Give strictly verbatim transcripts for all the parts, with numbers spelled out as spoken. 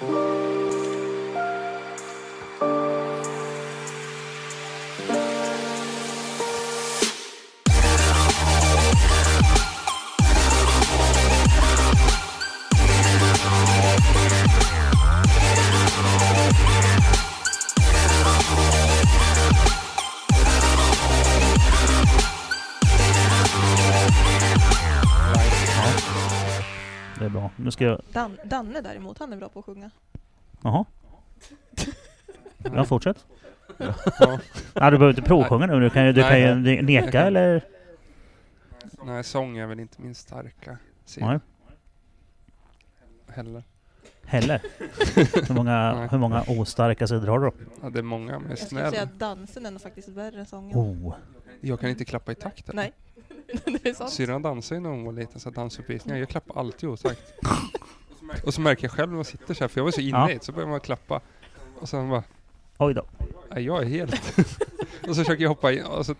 Det är bra. Nu ska jag... Dan- Danne däremot, han är bra på att sjunga. Jaha. Ja, fortsätt. Ja. Ja. Nej, du behöver inte provsjunga nu. Du kan ju, du nej, kan ju neka kan... eller... Nej, sång är väl inte min starka sida. Heller. Heller? Hur många, hur många ostarka sidor har du då? Ja, det är många, men snäll. Jag skulle säga att dansen är faktiskt värre än sången. Oh. Jag kan inte klappa i takt. Eller? Nej. Syrran dansar ju när hon var liten, så här dansuppvisningar. Jag klappar alltid osagt. Och så märker jag själv när man sitter så här, för jag var så inne ja. i det, så börjar man klappa. Och sen bara... Oj då. Nej, jag är helt... och så försöker jag hoppa in och så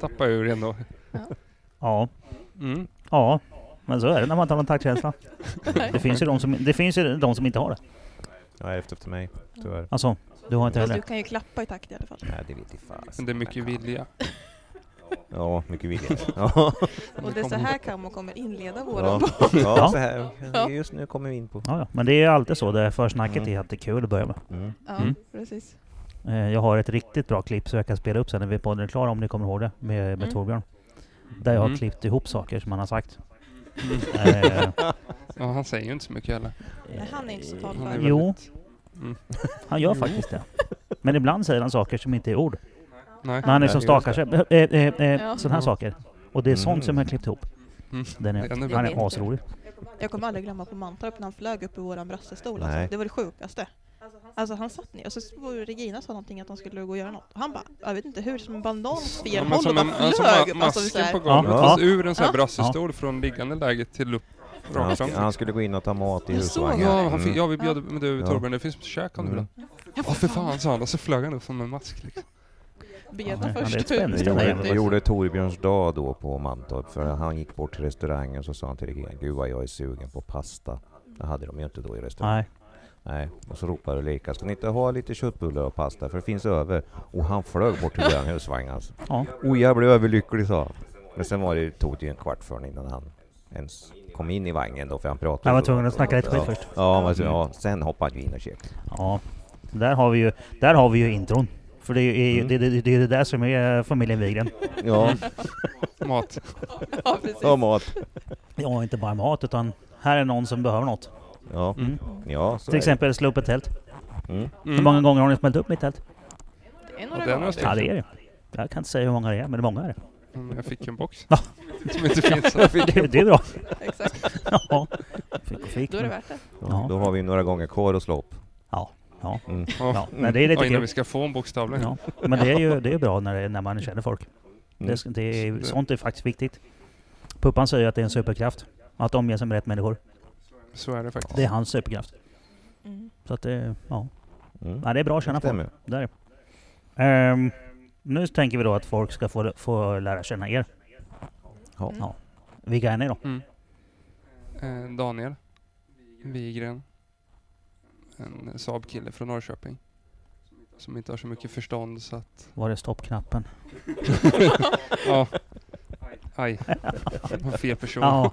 tappar jag ur ändå. Ja. Ja. Mm. Ja, men så är det när man tar någon taktkänsla. Det finns ju de som, det finns ju de som inte har det. Jag är efter efter mig, tyvärr. Alltså, du har inte heller. Du kan ju klappa i takt i alla fall. Nej, det vet jag fan. Men det är mycket vilja. Ja, mycket vilja. Ja. Och det är så här Kammo kommer inleda våran ja. På. Ja, så här. Ja. Just nu kommer vi in på. Ja, ja. Men det är alltid så. Det försnacket mm. är alltid kul att börja med. Mm. Ja, mm. precis. Jag har ett riktigt bra klipp så jag kan spela upp sen när vi podden är klara, om ni kommer ihåg det, med, med mm. Torbjörn. Där jag har mm. klippt ihop saker som han har sagt. Mm. Eh. Ja, han säger ju inte så mycket heller. Eh. Han är inte så talfärdig. Jo, mm. han gör faktiskt det. Men ibland säger han saker som inte är ord. Nej. Men han är som stakar sig. Äh, äh, äh, ja. Sådana här saker. Och det är sånt mm. som jag har klippt ihop. Mm. Den är, den är han är asrolig. Jag kommer aldrig glömma på Mantorp när han flög upp i våran bröstestol. Alltså. Det var det sjukaste. Alltså han satt ner och så Regina sa någonting att de skulle gå och göra något. Och han bara, jag vet inte hur, som en banans fel håll och bara flög. Alltså, ma- masken på golvet. Ja. Fast ur en sån här ja. bröstestol från liggande läget till upp. Han, sk- han skulle gå in och ta mat i husvagnen. Ja, mm. ja, vi bjöd med det över Torbjörn. Det finns käk om du vill. Ja, för fan sa han. Och så flög han upp som en mask liksom. Beta ja, först. Vi gjorde, gjorde Torbjörns dag då på Mantorp, för han gick bort till restaurangen, så sa han till Regina, gud vad jag är sugen på pasta. Det hade de ju inte då i restaurangen. Nej. Nej. Och så ropade Ulrika, ska ni inte ha lite köttbullar och pasta, för det finns över. Och han flög bort till våran husvagn alltså. Ja. Och jag blev överlycklig, sa han. Men sen var det, tog det ju en kvart förrän innan han ens kom in i vagnen då, för han pratade. Han var tvungen att snacka lite skit först. Ja, men så, ja, sen hoppade vi in och käkade. Ja, där har vi ju, där har vi ju intron. För det är ju mm. det, det, det, det där som är familjen Wigren. Ja, mat. Ja, precis. Ja, mat. Ja, inte bara mat, utan här är någon som behöver något. Ja. Mm. Ja, så till exempel det. Slå upp ett tält. Mm. Mm. Hur många gånger har ni smält upp mitt tält? Det är några det är gånger. Ja, det är det. Jag kan inte säga hur många det är, men det är många är det. Mm, jag fick en box. Ja. Som inte finns. Jag fick det, det är bra. Exakt. Ja. Fick och fick. Då är det värt det. Ja. Då har vi några gånger kvar att slå upp. Ja. Ja. Mm. Ja, men det är lite kul. Vi ska få en bokstavlig. Ja, men det är ju det är bra när det, när man känner folk. Mm. Det, det är sånt är faktiskt viktigt. Puppan säger att det är en superkraft att omge sig med rätt människor. Så är det faktiskt. Det är hans superkraft. Mm. Så att det ja. Mm. Ja, det är bra att känna folk. Där. Um, nu tänker vi då att folk ska få få lära känna er. Ja. Mm. Ja. Vilka är ni då? Mm. Eh, Daniel Wigren. En Saab-kille från Norrköping som inte har så mycket förstånd, så att... Var är stoppknappen? Ja. Aj. Aj. Fel person. Ja.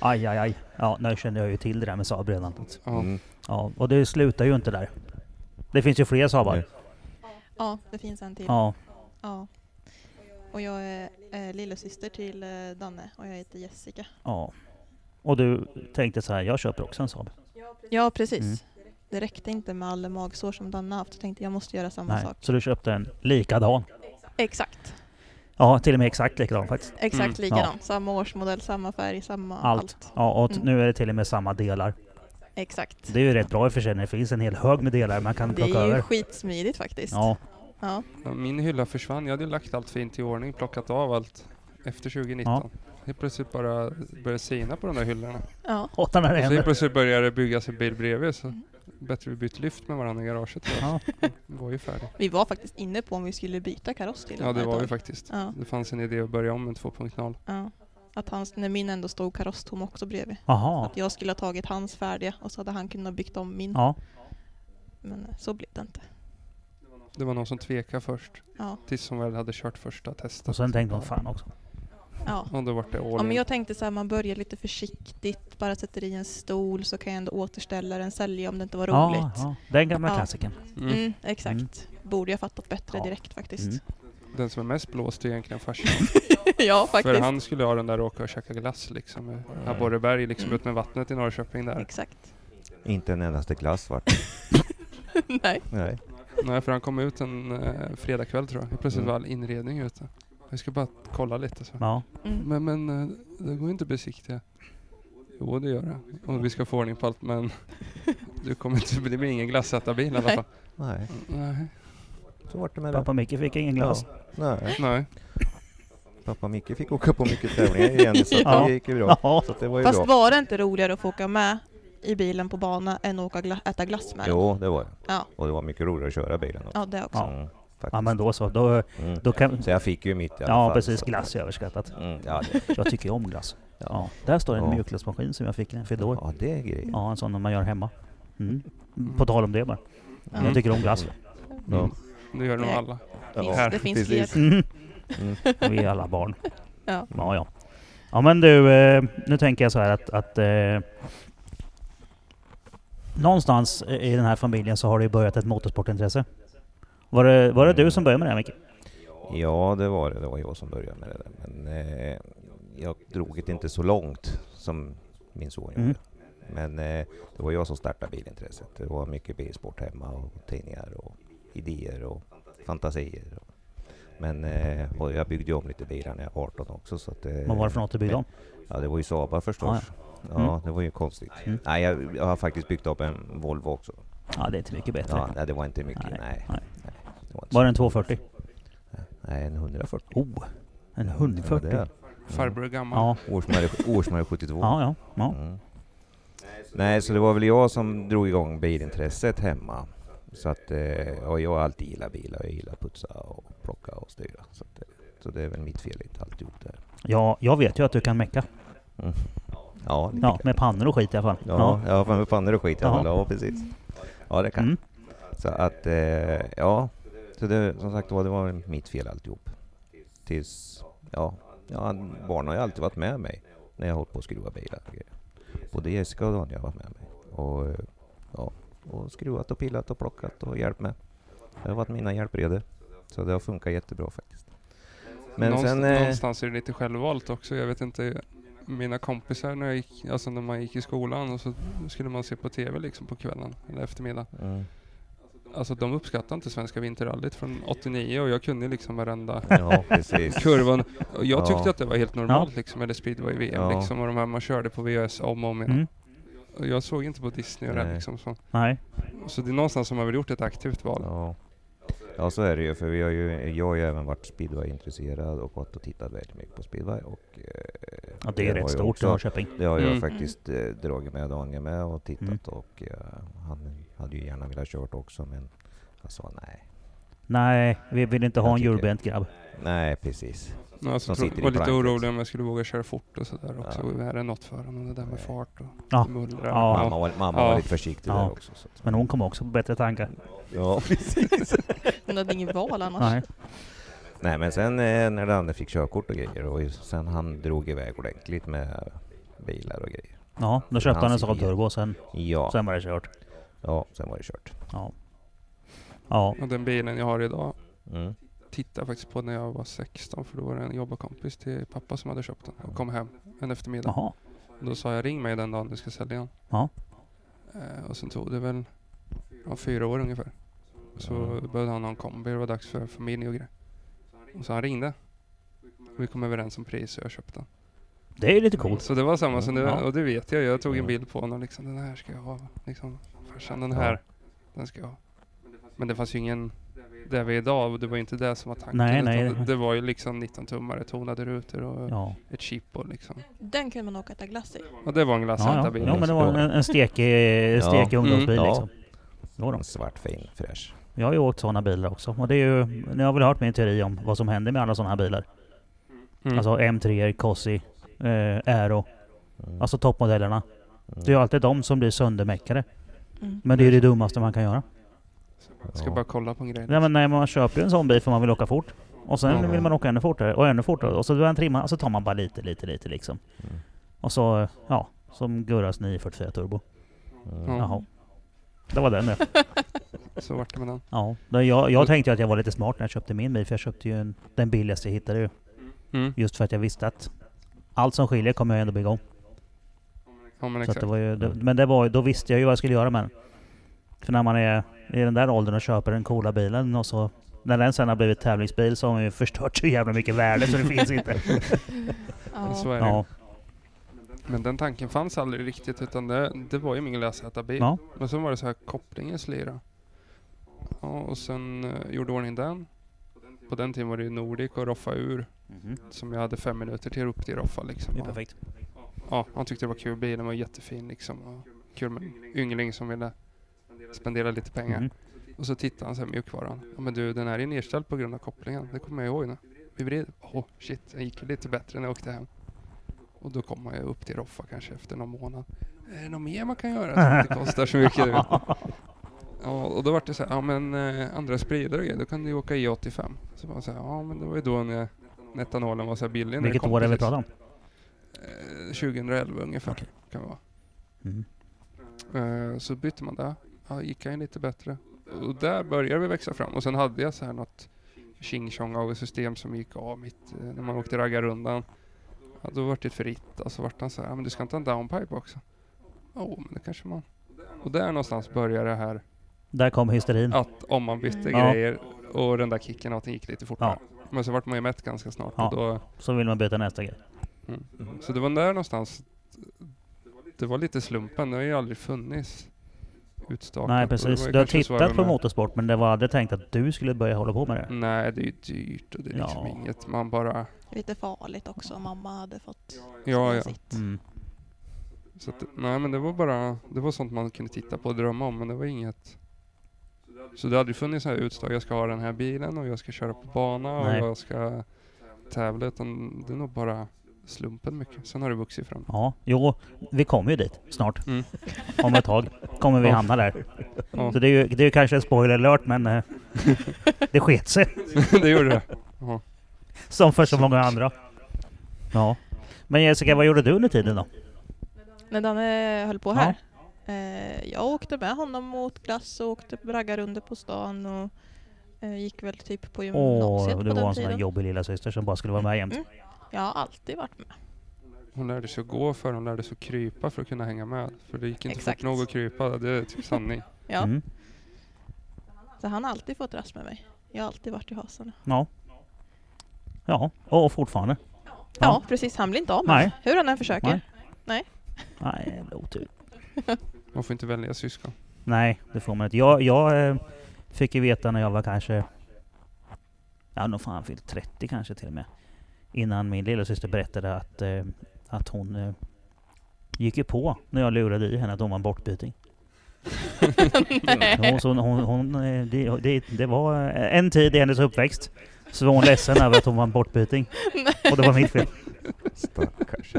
Aj, aj, aj. Ja, nu känner jag ju till det där med Saab redan. Mm. Ja, och det slutar ju inte där. Det finns ju fler Saabar. Ja, det finns en till. Ja. Ja. Och jag är eh, lillasyster till eh, Danne, och jag heter Jessica. Ja. Och du tänkte så här, jag köper också en Saab. Ja, precis. Mm. Det räckte inte med alla magsår som Danne haft. Jag tänkte jag måste göra samma Nej, sak. Så du köpte en likadan? Exakt. Ja, till och med exakt likadan faktiskt. Exakt mm. likadan. Ja. Samma årsmodell, samma färg, samma allt. allt. Ja, och mm. nu är det till och med samma delar. Exakt. Det är ju rätt bra i försäljning. Det finns en hel hög med delar man kan plocka över. Det är ju skitsmidigt faktiskt. Ja. Ja. Min hylla försvann. Jag hade lagt allt fint i ordning, plockat av allt efter tjugonitton. Ja. Det plötsligt bara började sina på de där hyllorna. Ja. Och så plötsligt började det byggas en bil bredvid, så bättre vi bytt lyft med varandra i garaget. Ja. Det var ju färdigt. Vi var faktiskt inne på om vi skulle byta kaross till. Ja, det var vi faktiskt. Ja. Det fanns en idé att börja om en två punkt noll. Ja. Att hans, när min ändå stod kaross tom också bredvid. Aha. Att jag skulle ha tagit hans färdiga och så hade han kunnat byggt om min. Ja. Men så blev det inte. Det var någon som tvekade först. Ja. Tills hon väl hade kört första testet. Och sen tänkte hon fan också. Ja. Och då var det all ja, men jag tänkte så här, man börjar lite försiktigt. Bara sätter i en stol så kan jag ändå återställa den, sälja om det inte var roligt. Ja, ja. Den gamla ja. klassiken. Mm. Mm, exakt. Mm. Borde jag fattat bättre ja. direkt faktiskt. Mm. Den som är mest blåst är egentligen farsan. Ja, faktiskt. För han skulle ha den där åka och käka glass liksom. Mm. Här Borreberg liksom ut med vattnet i Norrköping där. Exakt. Inte en endaste glass vart. Nej. Nej. Nej, för han kom ut en eh, fredagkväll tror jag. Plötsligt mm. var all inredning ute. Jag ska bara kolla lite så. Ja. Mm. Men, men det går inte att besiktiga. Jo, det gör det. Och vi ska få ordning på allt, men du kommer inte, det blir ingen glassätarbil i alla fall. Nej. Nej. Så vart det med det. Pappa Micke fick ingen glass. Ja. Nej. Nej. Pappa Micke fick åka på mycket tävlingar igen så ja. det gick ju bra. Ja. Så det var ju Fast bra. Var det inte roligare att få åka med i bilen på bana än att åka gla- äta glass med? Jo, det var det. Ja. Och det var mycket roligare att köra bilen också. Ja, det också. Mm. Faktiskt. Ja, men då så. Då, mm. då kan... Så jag fick ju mitt i alla ja, fall. Ja, precis. Glass är överskattat. Mm, ja, det. Jag tycker om glass. Ja. Ja. Där står en ja. mjukglassmaskin som jag fick en Fedor. Ja, det är grejen. Ja, en sån man gör hemma. Mm. Mm. På tal om det bara. Mm. Jag tycker om glass. Mm. Mm. Det gör nog alla. Det finns, här. Det finns precis. fler. Mm. Mm. Vi är alla barn. Ja. Ja, ja. Ja, men du. Eh, nu tänker jag så här att... att eh, någonstans i den här familjen så har det ju börjat ett motorsportintresse. Var det, var det du som började med det här, Micke? Ja, det var det. Det var jag som började med det där. Men eh, jag drog det inte så långt som min son mm. gjorde. Men eh, det var jag som startade bilintresset. Det var mycket bilsport hemma och tidningar och idéer och fantasier. Men eh, och jag byggde om lite bilar när jag var arton också. Så att, eh, Vad var det för något du byggde om? Ja, det var ju Saab förstås. Ah, ja. Ja, mm. det var ju konstigt. Mm. Nej, jag, jag har faktiskt byggt upp en Volvo också. Ja, det är inte mycket bättre. Ja, nej, det var inte mycket. Nej. nej. nej. nej det var, var det en tvåhundrafyrtio? Nej, en hundrafyrtio. Oh, en hundrafyrtio. Ja, mm. Farbror gammal. Ja. Årsmärke sjuttiotvå. Ja, ja. ja. Mm. Nej, så det var väl jag som drog igång bilintresset hemma. Så att, och jag har alltid gillat bilar. Jag gillar putsa och plocka och styra. Så, att, så det är väl mitt fel inte alltid gjort det här. Ja, jag vet ju att du kan mecka. Mm. Ja, ja med pannor och skit i alla fall. Ja, ja. ja med pannor och skit i alla fall. Ja, precis. Ja, det kan. Mm. Så att, eh, ja. Så det, som sagt, det var mitt fel alltihop. Tills, ja. ja barnen har ju alltid varit med mig när jag har hållit på att skruva bilar. Både Jessica och Daniel har varit med mig. Och, ja, och skruvat och pillat och plockat och hjälpt med. Det har varit mina hjälpredor. Så det har funkat jättebra faktiskt. Men någonstans, sen, eh, någonstans är det lite självvalt också. Jag vet inte... Mina kompisar när, jag gick, alltså när man gick i skolan och så skulle man se på tv liksom på kvällen eller eftermiddag. Mm. Alltså de uppskattade inte Svenska Vinterrallyt från åttionio och jag kunde liksom varenda ja, kurvan. Och jag tyckte ja. att det var helt normalt ja. liksom, eller speedway V M ja. liksom, och de här man körde på V H S om och om igen. Mm. Och jag såg inte på Disney och det liksom så. Nej. Så det är någonstans som har väl gjort ett aktivt val. Ja. Ja, så är det ju, för vi har ju, jag har ju även varit speedway-intresserad och gått och tittat väldigt mycket på speedway. Och, eh, ja, det är rätt stort i Norrköping. Det har jag mm. faktiskt eh, dragit med Daniel med och tittat mm. och eh, han hade ju gärna velat kört också, men han sa nej. Nej, vi vill inte ha jag en julbent-grabb. Nej, precis. Jag alltså, var lite orolig om jag skulle våga köra fort och sådär också. Ja. Det här är något för honom, det där med fart och ja. mullrar. Ja. Mamma var, mamma ja. var lite försiktig ja. där också. Så. Men hon kom också på bättre tankar. Ja, precis. Hon hade ingen val annars. Nej, Nej men sen eh, när Danne fick körkort och grejer och sen han drog iväg ordentligt med bilar och grejer. Ja, då köpte han en Saab Turbo och sen, ja. sen var det kört. Ja, sen var det kört. Ja. Ja. Och den bilen jag har idag mm. tittade faktiskt på när jag var sexton, för då var det en jobbarkompis till pappa som hade köpt den och kom hem en eftermiddag. Aha. Då sa jag, ring mig den dagen du ska sälja den. Ja. Eh, och sen tog det väl ja, fyra år ungefär. Så mm. började han ha en kombi, det var dags för familj och grejer. Och så han ringde. Vi kom överens om pris och jag köpte den. Det är lite coolt. Så det var samma som nu, ja. och det vet jag. Jag tog en bild på honom, liksom, den här ska jag ha. Liksom, farsan, den här, den ska jag ha. Men det fanns ju ingen där vi är idag, och det var inte det som var tanken. Nej, nej. Det, det var ju liksom nitton tummare, tonade rutor och ja. ett chip och liksom. Den kunde man åka äta glass i. Ja, det var en glassätarbil. Ja, ja. ja, men det var en, en stekig stek ja. ungdomsbil mm. liksom. Ja. En svart, fin, fräsch. Jag har ju åkt sådana bilar också. Och det är ju, ni har väl hört min teori om vad som händer med alla sådana här bilar. Mm. Alltså M tre, Cossi, eh, Aero. Mm. Alltså toppmodellerna. Mm. Det är ju alltid de som blir söndermäckare. Mm. Men det är ju det dummaste man kan göra. Jag ska ja. bara kolla på en grej. Nej, men när man köper en sån bil för man vill åka fort. Och sen mm. vill man åka ännu fortare och ännu fortare. Och så du en trimma och så tar man bara lite, lite, lite liksom. Mm. Och så, ja, som Gurras nio fyrtiofyra Turbo. Mm. Jaha. Det var den det. Så vart det med den. Ja, jag, jag tänkte att jag var lite smart när jag köpte min bil. För jag köpte ju en, den billigaste jag hittade ju. Mm. Just för att jag visste att allt som skiljer kommer jag ändå bygga om. Ja, men, så att det var ju, det, men det var, då visste jag ju vad jag skulle göra med den. För när man är i den där åldern och köper den coola bilen och så när den sen har blivit tävlingsbil så har man ju förstört så jävla mycket värde så det finns inte. Ja. Så är det. Ja. Men den tanken fanns aldrig riktigt utan det, det var ju min läsätarbil. Ja. Men sen var det så här kopplingen slira. Ja, och sen uh, gjorde ordning den. På den tiden var det ju Nordic och roffa ur. Mm-hmm. Som jag hade fem minuter till upp till roffa liksom. Det är perfekt. Ja, han tyckte det var kul. Bilen var jättefin liksom. Och kul med yngling som ville spendera lite pengar. Mm. Och så tittade han så här mjukvaran. Ja men du, den här är nedställd på grund av kopplingen. Det kommer jag ihåg nu. Vi vred. Åh oh, shit, den gick lite bättre när jag åkte hem. Och då kommer jag upp till roffa kanske efter någon månad. Är det något mer man kan göra som inte kostar så mycket? Ja, och då var det så här, ja men andra spridare och grejer, då kan du åka E åttiofem. Så man säger, ja men det var ju då när metanolen var så här billig. Vilket år är vi pratar om? tjugohundraelva ungefär okay. Kan det vara. Mm. Uh, så bytte man där. Ja, gick jag in lite bättre. Och där började vi växa fram. Och sen hade jag så här något tjing-tjong av ett system som gick av mitt, när man åkte raggarundan. Ja, då var det fritt. Och så var han så här, men du ska inte ha en downpipe också. Ja, oh, men det kanske man. Och där någonstans började det här. Där kom hysterin. Att om man bytte ja. grejer och den där kicken att den gick lite fortare. Ja. Men så vart man ju mätt ganska snart. Ja. Och då, så vill man byta nästa grej. Mm. Mm. Så det var där någonstans. Det var lite slumpen. Det har ju aldrig funnits. Utstakat. Nej precis, du har tittat på motorsport men det var aldrig tänkt att du skulle börja hålla på med det. Nej, det är ju dyrt och det är liksom ja. inget man bara... Lite farligt också, mamma hade fått ja, ja. sitt. Mm. Så att, nej men det var bara, det var sånt man kunde titta på och drömma om men det var inget... Så det hade ju funnits så här utstag, jag ska ha den här bilen och jag ska köra på bana och nej. jag ska tävla utan det är nog bara... slumpen mycket. Sen har det vuxit fram. Ja, jo, vi kommer ju dit snart. Mm. Om ett tag kommer vi hamna där. Ja. Så det är ju, det är ju kanske en spoiler alert, men eh, det sket sig. Det gjorde det. Ja. Som för så många andra. Ja. Men Jessica, vad gjorde du under tiden då? När Danne höll på här. Ja. Eh, jag åkte med honom mot glass och åkte braggarunder på stan och eh, gick väl typ på gymnasiet oh, på den tiden. Det var en sån där jobbig lilla syster som bara skulle vara med jämt. Mm. Jag har alltid varit med. Hon lärde sig att gå för, hon lärde sig att krypa för att kunna hänga med. För det gick inte Exakt. fort nog att krypa, det är typ sanning. ja. Mm. Så han har alltid fått rast med mig. Jag har alltid varit i hasarna. Ja. Ja, och fortfarande. Ja, ja precis. Han blir inte av med. Nej. Hur han än försöker. Nej. Nej, Nej det är otur. Man får inte välja syskon. Nej, det får man inte. Jag, jag fick ju veta när jag var kanske... Ja, nog fan fyllt trettio kanske till och med. Innan min lilla syster berättade att, eh, att hon eh, gick ju på när jag lurade i henne att hon var en bortbyting. hon, så, hon, hon, det, det, det var en tid i hennes uppväxt så var hon ledsen över att hon var en bortbyting. Och det var mitt fel. Stackars.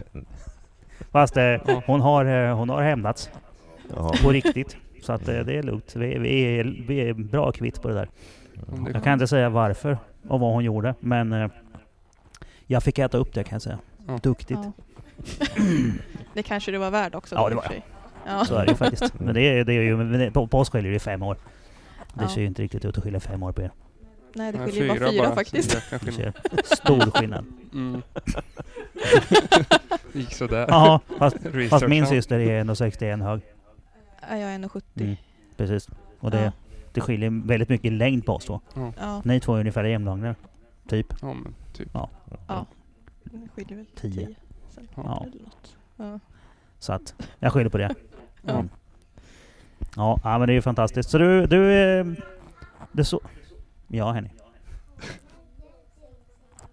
Fast eh, hon, har, hon har hämnats ja. på riktigt. Så att, eh, det är lugnt. Vi, vi, är, vi är bra kvitt på det där. Jag kan inte säga varför och vad hon gjorde. Men... Eh, jag fick äta upp det kan jag säga. Ja. Duktigt. Ja. Det kanske du var värd också. Ja, det var jag. Ja. Så är det ju faktiskt. Men det är, det är ju, men på, på oss skiljer det fem år. Det ja. ser ju inte riktigt ut att skilja fem år på er. Nej, det skiljer fyra bara fyra bara, faktiskt. Stor skillnad. Mm. Det gick sådär. Ja, fast, fast min syster är ett sextioen hög. Ja, jag är ett sjuttio. Mm, precis. Och det, ja. det skiljer väldigt mycket i längd på oss då. Ja. Ja. Ni två är ungefär jämnlånga. Typ. Ja, men typ. Ja. Ja. Den skiljer väl tio. Ja. Ja. Så att jag skiljer på det. Mm. Ja. Ja, men det är ju fantastiskt. Så du du det så ja, Henning.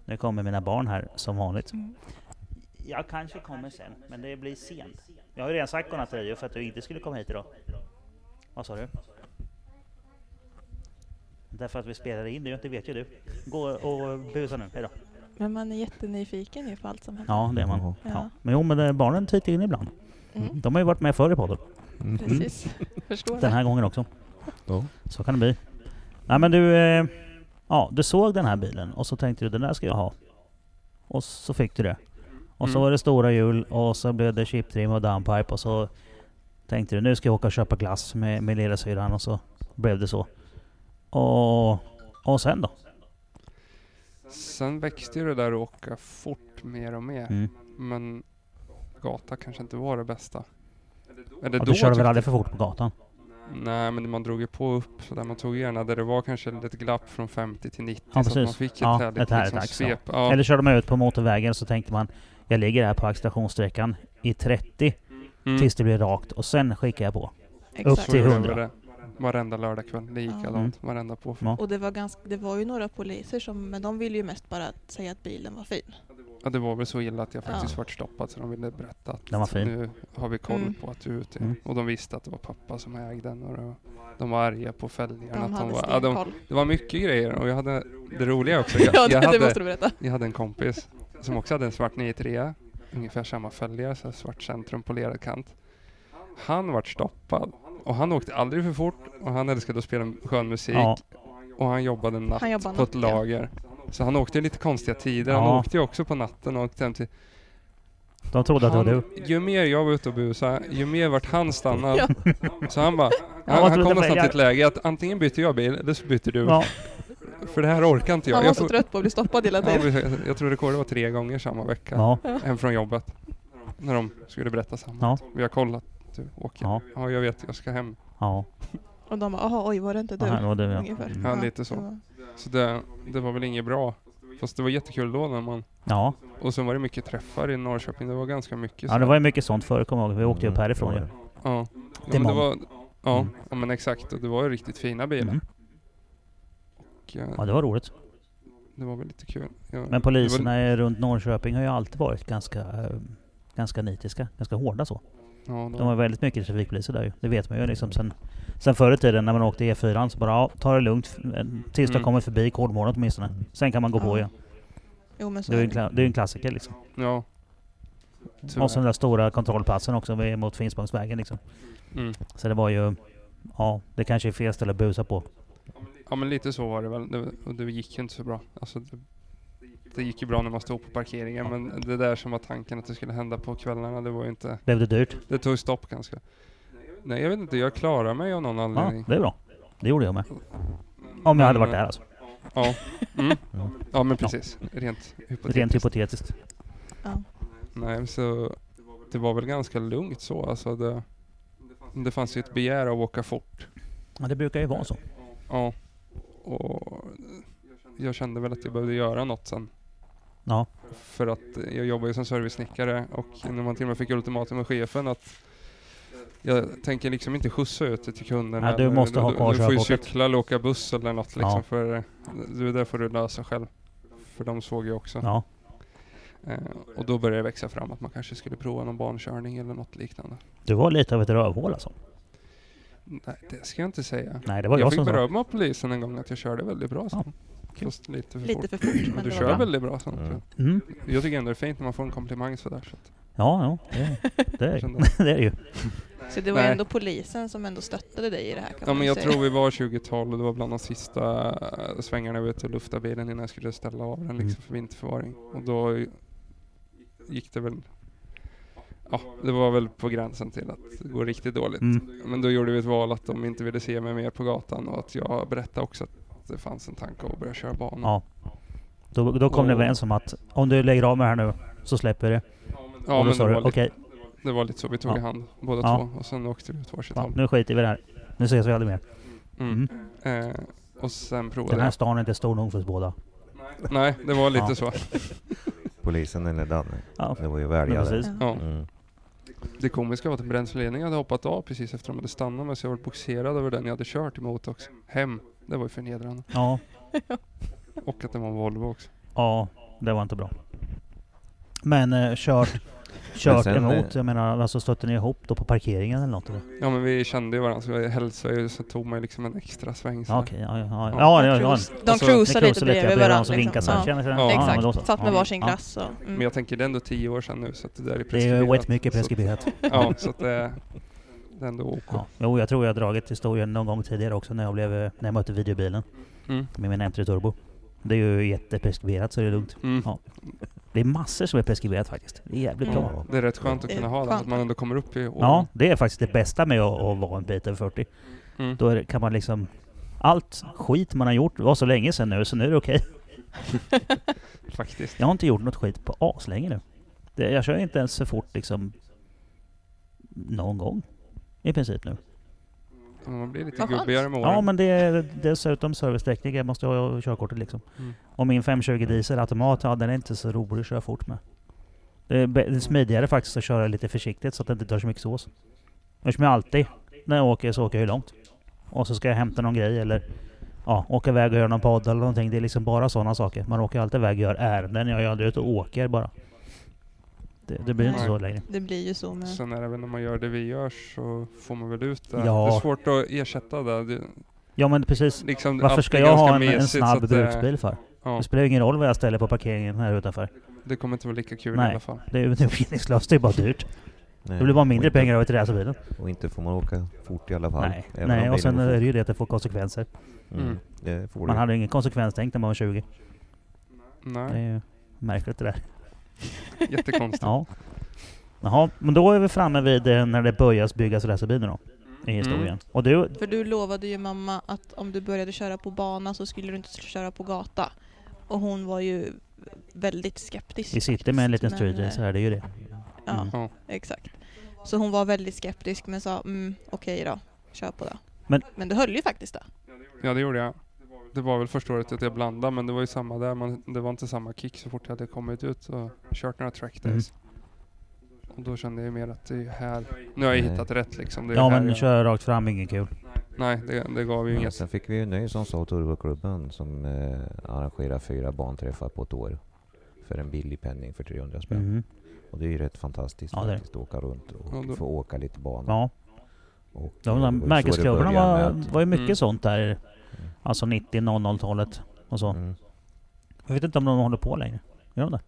Nu kommer mina barn här som vanligt. Mm. Jag kanske kommer sen, men det blir sent. Jag har ju redan sagt godnatt till dig för att du inte skulle komma hit idag. Vad sa du? Därför att vi spelar in, det inte vet ju du. Gå och busa nu, hejdå. Men man är jättenyfiken ju på allt som händer. Ja, det är man. Ja. Ja. Men jo, men barnen tittar in ibland. Mm. De har ju varit med förr i podden. Mm. Precis, förstår Den här det. gången också. Ja. Så kan det bli. Nej, men du, eh, ja, du såg den här bilen och så tänkte du, den där ska jag ha. Och så fick du det. Och mm. så var det stora hjul och så blev det chiptrim och downpipe och så tänkte du, nu ska jag åka och köpa glass med, med lilla syran, och så blev det så. Och, och sen då? Sen växte det där att åka fort mer och mer. Mm. Men gata kanske inte var det bästa. Eller då, du körde väl aldrig för fort på gatan? Nej, men man drog ju på upp så där, man tog gärna där det var kanske lite glapp från femtio till nittio, ja, så att man fick ett ja, härligt, ett härligt liksom, svep. Ja. Eller körde man ut på motorvägen så tänkte man, jag ligger här på accelerationssträckan i trettio mm. tills det blir rakt och sen skickar jag på. Exakt. Upp till hundra. Varenda lördagkväll, det gick ja. allt, varenda på. Ja. Och det var, ganska, det var ju några poliser som, men de ville ju mest bara säga att bilen var fin. Ja, det var väl så illa att jag faktiskt ja. varit stoppad, så de ville berätta att den var fin. Nu har vi koll mm. på att du är ute. Mm. Och de visste att det var pappa som ägde den och då, de var arga på fälgarna. De att de var, ja, de, det var mycket grejer och jag hade det roliga också. Jag, ja, det, jag, hade, det måste du berätta. Jag hade en kompis som också hade en svart nio tre, ungefär samma fälgar, så svart centrum polerad kant. Han var stoppad. Och han åkte aldrig för fort och han älskade att spela skön musik ja. och han jobbade natt han jobbade på natt, ett lager. Ja. Så han åkte lite konstiga tider. Ja. Han åkte ju också på natten och åkte hem till... De trodde han, att det var du. Ju mer jag var ute och busade, ju mer vart han stannade. Ja. Så han bara... Han, han, han kom nästan till ett läge att antingen byter jag bil eller så byter du. Ja. För det här orkar inte jag. Han var så jag trött på att bli stoppad hela tiden. Ja, jag tror rekordet var tre gånger samma vecka. Ja. Hem från jobbet. När de skulle berätta samma. Ja. Vi har kollat. Åker. Ja. ja, jag vet, jag ska hem. Ja. Och de bara, aha, oj, var det inte du? Ja, det, ja. Mm. ja lite så. Ja. Så det, det var väl inget bra. Fast det var jättekul då när man... Ja. Och sen var det mycket träffar i Norrköping. Det var ganska mycket. Så. Ja, det var ju mycket sånt förr, kom jag ihåg. Vi åkte ju upp härifrån. Ja, ja. ja men det var... Ja, mm. ja, men exakt. Och det var ju riktigt fina bilar. Mm. Och, ja. ja, det var roligt. Det var väl lite kul. Ja, men poliserna var... runt Norrköping har ju alltid varit ganska, ganska nitiska. Ganska hårda så. Ja, de var väldigt mycket trafikpoliser där ju. Det vet man ju liksom sen, sen förr i tiden när man åkte E fyra så bara ja, ta det lugnt tills mm. de kommer förbi Kolmården åtminstone. Sen kan man gå ja. på igen. Jo, men så det är ju en, kla- en klassiker liksom. Ja. Tyvärr. Och sen den där stora kontrollplatsen också mot Finspångsvägen liksom. Mm. Så det var ju, ja, det kanske är fel ställe att busa på. Ja, men lite så var det väl. Det, det gick ju inte så bra. Alltså, det, det gick ju bra när man stod på parkeringen, ja. men det där som var tanken att det skulle hända på kvällarna, det var ju inte... Blev det dyrt? Det tog stopp ganska. Nej, jag vet inte, jag klarar mig av någon anledning. Ja, det är bra. Det gjorde jag med. Om jag hade varit där alltså. Ja, mm. ja. ja men precis. Ja. Rent hypotetiskt. Rent hypotetiskt. Ja. Nej, så det var väl ganska lugnt så. Alltså det, det fanns ju ett begär att åka fort. Ja, det brukar ju vara så. Ja, och jag kände väl att jag behövde göra något sen. Ja. För att jag jobbar ju som servicesnickare och när man till och med fick ultimatum med chefen att jag tänker liksom inte skjutsa ut till kunderna. Nej, du måste du, ha kvar du, du får ju cykla eller åka buss eller något liksom ja. för du, där får du lösa själv. För de såg ju också. Ja. Eh, och då började det växa fram att man kanske skulle prova någon barnkörning eller något liknande. Du var lite av ett rövhål alltså. Nej, det ska jag inte säga. Nej, det var jag, jag fick berömma polisen en gång att jag körde väldigt bra så. Ja. Just lite för lite fort. För fort men du kör bra. Väldigt bra sånt. Mm. Mm. Jag tycker ändå det är fint när man får en komplimang sådär. Så ja, ja, det är det. Det är ju. Så det var Nej. ändå polisen som ändå stöttade dig i det här kan Ja, man men jag säga. tror vi var tjugotal och det var bland de sista svängarna vi till luftabilen innan jag skulle ställa av den liksom mm. för vinterförvaring. Och då gick det väl... Ja, det var väl på gränsen till att det går riktigt dåligt. Mm. Men då gjorde vi ett val att de inte ville se mig mer på gatan och att jag berättade också att det fanns en tanke att börja köra banan. Ja. Då, då kom och, det överens om att om du lägger av med här nu så släpper det. Ja, men det var, lite, okay. det var lite så vi tog ja. i hand båda ja. två och sen åkte vi ut varsitt håll. Ja, nu skiter vi det här. Nu ses vi aldrig mer. Mm. Mm. Eh, och sen provade Den här jag. stan är inte stor nog för oss båda. Nej, det var lite ja. så. Polisen eller Danne. Ja. Det var ju väljare. Ja. Ja. Mm. Det komiska var att bränsleledningen hade hoppat av precis efter de hade stannat men så jag var boxerad över den jag hade kört emot också. Hem. Det var ju förnedrande. Ja. Och att det var en Volvo också. Ja, det var inte bra. Men eh, kört, kört men emot. Jag menar, alltså stötte ni ihop då på parkeringen eller något? Eller? Ja, men vi kände ju varandra. Så jag hälsade så tog man liksom en extra sväng. Så. Okej, ja, ja. ja, ja, ja. De cruisade lite bredvid varandra. De vinkade så här. Ja, exakt. Ja, satt med varsin ja. glass. Och, mm. Men jag tänker det är ändå tio år sedan nu. Så att det där är preskriberat. Det är ju mycket preskriberat. Ja, så att det... ändå OK. Ja. Jo, jag tror jag har dragit historien någon gång tidigare också när jag, blev, när jag mötte videobilen mm. med min M tre Turbo. Det är ju jättepreskriberat så det är lugnt. Mm. Ja. Det är massor som är preskriberat faktiskt. Det är jävligt bra. Mm. Det är rätt skönt att kunna ha det, att man ändå kommer upp i åren. Ja, det är faktiskt det bästa med att, att vara en bit över fyrtio. Mm. Då är, kan man liksom... Allt skit man har gjort var så länge sedan nu, så nu är det okej. Faktiskt. Jag har inte gjort något skit på as länge nu. Det, jag kör inte ens så fort liksom någon gång i princip nu. Man blir lite gubbigare med åren. Ja, men det är dessutom servicetekniker måste jag ha körkortet liksom. Mm. Och min fem tjugo diesel automat, ja, den är inte så rolig att köra fort med. Det är, det är smidigare faktiskt att köra lite försiktigt så att det inte tar så mycket sås. Eftersom jag alltid, när jag åker så åker jag hur långt. Och så ska jag hämta någon grej eller ja, åka iväg och göra någon podd eller någonting. Det är liksom bara sådana saker. Man åker alltid iväg och gör ärenden. Jag gör aldrig ut och åker bara. Det, det blir Nej. Inte så längre. Det blir ju så med. Sen är det väl när man gör det vi gör så får man väl ut det. Ja. Det är svårt att ersätta det. det ja men precis. Liksom, varför ska jag ha en, en snabb bruksbil för? Ja. Det spelar ju ingen roll vad jag ställer på parkeringen här utanför. Det kommer inte vara lika kul Nej. I alla fall. Det är ju meningslöst. Det är bara dyrt. Nej, det blir bara mindre inte, pengar av att resa bilen. Och inte får man åka fort i alla fall. Nej, Nej och sen är det ju det att det får konsekvenser. Mm. Det får man det. Hade ingen konsekvenstänk när man var tjugo. Nej. Det är ju märkligt det där. Jättekonstigt. Ja. Jaha, men då är vi framme vid när det börjas byggas racerbilar då. I historien. Mm. Och du... För du lovade ju mamma att om du började köra på bana så skulle du inte köra på gata. Och hon var ju väldigt skeptisk. Vi sitter med en liten studie så här, det är ju det. Mm. Ja, exakt. Så hon var väldigt skeptisk men sa, mm, okej okay då, kör på det. Men, men du höll ju faktiskt det. Ja, det gjorde jag. Det var väl första året att jag blandade, men det var ju samma där. Man, det var inte samma kick så fort jag hade kommit ut och kört några track days. Mm. Och då kände jag mer att det är här. Nu har jag hittat rätt liksom. Det är ja, men nu jag... kör rakt fram, ingen kul. Nej, det, det gav ju ja, inget. Sen fick vi ju nöj som sa Turboklubben som eh, arrangerar fyra banträffar på ett år för en billig penning för trehundra spänn. Mm. Och det är ju rätt fantastiskt ja, att åka runt och ja, få åka lite bana. Ja. Och, de där märkesklubbarna var, var ju mycket mm. sånt där. Mm. Alltså nittio noll noll-talet och så. Mm. Jag vet inte om de håller på längre. Gör de det?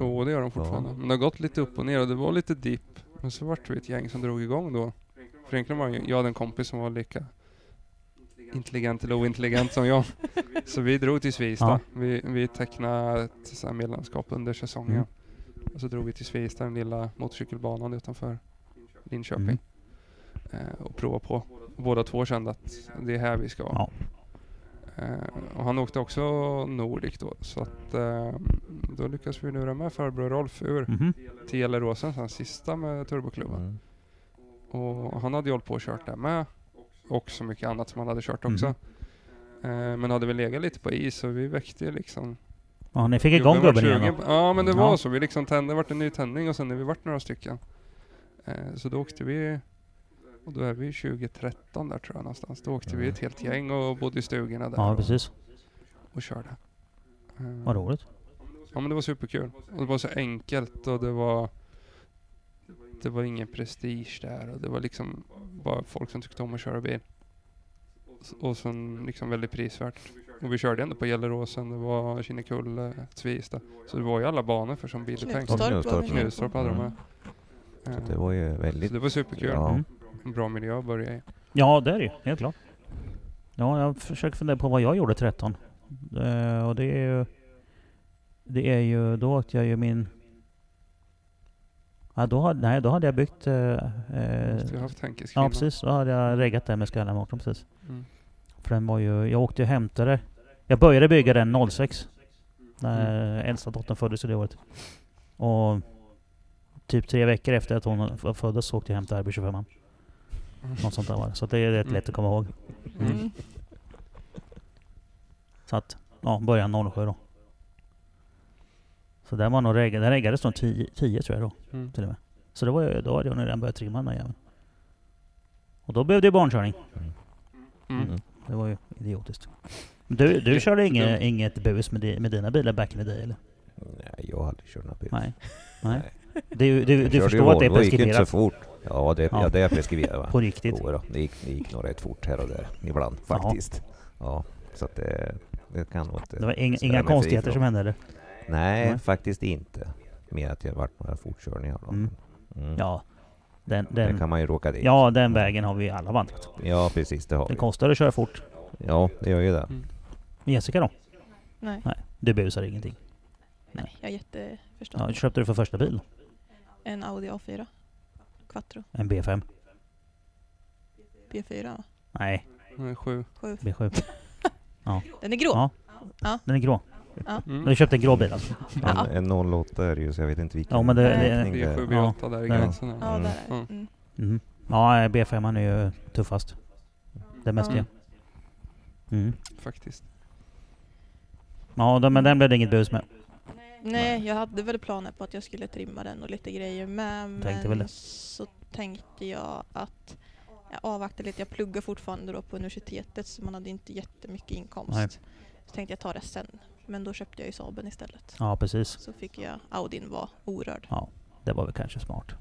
Jo, det gör de fortfarande. Ja. Men det har gått lite upp och ner och det var lite dipp. Men så var det ett gäng som drog igång då. För egentligen var jag hade en kompis som var lika intelligent eller ointelligent som jag. Så vi drog till Svista. Ja. Vi, vi tecknade ett så här medlemskap under säsongen. Mm. Och så drog vi till Svista, den lilla motorcykelbanan utanför Linköping. Mm. Eh, och provade på. Båda två kände att det är här vi ska vara. Ja. Eh, och han åkte också Nordic då. Så att, eh, då lyckades vi lura med farbror Rolf ur mm-hmm. Teleråsen, sen sista med Turboklubben. Mm. Och han hade ju hållit på och kört där med. Och så mycket annat som han hade kört också. Mm. Eh, men hade väl legat lite på is och vi väckte liksom... Ja, ni fick igång gubben igen. Ja, men det var ja. Så. Vi liksom tände, det vart en ny tändning och sen är vi vart några stycken. Eh, så då åkte vi, och då är vi tjugo tretton där tror jag någonstans. Då åkte mm. vi ett helt gäng och bodde i stugorna där. Ja, precis. Och, och körde. Eh, Vad roligt. Ja, men det var superkul. Och det var så enkelt och det var det var ingen prestige där. Och det var liksom bara folk som tyckte om att köra bil. Och sen liksom väldigt prisvärt. Och vi körde ändå på Gelleråsen, det var Kinnekulle, Svista. Så det var ju alla banor för som bilpengar. Knutstorp. Knutstorp hade de här. Mm. Så det var ju väldigt... Så det var superkul. Ja. Mm. En bra miljö att börja i. Ja, det är det ju. Helt klart. Ja, jag försöker fundera på vad jag gjorde tretton. Uh, och det är ju... Det är ju... Då åkte jag ju min... Ja, då hade, nej, då hade jag byggt... Uh, uh, haft ja, precis. Då hade jag reggat det med Skyline-motorn, precis. Mm. För den var ju, jag åkte och hämtade. Jag började bygga den noll sex. När mm. äldsta dottern föddes i det året. Och typ tre veckor efter att hon föddes så åkte jag hämta R B tjugofem. Något sånt där var det. Så det är rätt lätt att komma ihåg. Mm. Så att, ja, början noll sju då. Så där var nog regg, den reggades nog tio tror jag då. Mm. Till och med. Så det var ju, då hade jag redan börjat trimma den här jäveln. Och då behövde jag barnkörning. Mm. Mm. Det var ju idiotiskt. Du, du körde inget, inget bus med, di, med dina bilar back in the day, eller? Nej, jag hade kört några bus. Nej. Nej. Du, du, du förstår ju, att det är preskriberat. Det gick inte så fort. Ja, det, ja. Ja, det är preskriberat. På riktigt. Ja, det, gick, det gick nog rätt fort här och där, ibland faktiskt. Ja, ja så att det, det kan nog inte... Det var inga, inga konstigheter som hände, eller? Nej, Nej, faktiskt inte. Mer att jag har varit några fortkörningar. Mm. Mm. Ja, Den, den det kan man ju råka dit. Ja, den vägen har vi alla vandrat. Ja, precis, det har vi. Det kostar att köra fort. Ja, det gör ju det. Mm. Jessica då? Nej. Nej, du busar ingenting. Nej, Nej jag är jätteförstående. Ja, köpte du för första bil? En Audi A fyra. Quattro. En B fem. B fyra? Nej. Nej, sju. sju. B sju. Ja. Den är grå. Ja. Ja. Den är grå. Ja. Mm. Du köpte en grå bil alltså. Ja. En, en noll åtta är det ju, så jag vet inte vilken. Ja, men det, det är en B sju, B åtta ja, där i gränsen. Mm. Ja, där är. Mm. Mm. Ja, B fem är ju tuffast. Det mest mm. mm. Faktiskt. Ja, då, men den blev det inget bus med. Nej, jag hade väl planer på att jag skulle trimma den och lite grejer med. Men tänkte väl det. Så tänkte jag att jag avvaktade lite. Jag pluggar fortfarande då på universitetet, så man hade inte jättemycket inkomst. Nej. Så tänkte jag ta det sen. Men då köpte jag ju Saaben istället. Ja, precis. Så fick jag Audin var orörd. Ja, det var väl kanske smart.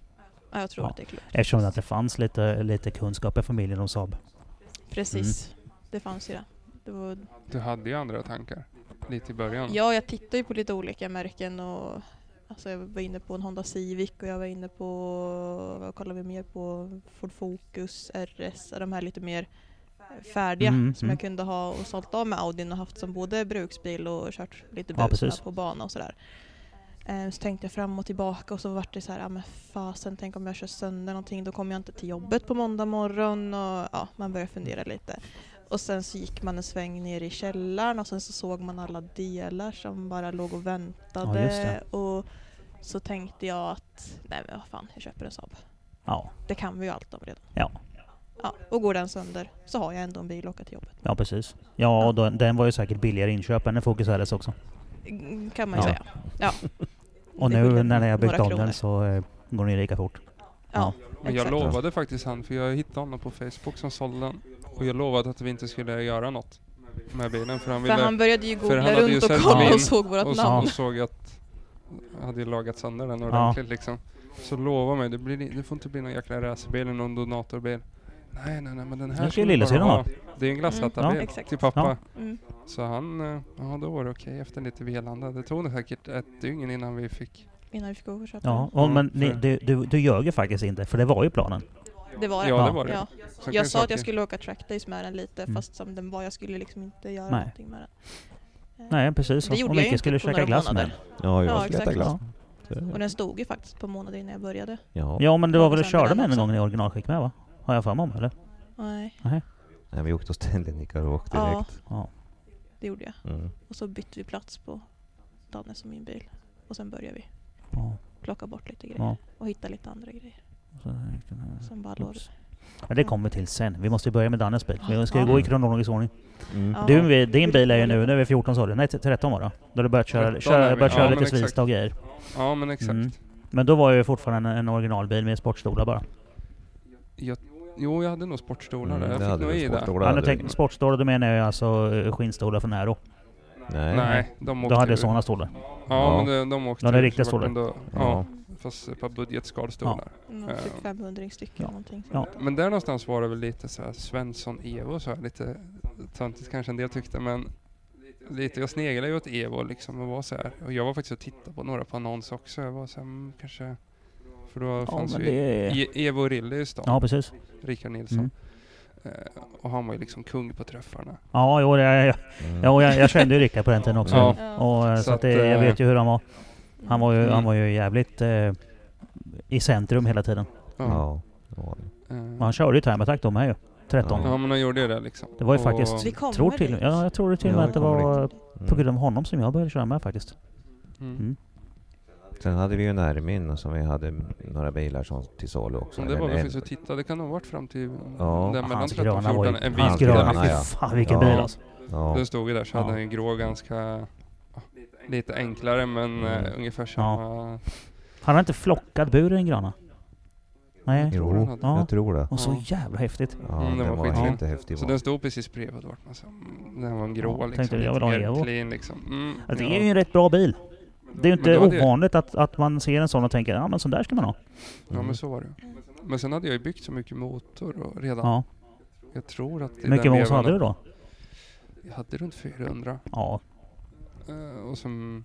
Ja, jag tror ja. att det är klart. Eftersom att det fanns lite, lite kunskap i familjen om Saab. Precis, mm. det fanns ju det. det var... Du hade ju andra tankar lite i början. Ja, jag tittade ju på lite olika märken. Och, alltså, jag var inne på en Honda Civic och jag var inne på, vad kollar vi mer på, Ford Focus, R S och de här lite mer färdiga mm, som mm. jag kunde ha och sålt av med Audin och haft som både bruksbil och kört lite bus ja, på bana och sådär. Ehm, så tänkte jag fram och tillbaka och så var det så här, ja ah, men fasen, tänk om jag kör sönder någonting, då kommer jag inte till jobbet på måndag morgon och ja, man började fundera lite. Och sen så gick man en sväng ner i källaren och sen så såg man alla delar som bara låg och väntade ja, och så tänkte jag att nej men vad fan, jag köper en Saab. Ja. Det kan vi ju allt om redan. Ja. Ja, och går den sönder så har jag ändå en bil att åka till jobbet. Ja, precis. Ja, och då, den var ju säkert billigare inköp än en Focus R S också. Kan man ju ja. säga. Ja. Och nu när jag byggt om den så eh, går den lika fort. Ja, ja. Men jag lovade faktiskt han, för jag hittade honom på Facebook som sålde den. Och jag lovade att vi inte skulle göra något med bilen. För han, ville, för han började ju googla runt och kolla och, och såg vårt och namn. Och såg att jag hade lagat sönder den ordentligt ja. liksom. Så lova mig, det, blir, det får inte bli någon jäkla racerbil eller någon donatorbil. Nej, nej, nej, men den här ska jag ha. Det är ju en glasshattarbil mm, ja, till pappa. Ja. Mm. Så han, ja då var det okej efter lite velande. Det tog det säkert ett dygn innan vi fick... Innan vi fick gå och köpa. Ja, och, men ni, du, du, du gör ju faktiskt inte, för det var ju planen. Det var det. Ja, det var det. Ja. Jag, jag sa att jag skulle åka trackdays med den lite, mm. fast som den var, jag skulle liksom inte göra nej. någonting med den. Nej, precis. Det gjorde jag inte skulle på några glass månader. Med. Ja, jag ja, skulle äta glass. Ja. Och den stod ju faktiskt på månader innan jag började. Ja, ja men det var väl att köra med en gång i originalskick med, va? Har jag fram om, eller? Nej. Nej. Nej, vi åkte oss till Linnikar och åkte ja. direkt. Ja, det gjorde jag. Mm. Och så bytte vi plats på Danne som min bil. Och sen började vi ja. plocka bort lite grejer. Ja. Och hitta lite andra grejer. Och sen, som bara låg. Ja, det kommer till sen. Vi måste börja med Dannes bil. Vi ska ju ja. gå i kronologisk ordning. Mm. Ja. Du, din bil är ju nu, nu är fjorton år. Nej, tretton år då. Då har du börjat köra, köra, börjat köra ja, lite svistag grejer. Ja, men exakt. Mm. Men då var jag ju fortfarande en, en originalbil med sportstolar bara. Jag Jo, jag hade nog sportstolar mm, där. Jag fick nog i det. Sportstolar, då menar jag alltså skinnstolar från Nero. Nej. Nej, de åkte. Då hade sådana stolar. Ja, ja, men de, de åkte. De är riktiga stolar. Ja. ja, fast ett par budgetskalstolar. Ja. Mm, typ femhundra stycken ja. någonting. Ja. Men där någonstans var det väl lite så här Svensson Evo, så här lite töntigt kanske en del tyckte, men lite, jag sneglade ju åt Evo liksom och var så här. Och jag var faktiskt och tittade på några på annons också. Jag var så här, kanske... För då ja, fanns ju är... Evo Rille i stan. Ja, precis. Rickard Nilsson. Mm. Eh, och han var ju liksom kung på träffarna. Ja, jo, det, jag, mm. ja, jag, jag kände ju Rickard på den tiden också. Ja. Och, så, så att, att, jag vet ju hur han var. Han var ju, mm. han var ju jävligt eh, i centrum hela tiden. Ja. Mm. ja. Men han körde ju Time Attack då med ju. tretton Ja, men han gjorde ju det liksom. Det var ju och... faktiskt... Vi tror till, ja, jag tror till och ja, med att det var riktigt. På grund av honom som jag började köra med faktiskt. Mm. Mm. Sen hade vi ju Närmin som vi hade några bilar som till salu också. Det var väl faktiskt att titta, det kan ha varit fram till ja. den mellan tretton och fjorton. En vit gröna, ja. Fan vilken ja. bil alltså. Ja. Då stod vi där så hade ja. en grå ganska lite enklare men mm. uh, ungefär samma. Ja. Han har inte flockat bur i den gröna? Nej, jag tror, jo, ja. jag tror det. Och så jävla häftigt. Ja, mm, den, den var, var inte häftig. Så den stod precis bredvid vart man sa. Den var en grå ja, liksom. Tänkte, jag lite mer clean liksom. Mm, ja. Det är ju en rätt bra bil. Det är ju inte ovanligt det... att, att man ser en sån och tänker ja, men sån där ska man ha. Ja, men så var det. Men sen hade jag ju byggt så mycket motor och redan. Ja. Jag tror att... Hur mycket motor hade du då? Jag hade runt fyrahundra. Ja. Uh, och som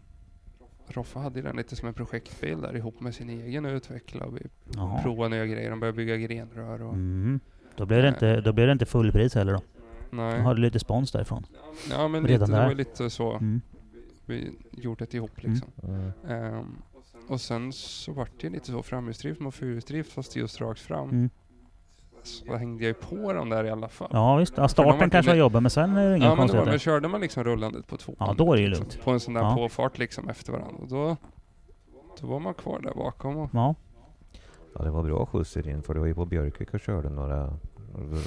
Roffa hade den lite som en projektbil där ihop med sin egen och utveckla och prova nya grejer. De började bygga grenrör. Och, mm. Då blev det, inte, då blev det inte fullpris heller då. Nej. De hade lite spons därifrån. Ja, men lite, det var lite så. Mm. Vi gjorde det ihop liksom. Mm. Um, och sen så var det lite så framhjulsdrift och fyrhjulsdrift fast just rakt fram. Mm. Så hängde jag ju på dem där i alla fall. Ja visst, ja, starten kanske var jobbig men sen är det inga ja, konstigheter. Men, men körde man liksom rullandet på två ja, då är det lugnt. Liksom, på en sån där ja. påfart liksom efter varandra. Och då, då var man kvar där bakom. Och ja. ja, det var bra skjuts i din för det var ju på Björkvik och körde några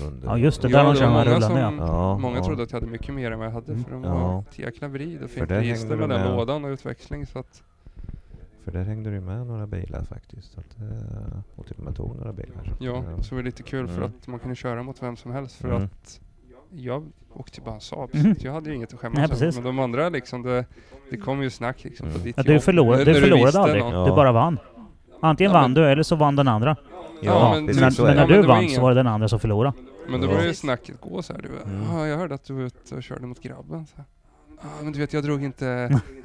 runder. Ja just det, där var ja, många som, ja. Många ja. trodde att jag hade mycket mer än vad jag hade för de ja. var ett jäkla vrid och fint register med den lådan och utväxling så att för där hängde du med några bilar faktiskt. Så att, och typ med tog några bilar. Ja, ja, så var det lite kul för mm. att man kunde köra mot vem som helst. För mm. att jag åkte bara en Saab. Mm. Jag hade ju inget att skämmas om. Men de andra liksom, det, det kom ju snack liksom, mm. på ditt ja, du förlorade, du förlorade aldrig. Ja. Du bara vann. Antingen ja, vann du eller så vann den andra. Ja, ja, men, men, men när ja, du men vann ingen... så var det den andra som förlorade. Men då var ju snacket gå så här. Du, mm. ah, jag hörde att du var ute och körde mot grabben så här. Ah, men du vet jag drog inte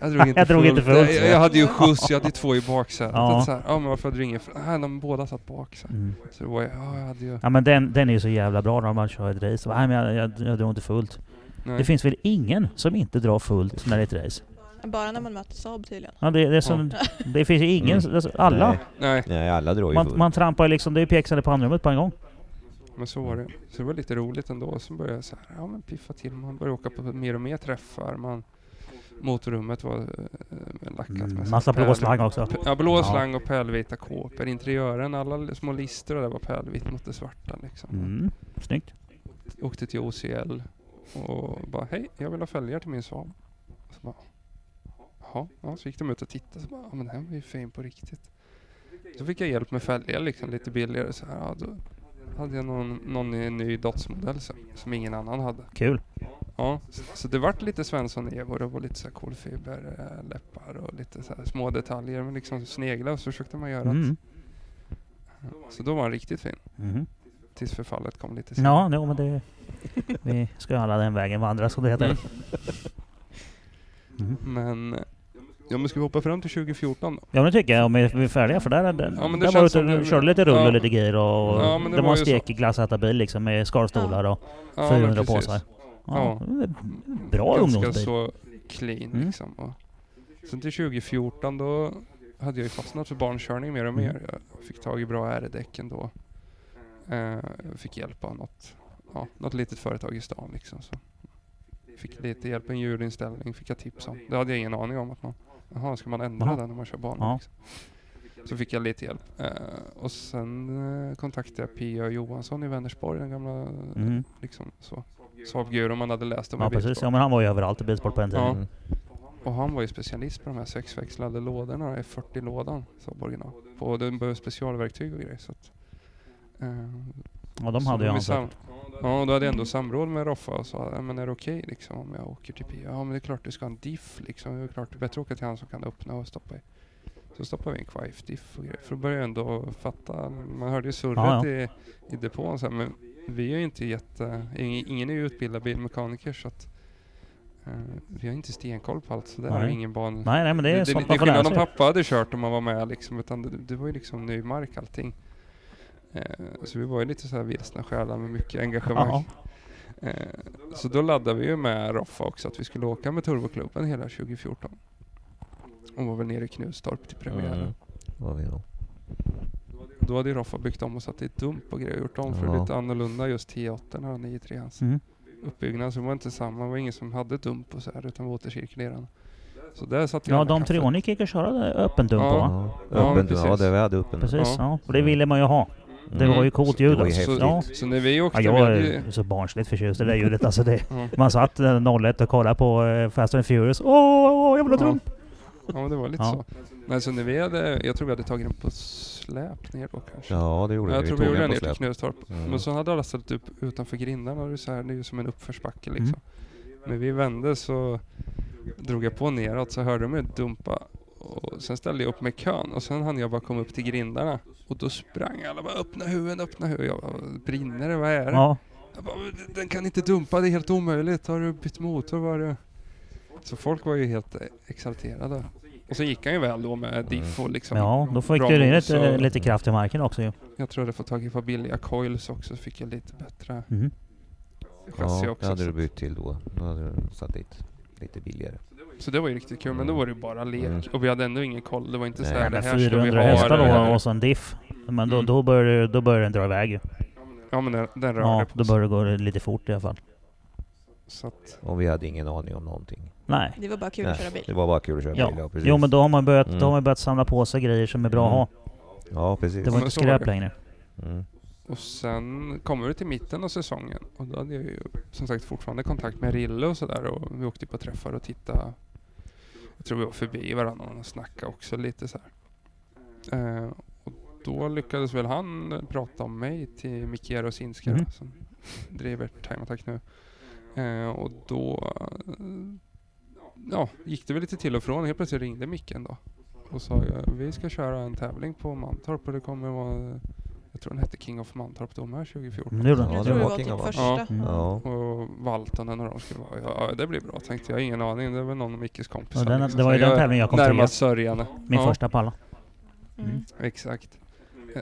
jag drog inte, jag drog inte fullt. Jag, jag hade ju skjuts, jag hade två i baksätet ja. så här. Ja ah, men varför drog ingen för ah, de båda satt bak så. Mm. Så var jag, ah, jag hade ju... Ja men den den är ju så jävla bra när man kör ett race. Nej ah, men jag, jag jag drog inte fullt. Nej. Det finns väl ingen som inte drar fullt när det är ett race. Bara när man möter Saab tydligen. Ja, det, det, är som, ja. det finns ju ingen mm. alla. Nej. Nej. Nej, alla drar ju fullt. Man, man trampar liksom det är pjäxande på handrummet på en gång. Men så var det. Så det var lite roligt ändå. Så började jag så här, ja men piffa till. Man började åka på mer och mer träffar. Man, motorrummet var äh, lackat. Mm, med massa blåslang också. P- ja, blåslang ja. och pärlvita kåpor. Interiören, alla små lister och det var pärlvitt mot det svarta liksom. Mm, snyggt. Åkte till O C L och bara, hej, jag vill ha fälgar till min Saab. Och så bara, jaha. Ja, så gick de ut och tittade. Så bara, ja men det här var ju fin på riktigt. Så fick jag hjälp med fälgar liksom, lite billigare så här. Ja, då, hade jag någon, någon ny dotsmodell som, som ingen annan hade. Kul. Ja, så, så det vart lite Svensson-evor och lite så här kolfiberläppar och lite så här små detaljer. Men liksom snegla och så försökte man göra mm. det. Så då var han riktigt fin. Mm. Tills förfallet kom lite sen. Ja, no, men det, vi ska alla den vägen vandra så det heter. Mm. Mm. Men... Ja, men ska vi hoppa fram till tjugo fjorton då? Ja, men det tycker jag om vi är färdiga för där, den, ja, men det där var ute och vi... körde lite rull och ja. lite grejer och ja, det, det var en stekig glasshättabil liksom med skalstolar och ja, fyrahundra påsar. Ja, ja. Bra ungdomsbil. Ganska så clean mm. liksom. Och sen till tjugo fjorton då hade jag ju fastnat för barnkörning mer och mer. Jag fick tag i bra R-däcken då. Eh, fick hjälp av något, ja, något litet företag i stan liksom så. Fick lite hjälp med en hjulinställning, fick jag tips om. Det hade jag ingen aning om att man, jaha, ska man ändra aha. den när man kör barn? Liksom. Så fick jag lite hjälp. Uh, och sen uh, kontaktade jag Pia Johansson i Vänersborg, den gamla mm. liksom så. Saab Guro man hade läst om ja, i precis. Ja, men han var ju överallt i bilsport på en tiden. Ja. Mm. Och han var ju specialist på de här sexväxlade lådorna, F fyrtio-lådan, Saab original. På de specialverktyg och grejer. Så att, uh, ja, de hade ju ansökt. Ja, då hade jag ändå samråd med Roffa och sa, men är det okej okay, liksom om jag åker till Pia? Ja, men det är klart du ska ha en diff liksom. Det är klart det är bättre att åka till han som kan öppna och stoppa i. Så stoppar vi en kvife diff och grejer. För då började jag ändå fatta, man hörde ju surret ja, ja. i, i depån så här, men vi är ju inte jätte, ingen är ju utbildad bilmekaniker så att uh, vi har inte stenkoll på allt så där är ingen barn. Nej, nej, men det är det, sånt det, det, man någon pappa hade kört om man var med liksom, utan det, det var ju liksom ny mark allting. Så vi var ju lite så här vilsna själar med mycket engagemang. Uh-huh. Så då laddade vi ju med Roffa också att vi skulle åka med Turboklubben hela tjugo fjorton. Hon var väl nere i Knutstorp till premiären. Mm. Då hade ju Roffa byggt om och satt i dump och grejer och gjort om för uh-huh. lite annorlunda just T åtta och nio tre mm. uppbyggnaden. Så det var inte samma, det var ingen som hade dump och så här utan var återcirkulerande. Så där satt ja, de treorna gick och körde öppen dump ja. va? Ja, öppen dump, ja det var det öppen. Precis, ja. Och det ville man ju ha. Det mm. var ju coolt ljud. Så, så, ja. så när vi åkte... Ja, jag var ju... så barnsligt förtjust i det där ljudet. Alltså det, mm. Man satt noll ett och kollade på Fast and Furious. Åh, oh, oh, jag vill ha Trump! Ja, ja det var lite ja. så. Men så när vi hade... Jag tror vi hade tagit den på släp ner då kanske. Ja, det gjorde jag vi. Jag tror vi gjorde den ner till Knutstorp. Mm. Men så hade alla ställt upp utanför grindarna. Och det, så här, det är ju som en uppförsbacke liksom. Mm. Men vi vände så drog jag på neråt. Så hörde de mig dumpa. Och sen ställde jag upp med kön. Och sen hann jag bara komma upp till grindarna. Och då sprang alla bara, öppna huvuden, öppna huvuden. Jag bara, brinner det, vad är det? Ja. Jag bara, den kan inte dumpa, det är helt omöjligt. Har du bytt motor? Var det? Så folk var ju helt exalterade. Och Och så gick han ju väl då med diff och liksom... Ja, då fick du lite, lite kraft i marken också ju. Jag tror jag får tag i för billiga coils också, så fick jag lite bättre... Mm. Ja, också, det hade du bytt till då. Då hade du satt dit lite billigare. Så det var ju riktigt kul, mm. men då var det ju bara lek. Mm. Och vi hade ändå ingen koll, det var inte så här det här ska vi ha. Och så en diff. Men då, mm. då, började, då började den dra iväg ju. Ja, men den, den rörde ja, på då började det gå lite fort i alla fall. Så att. Och vi hade ingen aning om någonting. Nej. Det var bara kul Nej. att köra bil. Det var bara kul att köra ja. bil, ja, precis. Jo, men då har man börjat, mm. då har man börjat samla på sig grejer som är bra mm. att ha. Ja, precis. Det var inte skräp längre. Mm. Och sen kommer vi till mitten av säsongen och då hade jag ju som sagt fortfarande kontakt med Rille och sådär, och vi åkte på träffar och tittade. Jag tror vi var förbi varandra och snackade också lite så här. Eh, och då lyckades väl han prata om mig till Micke Rosinska mm. som driver Time Attack nu. Eh, och då ja, gick det väl lite till och från. Helt plötsligt ringde Micke då och sa vi ska köra en tävling på Mantorp och det kommer vara... Jag tror den hette King of Mantorp de här tjugo fjorton. Nu då? Ja, det var King of första. Mm. Ja. Och Valtonen och de skulle vara, ja det blir bra tänkte jag. Ingen aning, det var någon av Mickes kompisar. Ja, den, liksom. Det var ju den tävlingen jag kom närmast sörjande. Min ja. första palla. Mm. Mm. Exakt.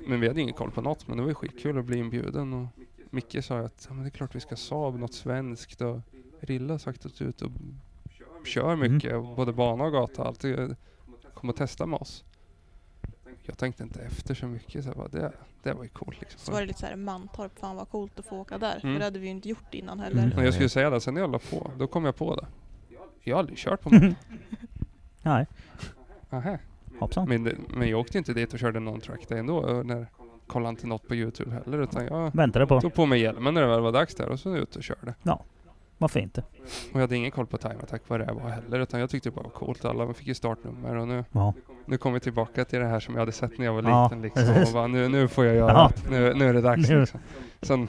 Men vi hade ingen koll på något, men det var ju skitkul att bli inbjuden. Och Micke sa att ja, men det är klart vi ska Saab, något svenskt. Och Rilla sagt att ut och kör mycket, mm. både bana och gata. Alltid kom och testa med oss. Jag tänkte inte efter så mycket, så jag bara, det, det var ju coolt liksom. Så var det lite såhär, Mantorp, fan vad coolt att få åka där. Mm. För det hade vi ju inte gjort innan heller. Mm. Jag skulle säga det, sen när jag la på, då kom jag på det. Jag har aldrig kört på Mantorp. Nej. Aha. Hoppsan. Men, men jag åkte inte dit och körde någon track där ändå. När, kollade inte något på YouTube heller, utan jag väntade på. Tog på mig hjälmen när det väl var dags där och så ut och körde. Ja, varför inte? Och jag hade ingen koll på Time Attack vad det var heller, utan jag tyckte det bara var coolt. Alla fick ju startnummer och nu... Ja. Nu kommer vi tillbaka till det här som jag hade sett när jag var ja. liten. Liksom, och bara, nu, nu får jag göra ja. nu, nu är det dags. Nu, liksom. Sen,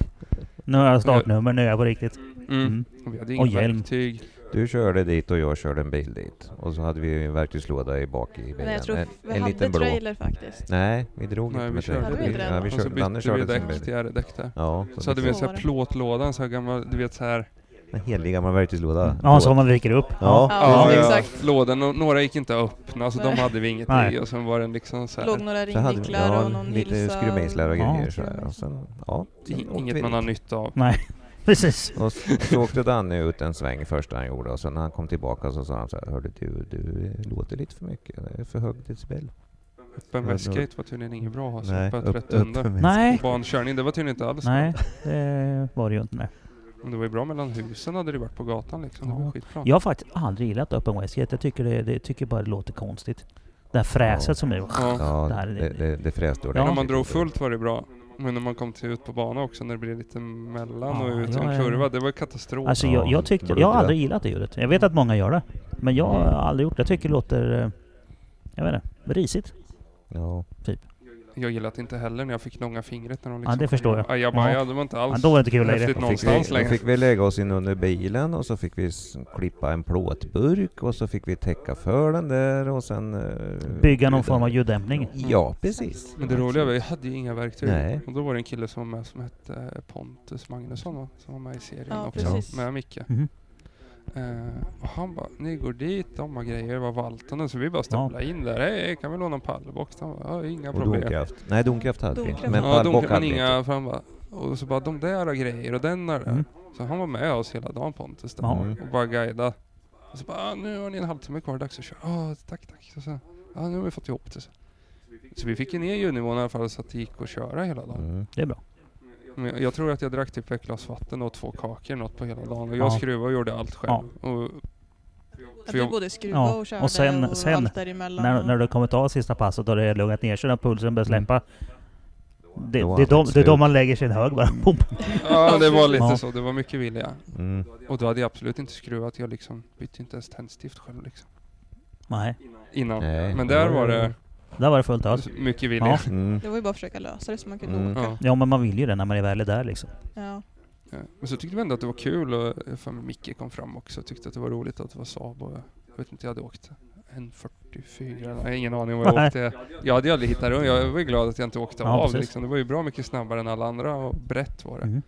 nu har jag startnummer, nu är jag på riktigt. Mm. Mm. Vi hade inga verktyg. Du körde dit och jag körde en bil dit. Och så hade vi en verktygslåda i bak i bilen. Nej, jag tror en, vi en hade liten trailer blå. Faktiskt. Nej, vi drog Nej, inte vi med trailer. Vi, ja, vi körde, och så bytte vi däck till R-däck där. Ja, så, så hade vi en så här plåtlådan, så här gammal, du vet så här... En helig gammal verktygslåda. Mm. Ja, så man viker upp. Ja, ja, ja, ja. exakt. Lådan, några gick inte att öppna, så de hade vi inget i. Och sen var den liksom så här... Låg några ringnycklar ja, och någon lite hilsa. Lite skruvmejslar och grejer. Ja. Så här. Och sen, ja, sen inget man har nytta av. Nej, precis. Och så, så åkte Danne ut en sväng första han gjorde. Och sen när han kom tillbaka så sa han så här, hörde du, du låter lite för mycket. Det är för högt decibel. Öppen väskate var tydligen inget bra. Alltså. Nej, upp, rätt upp, under. Nej. Bankörning, det var tydligen inte alls. Nej, det var det ju inte. Nej. Men det var ju bra mellan husen, hade det varit på gatan liksom. Det var skitbra. Jag har faktiskt aldrig gillat öppen väskate. Jag tycker, det, det, tycker bara det låter konstigt. Det här fräset ja. som är... Ja, ja det, här, det, det, det fräste ordentligt. Ja. När man drog fullt var det bra. Men när man kom till ut på banan också, när det blev lite mellan ja, och ut ja, en kurva. Det var ju katastrof. Alltså jag, jag, tyckte, jag har aldrig gillat det ljudet. Jag vet att många gör det. Men jag har aldrig gjort det. Jag tycker det låter... Jag vet inte, risigt. Ja, typ. Jag gillat inte heller när jag fick nånga fingret när de liksom... Ja, det förstår jag. Jag bara, ja, det var inte alls... Ja, då var det inte kul längre. Någonstans längre. Då fick vi lägga oss in under bilen och så fick vi s- klippa en plåtburk och så fick vi täcka för den där och sen... Uh, Bygga någon form av ljuddämpning. Mm. Ja, precis. Men det roliga var att jag hade ju inga verktyg. Nej. Och då var det en kille som var med som hette Pontus Magnusson som var med i serien ja, också. Precis. Med Micke. Mm. Uh, och han bara, ni går dit, de har grejer, det var Valtonen, så vi bara stämplade ja. in där. Hej, kan vi låna en pallbox? Han bara, inga och problem. Domkraft. Nej, domkraft hade vi. Men ja, domkraft hade inga, för han bara, och så bara, de där har grejer och den har mm. Så han var med oss hela dagen, Pontus, där, mm. och bara guida. Och så bara, nu har ni en halvtimme kvar, dags att köra. Ja, tack, tack. Så, så, ja, nu har vi fått ihop det. Så, så vi fick ju ner ljudnivån i alla fall så att det gick att köra hela dagen. Mm. Det är bra. Men jag tror att jag drack typ ett glas vatten och två kakor något på hela dagen. Och jag ja. skruvade och gjorde allt själv. Ja. Och, att du både skruvade ja. och körde och, sen, och sen, allt däremellan. När, när du kommer ta sista passet och det är lugnat ner sig när pulsen börjar slämpa. Det, det, det, de, det är då man lägger sin hög bara. Ja, det var lite ja. så. Det var mycket vilja. Mm. Och då hade jag absolut inte skruvat. Jag liksom bytte inte ens tändstift själv. Liksom. Nej. Innan. Nej. Men där var det... Där var det fullt av. Mycket vilja. Ja. Mm. Det var ju bara att försöka lösa det så man kunde mm. åka. Ja, men man vill ju det när man är väl där liksom. Ja. Ja. Men så tyckte vi ändå att det var kul och för Micke kom fram också och tyckte att det var roligt att det var Saab. Och jag vet inte, jag hade åkt en fyrtiofyra. Jag har ingen aning om jag Nej. åkte. Jag hade aldrig hittat runt. Jag var ju glad att jag inte åkte ja, av. Liksom. Det var ju bra mycket snabbare än alla andra och brett var det. Mm.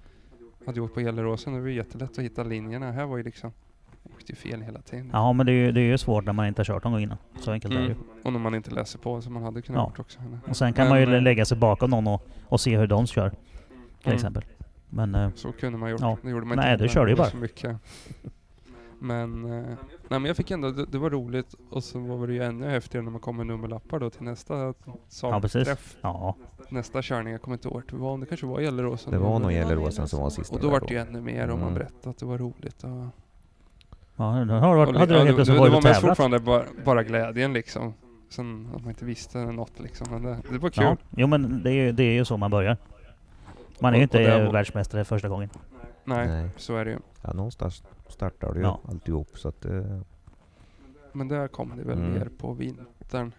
Jag hade åkt på Gelleråsen och det var ju jättelätt att hitta linjerna. Här var ju liksom... åkte ju fel hela tiden. Ja, men det är ju, det är ju svårt när man inte har kört någon gång innan. Så enkelt mm. är det. Och när man inte läser på som man hade kunnat ja. gjort också. Eller? Och sen kan men, man ju lägga sig bakom någon och, och se hur de kör. Till mm. exempel. Men, så kunde man gjort. Ja. Det gjorde man nej, inte. Nej, du körde ju bara. Så mycket. Men, nej, men jag fick ändå, det, det var roligt. Och så var det ju ännu häftigare när man kom med nummerlappar då till nästa sakträff. Ja, ja. Nästa körning, jag kommer inte ihåg. Det, var, det kanske var Gelleråsen. Det var nog Gelleråsen som var sista. Och då var det ju ännu mer mm. om man berättade att det var roligt. Och, ja, har varit, och, hade ja, det, det, det, det var mest fortfarande bara, bara glädjen liksom. Sen att man inte visste något liksom. Men det, det var kul. Ja. Jo, men det är, det är ju så man börjar. Man är ju inte var... världsmästare första gången. Nej, Nej, så är det ju. Ja, någonstans startar det ju ja. alltihop. Så att, uh... men där kom det väl mm. mer på vintern.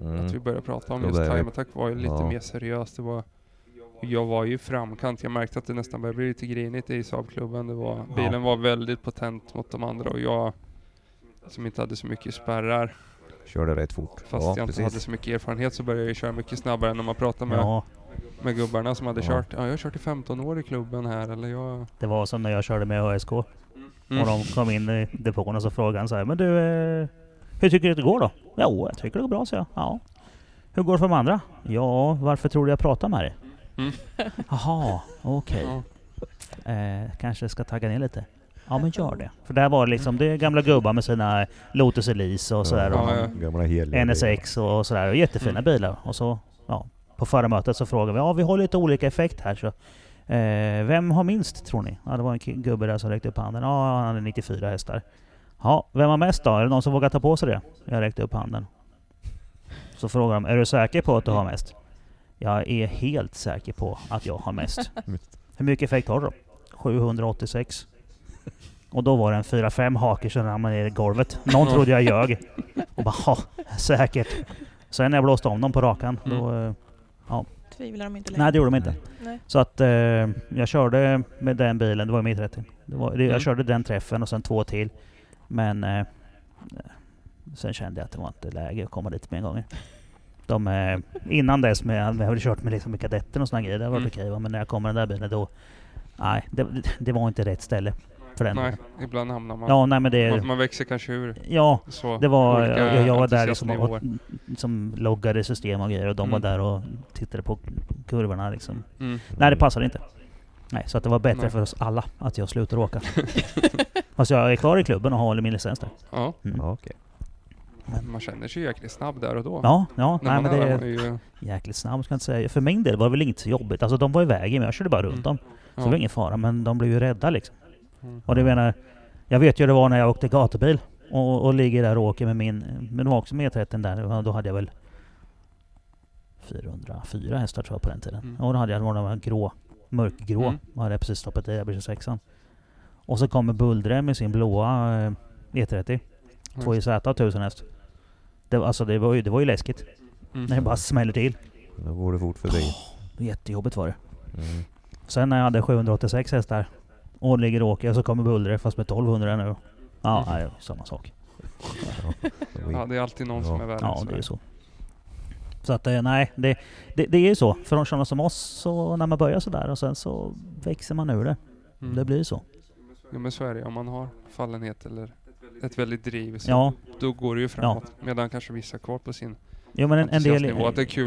Mm. Att vi började prata om just time attack var ju lite ja. mer seriöst. Det var, jag var ju framkant. Jag märkte att det nästan började bli lite grinigt i Saab-klubben. Det var, ja. Bilen var väldigt potent mot de andra. Och jag som inte hade så mycket spärrar. Körde rätt fort. Fast ja, jag inte precis. hade så mycket erfarenhet så började jag köra mycket snabbare än när man pratade med... Ja. Med gubbarna som hade ja. kört. Ja, jag har kört i femton år i klubben här. Eller jag... Det var som när jag körde med H S K. Mm. Och de kom in i depån och så frågade han så här. Men du, eh, hur tycker du att det går då? Ja, jag tycker det går bra, så jag. Ja. Hur går det för de andra? Ja, varför tror du jag pratar med dig? Mm. Jaha, okej. Okay. Ja. Eh, kanske ska tagga ner lite. Ja, men gör det. För där var det liksom det gamla gubbar med sina Lotus Elise och sådär. Ja, ja, ja. Och gamla N S X och sådär. Och jättefina mm. bilar. Och så, ja. På förra mötet så frågade vi, ja vi har lite olika effekt här så eh, vem har minst tror ni? Ja, det var en k- gubbe där som räckte upp handen. Ja, han hade nittiofyra hästar. Ja, vem har mest då? Är det någon som vågar ta på sig det? Jag räckte upp handen. Så frågade de, är du säker på att du har mest? Jag är helt säker på att jag har mest. Hur mycket effekt har du då? sjuhundraåttiosex. Och då var det en fyra fem haker som ramlade ner i golvet. Någon trodde jag ljög. Och bara, ja, säkert. Sen när jag blåste om dem på rakan, mm. då... Ja. Tvivlar de inte längre? Nej, det gjorde de inte. Nej. Så att eh, jag körde med den bilen, det var mitt rätt. Det var, det, jag mm. körde den träffen och sen två till. Men eh, sen kände jag att det var inte läge att komma dit med en gång. De, eh, innan dess, med, jag hade kört med liksom kadetten och sådana grejer, det var mm. okej. Va? Men när jag kom med den där bilen då, nej, det, det var inte rätt ställe. För den. Nej, ibland hamnar man. Ja, nej, men det, man, man växer kanske ur. Ja, så det var, jag, jag var där liksom och, som loggade system och grejer och de mm. var där och tittade på kurvorna liksom. Mm. Nej, det passade inte. Nej, så att det var bättre nej. för oss alla att jag slutar åka. Fast jag är kvar i klubben och har min licens där. Ja, mm. ja okej. Okay. Man känner sig jäkligt snabb där och då. Ja, ja nej, men det är ju... jäkligt snabb ska jag inte säga. För min del var det väl inget så jobbigt. Alltså de var i vägen men jag körde bara runt dem. Mm. Så ja. det var ingen fara, men de blev ju rädda liksom. Mm. Och det menar, jag vet ju det var när jag åkte gatubil och, och ligger där och åker med min, men det var också med trettio där, då hade jag väl fyrahundrafyra hästar tror jag på den tiden. Mm. Och då hade jag några grå, mörkgrå, mm. och hade jag precis stoppat i, jag blev tjugosexan. Och så kommer Buldre med sin blåa eh, E trettio, två I Z tusen häst. Det, alltså det var ju, det var ju läskigt, mm. när det bara smäller till. Då går det fort förbi. Oh, jättejobbigt var det. Mm. Sen när jag hade sjuhundraåttiosex hästar, och ligger och åker så kommer Bullre fast med tolvhundra nu. Ja, nej, samma sak. Ja, det är alltid någon ja. som är värre. Ja, det är så. Så att nej, det, det, det är ju så. För de sådana som oss, så när man börjar sådär och sen så växer man ur det. Mm. Det blir så. Ja, men så är det. Om man har fallenhet eller ett väldigt driv så ja. då går det ju framåt. Ja. Medan kanske vissa kvar på sin... Ja, men en, en del är,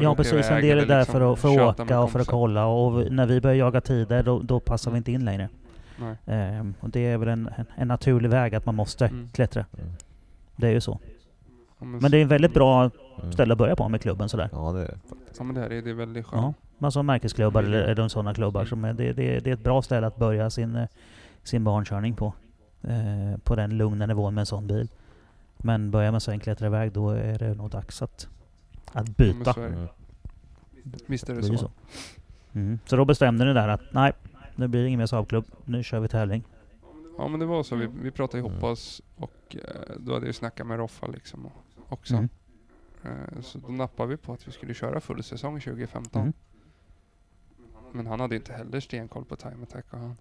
ja, precis, en del är där liksom för att, för att åka och kompisar. För att kolla. Och när vi börjar jaga tider, då, då passar vi inte in längre. Um, och det är väl en, en, en naturlig väg att man måste mm. klättra. Mm. Det är ju så. Men det är en väldigt bra ställe att börja på med klubben sådär. Ja, det är faktiskt. Ja, men det här är det väldigt skönt. Ja, man som märkesklubbar mm. eller de sådana klubbar mm. som är, det, det, det är ett bra ställe att börja sin, sin barnkörning på. Eh, på den lugna nivån med en sån bil. Men börjar man sen klättra iväg, då är det nog dags att, att byta. Ja, mm. Visst är det, det är så. Så. Mm. Så då bestämde ni där att nej, nu blir det ingen mer Saab-klubb. Nu kör vi tävling. Ja, men det var så. Vi, vi pratade ihop oss och eh, då hade vi snackat med Roffa liksom och, också. Mm. Eh, så då nappade vi på att vi skulle köra full säsong tjugofemton. Mm. Men han hade inte heller stenkoll på time attack. Och han,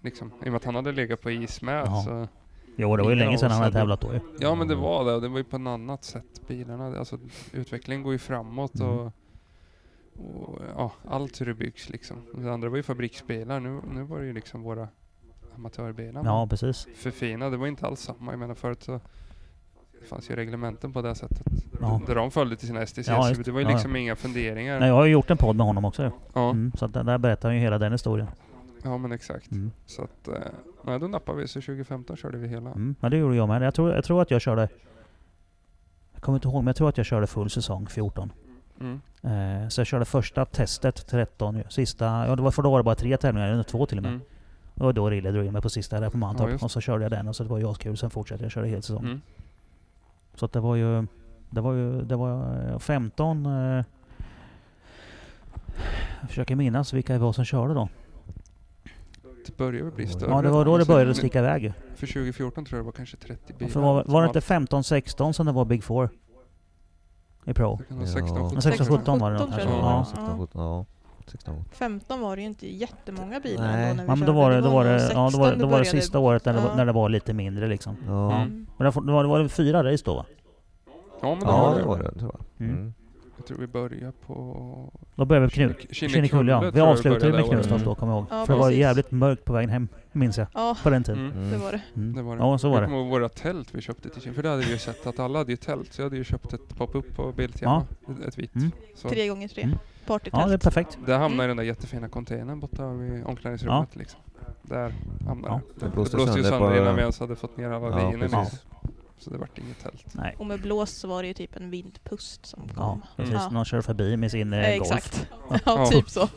liksom, i och med att han hade legat på is med. Ja. Så, jo, det var ju länge sedan han hade tävlat då. Ja, men det var det. Och det var ju på ett annat sätt. Bilarna, alltså, utvecklingen går ju framåt mm. och... Och, ja, allt hur det byggs liksom. Det andra var ju fabriksbilar. Nu, nu var det ju liksom våra amatörbilarna. Ja, precis. Förfina, det var inte alls samma. Jag menar förut så fanns ju reglementen på det sättet. Ja. Där de följde till sina S T C. Ja, det var ju liksom ja, ja. inga funderingar. Nej, jag har ju gjort en podd med honom också. Ja. Ja. Mm, så att där berättar han ju hela den historien. Ja, men exakt. Mm. Så att, nej, då nappade vi. Så tjugo femton körde vi hela. Mm, ja, det gjorde jag med. Jag tror, jag tror att jag körde... Jag kommer inte ihåg, men jag tror att jag körde full säsong fjorton. Mm. Eh, så jag körde första testet tretton. Sista, ja, det var för då var det bara tre tävlingar, eller två till och med. Mm. Och då rillade jag in mig på sista där på Mantorp. Ja, och så körde jag den och så det var jag kul. Sen fortsatte jag köra hela säsongen. Mm. Så att det var ju... Det var ju det var femton... Eh, jag försöker minnas vilka det var som körde då. Det började bli större. Ja, det var då det började sticka iväg. För tjugo fjorton tror jag det var kanske trettio bilar. Ja, var, var det inte femton sexton som det var Big Four? I Pro. sexton sjutton var det. sjutton, ja. Ja. Ja. femton var det ju inte jättemånga bilar. Nej. Då när vi ja, men då var det, då var det, ja, då var det, då var det sista året när, ja. det, när det var lite mindre liksom. Ja. Ja. Men det var, det var, det var fyra race då va? Ja, men det, ja, var, det. det var det. Tror jag. Mm. Mm. Jag tror vi börjar på... Då börjar vi på Kinnekulle, ja. Vi avslutade med Knutstorp då, kommer jag ihåg. Ja, för det var jävligt mörkt på vägen hem, minns jag. Ja, på den tiden. Mm. Det var det. Mm. Det var det. Ja, så var det. Jag kommer ihåg våra tält vi köpte till Kinn. För det hade vi ju sett att alla hade ju tält. Så jag hade ju köpt ett pop-up på Biltema. Ja. Ett vitt. Mm. Tre gånger tre. Mm. Partytält. Ja, det är perfekt. Där hamnar mm. den där jättefina containern borta vid omklädningsrummet. Ja. Liksom. Där hamnar ja. det. Det blåste ju sönder innan vi ens hade fått ner alla ja, viner. Ja. Så det var inget tält. Nej. Och med blås så var det ju typ en vindpust som kom. Ja, precis. Mm. Någon kör förbi med sin eh, golf. Exakt. Ja, ja, typ så.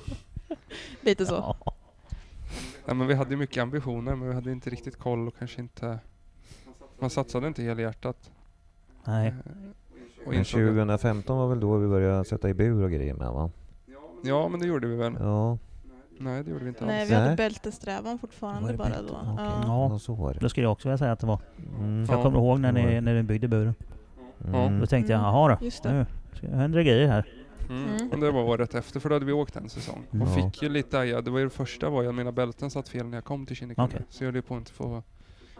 Lite så. Ja. Nej, men vi hade ju mycket ambitioner, men vi hade inte riktigt koll och kanske inte... Man satsade inte hela hjärtat. Nej. Och men tjugo femton var väl då vi började sätta i bur och grejer med, va? Ja, men det gjorde vi väl. Ja. Nej, det gjorde vi inte alls. Nej, vi hade bältesträvan fortfarande bara bälte? Då. Okay. Ja. Ja, så var det. Då skulle jag också vilja säga att det var. Mm. Jag kommer ihåg när ni, när ni byggde buren. Mm. Då tänkte jag, jaha då, just det. Nu händer det grejer här. Mm. Mm. Och det var året efter, för då hade vi åkt en säsong. Mm. Och fick ju lite, ja, det var ju det första var jag, mina bälten satt fel när jag kom till Kinnekulle. Okay. Så jag höll på att inte få,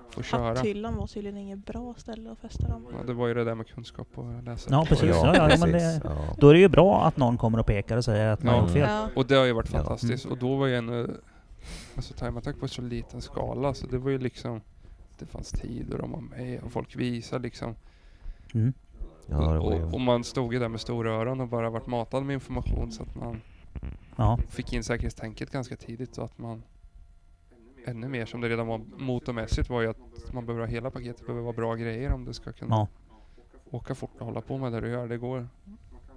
få köra. Attillan var tydligen inget bra ställe att fästa dem. Ja, det var ju det där med kunskap och läsa. Ja, precis. Ja, ja, precis. Men det, då är det ju bra att någon kommer och pekar och säger att man ja. har fel. Ja. Och det har ju varit fantastiskt. Ja. Mm. Och då var ju en alltså, Time Attack på så liten skala. Så det var ju liksom, det fanns tid och de var med och folk visade liksom. Mm. Ja, det var ju... och, och man stod ju där med stora öron och bara varit matad med information så att man ja. fick in säkerhetstänket ganska tidigt så att man ännu mer som det redan var motormässigt var ju att man behöver ha hela paketet, behöver vara bra grejer om det ska kunna ja. åka fort och hålla på med det du gör. Det går,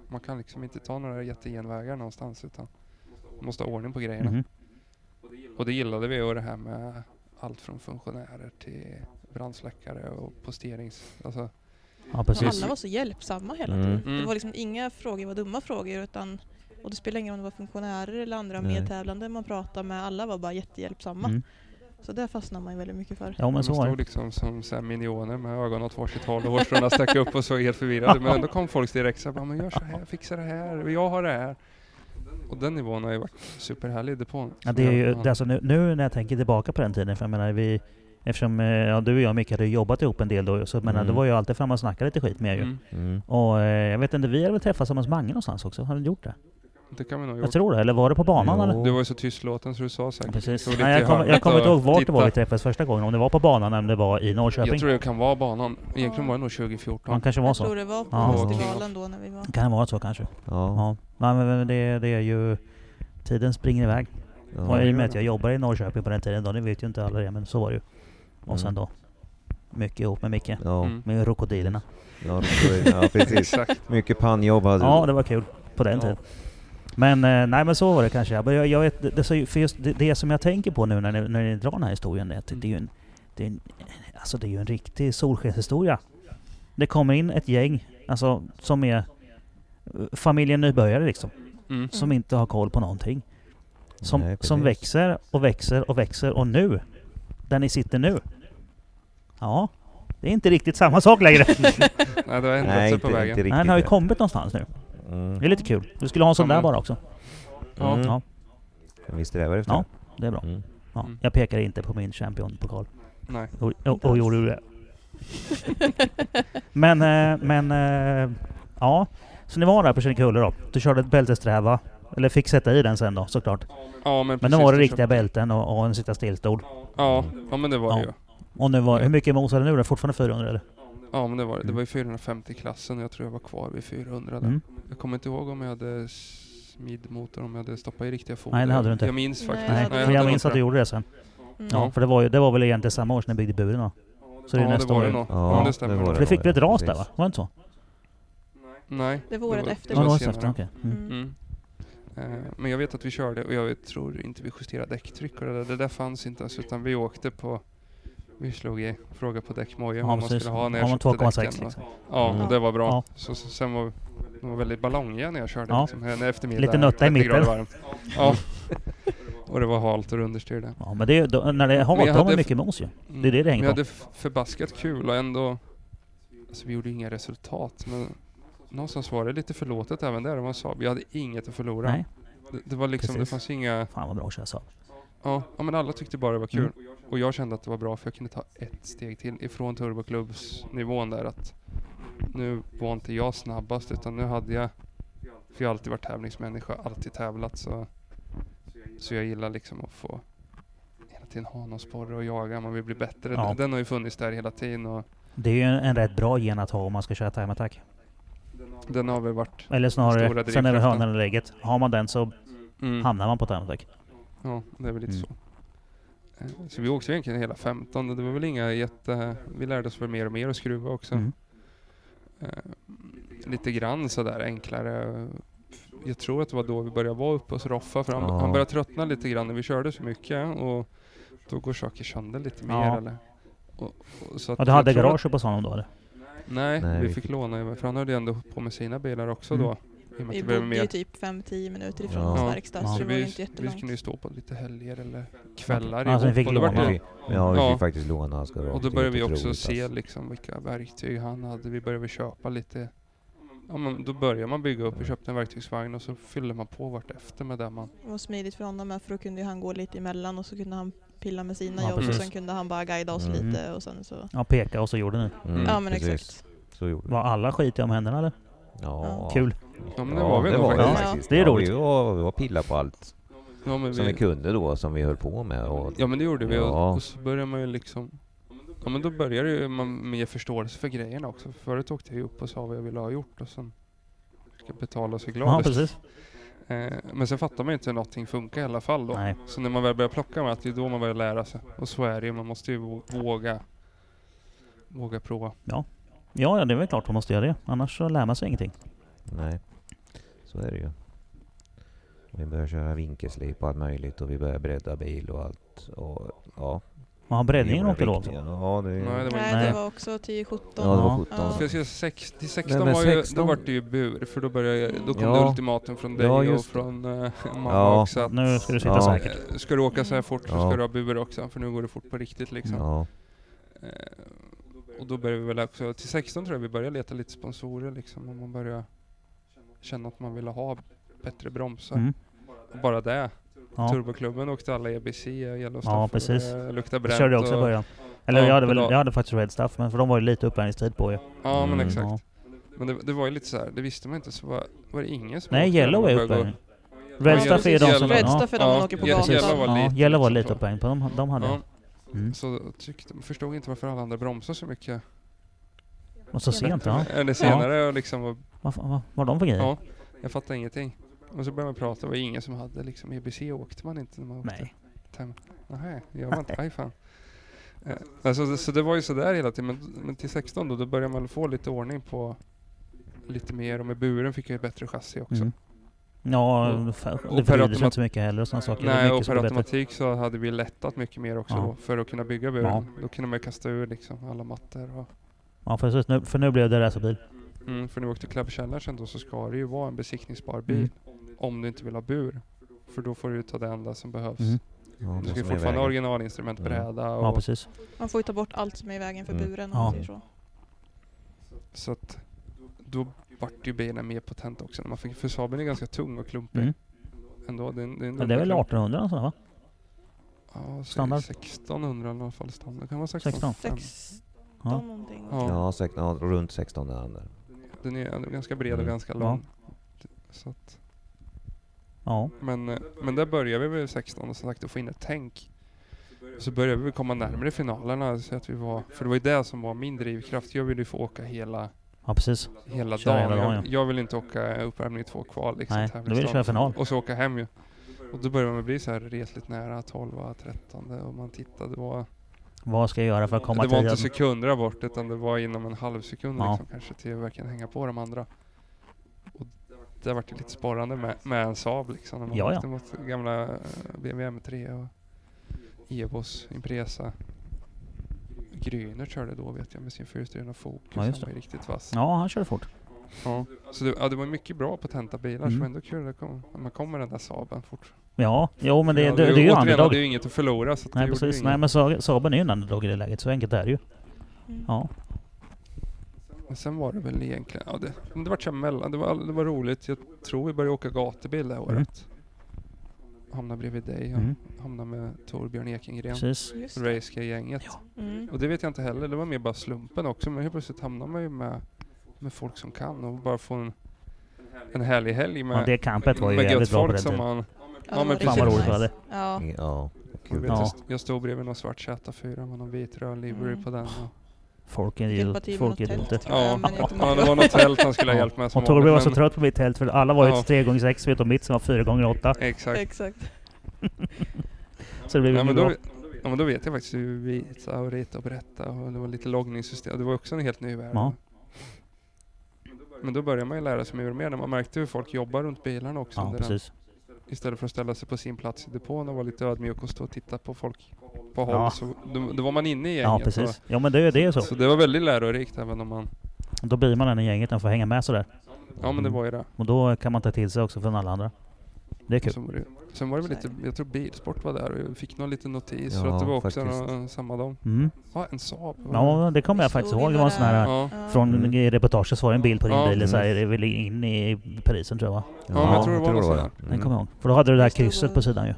man kan liksom inte ta några jättegenvägar någonstans utan man måste ha ordning på grejerna. Mm. Och det gillade vi och det här med allt från funktionärer till brandsläckare och posterings... Alltså, ja, alla var så hjälpsamma hela tiden. Mm. Det var liksom inga frågor var dumma frågor utan... Och det spelar ingen roll om det var funktionärer eller andra Nej. medtävlande man pratade med. Alla var bara jättehjälpsamma. Mm. Så där fastnade man ju väldigt mycket för. Ja, men så man stod liksom som så här minioner med ögonen åt varsitt håll och hårstråna stack upp och så helt förvirrade. Men då kom folk direkt så här, man gör så här, fixar det här, jag har det här. Och den nivån har ju varit superhärlig depån. Ja, det är ju, det är alltså nu, nu när jag tänker tillbaka på den tiden, för jag menar vi... Eftersom ja, du och jag och Micke hade jobbat ihop en del då. Så menar, mm. då var jag alltid fram och snackade lite skit med ju. Mm. Mm. Och eh, jag vet inte, vi hade väl träffats som hos Mange någonstans också. Har du gjort det? Det kan vi nog jag gjort. Tror det, eller var det på banan? Jo. Eller? Du var ju så tystlåten så du sa säkert. Precis. Nej, jag kommer kom inte ihåg vart titta. det var vi träffades första gången. Om det var på banan eller det var i Norrköping. Jag tror det kan vara banan. Egentligen var det nog tjugo fjorton. Man kanske var så. Jag tror det var på ja. festivalen då när vi var. Kan det vara så kanske. Ja. Ja. Nej, men det, det är ju... Tiden springer iväg. Ja. Och i och med att jag jobbade i Norrköping på den tiden då, ni vet ju inte alla det, men så var det ju. Och sen då, mycket ihop med Micke. Ja. Med rokodilerna. Ja, rokodilerna, ja precis. Mycket pannjobb hade Ja, det var kul på den ja. tiden. Men, nej, men så var det kanske. Jag, jag vet, det, för just det, det som jag tänker på nu när ni, när ni drar den här historien är att det är ju en, det är en, alltså det är ju en riktig solskenshistoria. Det kommer in ett gäng alltså, som är familjen nybörjare liksom. Mm. Som inte har koll på någonting. Som, nej, som växer och växer och växer och nu där ni sitter nu. Ja, det är inte riktigt samma sak längre. Nej, det har ändrat sig på inte, vägen. Inte Nej, har ju kommit någonstans nu. Mm. Det är lite kul. Du skulle ha en sån mm. där bara också. Mm. Mm. Ja. Vi strävar efter. Ja, det är bra. Mm. Ja. Jag pekar inte på min championpokal. Nej. Och, och, och gjorde du det? men, men, ja. Så ni var där på Kinnekulle då. Du körde ett bältesträva. Eller fick sätta i den sen då, såklart. Ja, men, men då var det riktiga bälten och, och en sitta stillstol. Ja, ja men det var det ja. ju. Och nu var, hur mycket mosade nu? Är det fortfarande fyrahundra eller? Ja, men det var det. Det var ju fyrahundrafemtio klassen. Jag tror jag var kvar vid fyrahundra där. Mm. Jag kommer inte ihåg om jag hade smidmotor, om jag hade stoppat i riktiga foder. Nej, det hade du inte. Jag minns faktiskt. Nej, Nej, jag, för jag minns att du gjorde det sen. Mm. Ja, för det var, ju, det var väl egentligen samma år som jag byggde buren då. Så det ja, det var det nog. Ja, det stämmer. För det fick väl ett ras där va? Var det inte så? Nej. Det var året efter. Ja, det var efter, okej. Okay. Mm. Mm. Men jag vet att vi körde och jag tror inte vi justerade däcktryck och det där, det där fanns inte ens, utan vi åkte på, vi slog i fråga på däckmoja om ja, man skulle ha när jag köpte däcken. Liksom. Ja, och mm. det var bra. Ja. Så, så sen var det var väldigt ballongiga när jag körde ja. liksom, när eftermiddag. Lite nötta i mitten. Ja. Och det var halt och understyrde. Ja, men det då, när det halt har man mycket mos ju. Det är det det hänger på. Vi hade f- förbaskat kul och ändå alltså, vi gjorde inga resultat, men någonstans var det lite förlåtet även där. Man sa, vi hade inget att förlora. Nej. Det, det var liksom, precis. Det fanns inga... Fan vad bra att köra Saab. Ja, ja, men alla tyckte bara det var kul. Mm. Och jag kände att det var bra, för jag kunde ta ett steg till ifrån turboklubbsnivån där. Att nu var inte jag snabbast, utan nu hade jag... För jag har alltid varit tävlingsmänniska, alltid tävlat. Så, så jag gillar liksom att få hela tiden ha någon sporre och jaga. Man vill bli bättre. Ja. Den, den har ju funnits där hela tiden. Och det är ju en, en rätt bra gen att ha om man ska köra time attack. Den har väl varit... Eller snarare, sen är det hönan eller läget. Har man den så mm. hamnar man på Termatec. Ja, det är väl lite mm. så. Så vi åkte egentligen hela femton. Det var väl inga jätte... Vi lärde oss väl mer och mer att skruva också. Mm. Uh, lite grann sådär enklare. Jag tror att det var då vi började vara uppe hos Roffa. För han, oh. han började tröttna lite grann när vi körde så mycket. Och då går saker sönder lite mer. Ja. Eller? Och, och så att ja, du hade garage på sådana då, eller? Nej, Nej, vi fick låna, för han hade ju ändå på med sina bilar också mm. då. Vi bodde ju typ fem till tio minuter ifrån hans ja. verkstad, ja. så det var ju inte jättelångt. Vi kunde ju stå på lite helger eller kvällar. Ja, alltså, vi fick låna. Vi, ja, vi fick ja. faktiskt låna hans garage. Och då började vi också se alltså. liksom, vilka verktyg han hade. Vi började köpa lite. Ja, men då började man bygga upp och köpte en verktygsvagn och så fyllde man på vart efter med det man... Det var smidigt för honom, för då kunde han gå lite emellan och så kunde han pilla med sina ja, jobb precis. och sen kunde han bara guida oss mm. lite och sen så... Ja, peka och så gjorde ni. Mm, ja, men precis. exakt. Så gjorde vi. Var alla skitiga om händerna eller? Ja. Kul. Ja, men det var vi ja, det var faktiskt. faktiskt. Ja. Det är roligt. Ja, vi var, vi var pilla på allt ja, men som vi... vi kunde då, som vi höll på med. Och... Ja, men det gjorde vi ja. och så började man ju liksom... Ja, men då börjar ju man med förståelse för grejerna också. Förut åkte jag upp och sa vad jag ville ha gjort och sen ska betala sig glad. Ja, precis. Eh, men sen fattar man inte hur någonting funkar i alla fall då. Nej. Så när man väl börjar plocka med att det är då man börjar lära sig. Och så är det ju, man måste ju våga våga prova. Ja, ja det är väl klart man måste göra det. Annars så lär man sig ingenting. Nej, så är det ju. Vi börjar köra vinkelslip och allt möjligt och vi börjar bredda bil och allt. Och ja... Man har breddningen åker då också. Ja, det är... Nej, det var, Nej, det var också tio sjutton. Ja, det var sjutton. Ja. För jag ser sex, till sexton Nej, var ju, sexton... då var det ju bur. För då, började, då kom ja. det ultimatum från dig ja, och från äh, mamma ja. också. Att, nu ska du sitta ja. säkert. Ska du åka så här fort ja. så ska du ha bur också. För nu går det fort på riktigt liksom. Ja. Eh, och då började vi väl också. Till sexton tror jag vi började leta lite sponsorer liksom. Och man började känna att man ville ha bättre bromsar. Mm. Bara det. Ja. Turboklubben åkte alla E B C och ja, precis. Och, äh, lukta bränt. Det körde jag också i början. Eller ja, jag, hade väl, jag hade faktiskt Red Staff, men för de var ju lite uppvärmningstid på ju. Ja, mm. men exakt. Ja. Men det, det var ju lite så här, det visste man inte, så var, var det ingen som... Nej, Yellow är uppvärmning. Red Staff är de som... Red Staff är de man åker på gatan. Ja, Yellow var lite uppvärmning på, de, de hade... Ja. Mm. Så tyckte, förstod inte varför alla andra bromsar så mycket. Och så sent, ja. Eller senare ja. liksom... Var, va, va, var de för grejer? Ja, jag fattade ingenting. Och så började man prata, det var ingen som hade liksom E B C, åkte man inte när man åkte. Nej. Nej, gör man inte, aj fan. Eh, alltså, så, så det var ju sådär hela tiden, men, men till sexton då, då började man få lite ordning på lite mer, och med buren fick jag ju bättre chassi också. Mm. Ja, och, och det förlorade sig inte så mycket heller och sådana saker. Nej, och per automatik så hhade vi lättat mycket mer också ja. då, för att kunna bygga buren. Ja. Då kunde man kasta ur liksom alla mattor. Och... Ja, precis, nu, för nu blev det racerbil. Mm, för nu åkte Club Challenge då, så ska det ju vara en besiktningsbar bil. Mm. Om du inte vill ha bur. För då får du ta det enda som behövs. Mm. Ja, du ska fortfarande ha originalinstrument, mm. bräda. Och ja, precis. Man får ju ta bort allt som är i vägen för mm. buren. Om ja. man så. så att då vart ju bilen mer potent också. När man fick, för Saben är ganska tung och klumpig. Mm. Ändå, det, är en, det, är en Men det är väl artonhundra alltså, va? Ja, standard. sextonhundra i alla fall. Standard. Kan vara sexton. sexton, sexton ja. någonting. Ja, ja sexton, runt sexton är den där. Den är ganska bred och mm. ganska lång. Ja. Så att... Ja. Men, men där började vi med sexton och så sagt att få in ett tänk. så började vi komma närmare finalerna. Så att vi var, för det var ju det som var min drivkraft. Jag ville ju få åka hela, ja, precis. hela dagen. Hela dagen ja. jag, jag vill inte åka uppvärmning två kval. Liksom, nej, då vill jag köra final. Och så åka hem ju. Och då började man bli så här resligt nära tolv tretton och man tittade på vad ska jag göra för att komma till det? Det var inte sekunder bort utan det var inom en halv sekund ja. liksom, kanske till att verkligen hänga på de andra. Och det har varit lite sparande med, med en Saab liksom. När man ja, ja. mot gamla B M W M tre och Evos, Impresa. Gröner körde då vet jag med sin fyrstyrande Focus. Ja, han var riktigt vass. Ja, han körde fort. Ja, så det, ja, det var mycket bra potenta bilar mm. så ändå kul att kom, man kommer den där Saaben fort. Ja, jo men det, ja, det, det, det är ju underdog. Det är ju inget att förlora. Så att nej, precis. Nej, men Saaben är ju en underdog i det läget, så enkelt är det ju. Mm. Ja. Men sen var det väl egentligen, ja, det, det var så mellan, det var, det var roligt. Jag tror vi började åka gatubil det här året. Mm. Hamnade bredvid dig, mm. hamnade med Torbjörn Ekengren, Racegate-gänget. Ja. Mm. Och det vet jag inte heller, det var mer bara slumpen också. Men helt plötsligt hamnade man ju med med folk som kan och bara få en, en härlig helg med, ja, det kampet var ju med gött folk som man... Ja, ja men fan vad roligt var det. Ja. Ja. Cool. Jag, vet, jag stod bredvid någon svart Z fyra med någon vit röd livery mm. på den. Och folk är ju folk är inte. Ja. Ja. Ja, det var något tält han skulle ha hjälpt med. Och Torbjörn var så trött på mitt tält för alla var ju ja. tre gånger sex vet om mitt som var fyra gånger åtta. Exakt. Exakt. Så det blev ja, men då, ja, men då vet jag faktiskt hur vi sa och rita och berätta och det var lite loggningssystem. Det var också en helt ny värld. Ja. Men då börjar man ju lära sig mer och mer. Man märkte hur folk jobbar runt bilarna också. Ja, precis. Istället för att ställa sig på sin plats i depån och vara lite ödmjuk och stå och titta på folk på håll. Ja. Så då, då var man inne i gänget. Ja, precis. Ja, men det är det så. Så det var väldigt lärorikt även om man... Då blir man den i gänget och får hänga med sådär. Ja, men det var ju det. Och då kan man ta till sig också från alla andra. Det är kul. Sen var det, sen var det väl lite... Jag tror Bilsport var där och jag fick någon liten notis ja, för att det var också någon, samma dag. Mm. Ja, en Saab. Ja, det kommer jag faktiskt ihåg. Det var en sån här... Ja. Från mm. reportaget så var det en bil på din ja. bil. Så här, det ville in i Parisen tror jag va? Ja, ja jag tror det var någon sån här. Den kommer jag ihåg. För då hade du det där krysset på sidan ju.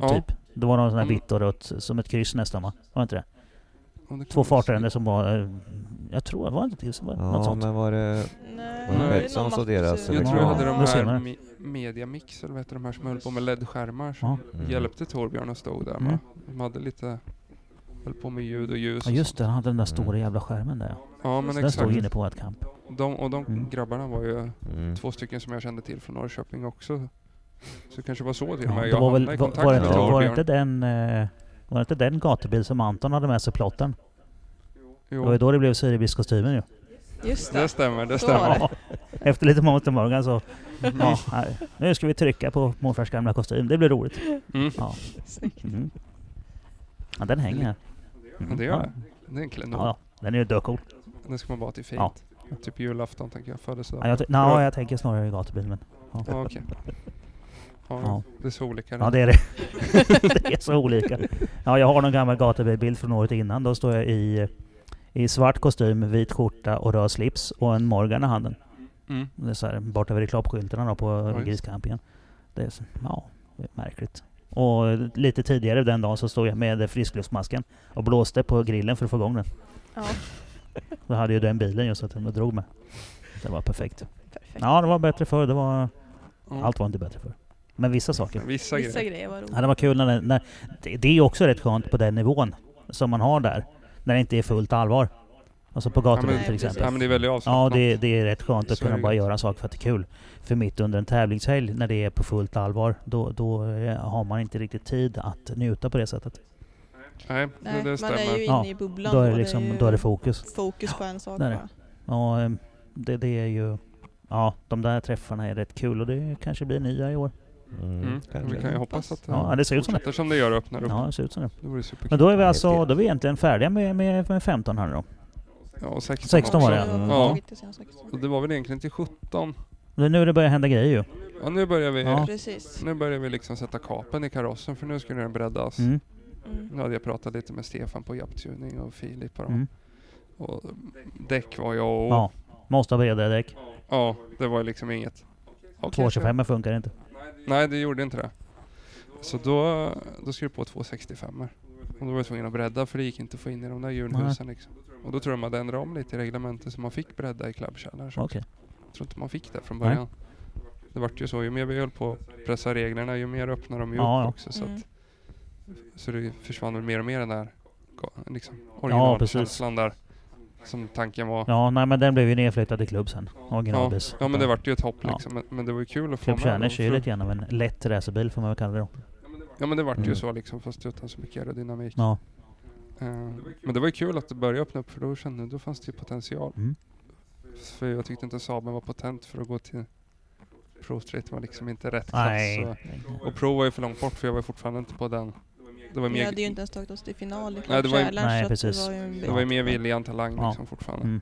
Ja. Typ. Det var någon sån här vitt och rött som ett kryss nästan va? Var inte det? Ja, det två fartränder som var... Jag tror det var inte till som var ja, något sånt. Ja, men var det... Nej, som så deras, jag tror jag hade de här me- mediamix eller vad heter de här som höll på med L E D-skärmar som mm. hjälpte Torbjörn att stå där. Mm. De hade lite höll på med ljud och ljus. Ja just det, han hade den där stora mm. jävla skärmen där. Ja, men så exakt. Den stod inne på ett kamp. De, och de mm. grabbarna var ju mm. två stycken som jag kände till från Norrköping också. Så kanske var så till och med. Jag var väl, i kontakt var, var, med var, var inte den uh, var inte den gatubil som Anton hade med sig plotten? Jo. Det var då det blev Syribiskostymen ju. Just det. det stämmer, det stämmer. Ja, efter lite mångt och morgon så mm. ja, nu ska vi trycka på morfars gamla kostym. Det blir roligt. Mm. Ja. Mm. Ja, den hänger här. Mm. Det gör det. Det är en klänning. Ja, den är ju dökol. Den ska man bara till fint. Ja. Typ julafton tänker jag födelsedag. Ja, jag, t- no, jag tänker snarare i gatubil men. Ja. Ja, okej. Okay. Ja, ja, det är så olika. Nu. Ja, det är det. Det är så olika. Ja, jag har någon gammal gatubilbild från året innan. Då står jag i I svart kostym, vit skjorta och röd slips och en Morgan i handen. Mm. Det är så här, bort över reklamskyltarna på ja, Griscampingen. Det är så, ja, det är märkligt. Och lite tidigare den dagen så stod jag med friskluftsmasken och blåste på grillen för att få igång den. Ja. Då hade ju den bilen just att jag drog med. Det var perfekt. perfekt. Ja, det var bättre förr. Det var... Mm. Allt var inte bättre förr. Men vissa saker. Vissa, vissa grejer. grejer var roligt. Ja, det var kul när, när... Det är också rätt skönt på den nivån som man har där. När det inte är fullt allvar. Alltså på gatorna ja, till exempel. Ja, men det är väldigt avslappnat. Ja, det, det är rätt skönt att kunna bara göra en sak för att det är kul. För mitt under en tävlingshelg när det är på fullt allvar, då, då har man inte riktigt tid att njuta på det sättet. Nej, det, Nej, det stämmer. Man är ju inne i bubblan. Ja, då, är det liksom, det är då är det fokus. Fokus på en sak. Ja, det, ja, det, det är ju... Ja, de där träffarna är rätt kul och det kanske blir nya i år. Mm, mm, vi kan ju hoppas att ja, det ser ut som det. Som det gör och öppnar upp. Ja, det ser ut som det. det Men då är vi alltså då är vi egentligen färdiga med med, med femton här då. Ja, och sexton var det. Mm. Ja. Och det var väl egentligen till sjutton. Men nu det börjar hända grejer ju. Ja, nu börjar vi ja. precis. Nu börjar vi liksom sätta kapen i karossen för nu ska den breddas. Mm. Mm. Nu hade jag pratat lite med Stefan på Japtuning och Filip och dem. Mm. Och däck var jag och ja, måste ha bredare däck. Ja, det var liksom inget. Okay, två tjugofem funkar inte. Nej, det gjorde inte det. Så då, då skrev jag på två sextiofem. Och då var jag tvungen att bredda för det gick inte att få in i de där hjulhusen. Liksom. Och då tror jag man hade ändrat om lite i reglementet så man fick bredda i klubbkällan. Okay. Jag tror inte man fick det från början. Nej. Det var ju så, ju mer vi höll på att pressa reglerna, ju mer öppnar de ju ja, upp ja. också. Så mm. att så det försvann väl mer och mer den där liksom, originalkänslan ja, där som tanken var. Ja, nej, men den blev ju nedflyttad i klubb sen. Originalbis. Ja, ja, men det vart ju ett hopp liksom. Ja. Men, men det var ju kul att få med. Klubb Tjärners är ju lite grann av en lätt racerbil får man väl kalla det då. Ja, men det vart mm. ju så liksom, fast utan så mycket aerodynamik. Ja. Uh, men det var ju kul att det började öppna upp, för då kände då fanns det ju potential. Mm. För jag tyckte inte Saaben var potent för att gå till Pro Street, var liksom inte rätt klass. Och, och Pro var ju för långt bort, för jag var fortfarande inte på den. Det var mer, vi hade ju inte ens tagit oss till final i nej, det var ju, nej, precis. Det var ju mer viljan, talang ja. liksom fortfarande. Mm.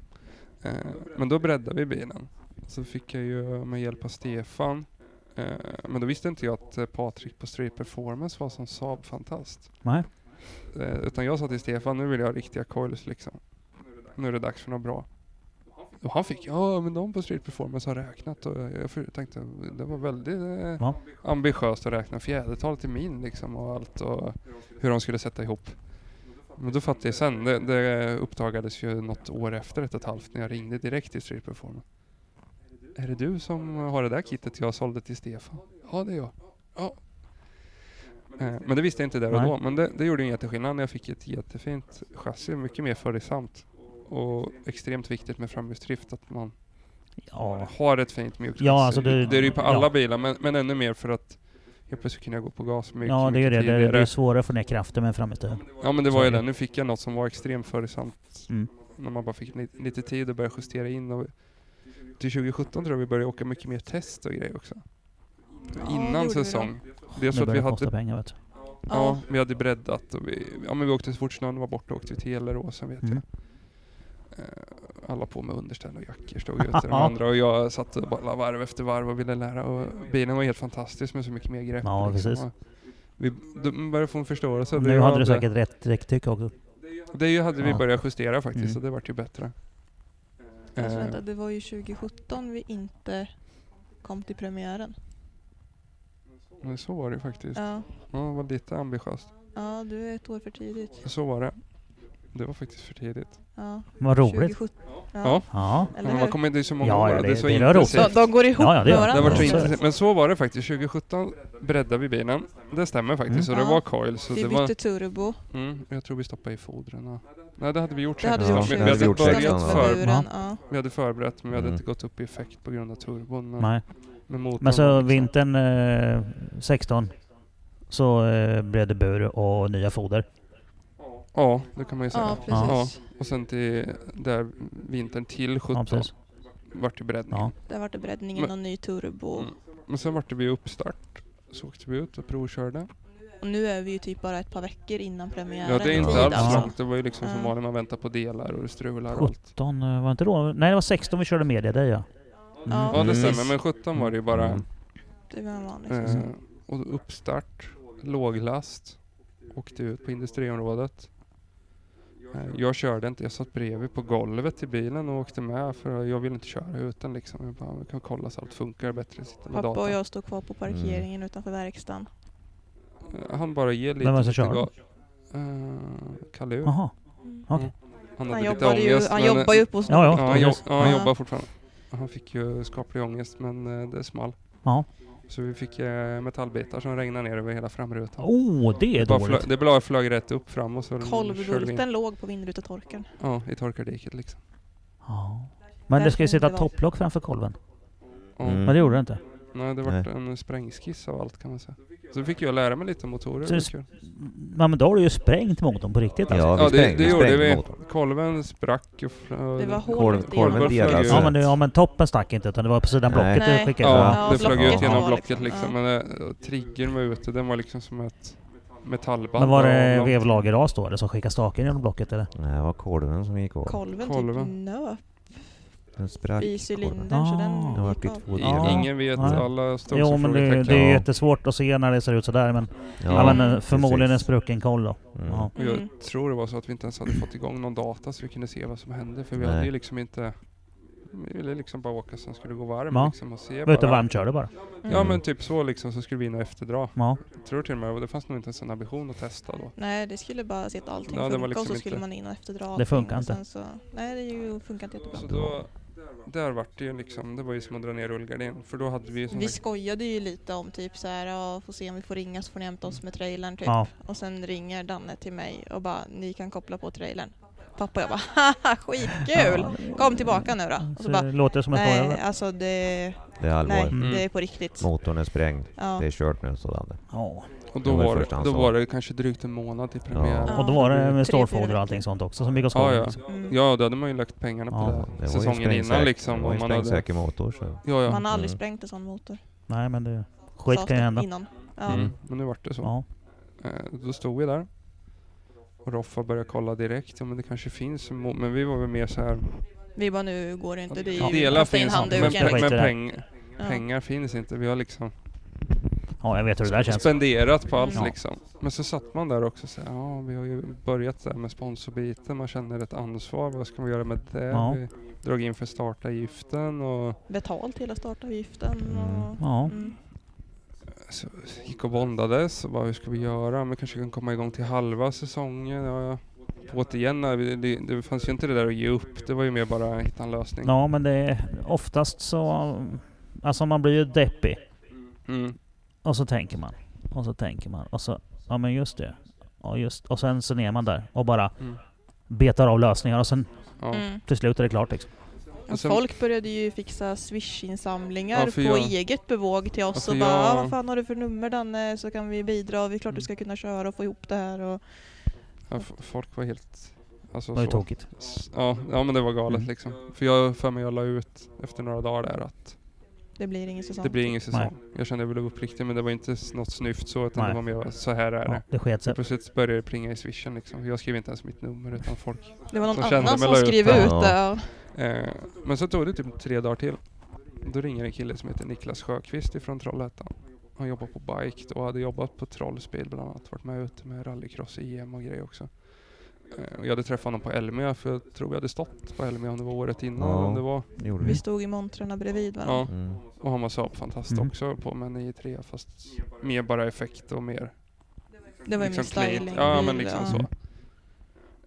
Uh, men då breddade vi bilen. Så fick jag ju med hjälp av Stefan. Uh, men då visste inte jag att uh, Patrik på Street Performance var som Saab-fantast. Nej. Uh, utan jag sa till Stefan, nu vill jag ha riktiga coils liksom. Nu är det dags för något bra. Och han fick, ja men de på Street Performance har räknat och jag tänkte, det var väldigt eh, ja. ambitiöst att räkna fjädertal till min liksom och allt och hur de skulle sätta ihop. Men då fattade jag sen, det, det upptagades ju något år efter, ett och ett halvt, när jag ringde direkt till Street Performance. Är det du som har det där kittet jag sålde till Stefan? Ja, det är jag. Ja. Eh, men det visste jag inte där och då, men det, det gjorde en jätteskillnad när jag fick ett jättefint chassi, mycket mer följsamt. Och extremt viktigt med framhjulsdrift att man ja. har ett fint mjukt chassi. Ja, alltså det, det är ju på alla ja. bilar, men, men ännu mer för att jag plötsligt kunde gå på gas mycket. Ja, det mycket är det. Tidigare. Det är svårare att få ner kraften med framhjulsdrift. Ja, men det var ju det. Nu fick jag något som var extremt följsamt. Mm. När man bara fick li- lite tid och började justera in. Och till tjugosjutton tror jag vi började åka mycket mer test och grejer också. Ja, innan säsong. Det är så att vi hade... pengar, vet du. Ja, vi hade breddat. Och vi, ja, men vi åkte så fort snön var borta och åkte vi till Helleråsen, vet mm. jag. Alla på med underställ och jackor stod ute de andra och jag satt och bara varv efter varv och ville lära, och bilen var helt fantastisk med så mycket mer grepp. Ja, liksom. Precis. Vi började få en förståelse. Nu hade du säkert rätt direkttyck också. Det hade ja. vi börjat justera faktiskt mm. och det vart ju bättre. Alltså, vänta, det var ju tjugosjutton vi inte kom till premiären. Men så var det faktiskt. Ja, ja, var lite ambitiöst. Ja, du är ett år för tidigt. Så var det. Det var faktiskt för tidigt. Ja. Vad roligt. tjugosjutton Ja. Ja. Eller man kommer inte så många ja, år. Ja, det, det är så det intensivt. De går ihop ja, ja, det med varandra. Det var så, men så var det faktiskt. tjugosjutton breddade vi bilen. Det stämmer faktiskt. Mm. Och det ja. var coil. Så vi det bytte var... turbo. Mm. Jag tror vi stoppade i fodren. Nej, det hade vi gjort. Det hade ja. vi, vi hade gjort börjat för... ja. Vi hade förberett, men vi hade mm. inte gått upp i effekt på grund av turbon. Men, nej. Med men så vintern eh, sexton så eh, bredde bur och nya foder. Ja, det kan man ju säga. Ja, ja. Och sen till där vintern till sjutton ja, vart det breddning. Ja. Det vart det breddningen men, och ny turbo. Mm. Men sen vart det vi uppstart. Så åkte vi ut och provkörde. Och nu är vi ju typ bara ett par veckor innan premiären. Ja, det är inte tid, alls alltså. långt. Det var ju liksom ja. som vanligt, man väntar på delar och det strular och allt. sjutton var inte då? Nej, det var sexton vi körde med det där, ja. Mm. Ja, det stämmer. Mm. Men sjutton var det ju bara... Mm. Det var vanligt. Eh, och uppstart, låglast, åkte ut på industriområdet. Jag körde inte, jag satt bredvid på golvet i bilen och åkte med, för jag ville inte köra utan liksom. Jag bara, kan kolla så allt funkar bättre än sitta med datorn. Pappa och jag stod kvar på parkeringen mm. utanför verkstaden. Han bara ger lite. Men vad ska jag köra? Kalle ut. Jaha, okej. Han jobbar ju, han jobbar ju upp hos ja, ja, ja, han, jo, ja, han jobbar fortfarande. Han fick ju skaplig ångest, men det är smal. Ja. Så vi fick eh, metallbitar som regnade ner över hela framrutan. Oh, det är dåligt. Flö- det bara flög rätt upp fram och så... Kolvbulten låg på vindrutetorken. Ja, i torkardiket liksom. Ja. Men det ska ju sitta topplock framför kolven. Mm. Men det gjorde det inte. Nej, det var Nej. en sprängskiss av allt kan man säga. Så fick jag lära mig lite om motorer. Så sp- ja, men då har du ju sprängt motorn på riktigt. Alltså. Ja, vi sprängde, ja, det, det gjorde vi. Kolven sprack. Och fl- det var hårt. Kolven delades. Ja, ja, men toppen stack inte, utan det var på sidan blocket. Nej. Det skickade. Ja, ja, det flög ut genom blocket liksom. Ja. Men triggern var ute, den var liksom som ett metallband. Men var det vevlageras då, eller som skickade staken genom blocket? Eller? Nej, det var kolven som gick åt. Kolven, kolven. typ nöp. I cylindern ah, så den gick av. Ja. Ingen vet, alla stod jo, som men det, det är jättesvårt att se när det ser ut sådär, men, ja, ja, men förmodligen en sprucken koll då. Mm. Ja. Jag tror det var så att vi inte ens hade fått igång någon data så vi kunde se vad som hände, för vi Nej. hade ju liksom inte, vi ville liksom bara åka så skulle gå varm ja. liksom, och se bara. Utan varmt körde bara. Mm. Ja men typ så liksom, så skulle vi in och efterdra. Ja. Jag tror till och med, det fanns nog inte ens en ambition att testa då. Nej, det skulle bara se att allting ja, funkar liksom och så skulle inte... man in och efterdra. Det funkar inte. Så, nej, det funkar inte jättebra. Så då där var det ju liksom, det var ju som att dra ner rullgardin. För då hade vi ju som vi sagt, skojade ju lite om typ så här, ja, får se om vi får ringa så får ni hämta oss med trailern typ. Ja. Och sen ringer Danne till mig och bara, ni kan koppla på trailern. Pappa och jag bara, haha, skitkul! Ja. Kom tillbaka nu då. Och så bara, låter som nej, ett år, alltså det, det är allvar. Nej, mm. det är på riktigt. Motorn är sprängd, ja. Det är kört nu sådant. Ja. Och då, var det, då var det kanske drygt en månad till premiär. Ja. Och då var det med stålfoder och allting sånt också som gick och skadade. Ja, ja. Mm. Ja, då hade man ju lagt pengarna på ja. Det. Det säsongen innan liksom. Det var ju en sprängsäker motor. Så. Ja, ja. Man har aldrig mm. sprängt en sån motor. Nej, men det skit Sast kan hända. Innan. Ja. Mm. Men nu var det så. Ja. Eh, då stod vi där. Och Roffa började kolla direkt. Ja, men det kanske finns. Men vi var väl mer så här... Vi bara, nu går det inte. Det ja. Delar finns, men, peng- men peng- ja. pengar finns inte. Vi har liksom... Ja, jag vet hur det där känns. Spenderat på allt ja. Liksom. Men så satt man där också så här, ja, vi har ju börjat där med sponsorbiten. Man känner ett ansvar. Vad ska man göra med det? Ja. Vi drog in för startavgiften och... Betalt hela startavgiften. Och, ja. Mm. Så gick och bondades och bara, hur ska vi göra? Men kanske kan komma igång till halva säsongen. Ja, återigen, det, det fanns ju inte det där att ge upp. Det var ju mer bara hitta en lösning. Ja, men det är oftast så... Alltså man blir ju deppig. Mm. Och så tänker man, och så tänker man, och så, ja men just det, ja, just, och sen så är man där och bara mm. betar av lösningar och sen mm. till slut är det klart liksom. Och sen, folk började ju fixa swish-insamlingar ja, på jag, eget bevåg till oss ja, och bara, jag, ah, vad fan har du för nummer Danne, så kan vi bidra, vi är klart du ska kunna köra och få ihop det här. Och, ja, f- folk var helt, alltså var så. S- ja, ja men det var galet mm. liksom. För jag för mig jag la ut efter några dagar där att det blir ingen säsong. Det blir ingen säsong. Nej. Jag kände att jag blev uppriktig, men det var inte något snyft så, utan det var mer så här är det. Ja, det sig. Plötsligt började det plinga i swishen liksom. Jag skrev inte ens mitt nummer utan folk. Det var någon som annan som skrev ut det. Eh, men så tog det typ tre dagar till. Då ringer en kille som heter Niklas Sjöqvist ifrån Trollhättan. Han jobbar på Bike och hade jobbat på Trollspeed bland annat. Varit med ute med rallycross E M och grejer också. Jag hade träffat honom på Elmia, för jag tror jag hade stått på Elmia om det var året innan. Ja, om det var. Vi. vi stod i montrarna bredvid varandra. Ja. Mm. Och han var Saab-fantast mm. också på med nio tre, fast mer bara effekt och mer. Det var ju liksom min styling. Ja, men liksom ja. Så.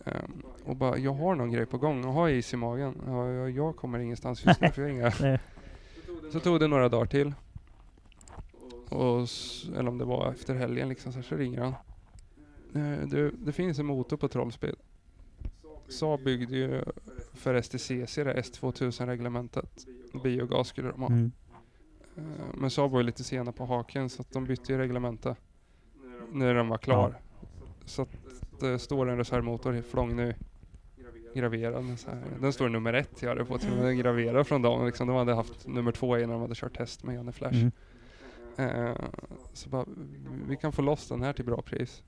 Um, och bara, jag har någon grej på gång och har is i magen. Ja, jag, jag kommer ingenstans just nu, för jag inga. Så tog det några dagar till. Och, eller om det var efter helgen liksom, så, så ringer han. Det, det finns en motor på Trollspeed. Saab byggde ju för S T C C det S tvåtusen-reglementet. Biogas skulle de ha. Mm. Men Saab var ju lite sena på haken, så att de bytte ju reglementet när den var klar. Ja. Så att det står en reservmotor i flång nu, graverad. Så här. Den står nummer ett, jag hade på till och med graverad från dem. Liksom, de hade haft nummer två innan de hade kört test med Janne Flash. Mm. Uh, så bara, vi kan få loss den här till bra pris.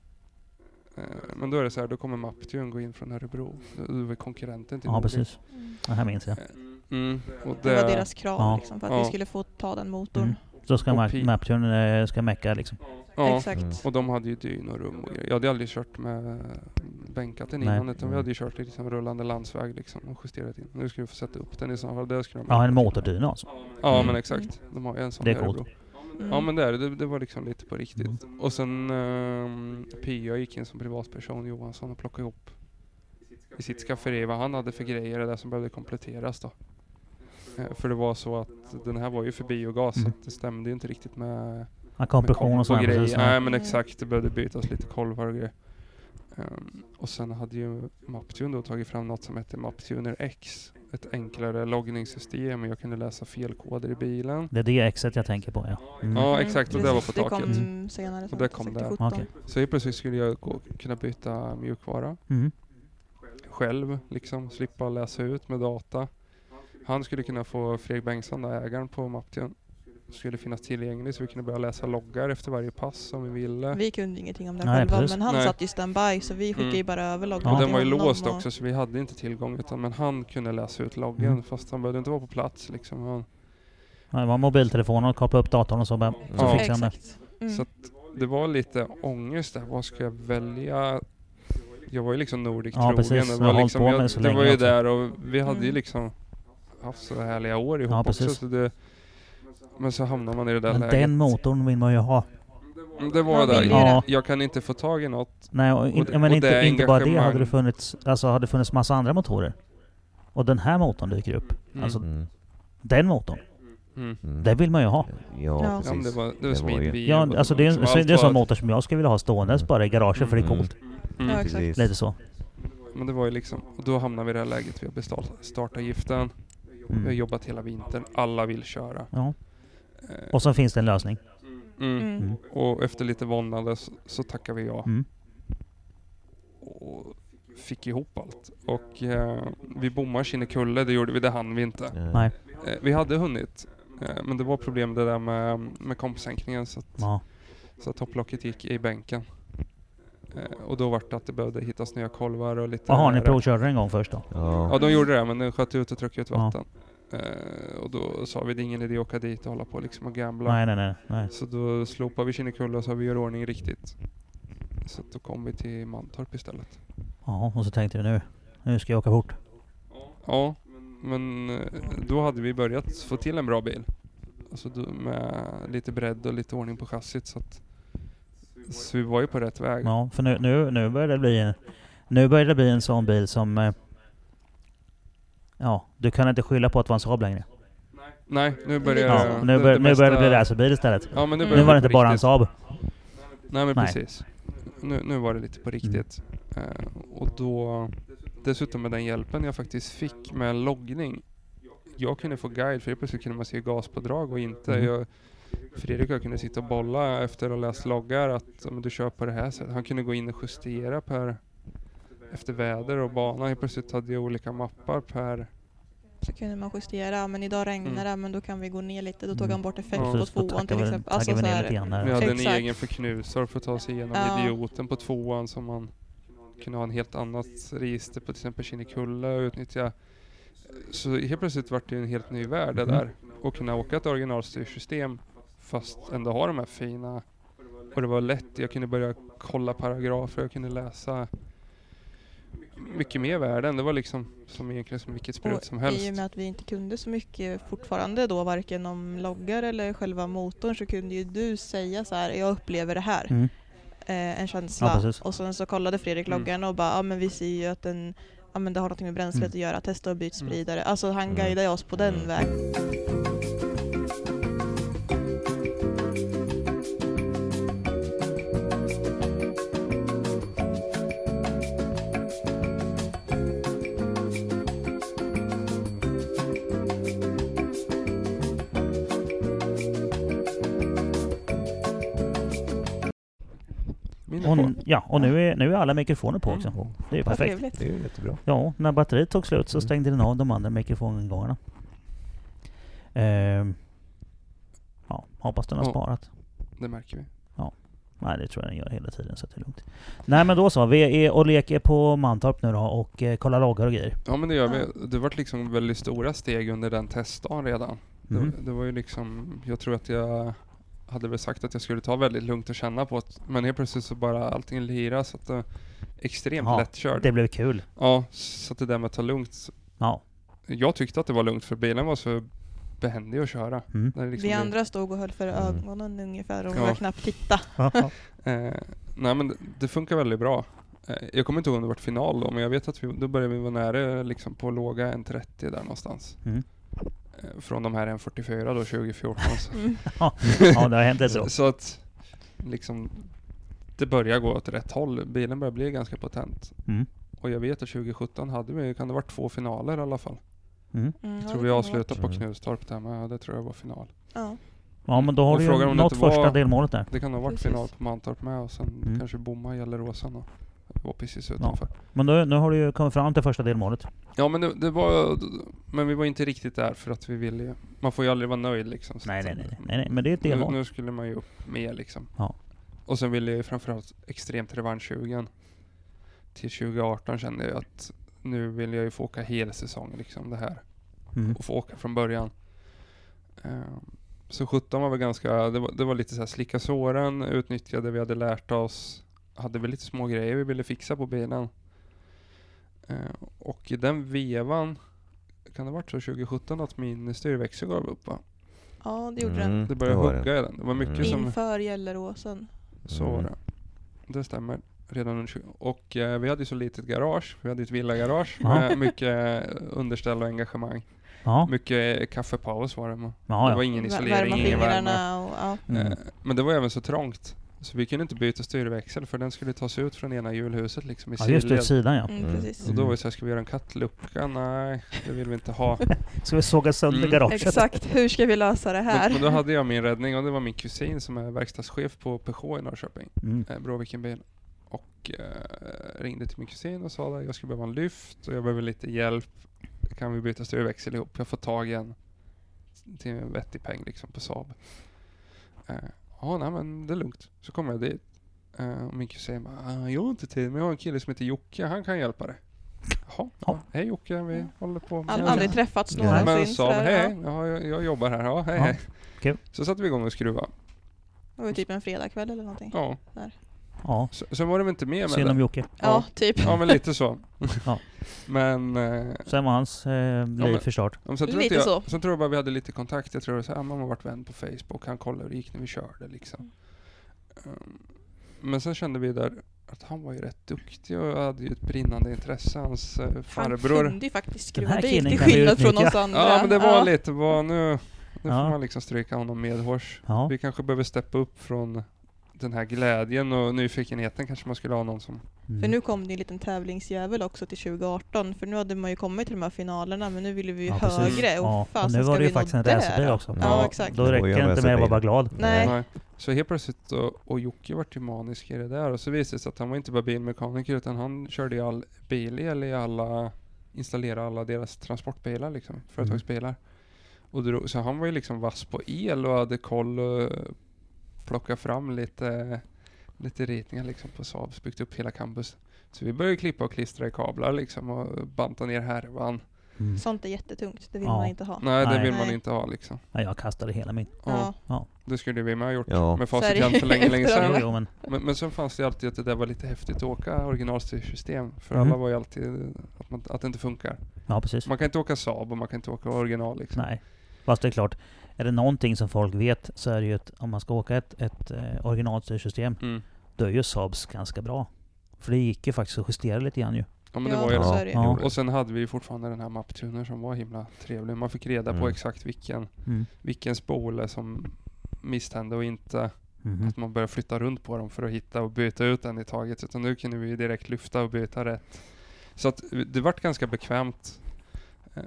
Men då är det så här, då kommer Maptun gå in från Örebro. Du är konkurrenten till. Ja, precis. Mm. Det här minns jag. Mm. Och det, det var deras krav ja. Liksom, för att ja. Vi skulle få ta den motorn. Mm. Så ska ma- Maptun ska mäcka liksom. Ja, exakt. Mm. Och de hade ju dyn och rum och grejer. Jag hade aldrig kört med bänkaten innan, utan mm. vi hade ju kört i liksom rullande landsväg liksom, och justerat in. Nu ska vi få sätta upp den i så fall. Där skulle de ja, en motordyna alltså. Ja, mm. men exakt. De har en sån i Örebro. Mm. Ja men det, det, det var liksom lite på riktigt. Mm. Och sen um, Pia gick in som privatperson, Johansson, och plockade ihop i sitt skafferi vad han hade för grejer, det där som behövde kompletteras då. Eh, för det var så att den här var ju för biogas mm. så att det stämde inte riktigt med, med kompression och, och sådana grejer. Nej men exakt, det behövde bytas lite kolvar och grejer. Um, och sen hade ju Maptun då tagit fram något som heter Maptuner X. Ett enklare loggningssystem, och jag kunde läsa felkoder i bilen. Det är det Xet jag tänker på, ja. Mm. Ja, exakt. Och det var på taket. Det kom mm. senare. Och det kom där. Okay. Så jag precis skulle jag gå, kunna byta mjukvara. Mm. Själv, liksom. Slippa läsa ut med data. Han skulle kunna få Fredrik Bengtsson, där ägaren på Maption, skulle finnas tillgänglig, så vi kunde börja läsa loggar efter varje pass om vi ville. Vi kunde ingenting om det själva, precis. Men han Nej. satt i standby, så vi skickade mm. ju bara över loggar. Ja. Den var ju låst och... också, så vi hade inte tillgång, utan men han kunde läsa ut loggen mm. fast han behövde inte vara på plats liksom. Han... Nej, det var mobiltelefonen och kopplade upp datorn och så, bara, så ja, fixade han det. Mm. Så att det var lite ångest där, vad ska jag välja? Jag var ju liksom Nordic ja, trogen. Precis. Det var, jag liksom, jag, det var ju också. Där och vi hade mm. ju liksom haft så härliga år ihop ja, också, så det. Men så hamnar man i det där men läget. Den motorn vill man ju ha. Det var det. Ja. Jag kan inte få tag i något. Nej, och in, och det, men inte, inte bara det hade det funnits, alltså hade funnits massa andra motorer. och den här motorn dyker upp. Mm. Alltså mm. den motorn. Mm. Det vill man ju ha. Ja, ja, det var, det var det var ju. Ja, alltså det är en, så det är en sån motor som jag skulle vilja ha stående mm. bara i garaget för det är coolt. Mm. Ja, exakt. Lite så. Men det var ju liksom, och då hamnar vi i det här läget, vi har beställt startavgiften. Mm. Vi har jobbat hela vintern, alla vill köra. Ja. Och så finns det en lösning. Mm. Mm. Mm. Och efter lite våndande så, så tackar vi ja. Mm. Och fick ihop allt. Och eh, vi bommar Kinnekulle, det gjorde vi, det hann vi inte. Nej. Eh, vi hade hunnit, eh, men det var problem det där med, med kompsänkningen så att, ja. Så att topplocket gick i bänken. Eh, och då var det att det behövde hittas nya kolvar och lite... Jaha, ni provkörde en gång först då? Ja, ja de gjorde det, men nu sköt ut och tryckte ut vatten. Ja. Uh, och då sa vi det är ingen idé att åka dit och hålla på liksom och gambla. Nej, nej, nej, nej. Så då slopade vi Kinnekulle och så vi gör ordning riktigt. Så då kom vi till Mantorp istället. Ja, och så tänkte vi nu, nu ska jag åka fort. Ja, men då hade vi börjat få till en bra bil. Alltså då, med lite bredd och lite ordning på chassit. Så, att, så vi var ju på rätt väg. Ja, för nu, nu, nu börjar det bli en, nu börjar det bli en sån bil som... Ja, du kan inte skylla på att det var en Saab längre. Nej, nu börjar ja, det, nu bör, det, det nu börjar det bli racerbil istället. Ja, men nu, nu var det inte riktigt. Bara en Saab. Nej, men Nej. precis. Nu, nu var det lite på riktigt. Mm. Uh, och då, dessutom med den hjälpen jag faktiskt fick med en loggning. Jag kunde få guide, för plötsligt kunde man se gaspådrag och inte. Mm. Jag, Fredrik jag kunde sitta och bolla efter att läsa loggar att om du kör på det här sättet. Han kunde gå in och justera per... efter väder och bana. Helt plötsligt hade jag olika mappar per... Så kunde man justera, men idag regnar det, mm. men då kan vi gå ner lite. Då tog han bort effekt mm. på tvåan till exempel. Alltså, vi, så här, vi hade exakt. En egen förknusor för att ta sig igenom ja. idioten på tvåan som man kunde ha en helt annat register på till exempel Kinnekulle och utnyttja. Så helt plötsligt var det en helt ny värld mm. där. Och kunna åka ett originalstyrsystem fast ändå ha de här fina... Och det var lätt. Jag kunde börja kolla paragrafer, jag kunde läsa... mycket mer värden. Det var liksom som egentligen som vilket sprut och som helst. I och med att vi inte kunde så mycket fortfarande då, varken om loggar eller själva motorn, så kunde ju du säga så här, jag upplever det här. Mm. Eh, en känsla. Ja, och sen så kollade Fredrik mm. loggarna och bara, ja ah, men vi ser ju att den, ah, men det har något med bränslet mm. att göra. Testa och byt spridare. Mm. Alltså han mm. guidade oss på den mm. vägen. Och, ja, och nu är, nu är alla mikrofoner på också. Mm. Det är ju perfekt. Det är jättebra. Ja, när batteriet tog slut så stängde den av de andra mikrofoningångarna. Ehm, ja, hoppas den har oh, sparat. Det märker vi. Ja, nej, det tror jag den gör hela tiden så att det är lugnt. Nej, men då så. Vi är och leker på Mantorp nu då och eh, kollar loggar och grejer. Ja, men det gör vi. Det var liksom väldigt stora steg under den testdagen redan. Mm. Det, det var ju liksom, jag tror att jag... hade väl sagt att jag skulle ta väldigt lugnt och känna på att, men helt plötsligt så bara allting liras så att det är extremt ja, lättkörd. Det blev kul. Ja, så att det där med att ta lugnt. Ja. Jag tyckte att det var lugnt för bilen var så behändig att köra. Mm. Liksom vi andra blev... stod och höll för ögonen mm. ungefär och ja. var knappt titta. eh, nej men det, det funkar väldigt bra. Eh, jag kommer inte ihåg om det var final då, men jag vet att vi, då började vi vara nära liksom på låga en trettio där någonstans. Mm. Från de här en fyrtiofyra då tjugo fjorton så. Mm. Ja, det har hänt det så. Så att liksom det börjar gå åt rätt håll. Bilen börjar bli ganska potent. Mm. Och jag vet att tjugo sjutton hade vi, kan det varit två finaler i alla fall. Mm. Mm, jag tror vi avslutade på Knustorp där, men ja, det tror jag var final. Ja. Ja, men då har du ju nått första var, delmålet där. Det kan ha varit precis. Final på Mantorp med och sen mm. kanske bomma Gelleråsen och var precis utanför. Ja. Men nu, nu har du ju kommit fram till första delmålet. Ja, men det, det var men vi var inte riktigt där för att vi ville. Man får ju aldrig vara nöjd liksom. Nej, nej, nej, nej, nej, men det är ett delmål. Nu, nu skulle man ju upp med liksom. Ja. Och sen ville jag framförallt extremt revanschsugen. Till tjugo arton kände jag att nu vill jag ju få åka hela säsongen liksom det här. Mm. Och få åka från början. Um, så sjutton var väl ganska det var, det var lite så här slicka såren, utnyttjade vi hade lärt oss. Hade väl lite små grejer vi ville fixa på bilen. Eh, och i den vevan kan det ha varit så tjugo sjutton att min styrväxel gav upp va? Ja, det gjorde mm. den. Det började hugga i den. Det var mycket mm. som... Inför Gelleråsen. Så var det. Det stämmer. redan under tjugo. Och eh, vi hade ju så litet garage. Vi hade ett villagarage med mycket underställ och engagemang. Aha. Mycket kaffepaus var det. Aha, ja. Det var ingen isolering, ingen värme. Och, ja. Mm. Men det var även så trångt. Så vi kunde inte byta styrväxel för den skulle tas ut från ena julhuset liksom i ja, just det, sidan. Ja. Mm, mm. Och då var det så här, ska vi göra en kattlucka? Nej, det vill vi inte ha. Ska vi såga sönder mm. garaget? Exakt, hur ska vi lösa det här? Men, men då hade jag min räddning och det var min kusin som är verkstadschef på Peugeot i Norrköping. Mm. Eh, Bråvikenbil. Och eh, ringde till min kusin och sa att jag skulle behöva en lyft och jag behöver lite hjälp. Kan vi byta styrväxel ihop? Jag får tag i en till en vettig peng liksom på Saab. Eh, Ja, nej men det är lugnt. Så kommer jag dit. Uh, och min kusin säger, jag har inte tid, men jag har en kille som heter Jocke, han kan hjälpa dig. Jaha, ja. Hej Jocke, vi håller på. Med. Han har aldrig träffats någonsin. Men sa, hej, ja, jag, jag jobbar här, ja, hej, ja. Hej. Okay. Så satte vi igång och skruva. Det var ju typ en fredagkväll eller någonting. Ja. Där. Ja. Så, sen var de inte med med om Jocke. Ja, ja, typ. Ja, men lite så. Ja. Men... Eh, sen var hans eh, liv ja, förstört. Sen tror, jag, så. sen tror jag bara vi hade lite kontakt. Jag tror att ah, man har varit vän på Facebook. Han kollade hur det gick när vi körde. Liksom. Mm. Um, men sen kände vi där att han var ju rätt duktig och hade ju ett brinnande intresse. Hans eh, farbror. Han kunde ju faktiskt skruva bil till skillnad från oss andra. Ja, men det var ja. lite. Var, nu nu ja. får man liksom stryka honom medhårs. Ja. Vi kanske behöver steppa upp från... den här glädjen och nyfikenheten kanske man skulle ha någon som... Mm. För nu kom det en liten tävlingsjävel också till tjugo arton för nu hade man ju kommit till de här finalerna men nu ville vi ju ja, högre och, ja. och nu var det ju faktiskt en racerbil också. Ja, ja, exakt. Då räcker det inte med att vara bara glad. Nej. Nej. Så helt plötsligt och, och Jocke var ju manisk i det där och så visade det sig att han var inte bara bilmekaniker utan han körde ju all bil eller i alla installera alla deras transportbilar liksom, företagsbilar. Mm. Och drog, så han var ju liksom vass på el och hade koll och, plocka fram lite, lite ritningar liksom på Saab, byggt upp hela campus. Så vi började klippa och klistra i kablar liksom och banta ner härvan. Mm. Sånt är jättetungt, det vill ja. man inte ha. Nej, det Nej. vill man inte ha liksom. Nej, jag kastade hela min. Ja. Ja. Ja. Det skulle vi med ha gjort ja. med facit igen för länge, länge sedan. men, men sen fanns det alltid att det där var lite häftigt att åka originalstyrsystem. För mm. alla var ju alltid att, man, att det inte funkar. Ja, precis. Man kan inte åka Saab och man kan inte åka original liksom. Nej, fast det är klart. Är det någonting som folk vet så är det ju att om man ska åka ett, ett eh, originalstyrsystem mm. då är ju Saabs ganska bra. För det gick ju faktiskt att justera lite grann ju. Ja, men det ja, var ju ja, det. Ja. Och sen hade vi ju fortfarande den här mapptuner som var himla trevlig. Man fick reda mm. på exakt vilken, mm. vilken spole som misstände och inte mm. att man började flytta runt på dem för att hitta och byta ut den i taget. Utan nu kunde vi ju direkt lyfta och byta rätt. Så att, det vart ganska bekvämt.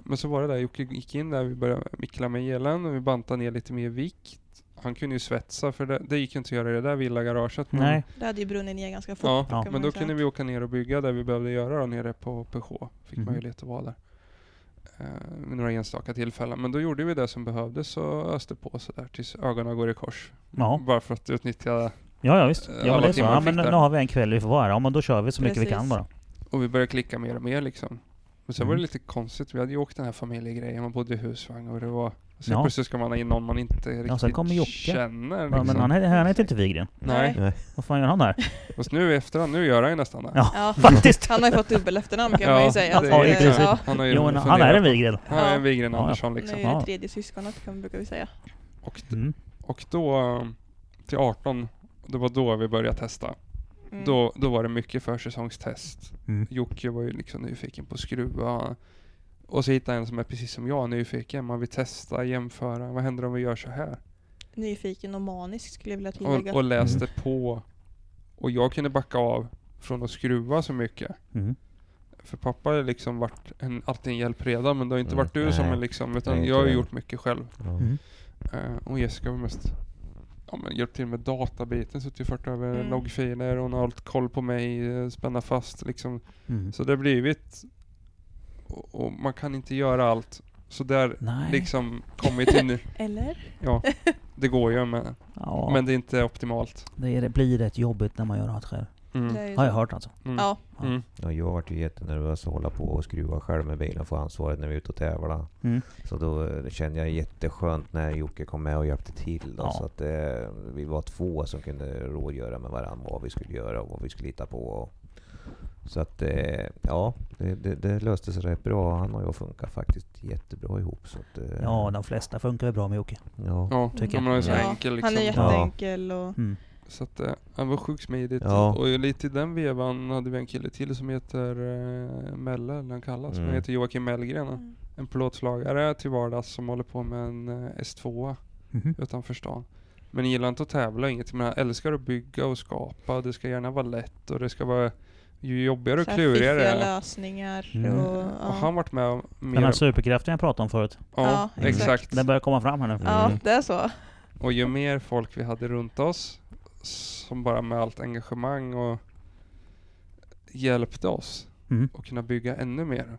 Men så var det där, Jocke gick in där, vi började mickla med elen och vi bantade ner lite mer vikt. Han kunde ju svetsa för det, det gick inte att göra i det där villagaraget. Nej. Det hade ju brunnen ner ganska fort. Ja, ja. Men då kunde vi åka ner och bygga där vi behövde göra då, nere på Peugeot. Fick mm. möjlighet att vara där. Uh, med några enstaka tillfällen. Men då gjorde vi det som behövdes och öste på så där tills ögonen går i kors. Ja. Bara för att utnyttja ja, ja, visst. Ja, alla timmar ja, men där. Nu har vi en kväll vi får vara. Ja, men då kör vi så Precis. mycket vi kan bara. Och vi började klicka mer och mer liksom. Men sen mm. var det lite konstigt. Vi hade ju åkt den här familjegrejen. Man bodde i husvagn och det var... Så ja. precis ska man ha in någon man inte riktigt ja, känner. Liksom. Ja, men han, han heter inte Vigren. Nej. Nej. Vad fan gör han där? Fast nu efterhand, nu gör han ju nästan det. Ja, ja, faktiskt. Han har ju fått dubbel efternamn kan ja, man ju säga. Alltså, ja, det, ja. Han, har ju jo, han är en Vigren. Han är en Vigren ja. Andersson liksom. Nu är det tredje syskonet kan man brukar vi säga. Och, d- mm. och då till arton, det var då vi började testa. Mm. Då, då var det mycket försäsongstest. Mm. Jocke var ju liksom nyfiken på att skruva. Och så hittade en som är precis som jag, nyfiken. Man vill testa, jämföra. Vad händer om vi gör så här? Nyfiken och manisk skulle jag vilja tillägga. Och, och läste mm. på. Och jag kunde backa av från att skruva så mycket. Mm. För pappa har liksom varit en, alltid en hjälp redan. Men det har inte mm. varit du som är liksom. Utan jag har gjort mycket själv. Mm. Uh, och Jessica var mest... Ja, men hjälpt till med databiten så att jag fört över mm. loggfiler och hon har hållit koll på mig, spänna fast liksom. Mm. Så det har blivit och, och man kan inte göra allt så där Nej. liksom kommer till nu. Eller? Ja, det går ju men, ja. men det är inte optimalt. Det, är, det blir rätt jobbigt när man gör allt själv. Mm. Det har jag hört alltså. Mm. Ja. Ja. Mm. Ja, jag var ju jättenervös att hålla på och skruva själv med bilen för ansvaret när vi är ute och tävlar. Mm. Så då kände jag jätteskönt när Jocke kom med och hjälpte till. Då, ja. Så att, eh, vi var två som kunde rådgöra med varandra vad vi skulle göra och vad vi skulle lita på. Och, så att eh, ja, det, det, det löste sig rätt bra. Han och jag funkar faktiskt jättebra ihop. Så att, eh, ja, de flesta funkar bra med Jocke. Ja, ja, tycker jag. Han är jätteenkel och... Mm. Så att, äh, han var sjukt smidigt. Ja. Och lite i den vevan hade vi en kille till som heter äh, Melle, eller han kallas. Mm. Han heter Joakim Mellgren. Mm. En plåtslagare till vardags som håller på med en äh, S två mm-hmm. utanför stan. Men gillar inte att tävla, inget. Men han älskar att bygga och skapa. Det ska gärna vara lätt och det ska vara ju jobbigare och klurigare. Så här fiffiga lösningar. Mm. Och, ja. Och han varit med om mer. Den här superkraften jag pratade om förut. Ja, ja exakt. Den börjar komma fram här nu. Ja, det är så. Och ju mer folk vi hade runt oss som bara med allt engagemang och hjälpte oss mm. att kunna bygga ännu mer.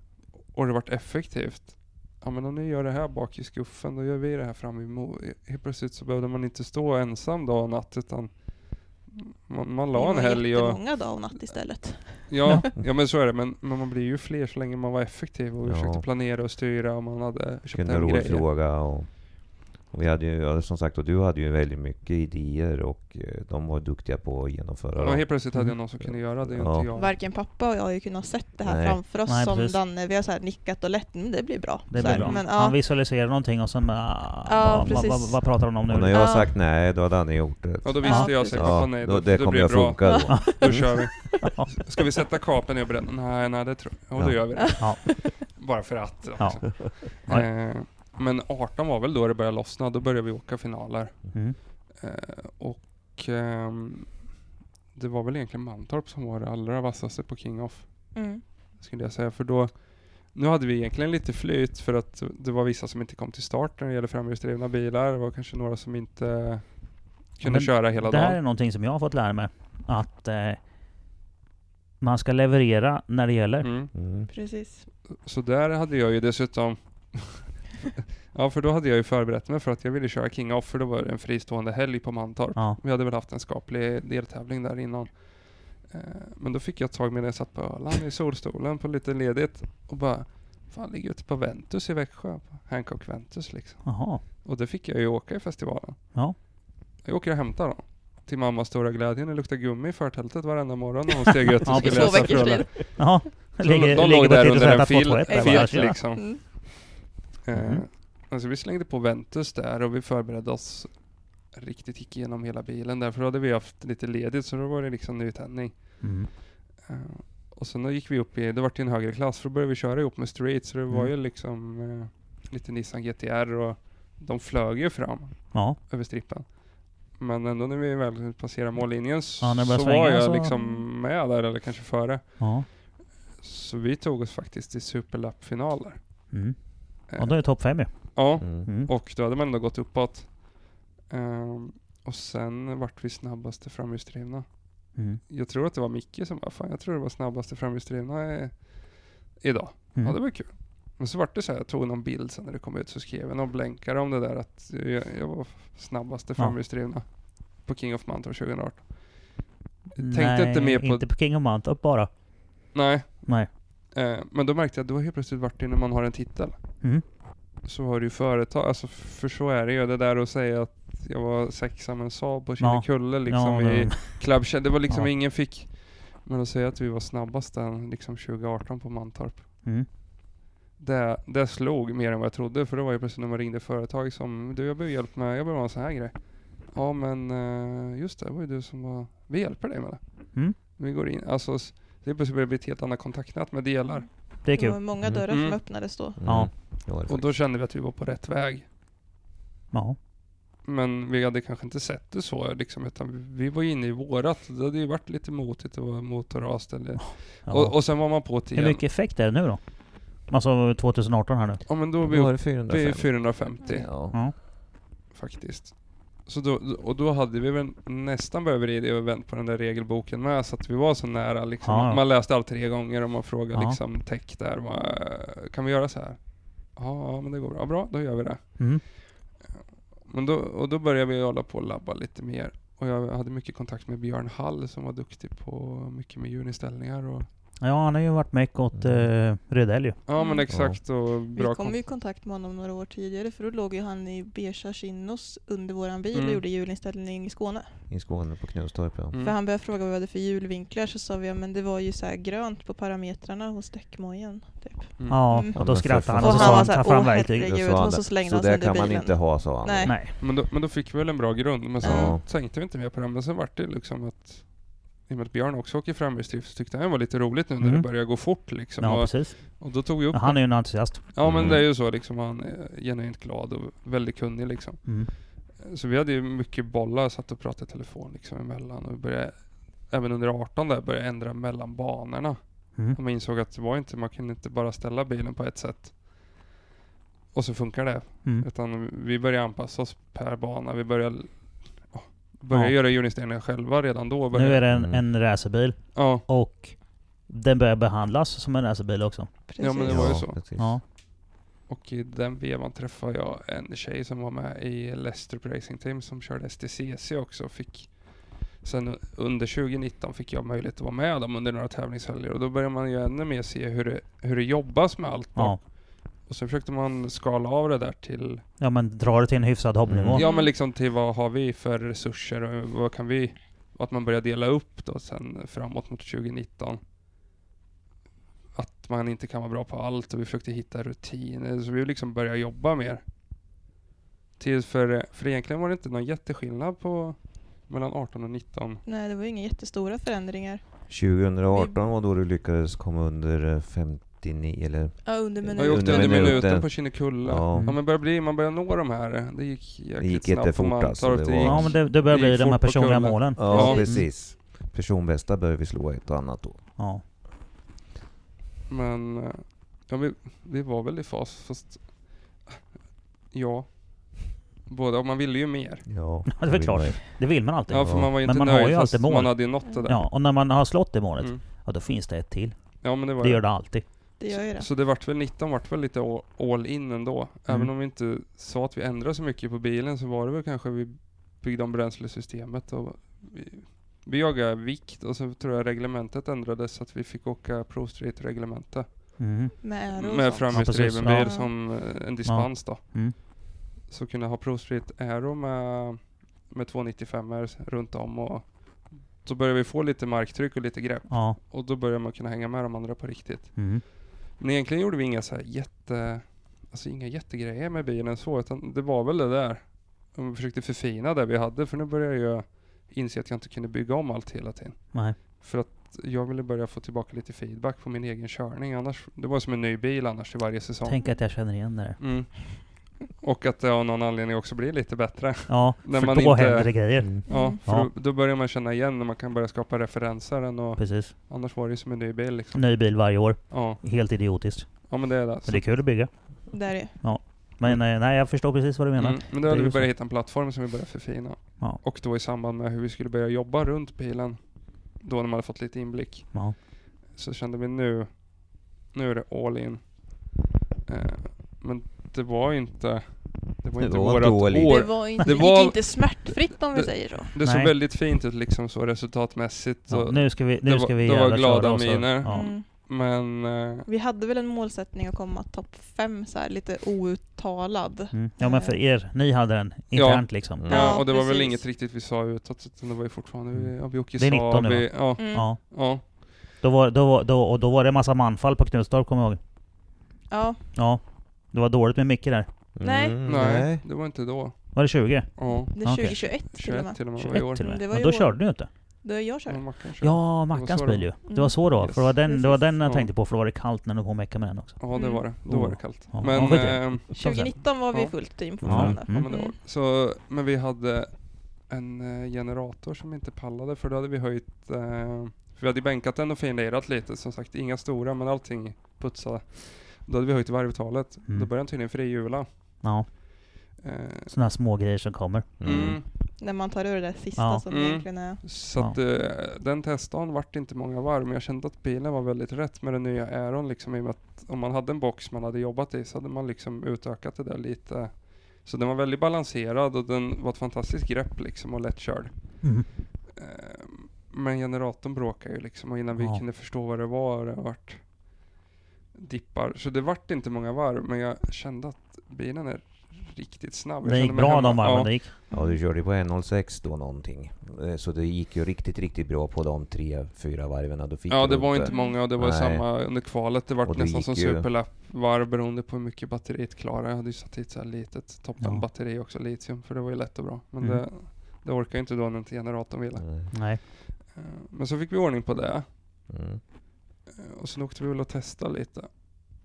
Och det varit effektivt. Ja, men om ni gör det här bak i skuffen, då gör vi det här fram i mo- helt plötsligt så behövde man inte stå ensam dag och natt, utan man, man la en helg och många dag och natt istället. Ja, ja men så är det. Men, men man blir ju fler så länge man var effektiv och ja. Försökte planera och styra och man hade köpt en rolig fråga och, och vi hade ju, som sagt, och du hade ju väldigt mycket idéer och de var duktiga på att genomföra dem. Ja, helt plötsligt hade jag någon som kunde göra det. Ja. Inte jag. Varken pappa och jag har ju kunnat sett det här Nej. Framför oss Nej, som precis. Danne. Vi har så här nickat och lätt, men det blir bra. Det blir bra. Men, ja. Han visualiserar någonting och sen, ja, ja, vad, vad, vad pratar han om nu? Och när jag har sagt nej, då har Danne gjort det. Ja, då visste ja, jag säkert ja, nej, då, då, det, det kommer att funka då. Då kör vi. Ska vi sätta kapen i bredden? Nej, nej, det tror jag. Och då ja. Gör vi det. Ja. Bara för att. Ja. Men arton var väl då det började lossna. Då började vi åka finaler. Mm. Eh, och eh, det var väl egentligen Mantorp som var det allra vassaste på King Off. Mm. Skulle jag säga. För då, nu hade vi egentligen lite flyt för att det var vissa som inte kom till start när det gäller framhjulsdrivna bilar. Det var kanske några som inte kunde Men köra hela dagen. Det här dagen. Är någonting som jag har fått lära mig. Att eh, man ska leverera när det gäller. Mm. Mm. Precis. Så där hade jag ju dessutom... Ja, för då hade jag ju förberett mig för att jag ville köra King Off, för då var det en fristående helg på Mantorp. Ja. Vi hade väl haft en skaplig deltävling där innan. Eh, men då fick jag tag med när jag satt på Öland i solstolen på lite ledigt och bara, fan, ligger ute på Ventus i Växjö. Hancock Ventus liksom. Aha. Och det fick jag ju åka i festivalen. Ja. Jag åker och hämtar dem. Till mammas stora glädje, det luktar gummi i förtältet varenda morgon när hon steg ut och skulle läsa frågan. Ja, ligger, de låg där under en filt liksom. Mm. Mm. Eh, alltså vi slängde på Ventus där och vi förberedde oss riktigt, gick igenom hela bilen. Därför hade vi haft lite ledigt, så då var det liksom nytändning. Mm. Eh, och sen då gick vi upp i, det var till en högre klass, för då började vi köra ihop med Street. Så det mm. var ju liksom eh, lite Nissan G T R och de flög ju fram ja. Över strippen. Men ändå när vi väl passerade mållinjen ja, så svänga, var jag så... liksom med där, eller kanske före. Ja. Så vi tog oss faktiskt till Superlappfinaler. Mm. Ja, då är det topp fem ju. Ja, mm. och då hade man ändå gått uppåt. Um, och sen vart vi snabbaste framhjulsdrivna. Mm. Jag tror att det var Micke som bara, fan, jag tror det var snabbaste framhjulsdrivna i, idag. Mm. Ja, det var kul. Men så vart det så här, jag tog någon bild sen när det kom ut så skrev jag någon blänkare om det där att jag, jag var snabbaste framhjulsdrivna ja. På King of Mantorp tjugo arton. Nej, tänkte inte, mer på, inte på King of Mantorp bara. Nej. Nej. Men då märkte jag att du har helt plötsligt varit inne när man har en titel. Mm. Så har du ju företag, alltså för så är det ju det där att säga att jag var sexa med en Saab på Kinnekulle liksom ja, i Club Shed. Det var liksom ja. Ingen fick. Men att säga att vi var snabbast än liksom tjugo arton på Mantorp. Mm. Det, det slog mer än vad jag trodde, för det var ju precis när man ringde företag som du, jag behöver hjälp med, jag behöver ha en sån här grej. Ja men just det, det var ju du som var, vi hjälper dig med det. Mm. Vi går in, alltså det började bli ett helt annat kontaktnät med delar. Det är kul. Det var många dörrar mm. som öppnades då. Mm. Ja. Och då kände vi att vi var på rätt väg. Ja. Men vi hade kanske inte sett det så. Liksom, utan vi var inne i vårat. Det hade ju varit lite motigt att vara motorrast. Eller. Ja. Och, och sen var man på till. Hur mycket effekt är det nu då? Alltså tjugo arton här nu. Ja men då är vi upp till fyrahundrafemtio. Ja. Ja. Faktiskt. Så då, och då hade vi väl nästan börjat vrida och vänt på den där regelboken med, så att vi var så nära liksom. Ja. Man läste allt tre gånger och man frågade ja. Liksom tech där, man, kan vi göra så här? Ja, men det går bra. Ja, bra, då gör vi det. Mm. Men då, och då började vi hålla på och labba lite mer. Och jag hade mycket kontakt med Björn Hall som var duktig på mycket med hjulinställningar och Ja, han har ju varit med åt eh, Rödelj. Ja, men exakt. Och bra vi kom kont- i kontakt med honom några år tidigare, för då låg ju han i Bersa Kinnos under våran bil mm. och gjorde julinställning i Skåne. I Skåne på Knutstorp, ja. Mm. För han började fråga vad vi hade för julvinklar, så sa vi ja, men det var ju så här grönt på parametrarna hos däckmojen. Typ. Mm. Ja, mm. och då skrattade han och så sa han, ta fram verktyg. Och så slängde han sig under bilen. Så det kan man inte ha, sa han. Nej. Nej. Men, då, men då fick vi väl en bra grund, men sen ja. tänkte vi inte mer på det. Men sen var det liksom att... i och med att Björn också åker fram i stift, så tyckte han var lite roligt nu när mm. det börjar gå fort liksom. Ja, och, precis. Och då tog vi upp ja, han är ju en entusiast. Ja, men mm. det är ju så liksom, han är genuint glad och väldigt kunnig liksom. Mm. Så vi hade ju mycket bollar, satt och pratade i telefon liksom emellan, och vi började även under arton där började ändra mellan banorna. Mm. Och man insåg att det var inte, man kunde inte bara ställa bilen på ett sätt och så funkar det. Mm. Utan vi började anpassa oss per bana, vi började Börjar ja. göra julinställningar själva redan då. Börjar. Nu är det en, mm. en racerbil. Ja. Och den börjar behandlas som en racerbil också. Precis. Ja, men det var ju så. Ja. Och i den vevan träffade jag en tjej som var med i Leicester Racing Team som körde S T C C också. Fick, sen under tjugonitton fick jag möjlighet att vara med dem under några tävlingshelger. Och då börjar man ju ännu mer se hur det, hur det jobbas med allt. Ja. Och så försökte man skala av det där till... Ja, men dra det till en hyfsad hobbnivå. Mm. Ja, men liksom till vad har vi för resurser och vad kan vi... Att man börjar dela upp då sen framåt mot tjugonitton. Att man inte kan vara bra på allt och vi försökte hitta rutiner. Så vi liksom började jobba mer. Tills för, för egentligen var det inte någon jätteskillnad på mellan arton och nitton. Nej, det var ju inga jättestora förändringar. tjugoarton var då du lyckades komma under femtio. Eller ja, under minuten, ja, under minuten. minuten på Kinnekulla. Ja. Ja, man börjar bli man börjar nå de här. Det gick jäkligt gick snabbt inte fort, man alltså, det det gick, ja, men det, det börjar det bli de här personliga målen. Ja, ja, precis. Personbästa börjar vi slå ett och annat då. Ja. Men ja, vi, vi var väl i fas, fast ja. Både, och man ville ju mer. Ja, det är klart. Det vill man alltid. Ja, för man var ju inte men man nöjd, har ju alltid mål. Man hade ju nått det där. Ja, och när man har slått det målet, mm. ja, då finns det ett till. Ja, men det, var det gör det alltid. Det. Så det vart väl nitton vart väl lite all in ändå. Även mm. om vi inte sa att vi ändrade så mycket på bilen, så var det väl kanske vi byggde om bränslesystemet och vi, vi jagade vikt, och så tror jag reglementet ändrades så att vi fick åka Pro Street-reglementet mm. med, med framhjulsdriven bil ja. som en dispens ja. då. Mm. Så kunde ha Pro Street Aero med, med tvåhundranittiofem runt om, och så började vi få lite marktryck och lite grepp ja. och då började man kunna hänga med de andra på riktigt. Mm. Men egentligen gjorde vi inga så här jätte, alltså inga jättegrejer med bilen så, utan det var väl det där. Och vi försökte förfina det vi hade, för nu började jag inse att jag inte kunde bygga om allt hela tiden. Nej. För att jag ville börja få tillbaka lite feedback på min egen körning, annars det var som en ny bil annars i varje säsong. Tänk att jag känner igen det. Mm. Och att det av någon anledning också blir lite bättre. Ja, när för man då inte, händer det grejer. Mm. Ja, för ja. Då, då börjar man känna igen när man kan börja skapa referenser. Och precis. Annars var det ju som en ny bil. Liksom. Ny bil varje år. Ja. Helt idiotiskt. Ja, men det är det. Men det är kul att bygga. Det är det. Ja. Men mm. nej, jag förstår precis vad du menar. Mm. Men då hade vi börjat hitta en plattform som vi började förfina. Ja. Och då i samband med hur vi skulle börja jobba runt bilen. Då när man hade fått lite inblick. Ja. Så kände vi nu, nu är det all in. Eh, men det var inte det var inte vårat år. Det var inte, det var, inte smärtfritt om vi det, säger så. Det såg väldigt fint ut liksom så resultatmässigt. Ja, och nu ska vi nu det ska var, vi det var glada miner. Ja. Mm. Men uh, vi hade väl en målsättning att komma topp fem så här lite outtalad. Mm. Ja, men för er ni hade den internt ja. liksom. Ja, ja, och det precis. var väl inget riktigt vi sa utåt, så det var ju fortfarande vi, ja, vi åker så. Det är nitton vi, nu, ja. Mm. ja. Ja. Då var då då och då var det en massa manfall på Knutstorp, kommer jag ihåg. Ja. Ja. Det var dåligt med Micke där. Nej. Mm, nej, det var inte då. Var det tjugo? Ja. Det är tjugohundratjugoett till och med. tjugoett till och med var i år. Mm, det var i år. Då körde du inte. Då jag körde. Ja, Mackan, körde. Ja, Mackans bil ju. Mm. Det var så då. Yes. För det var den, det var den jag ja. tänkte på, för då var det kallt när du kom med den också. Ja, det var det. Då var det kallt. Ja. Men ja, eh, tjugonitton var vi ja. fullt team fortfarande. Ja. Mm. Ja, men, det var. Så, men vi hade en eh, generator som inte pallade, för då hade vi höjt... Eh, för vi hade bänkat den och finlirat lite. Som sagt, inga stora, men allting putsade. Då hade vi höjt varvtalet. Mm. Då började den tydligen frihjula. Ja. Eh. Sådana små grejer som kommer. Mm. Mm. När man tar ur det där sista ja. som mm. egentligen är. Så ja. att, eh, den testan vart inte många varv. Men jag kände att bilen var väldigt rätt med den nya Aeron. Liksom, i och med att om man hade en box man hade jobbat i, så hade man liksom utökat det där lite. Så den var väldigt balanserad. Och den var ett fantastiskt grepp liksom, och lättkörd. Mm. Eh, men generatorn bråkade ju liksom, och innan ja. vi kunde förstå vad det var och det vart dippar. Så det vart inte många varv, men jag kände att bilen är riktigt snabb. Det gick bra de varven, ja. det gick. Ja, du körde på ett noll sex då någonting. Så det gick ju riktigt, riktigt bra på de tre, fyra varven. Då fick ja, det var inte många, och det var samma under kvalet. Det var nästan som superlappvarv beroende på hur mycket batteriet klarar. Jag hade ju satt hit så här litet toppen ja. batteri också, litium, för det var ju lätt och bra. Men mm. det, det orkar ju inte då när generatorn ville. Mm. Nej. Men så fick vi ordning på det. Mm. Och sen åkte vi väl och testade lite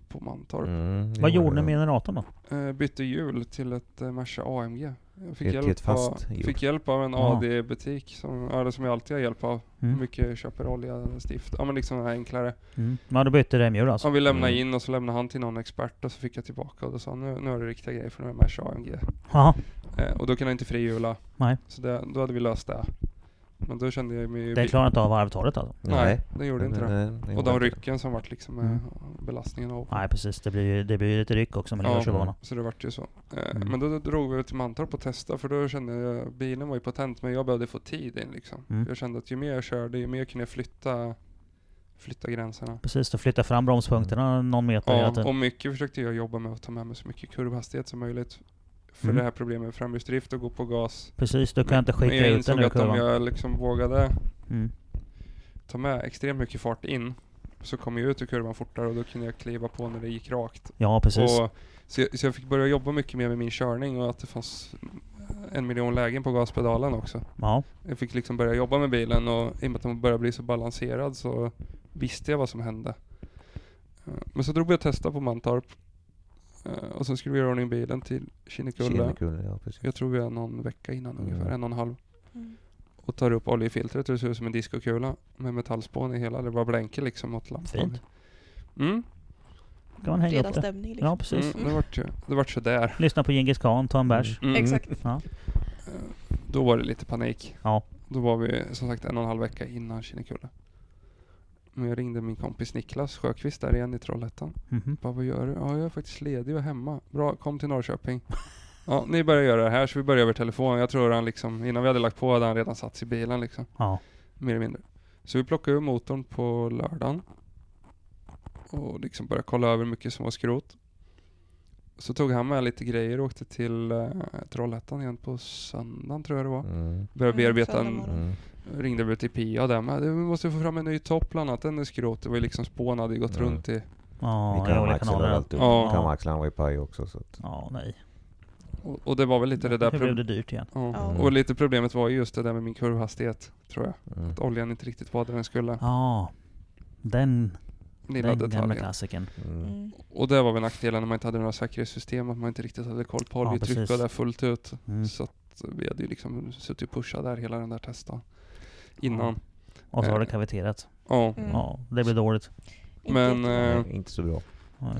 på Mantorp. Mm, Vad gjorde ni med generatorn då? Uh, bytte hjul till ett uh, Merca A M G. Jag fick, hjälp av, fick hjälp av en ah. A D-butik som, ja, som jag alltid har hjälp av. Mm. Mycket köper olja, stift. Ja, men liksom den här enklare. Mm. Men du bytte remhjul alltså? Han vill lämna mm. in, och så lämnade han till någon expert, och så fick jag tillbaka och då sa nu, nu är det riktiga grejer för den här Merca A M G. Uh, och då kan jag inte frihjula. Nej. Så det, då hade vi löst det. Men då kände jag mig... Det klarar inte av varvtalet alltså? Nej, det gjorde inte det. det, det och de rycken som vart liksom mm. belastningen av. Nej, precis. Det blir ju det blir ju lite ryck också, men det ja, så vana. Så det vart ju så. Mm. Men då drog vi till Mantorp och testa, för då kände jag bilen var ju patent, men jag behövde få tid in liksom. Mm. Jag kände att ju mer jag körde, ju mer kunde jag flytta flytta gränserna. Precis, och flytta fram bromspunkterna mm. någon meter. Ja, och mycket försökte jag jobba med att ta med mig så mycket kurvhastighet som möjligt. För mm. det här problemet med framhjulsdrift och gå på gas. Precis, du kan men, inte skicka ut den. Jag insåg att om jag liksom vågade mm. ta med extremt mycket fart in, så kom jag ut ur kurvan fortare, och då kunde jag kliva på när det gick rakt. Ja, precis. Och, så, jag, så jag fick börja jobba mycket mer med min körning, och att det fanns en miljon lägen på gaspedalen också. Ja. Jag fick liksom börja jobba med bilen, och i och med att man började bli så balanserad så visste jag vad som hände. Men så drog jag testa på Mantorp. Uh, och sen skulle vi göra ordning bilen till Kinnekulle. Ja, jag tror vi är någon vecka innan mm. ungefär, en och en halv. Mm. Och tar upp oljefiltret, och det ser ut som en diskokula med metallspån i hela. Det bara blänker liksom åt lampan. Fint. Mm. Kan man hänga på det? Liksom. Ja, precis. Mm, det vart ju, det vart så där. Lyssna på Genghis Khan, ta en bärs. Mm. Mm. Exakt. Ja. Uh, då var det lite panik. Ja. Då var vi som sagt en och en halv vecka innan Kinnekulle. Men jag ringde min kompis Niklas Sjöqvist där igen i Trollhättan. Mm-hmm. Bara, vad gör du? Ja, jag är faktiskt ledig och hemma. Bra, kom till Norrköping. Ja, ni börjar göra det här, så vi börjar över telefon. Jag tror han liksom, innan vi hade lagt på hade han redan satt i bilen liksom. Ja. Mer eller mindre. Så vi plockade ur motorn på lördagen. Och liksom började kolla över mycket som var skrot. Så tog han med lite grejer och åkte till äh, Trollhättan igen på söndagen tror jag det var. Mm. Började bearbeta mm, en... Mm. Ringde vi till Pia där. Men vi måste få fram en ny topp bland annat. Den är skrot. Det var ju liksom spånad. Det gått mm. runt i... Ja, vi kan axlarna alltid. Ja. Kamaxlarna var ju paj också. Så att. Ja, nej. Och, och det var väl lite det där... Det blev det dyrt igen. Ja. Mm. Och lite problemet var ju just det där med min kurvhastighet, tror jag. Mm. Att oljan inte riktigt var där den skulle. Ja, den... Den gamla klassiken. Mm. Och det var väl nackdelen när man inte hade några säkerhetssystem, att man inte riktigt hade koll på. Ja, vi tryckte där fullt ut. Mm. Så att vi hade ju liksom suttit och pushat där hela den där testen innan. Mm. Och så har eh. det kaviterat. Ja. Mm. ja. Det blev dåligt. Men eh, inte så bra.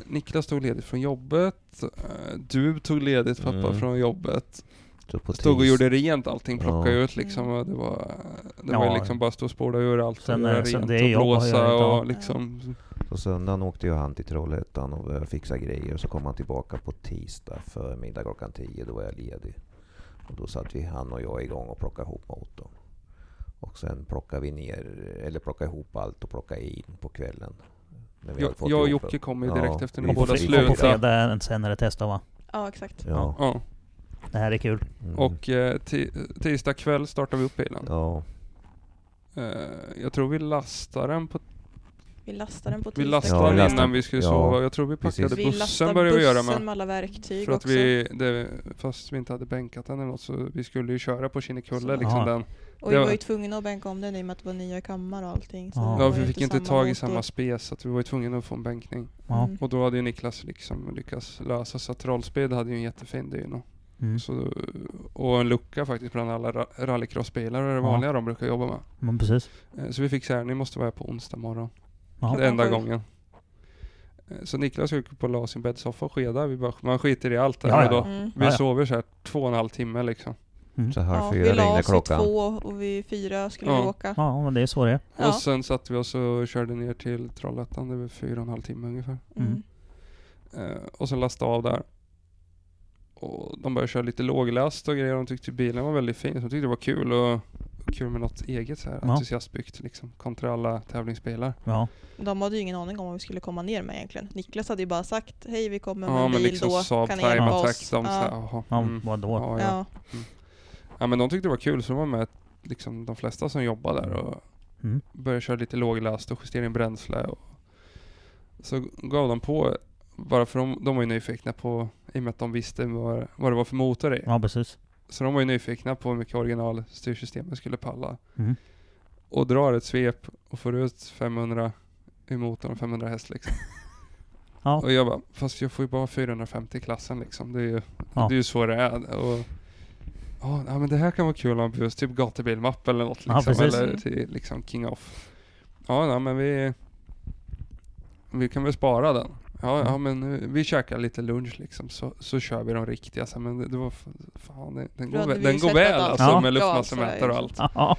Niklas tog ledigt från jobbet. Du tog ledigt pappa mm. från jobbet. Stod och gjorde rent allting, plockade ja. ut liksom. Det var, det ja. var liksom bara stå och spåra ur allt. Sen, och sen det och blåsa och, och liksom... Så söndagen åkte jag han till Trollhättan och fixade grejer, och så kom han tillbaka på tisdag förmiddag klockan tio, då var jag ledig. Och då satt vi han och jag igång och plockade ihop motorn. Och sen plockade vi ner, eller plockade ihop allt och plockade in på kvällen. När vi jag fått jag och Jocke kom ju direkt ja, efter ni båda slutade. På fredag senare testa va? Ja, exakt. Ja. Ja. Det här är kul. Mm. Och eh, t- tisdag kväll startar vi upp bilen. Ja. Eh, jag tror vi lastar den på Vi lastade den på tisdag. Vi lastade ja, innan vi skulle ja. sova. Jag tror vi packade Precis. bussen. Vi började vi göra med. med alla verktyg för att också. Vi, det, fast vi inte hade bänkat den eller något, så vi skulle ju köra på Kinnekulle. Liksom den. Och vi var ju tvungna att bänka om den i och med att det var nya kammar och allting. Så ja, vi fick inte tag i samma spes, så att vi var ju tvungna att få en bänkning. Ja. Mm. Och då hade ju Niklas liksom lyckats lösa så att Rollsped hade ju en jättefin dyno. Mm. Så, och en lucka faktiskt bland alla ra- rallycrossbilar och det vanliga ja. de brukar jobba med. Men precis. Så vi fick så här, ni måste vara här på onsdag morgon. Ja. Den enda gången. Så Niklas gick på la sin bäddsoffa och skeda. Vi bara, man skiter i allt. Ja, ja. Då. Mm. Vi ja, ja. sover så här två och en halv timme. Liksom. Mm. Så här ja, fyra vi la oss klockan. två och vi fyra skulle ja. vi åka. Ja, men det är så det är. Ja. Och sen satt vi oss och körde ner till Trollhättan. Det var fyra och en halv timme ungefär. Mm. Uh, och sen lastade av där. Och de började köra lite låglast och grejer. De tyckte bilen var väldigt fin. De tyckte det var kul. Och kul med något eget så här, ja. entusiastbyggt liksom, kontra alla tävlingsbilar. Ja. De hade ju ingen aning om vad vi skulle komma ner med egentligen. Niklas hade ju bara sagt, hej vi kommer med ja, en bil liksom då, Saab, kan ni hjälpa oss? Dem, ja. Så här, aha, ja, mm, vadå? Ja, ja. Ja. Mm. Ja, men de tyckte det var kul, så de var med liksom, de flesta som jobbade där och mm. började köra lite låglast och justera in bränsle. Och så gav de på, bara för de, de var ju nyfikna på, i och med att de visste vad, vad det var för motor i. Ja, precis. Så de var ju nyfikna på hur mycket original styrsystemet skulle palla. Mm. Och drar ett svep och får ut femhundra i motorn, femhundra häst liksom. Ja. Och jag bara, fast jag får ju bara fyrahundrafemtio i klassen liksom. Det är ju, ja. det är ju så det är. Och, oh, ja, men det här kan vara kul om vi typ gatubilmapp eller något liksom. Ja, eller till, liksom King of. Ja, ja, men vi, vi kan väl spara den. Ja, ja, men vi käkar lite lunch liksom, så, så kör vi de riktiga. Så, men det, det var fan, den, den går, den går väl alltså, ja. med luftmassamätare och allt. Ja.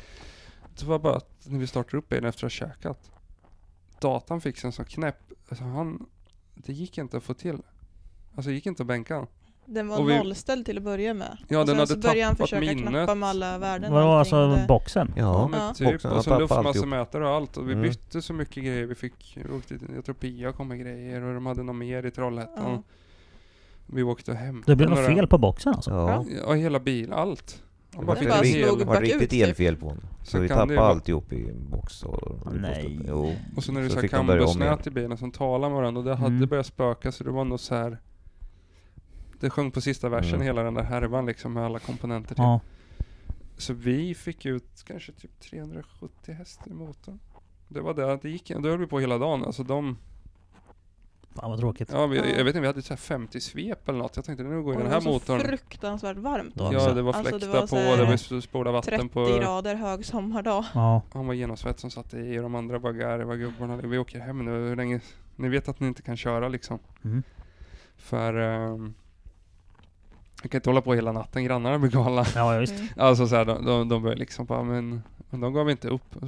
Det var bara att när vi startade upp bilen efter att ha käkat, datan fick en sån knäpp. Alltså, han, det gick inte att få till. Alltså det gick inte att bänka han. Den var vi, nollställd till att börja med. Ja, och den hade tappat minnet. Vadå, alltså det... boxen? Ja, ja, men typ. Boxen, och så luftmassamätare och allt. Och vi mm. bytte så mycket grejer. Vi fick, vi åkte till Etropia, kom med grejer. Och de hade något mer i Trollhättan. Mm. Vi åkte hem. Det blev något fel på boxen alltså? Ja, ja, hela bilen, allt. Han bara, bara slog back ut. Riktigt elfel på honom. Så, så vi tappade bara... alltihop i en box. Och, ah, nej. Jo. Och så när det så, så här kambusnät i bilen som talar med varandra. Och det hade börjat spöka, så det var nog så här... Det sjöng på sista versen, mm. hela den där härvan liksom, med alla komponenter till. Ja. Så vi fick ut kanske typ trehundrasjuttio hästar i motorn. Det var det. Det gick, det höll vi på hela dagen. Alltså de... Fan vad tråkigt. Ja, vi, jag vet inte, vi hade så här femtio svep eller något. Jag tänkte, nu går i den här motorn. Det var så fruktansvärt varmt. Då. Ja, det var fläktar alltså, det var på, det var spola vatten på. trettio grader hög sommardag. Ja. Han var genomsvett som satt i, och de andra bara garva gubbarna. Vi åker hem nu, hur länge... Ni vet att ni inte kan köra liksom. Mm. För... Um, jag kan inte hålla på hela natten, grannarna blir galna. Ja, just. Mm. Alltså så här, de, de, de började liksom bara, men, men de gav inte upp.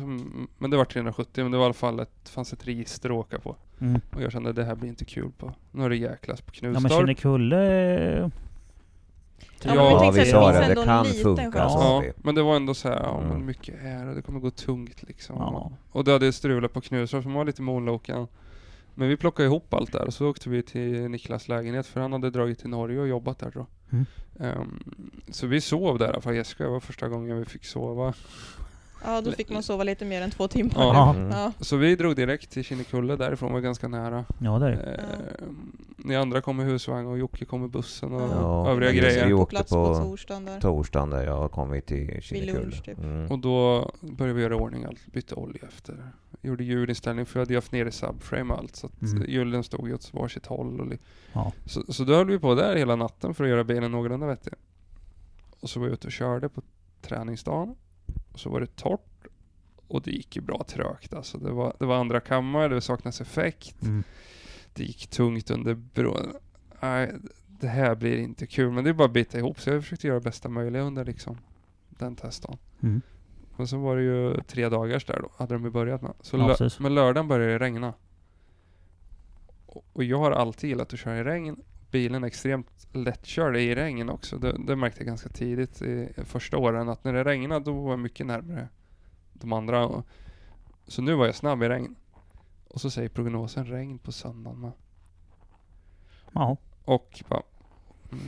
Men det var trehundrasjuttio, men det var i alla fall ett, fanns ett register att åka på. Mm. Och jag kände, det här blir inte kul på. Nu är det jäklas på Knutstorp. Ja, men Kinnekulle... Ja, ja, vi sa det, det, det kan funka. Ja, men det var ändå så här, ja, men mycket är och det kommer gå tungt liksom. Ja. Och det hade strulat på Knutstorp, som var lite månlokan. Men vi plockade ihop allt där, och så åkte vi till Niklas lägenhet, för han hade dragit till Norge och jobbat där då. Mm. Um, så vi sov där, för Jessica var första gången vi fick sova. Ja, då fick man sova lite mer än två timmar. Ja. Mm. Ja. Så vi drog direkt till Kinnekulle, därifrån var ganska nära. Ja, där. Uh, mm. Ni andra kom i husvagn och Jocke kom i bussen och ja, övriga grejer. Vi åkte på torsdagen där. Torsdagen där jag kom vi till Kinnekulle. Typ. Mm. Och då började vi göra ordning allt, bytte olja efter. Gjorde hjulinställning, för jag hade haft ner i subframe och allt, så att mm. hjulen stod ju åt varsitt håll. Och li- ja. så, så då höll vi på där hela natten för att göra bilen någorlunda vettig. Och så var jag ute och körde på träningsdagen. Och så var det torrt. Och det gick ju bra trögt. Alltså det, var, det var andra kammare. Det saknades effekt. Mm. Det gick tungt under bron. Nej, det här blir inte kul. Men det är bara att bita ihop. Så jag försökte göra det bästa möjliga under liksom, den testdagen. Mm. Men så var det ju tre dagars där då. Hade de ju börjat med. Så ja, lö- men lördagen började det regna. Och, och jag har alltid gillat att köra i regn. Bilen är extremt lättkörd i regn också. Det, det märkte jag ganska tidigt i första åren, att när det regnade då var jag mycket närmare de andra. Och, så nu var jag snabb i regn. Och så säger prognosen regn på söndagen. Ja. Och bara,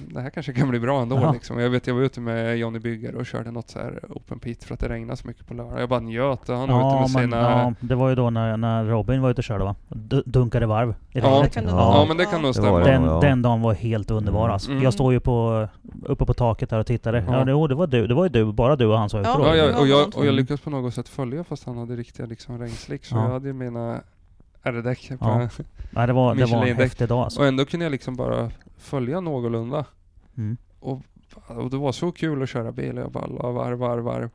det här kanske kan bli bra ändå. Ja. Liksom. Jag vet, jag var ute med Johnny Byggare och körde något så här open pit för att det regnade så mycket på lördag. Jag bara njöt. Han ja, var ute med men, sina... Ja, det var ju då när, när Robin var ute och körde, va? D- dunkade varv. I ja. Ja. ja, men det kan nog stämma. Den, ja. den dagen var helt underbar. Alltså. Mm. Jag står ju på, uppe på taket här och tittade. Ja. Ja, det, det, var du, det var ju du, bara du och han som var ute. Ja, ja, och, jag, och jag lyckades på något sätt följa, fast han hade riktiga liksom, regnslick. Så ja. jag hade ju mina... R-däck på ja. Nej, det var, det var en häftig dag. Alltså. Och ändå kunde jag liksom bara följa någorlunda. Mm. Och, och det var så kul att köra bil. Jag bara la varv, varv, varv.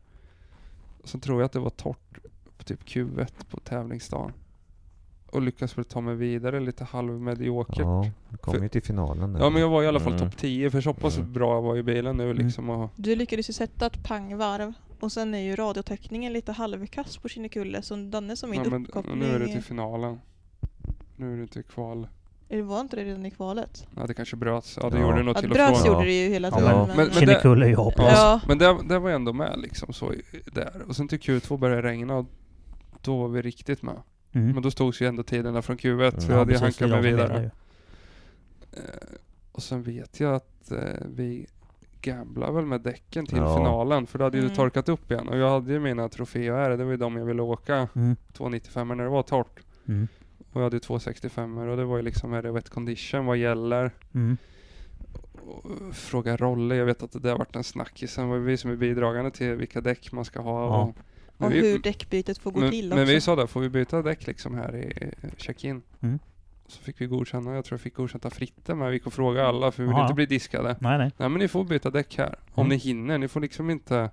Så tror jag att det var torrt på typ Q ett på tävlingsdagen. Och lyckas väl ta mig vidare lite halvmediokert. Ja, kom för, ju till finalen. Där. Ja, men jag var i alla fall mm. topp tio. För så pass mm. bra var ju bilen nu. Liksom, mm. och... Du lyckades ju sätta ett pangvarv. Och sen är ju radiotäckningen lite halvkass på Kinnekulle, så den är som min ja, uppkoppling. Nu är det till finalen. Nu är det till kval. Det var inte det redan i kvalet? Ja, det kanske bröts. Ja, det ja. gjorde något ja, till och från. Bröts gjorde det ju hela tiden. Ja. Men, men, men, där, är ja. Ja. men där, där var jag ändå med liksom så där. Och sen till Q två började regna och då var vi riktigt med. Mm. Men då stod ju ändå tiderna från Q ett mm. så jag hade ja, hankat mig vidare. Uh, och sen vet jag att uh, vi gamblade väl med däcken till ja. finalen. För då hade ju mm. torkat upp igen. Och jag hade ju mina troféer. Det var ju de jag ville åka. Mm. två nittiofem när det var torrt. Mm. Och jag hade två sextiofem och det var ju liksom här det wet condition, vad gäller? Mm. Fråga roller, jag vet att det där varit en snackis. Sen var vi som är bidragande till vilka däck man ska ha. Ja. Och, och vi, hur däckbytet får gå men, till också. Men vi sa då, får vi byta däck liksom här i check-in? Mm. Så fick vi godkänna, jag tror jag fick godkänna fritte, men vi gick och fråga alla för vi vill ja. inte bli diskade. Nej, nej. nej, men ni får byta däck här. Om mm. ni hinner, ni får liksom inte...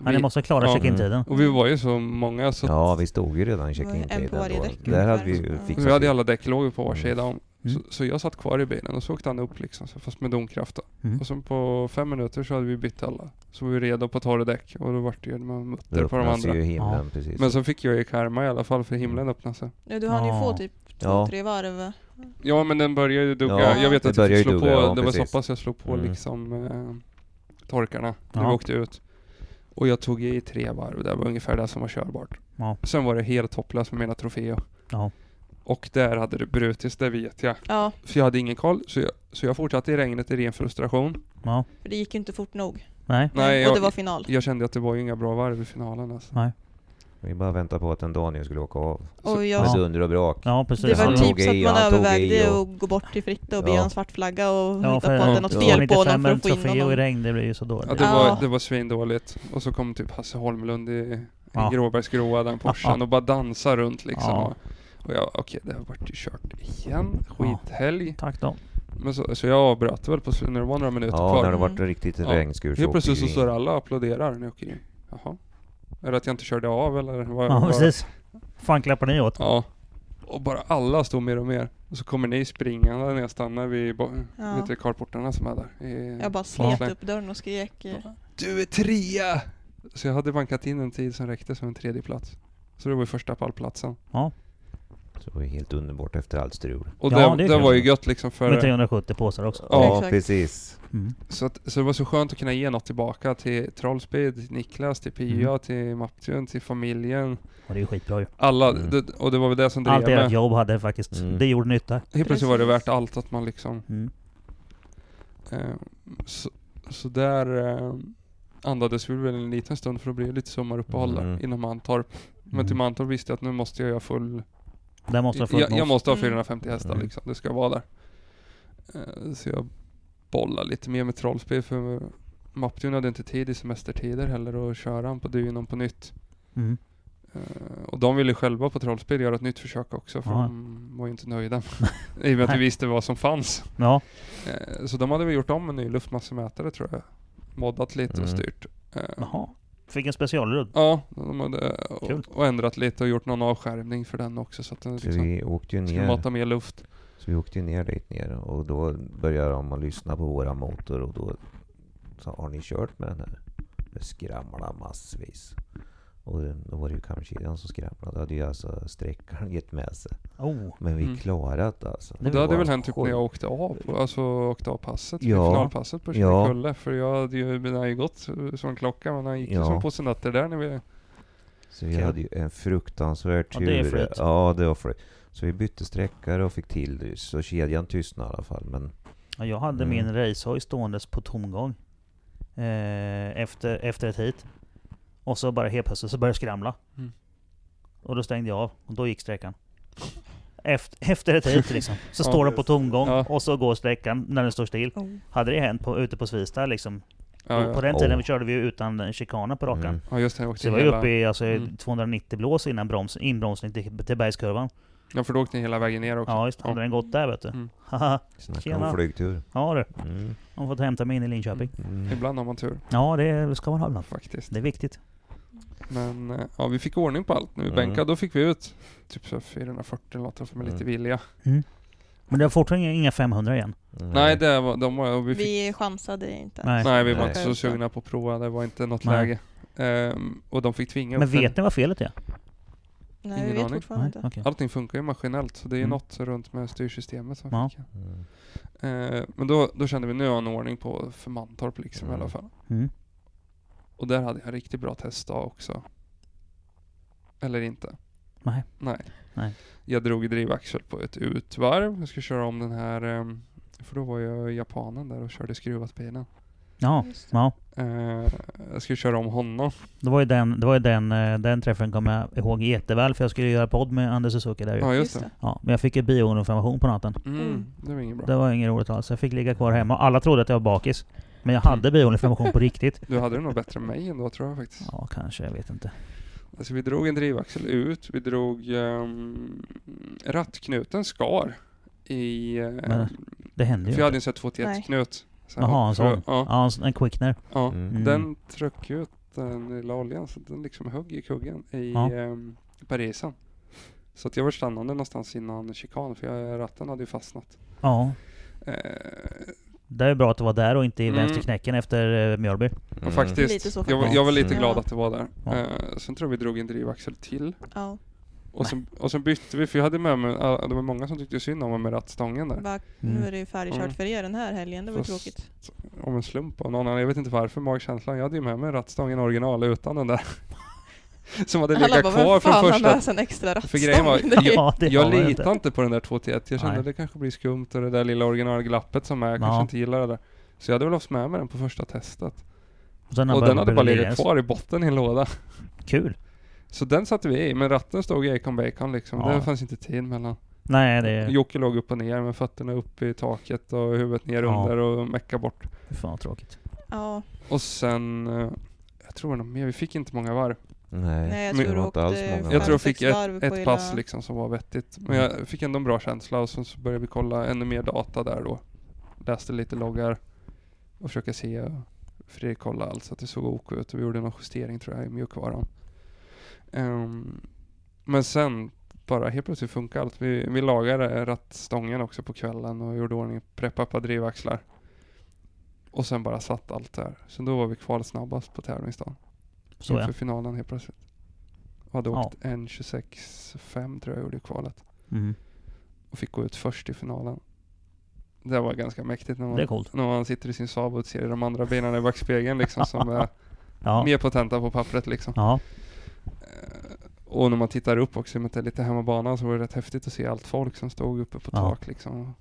Vi, men ni måste klara ja, check-in-tiden. Och vi var ju så många så... Ja, vi stod ju redan i check-in-tiden. Där hade vi ju fixat. Vi hade alla däcklågor på varsidan. Mm. Mm. Så, så jag satt kvar i bilen och så åkte han upp liksom, så fast med domkraft. Mm. Och sen på fem minuter så hade vi bytt alla. Så var vi redo på torra däck och då var det ju man mutter på de andra. Ju himlen, ja. precis. Men så fick jag ju karma i alla fall för himlen öppnade sig. Ja, du hann ju få typ två, tre varv. Ja, men den började ju dugga. Ja, jag vet att jag slog på, ja, det var så pass jag slog på mm. liksom eh, torkarna när ja. vi åkte ut. Och jag tog i tre varv. Det var ungefär det som var körbart. Ja. Sen var det helt hopplöst med mina troféer. Ja. Och där hade det brutits, det vet jag. Ja. För jag hade ingen koll. Så jag, så jag fortsatte i regnet i ren frustration. Ja. För det gick ju inte fort nog. Nej. Nej jag, och det var final. Jag kände att det var ju inga bra varv i finalen. Alltså. Nej. Vi bara väntade på att en Daniel skulle åka av. Och ja. Med dunder och brak. Ja, precis. Det var han typ så att man övervägde och... att gå bort till Fritte och be ja. en svart flagga och ja, hitta på att det är något fel på honom för att få in honom. Och i regn, det blev ju så dåligt. Ja, det, ja. Var, det var svindåligt. Och så kom typ Hasse Holmlund i en ja. gråbergsgråa, den Porschen, ja. och bara dansade runt liksom. Ja. Och jag, okej, okay, det har varit ju kört igen. Skithelg. Ja. Tack då. Men så, så jag avbröt väl på när det var några minuter kvar. Ja, när det var riktigt mm. regnskur. Ja, precis, så står alla applåderar när jag åker in. Jaha. Eller att jag inte körde av eller vad jag ja, bara... precis. Fan klappar ni åt. Ja. Och bara alla stod mer och mer. Och så kommer ni springande när jag stannar vid bo- ja. vet du, karportarna som är där. I jag bara slet upp dörren och skrek. Ja. Du är trea! Så jag hade bankat in en tid som räckte som en tredje plats. Så det var ju första pallplatsen. Ja. Så det var ju helt underbart efter allt strul. Och ja, det, det, det var ju gött liksom för... Med trehundrasjuttio påsar också. Ja, ja precis. Mm. Så, att, så det var så skönt att kunna ge något tillbaka till Trollspeed, till Niklas, till Pia, mm. till Maptun, till familjen. Och det är ju skitbra ju. Alla, mm. det, och det var väl det som drev allt med. Allt jobb hade faktiskt, mm. det gjorde nytta. Helt plötsligt precis. Var det värt allt att man liksom... Mm. Eh, så, så där eh, andades vi väl en liten stund för att bli lite sommaruppehåll där mm. inom Mantorp. Men mm. till Mantorp visste jag att nu måste jag göra full... Måste jag, jag, jag måste ha fyrahundrafemtio hästar mm. liksom. Det ska vara där. Uh, så jag bollar lite mer med Trollspel för Maptun hade inte tid i semestertider heller att köra han på dynan på nytt. Mm. Uh, och de ville själva på Trollspel göra ett nytt försök också för ja. de var ju inte nöjda i och med att vi visste vad som fanns. Ja. Uh, så de hade väl gjort om en ny luftmassemätare tror jag. Moddat lite mm. och styrt. Uh, Jaha. Fick en specialrudd. Ja, de hade och, och ändrat lite och gjort någon avskärmning för den också så att den så liksom vi åkte ju ner, mata mer luft. Så vi åkte ju ner dit ner och då började de att lyssna på våra motor och då sa har ni kört med den här? Det skramlade massvis. Och då var det ju kamkedjan som skramlade. Då hade ju alltså sträckaren gett med sig. Oh. Men vi mm. klarat alltså. Det, det hade väl hänt typ när jag åkte av, alltså åkte av passet, ja. finalpasset på Kinnekulle. Ja. För jag hade ju, mina hade ju gått som klocka, men han gick ja. som på sin natter där. När vi... Så vi okay. hade ju en fruktansvärd tur. Ja, det är flytt. Ja, det var flytt. Så vi bytte sträckare och fick till det. Så kedjan tystnade i alla fall. Men... Ja, jag hade mm. min racehoj ståendes på tomgång eh, efter, efter ett hit. Och så bara helt plötsligt så började jag skramla. Mm. Och då stängde jag av. Och då gick sträckan. Efter, efter ett hit liksom. Så står den på tomgång. Ja. Och så går sträckan när den står still. Oh. Hade det hänt på, ute på Svista liksom. Ja, ja. På den tiden oh. vi körde vi utan chikaner på rakan. Mm. Ja, just det, så vi var ju uppe i alltså, mm. tvåhundranittio blås innan broms, inbromsning till, till bergskurvan. Ja, för då åkte ni hela vägen ner också. Ja, just det. Hade ja. den gått där, vet du. Mm. Haha. Snacka om flygtur. Ja, det. Mm. De har fått hämta mig in i Linköping. Mm. Mm. Ibland har man tur. Ja, det ska man ha faktiskt. Det är viktigt. Men ja, vi fick ordning på allt. När vi mm. bänkade, då fick vi ut typ så fyrahundrafyrtio låtar för mig lite vilja. Mm. Men det var fortfarande inga femhundra igen. Mm. Nej, det var, de var vi, fick... vi chansade inte. Nej, Nej vi var Nej. inte så sugna på att prova. Det var inte något Nej. läge. Um, och de fick tvinga. Men vet ni vad felet är? Nej, ingen jag vet fortfarande inte. Okay. Allting funkar ju maskinellt, så det är mm. något runt med styrsystemet som ja. mm. eh, Men då, då kände vi nu har en ordning på för Mantorp liksom mm. i alla fall. Mm. Och där hade jag en riktigt bra testdag också. Eller inte. Nej. Nej. Nej. Jag drog i drivaxel på ett utvarv. Jag ska köra om den här, eh, för då var jag i Japanen där och körde skruvat bilen. Ja, ja. Uh, jag skulle köra om honom. Det var ju den, det var ju den, uh, den träffen kom jag ihåg jätteväl, för jag skulle göra podd med Anders Suzuki där. Ja, just det. Ja, men jag fick ett bioinformation på natten. Mm, det var inget bra. Det var inget roligt alls. Jag fick ligga kvar hemma. Alla trodde att jag var bakis, men jag hade bioinformation på riktigt. Du hade det nog bättre än mig ändå, tror jag faktiskt. Ja, kanske. Jag vet inte. Alltså, vi drog en drivaxel ut. Vi drog um, rattknuten skar i... Uh, men det hände ju. För jag hade en sån tvåhundraett-knut. Jaha, en sån. Ja. Ja, en quickener. Ja, mm. Den tryckte ut den lilla oljan så den liksom högg i kuggen i ja. eh, Parisen. Så att jag var stannande någonstans innan chikan, för jag, ratten hade ju fastnat. Ja. Eh, det är bra att du var där och inte i mm. vänsterknäcken efter eh, Mjölby. Mm. Ja, faktiskt. Jag, jag var lite glad mm. att det var där. Ja. Eh, sen tror vi drog en drivaxel till. Ja. Och sen, och sen bytte vi, för jag hade med mig, det var många som tyckte synd om mig med rattstången där. Back, nu är det ju färdigkört mm. för er den här helgen, det var så tråkigt. Om en slump av någon annan, jag vet inte varför, magkänslan. Jag hade ju med mig rattstången original utan den där. Som hade legat kvar från första. En extra rattstång. För grejen var, ja, jag, jag litar inte på den där två till ett. Jag kände nej. Att det kanske blir skumt, och det där lilla originalglappet som jag ja. Kanske inte gillar det där. Så jag hade väl haft med mig den på första testet. Och, sen och den hade bara legat kvar i botten i en låda. Kul. Så den satte vi i, men ratten stod i Acon Bacon liksom. Ja. Det fanns inte tid mellan. Nej, det är... Jocke låg upp och ner med fötterna upp i taket och huvudet ner ja. Under och mecka bort. Hur fan tråkigt. Ja. Och sen, jag tror nog mer, vi fick inte många varv. Nej, Nej jag tror men, inte alls många. Jag tror jag fick ett, ett pass liksom som var vettigt. Men jag fick ändå en bra känsla, och sen så började vi kolla ännu mer data där då. Läste lite loggar och försöka se, Fredrik kolla allt så att det såg ok ut. Och vi gjorde någon justering tror jag i mjukvaran. Um, men sen bara helt plötsligt funkar allt. Vi, vi lagade rattstången också på kvällen och gjorde ordning, preppa på drivaxlar. Och sen bara satt allt där. Så då var vi kvar snabbast på tävlingsdagen. Så inför ja. Finalen helt plötsligt. Jag hade ja. Åkt en tjugosex komma fem tror jag gjorde i kvalet. Mm. Och fick gå ut först i finalen. Det var ganska mäktigt när man, när man sitter i sin Saab och ser de andra bilarna i backspegeln liksom, som är ja. Mer potenta på pappret liksom. Ja. Och när man tittar upp också med lite hemmabanan, så var det rätt häftigt att se allt folk som stod uppe på ja. Tak liksom.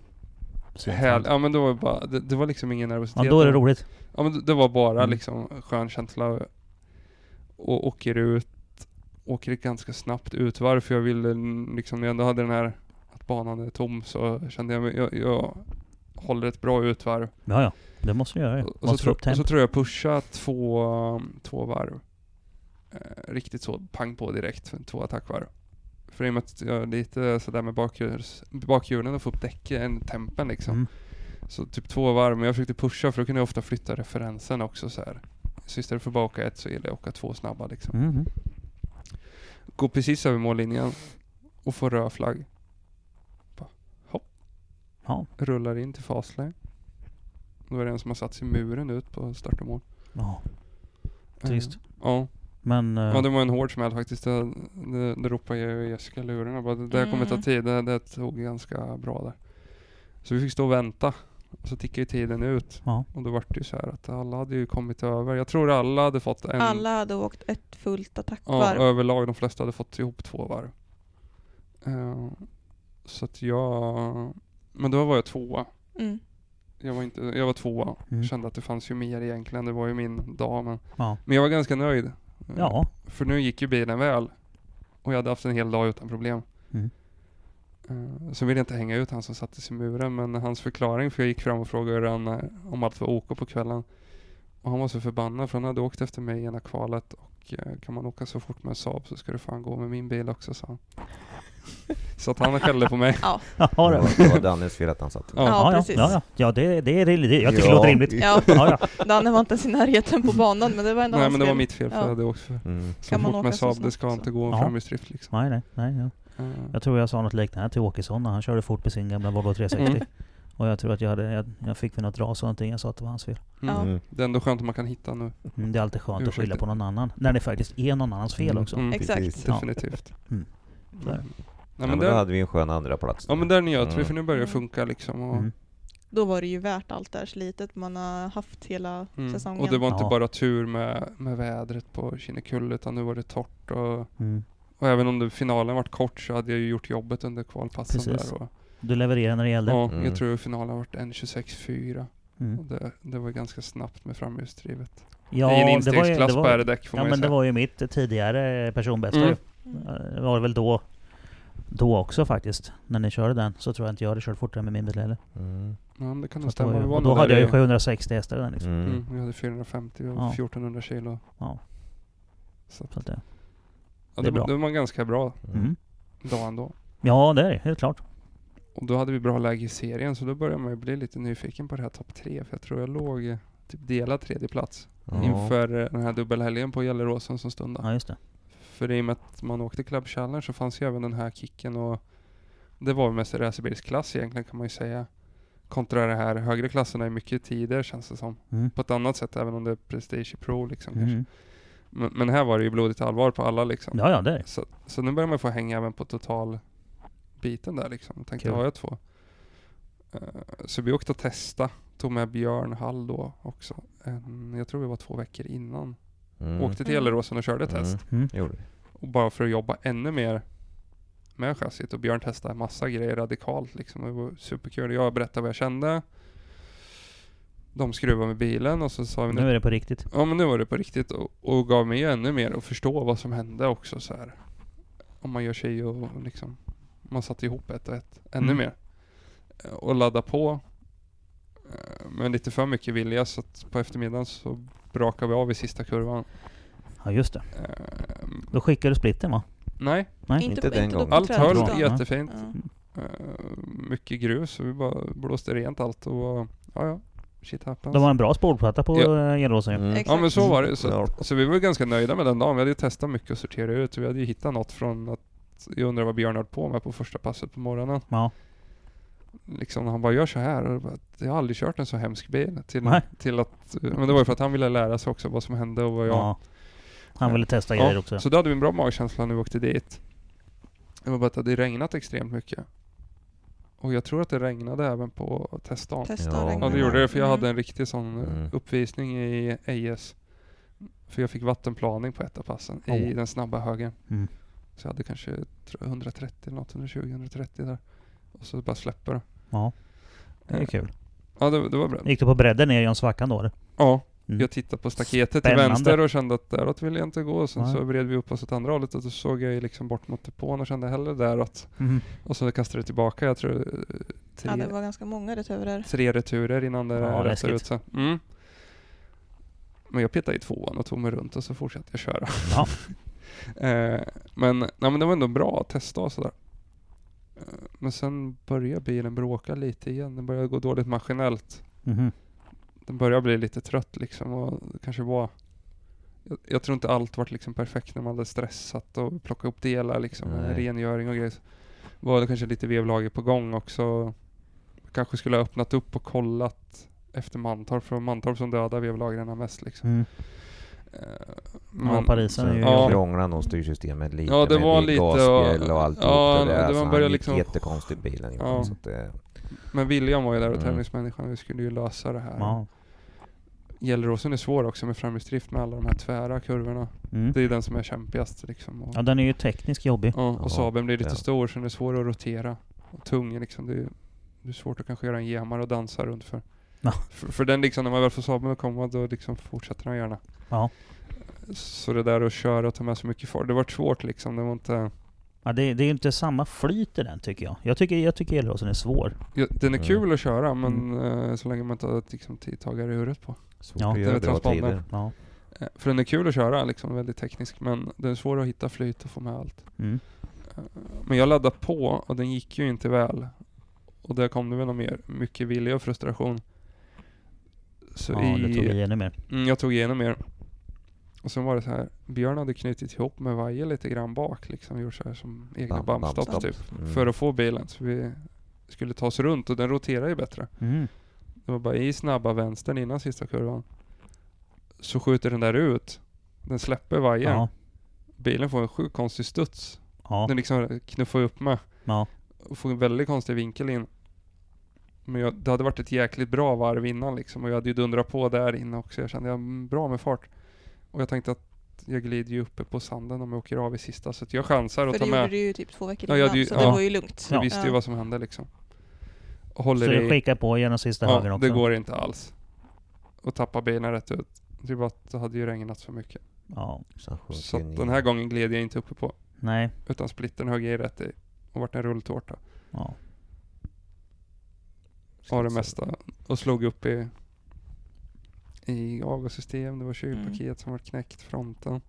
Häl- ja, men då var det, bara, det, det var liksom ingen nervositet. Ja, då är det roligt. Ja, men det var bara mm. liksom skön känsla. Och åker ut åker ganska snabbt ut varför jag ville liksom, jag ändå hade den här att banan är tom, så kände jag jag, jag håller ett bra utvarv. Ja, ja. Det måste jag göra. Och, måste så, tro, och så tror jag pusha två, två varv. Riktigt så pang på direkt för två attackvarv. För i och med att jag är lite sådär med bakhjuls, bakhjulen och få upp däcken, en tempen liksom. Mm. Så typ två varv, men jag försökte pusha, för då kunde jag ofta flytta referensen också så här. Så istället för att bara åka ett så gäller jag åka två snabba liksom. Mm. Gå precis över mållinjen och få röd flagg. Bara, hopp. Ja. Rullar in till fasläge. Då är det en som har satt sig muren ut på start och mål. Ja. Trist. Uh, ja. Men, ja, det var en hård smäll faktiskt. Det, det, det ropade ju Jessica lurarna. Bara, det där mm. kommer ta tid. Det, det tog ganska bra där. Så vi fick stå och vänta. Och så tickade ju tiden ut. Ja. Och då var det ju så här att alla hade ju kommit över. Jag tror alla hade fått en... Alla hade åkt ett fullt attackvarv. Ja, överlag. De flesta hade fått ihop två varv. Uh, så att jag... Men då var jag tvåa. Mm. Jag var, inte, jag var tvåa. Mm. Kände att det fanns ju mer egentligen. Det var ju min dag. Men, ja. men jag var ganska nöjd. Ja. För nu gick ju bilen väl. Och jag hade haft en hel dag utan problem. Mm. Uh, så ville jag inte hänga ut han som satte sig i muren. Men hans förklaring, för jag gick fram och frågade han om allt var OK på kvällen. Och han var så förbannad, för han hade åkt efter mig i ena kvalet. Och uh, kan man åka så fort med Saab så ska du fan gå med min bil också, sa han. Så att han skällde på mig. Ja, det var Dannes fel att han satt. Ja, ja, precis. Ja, ja. ja det, det är rimligt. Jag tycker ja. Det låter rimligt. Ja. Ja, ja. Danne var inte ens i närheten på banan, men det var ändå nej, hans fel. Nej, men det var mitt fel, för ja. Jag hade åkt för. Mm. Så kan man fort åka med Saab, det ska inte gå ja. Fram i strift liksom. Nej, nej, nej. Ja. Mm. Jag tror jag sa något liknande till Åkesson när han körde fort på sin gamla Volvo trehundrasextio. Mm. Och jag tror att jag, hade, jag, jag fick för något ras och någonting. Jag sa att det var hans fel. Mm. Mm. Det är ändå skönt att man kan hitta nu. Mm, det är alltid skönt Ursäkta. Att skylla på någon annan. När det faktiskt är någon annans fel också. Mm. Exakt. Ja. Definitivt. Mm. Nej. Nej, men, ja, men där, då hade vi en skön andra plats. Ja, men där njöt mm. vi, för nu börjar det funka liksom. Och... Mm. Då var det ju värt allt det här slitet man har haft hela mm. säsongen. Och det var inte ja. bara tur med, med vädret på Kinnekulle, utan nu var det torrt. Och, mm. och även om det, finalen varit kort, så hade jag ju gjort jobbet under kvalpassen. Precis. Där. Och, du levererade när det gällde. Ja, mm. jag tror finalen har varit en tjugosex fyra. Mm. Och det, det var ganska snabbt med framhjulsdrivet. Ja, I en instegsklass på R-däck får ja, man ju men säga. Det var ju mitt tidigare personbästa. Mm. Det var väl då då också faktiskt. När ni körde den så tror jag inte jag hade kört fortare med min bil heller. Mm. Ja, men det kan nog stämma. Då, då hade jag ju sjuhundrasextio hästar den liksom. Mm. Mm. Jag hade fyrahundrafemtio och ja. fjortonhundra kilo. Ja. Så att, så att det, ja, det, det, det var ganska bra mm. dag ändå. Ja, det är det. Helt klart. Och då hade vi bra läge i serien, så då började man ju bli lite nyfiken på det här topp tre. För jag tror jag låg typ delad tredje plats ja. inför den här dubbelhelgen på Gelleråsen som stundade. Ja, just det. För i och med att man åkte Club Challenge så fanns ju även den här kicken. Och det var ju mest racerbilsklass egentligen kan man ju säga. Kontra det här högre klasserna är mycket tider känns det som. Mm. På ett annat sätt, även om det är Prestige Pro liksom mm. kanske. Men, men här var det ju blodigt allvar på alla liksom. Ja, ja, det är. Så, så nu börjar man få hänga även på total... biten där liksom. Jag tänkte, cool. har jag två? Uh, så vi åkte och testa. Tog med Björn Hall då också. En, jag tror vi var två veckor innan. Mm. Åkte till Gelleråsen och körde mm. test. Mm. Mm. Och bara för att jobba ännu mer med chassit. Och Björn testade massa grejer radikalt liksom. Det var superkul. Jag berättade vad jag kände. De skruvade med bilen och så sa vi... Nu, nu är det på riktigt. Ja, men nu var det på riktigt. Och, och gav mig ännu mer och förstå vad som hände också så här. Om man gör sig och liksom... Man satt ihop ett och ett ännu mm. mer. Och ladda på. Men lite för mycket vilja. Så att på eftermiddagen så brakade vi av i sista kurvan. Ja, just det. Um, då skickade du splitten, va? Nej. nej. Inte, inte den inte gången. Allt höll ja. jättefint. Ja. Uh, mycket grus. Vi bara blåste rent allt. Och, uh, ja, shit happens. Det var en bra spårplatta på ja. Gelleråsen. Mm. Mm. Ja, men så var det. Så, mm. så vi var ganska nöjda med den dagen. Vi hade ju testat mycket och sorterat ut. Vi hade ju hittat något från att jag undrar vad Björn hade på mig på första passet på morgonen. Ja. Liksom han bara gör så här. Och bara, jag har aldrig kört en så hemsk bil. Till, till att, men det var ju för att han ville lära sig också vad som hände och vad jag... Ja. Han ville testa ja. grejer också. Så då hade vi en bra magkänsla när vi åkte dit. Det var bara att det hade regnat extremt mycket. Och jag tror att det regnade även på testdagen. Ja. ja, det gjorde det. För jag mm. hade en riktig sån mm. uppvisning i A S. För jag fick vattenplaning på ett av passen oh. i den snabba högen. Mm. Så jag hade kanske hundratrettio eller något, hundratjugo, hundratrettio där. Och så bara släpper det. Ja, det är kul. Ja, det, det var bra. Gick du på bredden ner i en svackan då? Eller? Ja, mm. jag tittade på staketet Spännande. till vänster och kände att däråt ville jag inte gå. Och sen ja. så bred vi upp oss åt andra hållet och så såg jag liksom bort mot depån och kände hellre däråt. Mm. Och så kastade jag tillbaka, jag tror tre, ja, det var ganska många returer. Tre returer innan det ja, rättade ut sig. Mm. Men jag petade i tvåan och tog mig runt och så fortsatte jag köra. Ja. Eh, men, nej, men det var ändå bra att testa och sådär. Eh, men sen började bilen bråka lite igen. Den började gå dåligt maskinellt. Mm-hmm. Den började bli lite trött liksom. Och det kanske var... Jag, jag tror inte allt var liksom perfekt när man hade stressat och plockat upp delar liksom. Nej. Rengöring och grejer. Var det kanske lite vevlager på gång också. Kanske skulle ha öppnat upp och kollat efter Mantorp. För Mantorp som dödar vevlagren mest liksom. Mm. Men, ja, Parisen är ju ja. krånglan och styrsystemet lite ja, det med var lite gasbjäll och allt ja, det där. Det var började liksom jättekonstigt bilen ja. Ja. Så att det... Men William var ju där och mm. tävlingsmänniskan, vi skulle ju lösa det här. Ja. Gelleråsen är svår också med framhjulsdrift med alla de här tvära kurvorna. Mm. Det är den som är kämpigast liksom. Och, ja, den är ju tekniskt jobbig. Ja, och ja, Saben blir lite ja. stor så den är svår att rotera. Och tung liksom, det är, det är svårt att kanske göra en jämmar och dansa runt för. No. För, för den liksom, när man väl får Saben att komma då liksom fortsätter den gärna. Ja. Så det där att köra och ta med så mycket fart, det var svårt liksom, det var inte... Ja, det, det är inte samma flyt i den tycker jag. Jag tycker jag tycker Gelleråsen är svår. Ja, den är kul mm. att köra, men mm. så länge man inte har liksom, tidtagare i huvudet på. Svårt ja, att göra bra tider. Ja. För den är kul att köra, liksom, väldigt teknisk, men den är svår att hitta flyt och få med allt. Mm. Men jag laddade på och den gick ju inte väl. Och där kom det väl mer mycket vilja och frustration. Så ja, i... det tog igenom mer. Mm, jag tog igenom mer. Och sen var det så här, Björn hade knutit ihop med vajer lite grann bak liksom, gjort så här som egna bumpstopp typ mm. för att få bilen så vi skulle ta oss runt och den roterar ju bättre. Mm. Det var bara i snabba vänstern innan sista kurvan. Så skjuter den där ut. Den släpper vajer. Ja. Bilen får en sjuk konstig studs. Ja. Den liksom knuffar upp med. Ja. Och får en väldigt konstig vinkel in. Men jag, det hade varit ett jäkligt bra varv innan liksom. Och jag hade ju dundrat på där inne också. Jag kände jag bra med fart. Och jag tänkte att jag glider ju uppe på sanden om jag åker av i sista. Så att jag chansar att ta med. För det gjorde du ju typ två veckor innan. Ja, ju, så ja, det var ju lugnt. Jag visste ju ja. vad som hände liksom. Håller så du skickar på genom sista ja, högen också? Det går inte alls. Och tappar benen rätt ut. Det var att det hade ju regnat för mycket. Ja, så så den här gången gled jag inte uppe på. Nej. Utan splitten höger i rätt i. Och vart en rulltårta. Ja. Av det mesta. Och slog upp i i avgassystem. Det var tjugpaket mm. som var knäckt fronten.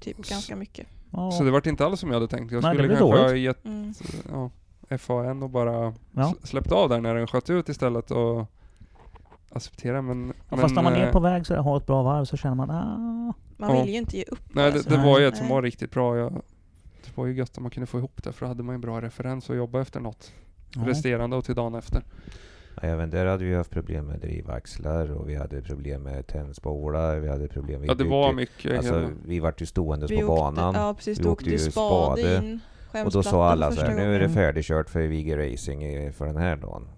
Typ så, ganska mycket. Ja. Så det var inte alls som jag hade tänkt. Jag Nej, skulle kanske ha gett mm. ja, F A N och bara ja. släppt av där när den sköt ut istället och acceptera. Men, ja, men fast när man är på väg så har ett bra varv så känner man ah. man vill ja. ju inte ge upp. Nej, det, det var ju ett som var riktigt bra. Jag, det var ju gött att man kunde få ihop det, för då hade man en bra referens att jobba efter något. Ja. Resterande och till dagen efter. Även där hade vi haft problem med drivaxlar och vi hade problem med tändspålar, vi hade problem med... Ja, det var mycket. Alltså, vi var ju ståendes vi på åkte, banan. Ja, precis. Då åkte ju spade in. Och då sa alla så här, nu är det färdigkört för V G Racing för den här dagen.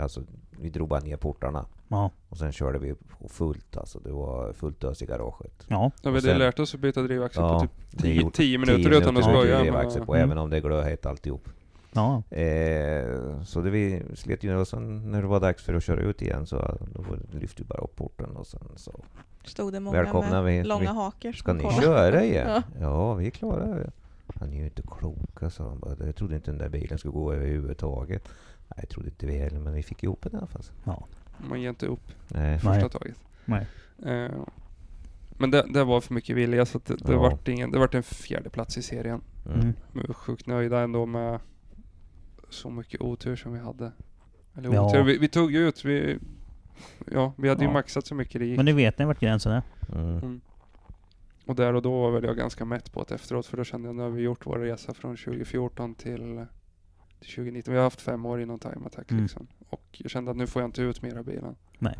Alltså, vi drog bara ner portarna. Ja. Och sen körde vi på fullt. Alltså, det var fullt ös i garaget. Ja, ja men sen, det lärde oss att byta drivaxel ja, på typ tio minuter utan att skoja. Drivaxel på, mm. även om det glödhet alltihop. Ja. Eh, så det vi slet ju, och sen när det var dags för att köra ut igen så då lyfte vi bara upp porten och sen så stod det många välkomna med vi, långa vi, haker. Ska ni kom. köra igen? Ja, ja vi klarar det. Han är ju inte klok alltså. Han bara, jag trodde inte den där bilen skulle gå överhuvudtaget. Nej, jag trodde inte vi heller, men vi fick ihop det i alla fall. Ja. Man ger inte upp Nej. första Nej. taget. Nej. Eh, men det, det var för mycket vilja så att det, det, ja. vart ingen, det vart en fjärde plats i serien. Mm. Vi var sjukt nöjda ändå med så mycket otur som vi hade. Eller ja. otur. Vi, vi tog ju ut. Vi, ja, vi hade ja. ju maxat så mycket det gick. Men nu vet ni vart gränsen är. Mm. Mm. Och där och då var väl jag ganska mätt på att efteråt. För då kände jag att nu har vi gjort vår resa från tjugofjorton till, till tjugonitton. Vi har haft fem år inom Time Attack. Mm. Liksom. Och jag kände att nu får jag inte ut mera bilen. Nej.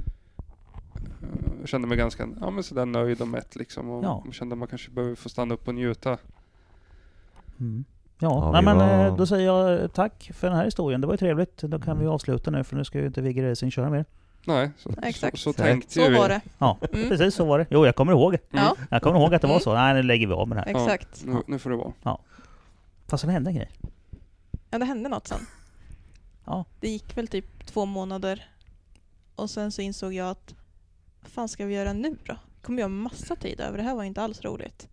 Jag kände mig ganska ja, men sådär nöjd och mätt. Liksom. Och ja. Jag kände att man kanske behöver få stanna upp och njuta. Mm. Ja, ja nej, men var... då säger jag tack för den här historien. Det var ju trevligt. Då kan mm. vi avsluta nu, för nu ska ju inte Vigge Racing köra mer. Nej, så, Exakt. så, så tänkte jag. Så var det. Ja, mm. precis så var det. Jo, jag kommer ihåg. Mm. Jag kommer ihåg att det var så. Nej, nu lägger vi av med det här. Exakt. Ja, nu, nu får det vara. Ja. Fast det hände en grej. Ja, det hände något sen. Ja. Det gick väl typ två månader. Och sen så insåg jag att vad fan ska vi göra nu då? Kommer jag massa tid över. Det här var inte alls roligt.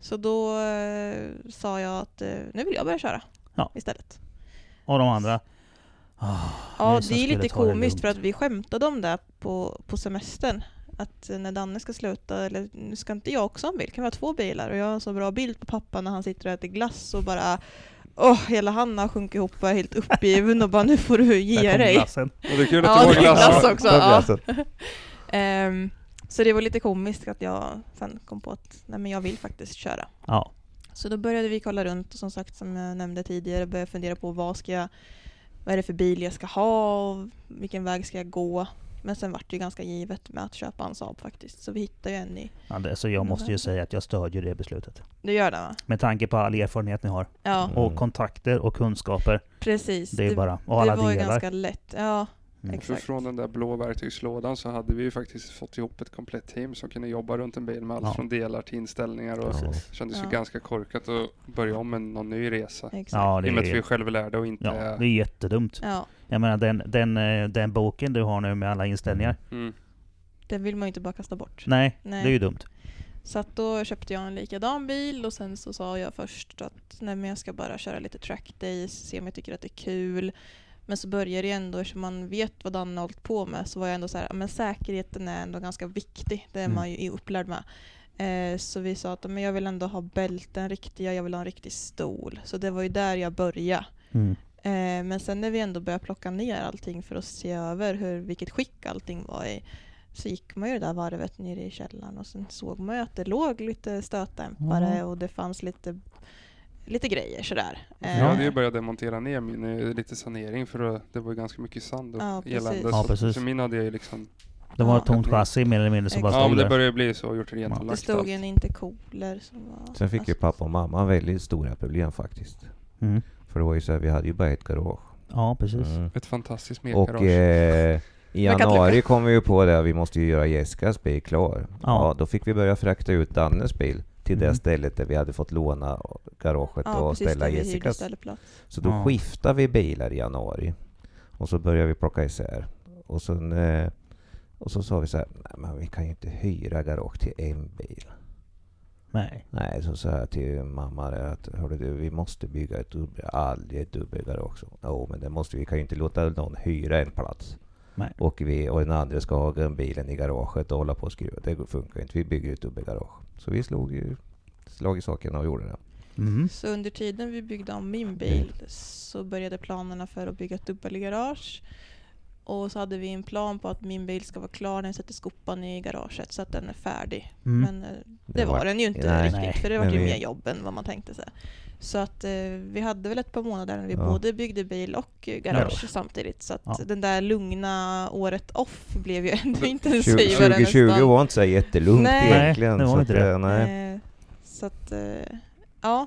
Så då eh, sa jag att eh, nu vill jag börja köra ja. istället. Och de andra? Oh, ja, det är lite komiskt för att vi skämtade om det på, på semestern. Att när Danne ska sluta, eller nu ska inte jag också ha en bil, kan vi ha två bilar? Och jag har en så bra bild på pappa när han sitter och äter glass och bara... Åh, oh, hela Hanna sjönk ihop och var helt uppgiven och bara nu får du ge dig. Glassen. Och det är kul att ja, det var glass också. Ja. Ja. um, Så det var lite komiskt att jag sen kom på att nej, men jag vill faktiskt köra. Ja. Så då började vi kolla runt och som sagt, som jag nämnde tidigare, började fundera på vad, ska jag, vad är det för bil jag ska ha och vilken väg ska jag gå. Men sen var det ju ganska givet med att köpa en Saab faktiskt. Så vi hittade ju en i... Ja, det, så jag måste ju säga att jag stödjer det beslutet. Du gör det, va? Med tanke på all erfarenhet ni har. Ja. Och kontakter och kunskaper. Precis. Det, är det, bara, och alla det var ju ganska lätt. Ja. Mm. För från den där blå verktygslådan så hade vi ju faktiskt fått ihop ett komplett team som kunde jobba runt en bil med allt ja. från delar till inställningar och ja. kändes ju ja. ganska korkat att börja om med någon ny resa. Exakt. Ja, det I och med att vi själv lärde och inte... Ja, det är jättedumt. Ja. Jag menar, den, den, den boken du har nu med alla inställningar... Mm. Den vill man ju inte bara kasta bort. Nej, nej, det är ju dumt. Så att då köpte jag en likadan bil och sen så sa jag först att nej, men jag ska bara köra lite track days, se om jag tycker att det är kul... Men så börjar det ändå, eftersom man vet vad Danne har hållit på med, så var jag ändå så här, men säkerheten är ändå ganska viktig. Det är man ju upplärd med. Eh, så vi sa att men jag vill ändå ha bälten riktiga, jag vill ha en riktig stol. Så det var ju där jag började. Mm. Eh, men sen när vi ändå började plocka ner allting för att se över hur, vilket skick allting var i, så gick man ju det där varvet nere i källaren och sen såg man ju att det låg lite stötdämpare mm. och det fanns lite... lite grejer sådär. Jag hade ju börjat demontera ner min lite sanering för det var ju ganska mycket sand och ja, elände. Ja, så, så min hade jag ju liksom Det var ja, ett tomt chassi mer eller mindre som bara stod där. Ja, men det började bli så. Gjort det, ja. Det stod en intercooler som var... Sen fick ju pappa och mamma väldigt stora problem faktiskt. Mm. För det var ju så här, vi hade ju bara ett garage. Ja, precis. Mm. Ett fantastiskt medgarage. Och eh, i januari kom vi ju på det, vi måste ju göra Jeskas bil klar. Ja. Ja, då fick vi börja frakta ut Dannes bil till mm. det stället där vi hade fått låna garaget ja, och precis, ställa Jessicas. Så då ja. skiftade vi bilar i januari. Och så började vi plocka isär. Och sen... Eh, Och så sa vi så här, nej men vi kan ju inte hyra garage till en bil. Nej. Nej, så sa jag till mamma att hörde du, vi måste bygga ett dubbel, aldrig ett dubbelgarage också. Jo, men det måste vi, kan ju inte låta någon hyra en plats. Nej. Och vi och den andra ska ha den bilen i garaget och hålla på och skruva. Det funkar inte, vi bygger ett dubbelgarage. Så vi slog ju slag i saken och gjorde det. Mm. Så under tiden vi byggde om min bil så började planerna för att bygga ett dubbelgarage. Och så hade vi en plan på att min bil ska vara klar när jag sätter skopan i garaget så att den är färdig. Mm. Men det, det var, var den ju inte nej, riktigt nej. för det var ju mer jobb än vad man tänkte sig. Så att eh, vi hade väl ett par månader när vi ja. både byggde bil och garage ja. samtidigt. Så att ja. den där lugna året off blev ju ändå intensivare. tjugo tjugo nästan. Var inte så jättelugnt nej. egentligen. Nej, det var inte så att, det. Nej. Så att, eh, ja...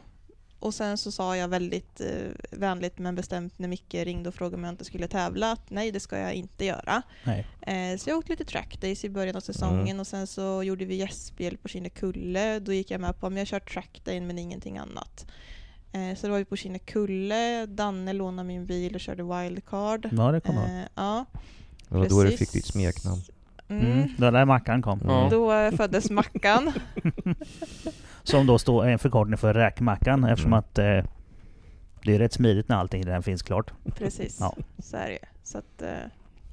Och sen så sa jag väldigt eh, vänligt men bestämt när Micke ringde och frågade om jag inte skulle tävla att nej, det ska jag inte göra. Nej. Eh, så jag åkte lite track days i början av säsongen mm. och sen så gjorde vi gästspel på Kinnekulle. Då gick jag med på att jag kört track day men ingenting annat. Eh, så då var vi på Kinnekulle. Danne lånade min bil och körde wildcard. Ja, det kom eh, jag. Ja, det var då du fick ditt smeknamn. Mm. Mm, då där Mackan kom. Mm. Då föddes Mackan. Som då står en förkortning för Räkmackan eftersom mm. att eh, det är rätt smidigt när allting den finns klart. Precis, ja. Så är det. Så att, eh.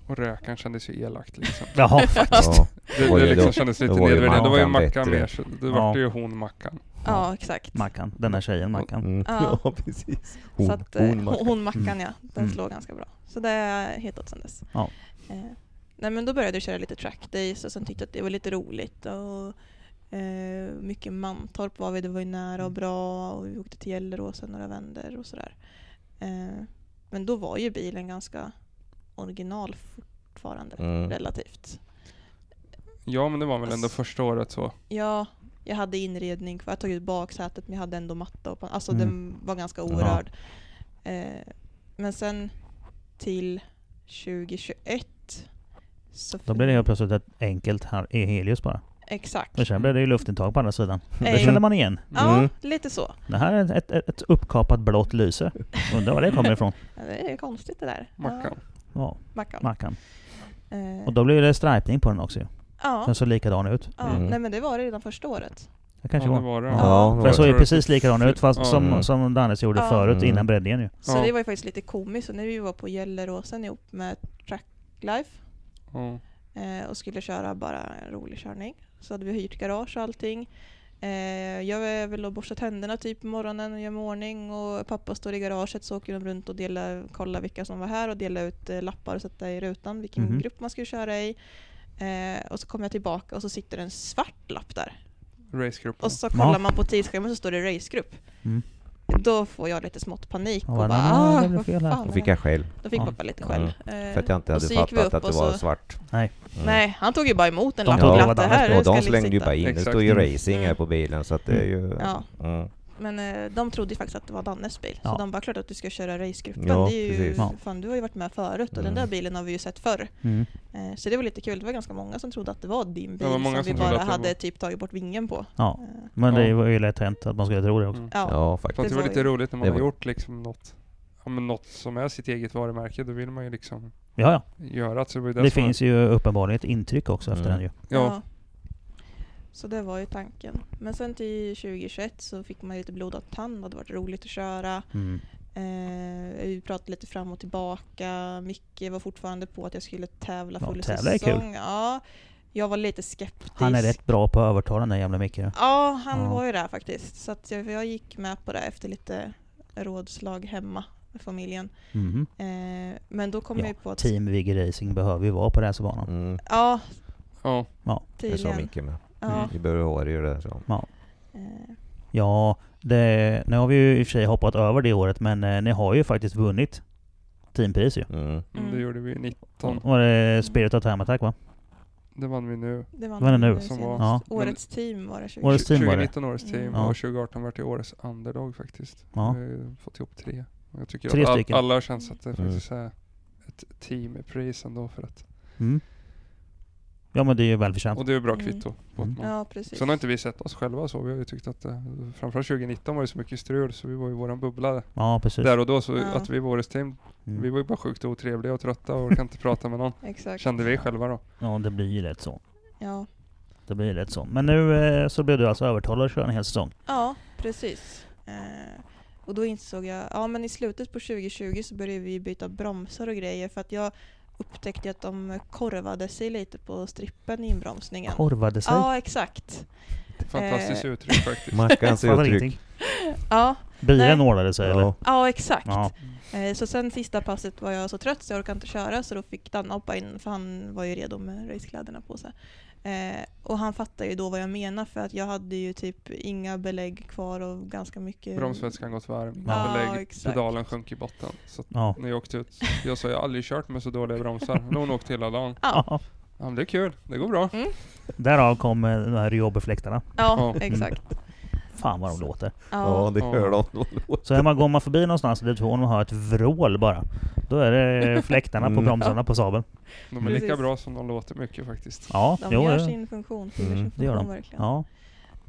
Och Rökan kändes ju elakt liksom. Jaha, faktiskt. Ja. Det, det liksom kändes lite nedvärderande. Det var ju Mackan mer. Så det var ja. ju hon Mackan. Ja, ja, exakt. Mackan, den här tjejen Mackan. Mm. Ja. ja, precis. Hon, så att, hon, Mackan. hon Mackan, ja. Den mm. slog ganska bra. Så det är helt åt sen dess. Ja. Eh. Nej, men då började jag köra lite track days och sen tyckte att det var lite roligt och eh, mycket Mantorp var vi, det var ju nära och bra och vi åkte till Gelleråsen några vänder och sådär. Eh, men då var ju bilen ganska original fortfarande, mm. relativt. Ja, men det var väl ändå alltså, första året så. Ja, jag hade inredning, jag tog ut baksätet men jag hade ändå matta och alltså mm. den var ganska orörd. Ja. Eh, men sen till tjugo tjugoett så då blev det ju plötsligt ett enkelt Helios bara. Exakt. Och sen blev det ju luftintag på andra sidan. Mm. Det kände man igen. Ja, mm. lite så. Det här är ett, ett, ett uppkapat blått lyse. Undrar var det kommer ifrån. Ja, det är konstigt det där. Mackan. Ja, Mackan. Mackan. Eh. Och då blev det stripning på den också ju. Ja. Den såg likadan ut. Ja, mm. nej men det var det redan första året. Det kanske ja, det var det. Ja, ja, det var. För så är precis likadan ut fast ja, som, ja. som Dannes gjorde ja. förut mm. innan breddningen ju. Så ja. det var ju faktiskt lite komiskt. Och när vi var på Gelleråsen ihop med Tracklife Mm. Eh, och skulle köra bara en rolig körning. Så hade vi hyrt garage och allting. Eh, jag är väl och borstat händerna typ på morgonen och gör mig ordning. Och pappa står i garaget så åker de runt och delar, kollar vilka som var här och delar ut eh, lappar och sätta i rutan vilken mm. grupp man skulle köra i. Eh, och så kommer jag tillbaka och så sitter en svart lapp där. Racegrupp. Och så kollar ja. man på tidsskärmen så står det racegrupp. Mm. Då får jag lite smått panik och, och bara, ah, vad fan. Då fick jag själv. Då fick ja. pappa lite själv. Mm. För att jag inte hade fattat att det var så... svart. Nej. Mm. Nej, han tog ju bara emot en lapp och glatt det här. Och de slängde ju bara in. Exakt. Det stod ju racing mm. här på bilen så att det är ju... Ja. Mm. Men eh, de trodde ju faktiskt att det var Dannes bil. Ja. Så de bara, klart att du ska köra racegruppen. Ja, det är ju, ja. fan, du har ju varit med förut och mm. den där bilen har vi ju sett förr. Mm. Eh, så det var lite kul. Det var ganska många som trodde att det var din bil var som, som vi bara hade var... typ tagit bort vingen på. Ja, eh. men det var ju lätt hänt att man skulle tro det också. Mm. Ja, ja, faktiskt. Det, det var lite roligt när man var... har gjort liksom något, ja, men något som är sitt eget varumärke. Då vill man ju liksom ja, ja. göra att så det. Det finns var... ju uppenbarligen ett intryck också mm. efter den ju. Ja. ja. Så det var ju tanken. Men sen till tjugo tjugoett så fick man lite blodad tand. Det hade varit roligt att köra. Mm. Eh, vi pratade lite fram och tillbaka. Micke var fortfarande på att jag skulle tävla full ja, säsong. Ja, jag var lite skeptisk. Han är rätt bra på att övertala den där jävla Micke. Ja, han ja. var ju där faktiskt. Så att jag, jag gick med på det efter lite rådslag hemma med familjen. Mm. Eh, men då kom ja, jag ju på att... Team Vigge Racing behöver ju vara på racerbanan. Mm. Ja, ja. ja. Det sa Micke med. Mm. Vi behöver ha det ju det så. Ja, ja det, nu har vi ju i och för sig hoppat över det året men eh, ni har ju faktiskt vunnit teampris ju. Mm. Mm. Det gjorde vi nitton. Var det Spirit of Time Attack va? Det vann vi nu. Det vann, det vann vi nu. Som var, ja. Årets team var det. tjugo. Årets team tjugonitton var det. Årets team mm. och tjugoarton var det årets underdog faktiskt. Ja. Vi har fått ihop tre. Jag tycker tre att all, alla har känt att det mm. finns så ett team i pris ändå för att... Mm. Ja, men det är ju välförtjänt. Och det är ju bra kvitto. Mm. Mm. Ja, precis. Sen har inte vi sett oss själva så. Vi har ju tyckt att framförallt tjugonitton var det så mycket strul så vi var ju våran bubbla. Ja, precis. Där och då så ja. Att vi var årets team. Mm. Vi var ju bara sjukt otrevliga och trötta och kan inte prata med någon. Exakt. Kände vi själva då. Ja, det blir ju rätt så. Ja. Det blir ju rätt så. Men nu eh, så blev du alltså övertalad att köra en hel säsong. Ja, precis. Eh, och då insåg jag, ja men i slutet på tjugohundratjugo så började vi byta bromsar och grejer för att jag upptäckte att de korvade sig lite på strippen i inbromsningen. Korvade sig? Ja, exakt. Fantastiskt eh. uttryck faktiskt. Mackans uttryck. Ja. Bilen ordnade sig eller? Ja, exakt. Ja. Eh, så sen sista passet var jag så trött så jag orkade inte köra så då fick Dan hoppa in för han var ju redo med racekläderna på sig. Eh, och han fattade ju då vad jag menar för att jag hade ju typ inga belägg kvar och ganska mycket... Bromsvätskan gått varm, ja, belägg, exakt. Pedalen sjönk i botten. Så ja. När jag åkte ut, jag sa jag har aldrig kört med så dåliga bromsar. Men hon åkte hela dagen. Ja. Ja, men det är kul, det går bra. Mm. Därav kom eh, de här jobbefläktarna. Ja, ja, exakt. Fan vad de låter. Ja, ja det hör ja. De. Så när man går förbi någonstans och det tror man hör ett vrål bara. Då är det fläktarna på bromsarna på Saben. De är lika precis. Bra som de låter mycket faktiskt. Ja, de jo, gör sin funktion. Mm, sin funktion det gör de. Verkligen. Ja.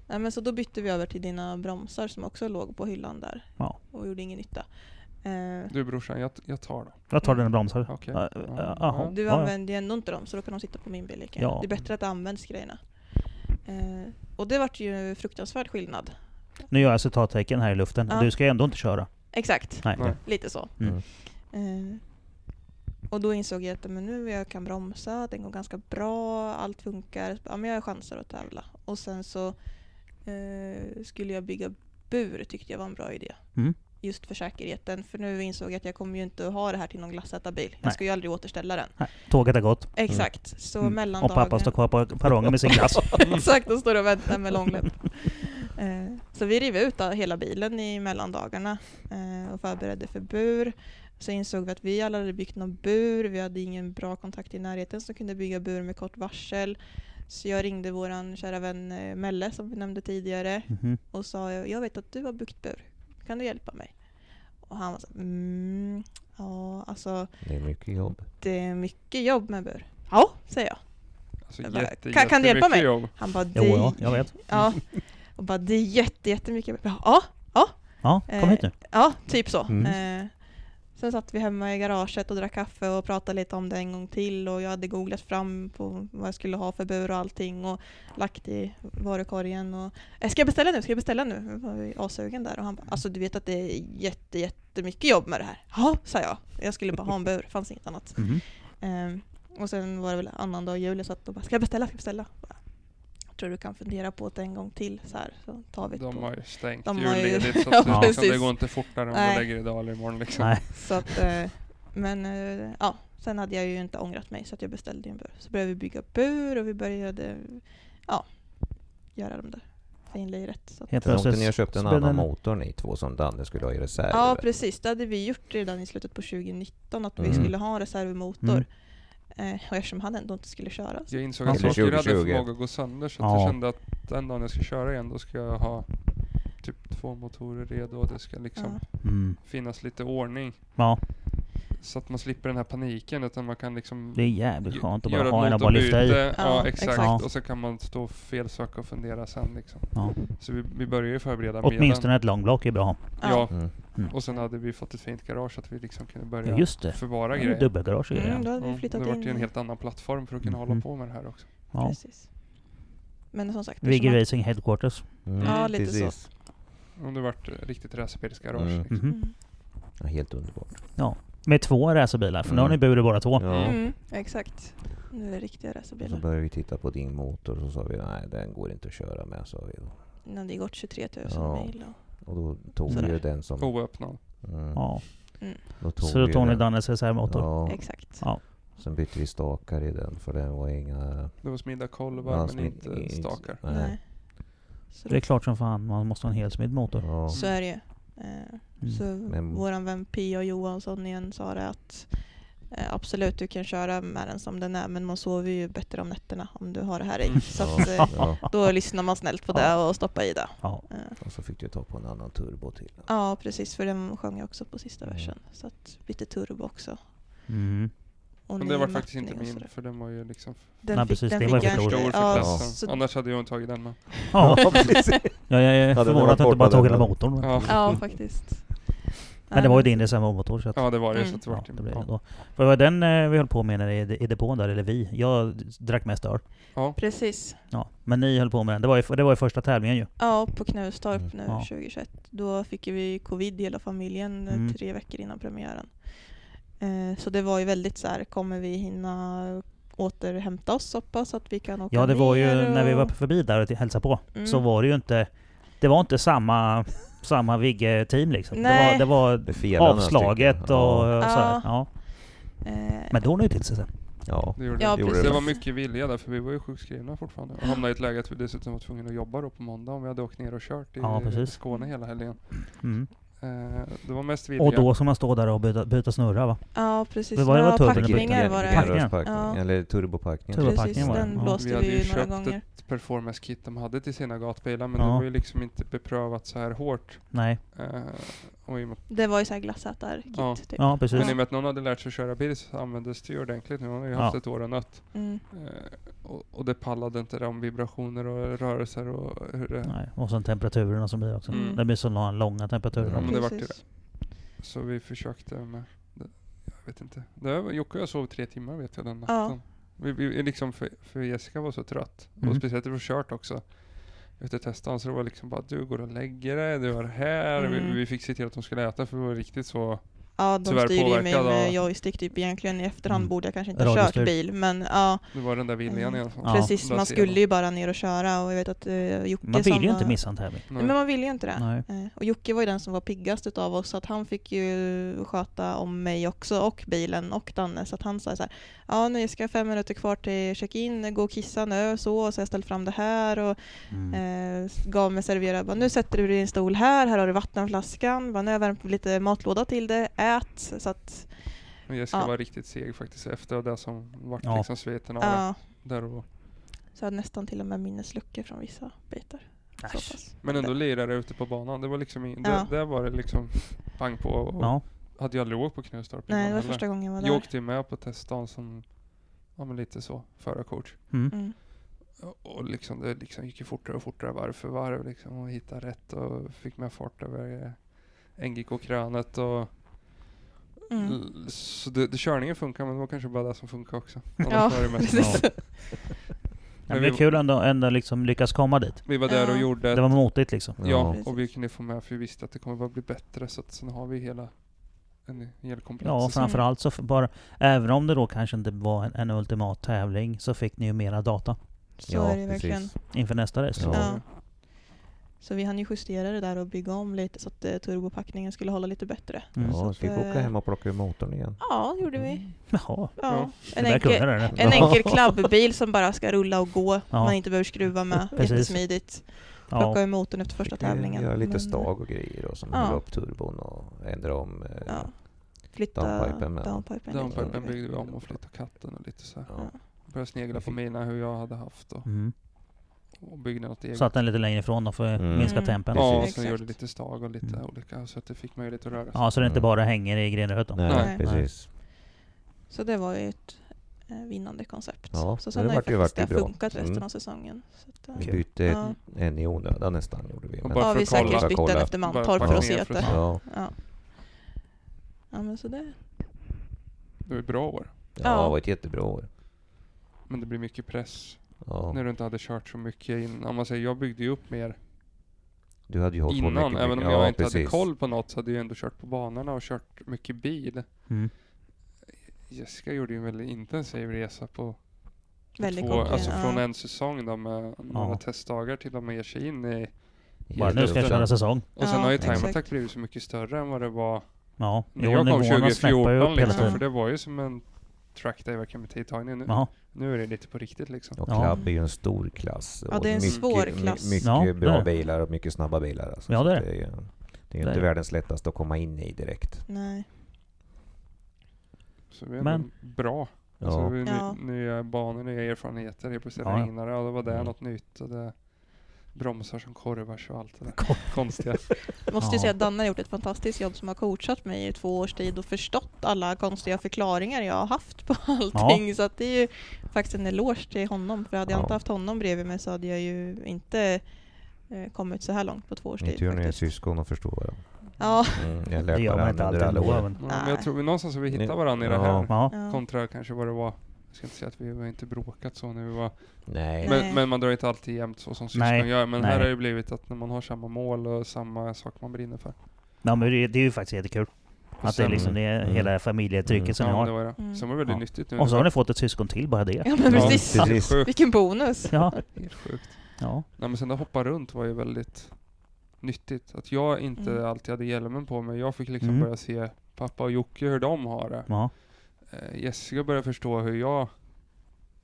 Nej, men så då bytte vi över till dina bromsar som också låg på hyllan där. Ja. Och gjorde ingen nytta. Du brorsan, jag, jag tar dem. Jag tar dina bromsar. Okay. Uh, uh, uh, du använder ju ändå inte dem så då kan de sitta på min bil. Ja. Det är bättre att använda grejerna. Uh, och det vart ju fruktansvärd skillnad. Nu gör jag citattecken här i luften. Ja. Du ska ändå inte köra. Exakt, nej. Nej. Lite så. Mm. Uh, och då insåg jag att men nu jag kan bromsa, den går ganska bra, allt funkar. Ja, men jag har chanser att tävla. Och sen så uh, skulle jag bygga bur, tyckte jag var en bra idé. Mm. Just för säkerheten. För nu insåg jag att jag kommer ju inte att ha det här till någon glassätarbil. Jag ska ju aldrig återställa den. Nej, tåget har gått. Exakt. Mm. Så mm. mellandagen... Och pappa står kvar på perrongen med sin glass. Exakt, då står och väntar med långläpp. Eh, så vi riv ut hela bilen i mellandagarna eh, och förberedde för bur. Så insåg vi att vi alla hade byggt någon bur. Vi hade ingen bra kontakt i närheten som kunde bygga bur med kort varsel. Så jag ringde våran kära vän Melle som vi nämnde tidigare mm-hmm. och sa jag vet att du har byggt bur. Kan du hjälpa mig? Och han var så mm, ja, alltså det är mycket jobb. Det är mycket jobb med bur. Ja, säger jag. Alltså, jag bara, jätte, kan, kan du hjälpa mig? Jobb. Han bara, jo, ja, jag vet. Ja. Och bara, det är jätte, jättemycket. Ja, ja. Ja, kom hit nu. Ja, typ så. Mm. Eh, sen satt vi hemma i garaget och drack kaffe och pratade lite om det en gång till. Och jag hade googlat fram på vad jag skulle ha för bur och allting. Och lagt i varukorgen. Och, ska jag beställa nu? Ska jag beställa nu? Jag var avsugen där. Och han bara, alltså du vet att det är jätte, jättemycket jobb med det här. Ja, sa jag. Jag skulle bara ha en bur. Fanns inget annat. Mm. Eh, och sen var det väl annan dag i juli. Så att jag bara, ska jag beställa? Ska jag beställa? Tror du kan fundera på det en gång till så här så tar vi de på. Har ju stängt de julledigt så att ja, liksom, det går inte fortare om nej. Du lägger idag eller imorgon liksom. Nej. Så att, men ja, sen hade jag ju inte ångrat mig så att jag beställde en bur. Så började vi bygga bur och vi började ja, göra de där finliret. Så helt plötsligt ni har köpt en annan motor ni två som Danne skulle ha i reserv. Ja precis, det hade vi gjort redan i slutet på tjugonitton att mm. vi skulle ha en reservmotor. Mm. Och eftersom han ändå inte skulle köra. Så. Jag insåg att saker hade förmåga att gå sönder så ja. Jag kände att den dagen jag ska köra igen då ska jag ha typ två motorer redo och det ska liksom ja. Mm. finnas lite ordning. Ja. Så att man slipper den här paniken utan man kan liksom det är jävligt skönt att bara ha en och bara lyfta i. Ja, ja exakt. exakt. Ja. Och så kan man stå och felsöka och fundera sen liksom. Ja. Så vi, vi börjar ju förbereda med åtminstone ett långblock är bra. Ja. Mm. Mm. Och sen hade vi fått ett fint garage så att vi liksom kunde börja just det. Förvara ja, grejer. Dubbelgarage grejer. Mm, då hade vi flyttat in. Det var ju en helt annan plattform för att kunna mm. hålla på med det här också. Ja. Precis. Men som sagt. Viggy Racing Headquarters. Mm. Ja, lite precis. Så. Om det varit riktigt racerbilsgarage mm. liksom. Mm. Mm. Ja, helt underbart. Ja. Med två racerbilar, för mm. nu har ni burit bara två. Ja. Mm, exakt. Nu är det riktiga racerbilar. Så började vi titta på din motor och så sa vi, nej den går inte att köra med, sa vi då. Nej, det går tjugotre tusen ja. Mil. Och, och då tog sådär. Vi ju den som... Oöppnad. Mm. Ja. Mm. Då tog så då tog ni Dannes reservmotor. Ja. Exakt. Ja. Sen bytte vi stakar i den, för den var inga... Det var smidda kolvar, men smid... inte stakar. Nej. nej. Så det är klart som fan, man måste ha en helsmidd motor. Ja. Så är det ju. Uh, mm. Så men, våran vän Pia Johansson igen sa det att Absolut, du kan köra med den som den är, men man sover ju bättre om nätterna om du har det här i. Så att, ja. Då lyssnar man snällt på det och stoppar i det. Ja. Och så fick du ta på en annan turbo till. Ja, precis, för den sjöng jag också på sista mm. versen. Så att bytte turbo också. Mm. Och men det var faktiskt inte min, för den var ju liksom... Den Nej, fick, precis, den det var för stor för klassen. Ja, annars hade jag tagit den med. Ja, precis. Ja, jag är förvånad att jag inte bara tog hela motorn. Ja, ja faktiskt. Men det var ju din i samma motor. Så att, ja, det var det. Mm. Så att det var, ja, det blev ja. det då. För det var den eh, vi höll på med när i, i depån där, eller vi. Jag drack mest öl. Ja, precis. Ja, men ni höll på med den. Det var ju, det var ju första tävlingen ju. Ja, på Knutstorp mm. nu ja. tjugohundratjugoett. Då fick vi covid i hela familjen mm. tre veckor innan premiären. Eh, så det var ju väldigt så här, kommer vi hinna återhämta oss hoppas att vi kan åka Ja, det var ju och... när vi var förbi där och hälsa på mm. så var det ju inte, det var inte samma... samma Vigge-team liksom. Nej. Det var, det var avslaget och ja. så här. Ja. Men då är det till sig sen. Ja. Det, gjorde ja, det. Gjorde det var mycket vilja där, för vi var ju sjukskrivna fortfarande. Och hamnade i ett läge att vi dessutom var tvungna att jobba då på måndag om vi hade åkt ner och kört i ja, Skåne hela helgen. Mm. Det var mest vilja. Och då som man står där och byta, byta snurra va? Ja, precis. Det var, det var packningar var det. Packningar. Ja. Eller turbopackningar. Turbopackningar var det. Den blåste ja. vi, vi hade ju några gånger. Vi hade köpt ett performance-kit de hade till sina gatbilar, men ja. det var ju liksom inte beprövat så här hårt. Nej. Uh, med... Det var ju så här glassätar-kit. Ja. Typ. Ja, precis. Men i och med att någon hade lärt sig att köra bil så användes det ju ordentligt. Nu har vi haft ja. ett år och nött. Mm. Uh, och, och det pallade inte om vibrationer och rörelser. Och, hur det... Nej. Och sen temperaturerna som blir också. Mm. Det blir så långa temperaturer. Mm. Men det var det. Så vi försökte med det, jag vet inte. Det Jocke och jag sov tre timmar vet jag den natten. Ja. Vi, vi liksom för, för Jessica var så trött mm. och speciellt för kört också. Efter testan så det var liksom bara du går och lägger dig, du är här. Mm. Vi, vi fick se till att de skulle äta för det var riktigt så. Ja, de styrde ju mig med joystick typ egentligen. I efterhand mm. borde jag kanske inte ha kört bil. Men ja. Det var den där viljan i alla fall. Precis, man skulle ju bara ner och köra. Och jag vet att uh, Jocke man vill ju var... inte missa en tävling. Nej, men man vill ju inte det. Nej. Och Jocke var ju den som var piggast utav oss. Så att han fick ju sköta om mig också. Och bilen och Danne. Så att han sa så här. Ja, nu ska jag fem minuter kvar till check-in. Gå och kissa nu. Så, och så jag ställde fram det här. Och mm. eh, gav mig servera. Bara, nu sätter du din stol här. Här har du vattenflaskan. Bara, nu har jag värmt lite matlåda till det. Ät, så att, jag ska ja. vara riktigt seg faktiskt efter det som vart ja. liksom sveten av ja. där och så hade nästan till och med minnesluckor från vissa bitar. Men ändå lirade ute på banan. Det var liksom in, ja. det, där var det liksom pang på och ja. hade jag låg på Knutstorp. Nej, innan, det var eller? första gången jag var där. Jag åkte med på testdagen som ja, men lite så förarkort. Mm. Mm. Och liksom det liksom gick ju fortare och fortare varv för varv liksom och hitta rätt och fick med fart över N G K-krönet och Mm. Så det, det körningen funkar, men det var kanske bara det som funkar också. Ja, precis. Ja. Men det var kul ändå, ändå liksom lyckas komma dit. Vi var där och gjorde... Det var motigt liksom. Ja, ja och vi kunde få med för vi visste att det kommer bara bli bättre. Så att sen har vi hela en hel komplex. Ja, framförallt så bara... Även om det då kanske inte var en, en ultimat tävling så fick ni ju mera data. Så ja, är det verkligen. Inför nästa race. Ja. Ja. Så vi hann ju justera det där och bygga om lite så att eh, turbopackningen skulle hålla lite bättre. Mm. Ja, så att, vi fick åka hem och plocka ur motorn igen. Ja, det gjorde vi. Mm. Ja. Ja. En, enkel, en enkel klubbbil som bara ska rulla och gå. Ja. Man inte behöver skruva med. Jättesmidigt. Plocka ja. ur motorn efter första tävlingen. Göra lite Men, stag och grejer och sen ja. upp turbon och ändra om eh, ja. flytta downpipen. Med. Downpipen, downpipen byggde vi om och flytta katten och lite så här. Ja. Började snegla på mina hur jag hade haft och... Mm. Och satt den lite längre ifrån då för att mm. minska tempen. Ja, och så gjorde lite stag och lite mm. olika så att det fick möjlighet att röra sig. Ja, så det inte bara hänger i grenröt då. Nej, Nej. precis. Så det var ju ett vinnande koncept. Ja, så sen det har ju faktiskt det funkat resten mm. av säsongen. Så att, vi okay. bytte ja. en i onödan nästan gjorde vi. Men bara ja, vi säkert bytte den efter Mantorp för att se att det. Ja. Ja. ja, men så det. Det var ett bra år. Ja, ja, det var ett jättebra år. Men det blir mycket press. Ja. När du inte hade kört så mycket innan. Man säger, jag byggde ju upp mer du hade ju hållit innan. På mycket, även om jag ja, inte precis. hade koll på något så hade jag ändå kört på banorna och kört mycket bil. Mm. Jessica gjorde ju en väldigt intensiv resa på väldigt två, konkret, alltså ja. från en säsong då med ja. några testdagar till att man ger sig in i... Bara nu ska jag köra säsong. Och sen ja, har ju Time Attack blivit så mycket större än vad det var ja. när jo, jag kom tjugo fjorton. Liksom, för det var ju som en... Trackdave kan vi ta nu. Aha. Nu är det lite på riktigt liksom. Och klubb ja. är ju en stor klass. Ja, det är en mycket, svår klass. My, mycket ja, bra bilar och mycket snabba bilar. Alltså. Ja, det är det. Det är, det är det inte är. världens lättaste att komma in i direkt. Nej. Så vi är men, bra. Ja. Alltså, vi, ja. Nya banor, nya erfarenheter. Det plötsligt ja. Regnare, ja, det var det mm. något nytt. Och det bromsar som korvars och allt det där konstiga. Jag måste ju säga att Danne har gjort ett fantastiskt jobb som har coachat mig i två års tid och förstått alla konstiga förklaringar jag har haft på allting. Ja. Så att det är ju faktiskt en eloge till honom. För hade jag ja. inte haft honom bredvid mig så hade jag ju inte eh, kommit så här långt på två års tid. Inte gör ni en syskon och förstår varandra. Ja. Mm, jag lär jag inte alltid alla åren. Ja, men jag tror vi någonstans vi hittar varandra i det här. Ja. Kontra kanske vad det var. Jag ska inte säga att vi har inte bråkat så när vi var... Nej. Men, men man drar inte alltid jämt så som syskon gör. Men Nej. här har det ju blivit att när man har samma mål och samma sak man brinner för. Ja, men det, det är ju faktiskt jättekul. Att sen, det är liksom det mm. hela familjetrycket mm. som ja, ni har. Det var det. Mm. Som är väldigt ja. nyttigt nu. Och så har ni fått ett syskon till, bara det. Ja, men ja, precis. precis. Vilken bonus. Ja. Helt sjukt. Ja. Nej, men sen att hoppa runt var ju väldigt nyttigt. Att jag inte mm. alltid hade hjälmen på mig. Jag fick liksom mm. börja se pappa och Jocke hur de har det. Ja. Jessica börjar förstå hur jag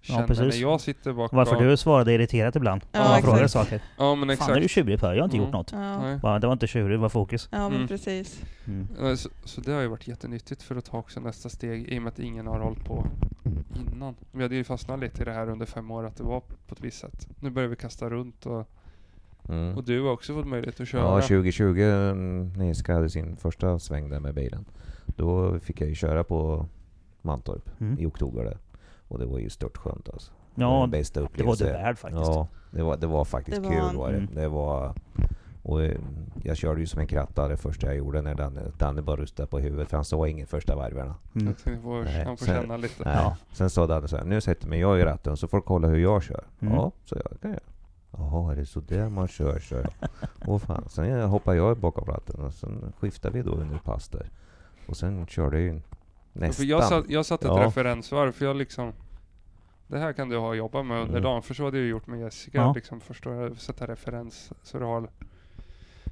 känner ja, precis. När jag sitter bakom. Varför du svarade irriterat ibland. Ja, frågar saker. Ja, men exakt. Fan, är du tjurig på? Jag har inte mm. gjort något. Ja. Bara, det var inte tjurig, det var fokus. Ja, men mm. precis. Mm. Så, så det har ju varit jättenyttigt för att ta också nästa steg i och med att ingen har hållit på innan. Vi hade ju fastnat lite i det här under fem år att det var på ett visst sätt. Nu börjar vi kasta runt och Mm. och du har också fått möjlighet att köra. Ja, tjugo tjugo när Jessica hade sin första sväng där med bilen. Då fick jag ju köra på Mantorp mm. i oktober där. Och det var ju stört skönt alltså. Ja, det var den bästa upplevelsen. Det var det värd faktiskt. Ja, det var, det var faktiskt det kul var, var det. Mm. Det var, och jag körde ju som en kratta det första jag gjorde när Danne, Danne bara rustade på huvudet för han såg ingen första varvarna. Mm. Han får känna lite. Nej, ja. Sen sa Danne så här, nu sätter mig jag i ratten så får kolla hur jag kör. Mm. Ja, så jag kan jag. Jaha, är det så där man kör, kör jag. Åh fan, sen hoppar jag bakom ratten och sen skiftar vi då under pass där. Och sen körde jag ju nästan. Jag satt, jag satt ett ja. referensvar för jag liksom, det här kan du ha jobbat med under mm. dagen. För så hade jag gjort med Jessica, ja. liksom förstår, sätta referens så du har.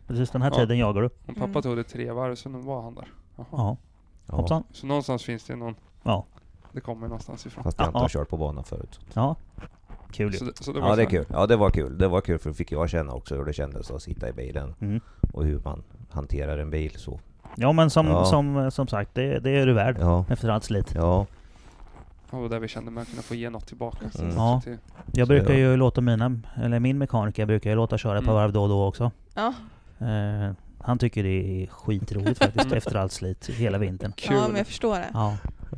Precis, den här ja. tiden jagar du. Om pappa mm. tog det tre varv så nu var han där. Jaha. Ja. Så någonstans finns det någon, ja. det kommer någonstans ifrån. Fast jag inte har kört på banan förut. Ja. Kul. Så, så det var ja, det är kul. Ja, det var kul. Det var kul för då fick jag känna också hur det kändes att sitta i bilen mm. och hur man hanterar en bil så. Ja, men som, ja. som, som sagt, det, det är du värd ja. efter allt slit. Ja. Och där vi kände man kunde få ge något tillbaka. Mm. Ja. Jag brukar ju låta mina, eller min mekaniker brukar ju låta köra mm. på varv då och då också. Ja. Eh, han tycker det är skitroligt faktiskt efter allt slit hela vintern. Kul. Ja, men jag förstår det. Ja.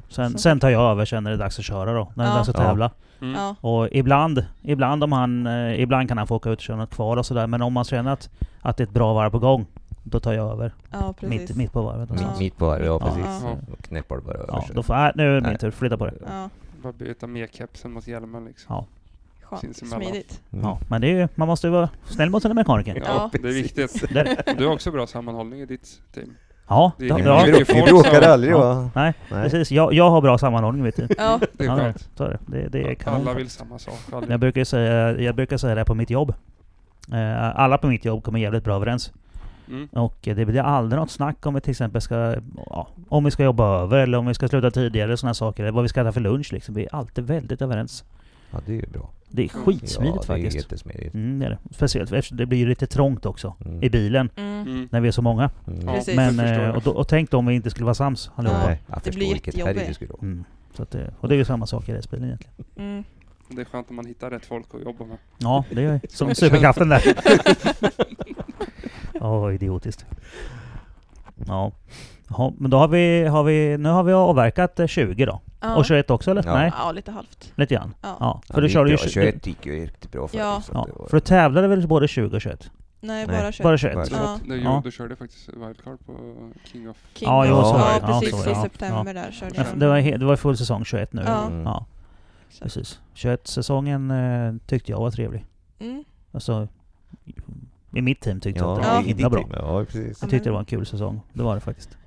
Sen, sen tar jag över sen när det är dags att köra då. När det är ja. dags att tävla. Mm. Ja. Och ibland, ibland, om han, eh, ibland kan han få åka ut och köra något kvar och sådär. Men om man känner att, att det är ett bra varv på gång, då tar jag över. Ja, mitt, mitt på varvet. Ja. Mitt på varvet, ja precis. Ja. Och knäppar bara över. Ja, då får, äh, nu är det min tur, flytta på det. Ja. Bara byta mer kepsen mot hjälmen liksom. Ja. Smidigt. Mm. Ja, men det är ju, man måste ju vara snäll mot den mekaniken. Ja, ja, det är viktigt. Du har också bra sammanhållning i ditt team. Ja, det är, ja, vi, vi bråkar aldrig va? Ja, nej, nej, precis. Jag, jag har bra sammanhållning vet du. Ja, det är ja, klart. Det, det, det är alla klart. Vill samma sak. Aldrig. Jag brukar säga, jag brukar säga det här på mitt jobb. Eh, alla på mitt jobb kommer jävligt bra överens. Mm. Och det blir aldrig något snack om vi till exempel ska, ja, om vi ska jobba över eller om vi ska sluta tidigare eller sådana saker. Eller vad vi ska ta för lunch liksom. Vi är alltid väldigt överens. Ja, det är bra. Det är skitsmidigt ja, det faktiskt. Är jättesmidigt. Mm, det är det. Speciellt eftersom det blir ju lite trångt också mm. i bilen mm. när vi är så många. Mm. Ja, men, och, då, och tänk då om vi inte skulle vara sams. Nej, det blir jättejobbigt. Mm. Så att det, och det är ju samma sak i racebilen egentligen. Mm. Det är skönt om man hittar rätt folk att jobba med. Ja, det är som superkraften där. Åh, oh, idiotiskt. Ja. Ja, men då har vi, har vi, nu har vi avverkat tjugo då. Ja. Och tjugoett också eller? Ja. Nej. Ja, lite halvt. Lite grann. Ja. Ja. För du körde ju tjugoett gick ju riktigt bra för ja. ja. Var... För du tävlade väl både tjugo och tjugoett? Nej, bara tjugoett. Bara tjugoett. Ja. Ja. Ja. Du körde faktiskt wildcard på King of... King ja, ja, så ja, ja, precis. Ja, så, ja. I september ja. Där körde jag. Det var, he- det var full säsong tjugoett nu. Ja. Mm. Ja. Precis. tjugoett-säsongen eh, tyckte jag var trevlig. Mm. Alltså... I mitt team tyckte ja, jag att det var ja, himla bra. Ja, precis. Jag tyckte det var en kul säsong. Det var det faktiskt.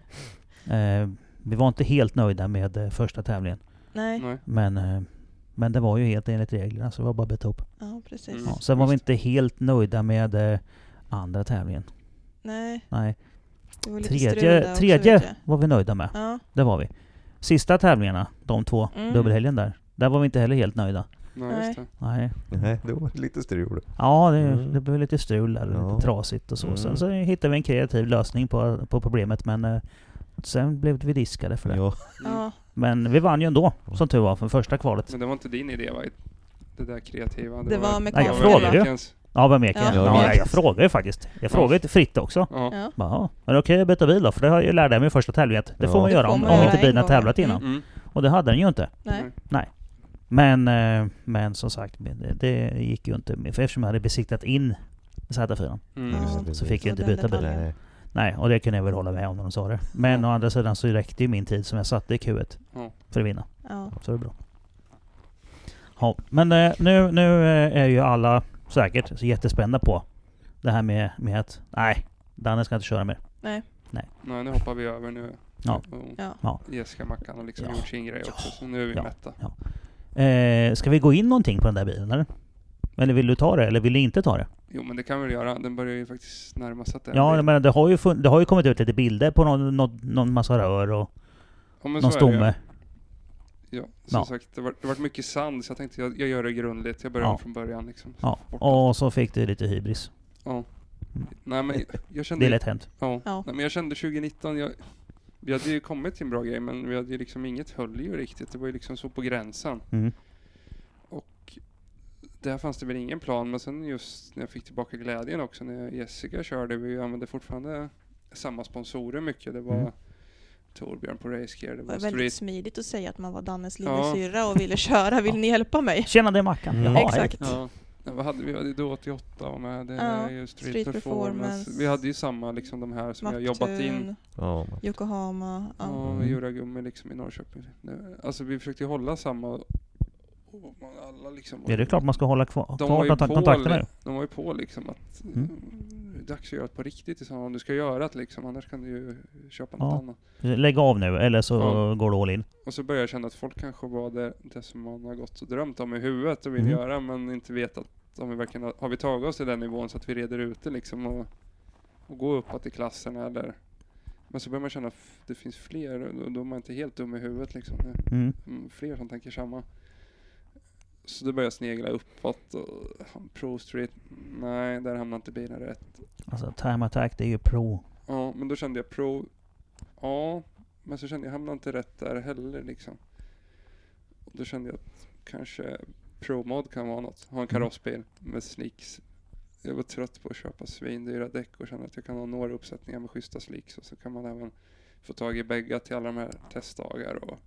Eh, vi var inte helt nöjda med eh, första tävlingen. Nej. Nej. Men, eh, men det var ju helt enligt reglerna så det var bara bett upp. Ja, precis. Mm. Ja, sen var vi inte helt nöjda med eh, andra tävlingen. Nej. Nej. Tredje, tredje också, var vi nöjda med. Ja. Det var vi. Sista tävlingarna, de två, mm. dubbelhelgen där. Där var vi inte heller helt nöjda. Nej, just det. Nej. Nej, det var lite strul. Ja, det, mm. det blev lite strul där, ja. Lite trasigt och så. Mm. Sen så hittade vi en kreativ lösning på, på problemet, men eh, sen blev vi diskade för det. Ja. Mm. Men vi vann ju ändå, som tur var, för första kvalet. Men det var inte din idé, va? Det där kreativa. Det, det var, var med nej, jag frågade ju. Ja, vem Mekens? Ja, ja, jag frågade ju faktiskt. Jag frågade ju ja. Fritt också. Ja. Ja. Bara, men då kan jag byta bil då, för det har jag lärde mig i första tävlingen. Det ja. får man det göra får om, man om göra inte bilen har tävlat innan. Mm. Och det hade den ju inte. Nej. Nej. Men, men som sagt, det, det gick ju inte med. För eftersom jag hade besiktat in Z fyra mm. mm. så fick jag inte byta bil. Nej. Nej, och det kunde jag väl hålla med om när de sa det. Men ja. å andra sidan så räckte ju min tid som jag satte i Q ett ja. för att vinna. Ja. Så det är bra. Ja, men nu, nu är ju alla säkert så jättespända på det här med, med att nej, Danne ska inte köra mer. Nej. Nej, nej nu hoppar vi över nu. Ja. Ja. Jessica Mackan har liksom ja. gjort sin grej också, så nu är vi ja. mätta. Ja. Eh, ska vi gå in någonting på den där bilen, eller? Eller vill du ta det, eller vill du inte ta det? Jo, men det kan vi göra. Den börjar ju faktiskt närma sig. Ja, men det har, ju fun- det har ju kommit ut lite bilder på någon, någon, någon massa rör och ja, någon stomme. Ja, som ja. sagt, det har varit, varit mycket sand så jag tänkte jag, jag gör det grundligt. Jag börjar ja. från början liksom. Ja. Och så fick du lite hybris. Ja. Nej, men jag, jag kände, det är lätt hänt. Ja. ja. Nej, men jag kände tjugonitton, jag, vi hade ju kommit till en bra grej, men vi hade ju liksom inget höll ju riktigt. Det var ju liksom så på gränsen. Mm. Och där fanns det väl ingen plan, men sen just när jag fick tillbaka glädjen också, när Jessica körde, vi använde fortfarande samma sponsorer mycket. Det var... Mm. Torbjörn på Racegear. Det var, det var väldigt smidigt att säga att man var Dannes lillasyra ja. och ville köra. Vill ni hjälpa mig? Tjena, det är Mackan. Mm. Ja, exakt. Ja. Vad hade vi? Vi hade då åttioåtta och med ja. ju street, street performance. performance. Vi hade ju samma liksom de här som Maktun, jag jobbat in. Ja. Yokohama. Ja, mm. Juragummi liksom i Norrköping. Alltså vi försökte ju hålla samma. Alla liksom, ja, det är klart man ska hålla kvar de kvar kontakt- kontakterna. Li- de var ju på liksom att mm. dags att göra det på riktigt liksom, om du ska göra det liksom, annars kan du ju köpa något ja. annat. Lägg av nu eller så ja. går du all in. Och så börjar jag känna att folk kanske var det, det som man har gått och drömt om i huvudet och vill mm. göra, men inte vet att om vi verkligen har, har vi tagit oss till den nivån så att vi reder ut det liksom och, och går uppåt i klasserna eller. Men så börjar man känna att det finns fler och då är man inte helt dum i huvudet liksom. Mm. Fler som tänker samma. Så då började jag snegla uppåt och Pro Street, nej där hamnade inte bilen rätt. Alltså Time Attack det är ju Pro. Ja, men då kände jag Pro, ja, men så kände jag hamnade inte rätt där heller liksom. Och då kände jag att kanske Pro Mod kan vara något, ha en karossbil med slicks. Jag var trött på att köpa svindyra däck och kände att jag kan ha några uppsättningar med schyssta slicks och så kan man även få tag i bägga till alla de här testdagar och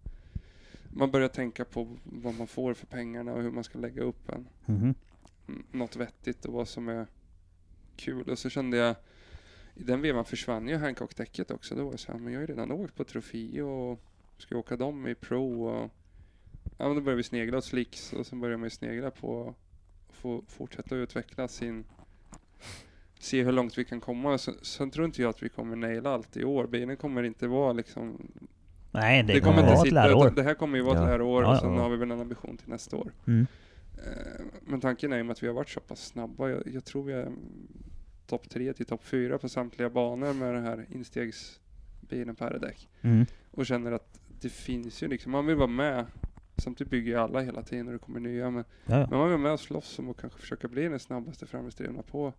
man börjar tänka på vad man får för pengarna och hur man ska lägga upp en. Mm-hmm. Något vettigt och vad som är kul. Och så kände jag, i den vevan försvann ju Hancock-däcket också. Då var jag så här, men jag har ju redan åkt på Trofeo och ska åka dem i Pro. Och, ja, men då började vi snegla åt slicks och sen började man ju snegla på att få fortsätta utveckla sin... Se hur långt vi kan komma. Så, sen tror inte jag att vi kommer naila allt i år. Bilen kommer inte vara liksom... Nej, det, det kommer inte sitta. Lärår. Det här kommer ju vara ett ja. lärår och sen ja, ja. har vi väl en ambition till nästa år. Mm. Men tanken är ju att vi har varit så pass snabba. Jag, jag tror vi är topp tre till topp fyra på samtliga banor med den här instegsbilen på R-däck. Mm. Och känner att det finns ju liksom, man vill vara med. Samtidigt bygger ju alla hela tiden och det kommer nya. Men, ja, ja. men man vill med och slåss om och kanske försöka bli den snabbaste framhjulsdrivna på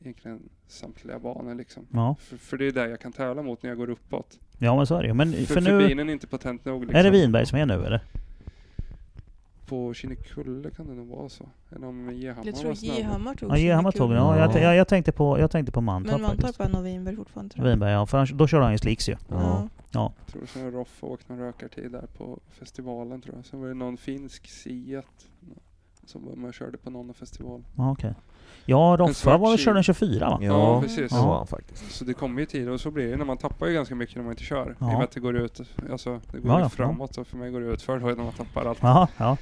egentligen samtliga banor liksom. Ja. För, för det är där jag kan tävla mot när jag går uppåt. Ja, men så är det ju. Men för, för, för nu bilen är inte patent nog liksom. Är det Winberg som är nu eller? På Kinnekulle kan det nog vara så. Eller om Gehammar. Jag tror Gehammar tog. Ja, Gehammar tog. Ja, jag, jag, jag tänkte på jag tänkte på Mantorp. Men Mantorp är nog Winberg fortfarande. Tror jag. Winberg, ja, för då kör han ju slicks ju. Ja. ja. ja. Jag tror så Roff åkte någon rökartid där på festivalen tror jag. Sen var det någon finsk Siat som man körde på någon festival. Ja, okej. Okay. Ja, Roffa var väl körde en tjugofyra va? Ja, ja precis. Ja, faktiskt. Så det kommer ju tid och så blir det när man tappar ju ganska mycket när man inte kör. Ja. I och med att det går ut, alltså det går ja, ja, framåt ja. och för mig går det ut för då när man tappar allt. Aha, ja.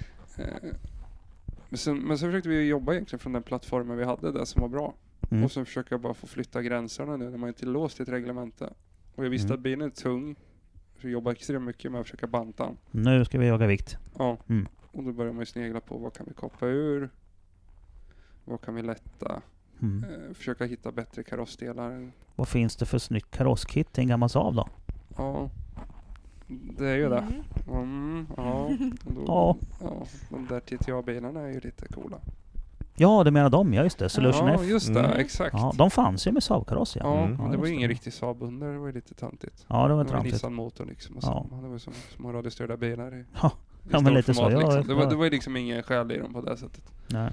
Men sen, men sen försökte vi jobba egentligen från den plattformen vi hade där som var bra. Mm. Och sen försöka bara få flytta gränserna nu när man inte är låst i ett reglemente. Och jag visste mm. att bilen är tung. Så jag jobbar extremt mycket med att försöka banta. Nu ska vi jaga vikt. Ja, mm. och då börjar man ju snegla på vad kan vi koppa ur. Vad kan vi lätta? Mm. Eh, försöka hitta bättre karossdelar. Vad finns det för snyggt karosskit till en gammal Saab då? Ja, det är ju det. Mm, ja, då, ja. ja, de där T T A-bilarna är ju lite coola. Ja, det menar de. Ja, just det. Solution ja, F. Just det, mm. exakt. Ja, de fanns ju med Saab-kaross. Ja. Mm. Ja, det var ju ingen riktig Saab under. Det var ju lite tantigt. Ja, det var tantigt. Det var Nissan-motor liksom. Och ja. Det var som små radiostörda bilar i, ja, i ja, men lite format, så. Ja, liksom. Det var ju det var liksom ingen skäl i dem på det sättet. Nej.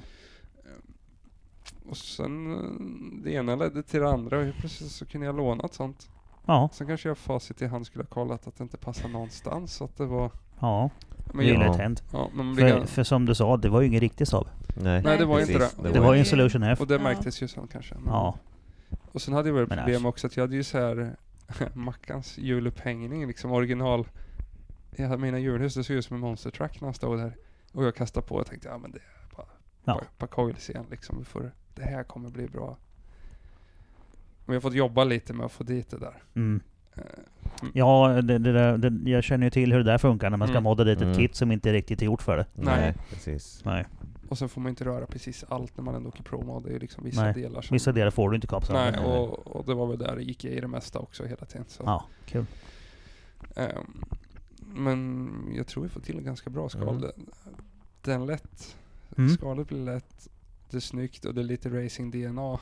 Och sen det ena ledde till det andra. Och precis så kunde jag låna ett sånt. Ja. Sen kanske jag facit i hand skulle ha kollat att det inte passar någonstans. Så att det var... Ja. Men ja. Hänt. Ja, men för, för som du sa, det var ju ingen riktig Saab. Nej, Nej det var precis. Inte det. Det, det var, var ju en Solution F. Och det märktes ju sen kanske. Men. Ja. Och sen hade jag väl problem också att jag hade ju så här Mackans julupphängning, liksom original. Jag hade mina julhus, det såg ut som en Monster Truck när jag stod där. Och jag kastade på och tänkte, ja men det är bara, ja. bara, bara kogels igen liksom. För det här kommer bli bra. Men jag har fått jobba lite med att få dit det där. Mm. Mm. Ja, det, det där, det, jag känner ju till hur det där funkar när man ska mm. modda dit ett mm. kit som inte är riktigt gjort för det. Nej, Nej. precis. Nej. Och sen får man inte röra precis allt när man ändå åker pro-mod. Det är ju liksom vissa Nej. delar som... Vissa delar får du inte kapsla. Nej, och, och det var väl där det gick jag i det mesta också hela tiden. Så. Ja, kul. Um, men jag tror vi får till en ganska bra skal. Mm. Den, den lätt. Mm. Skalet blir lätt. Det är snyggt och det är lite racing-D N A.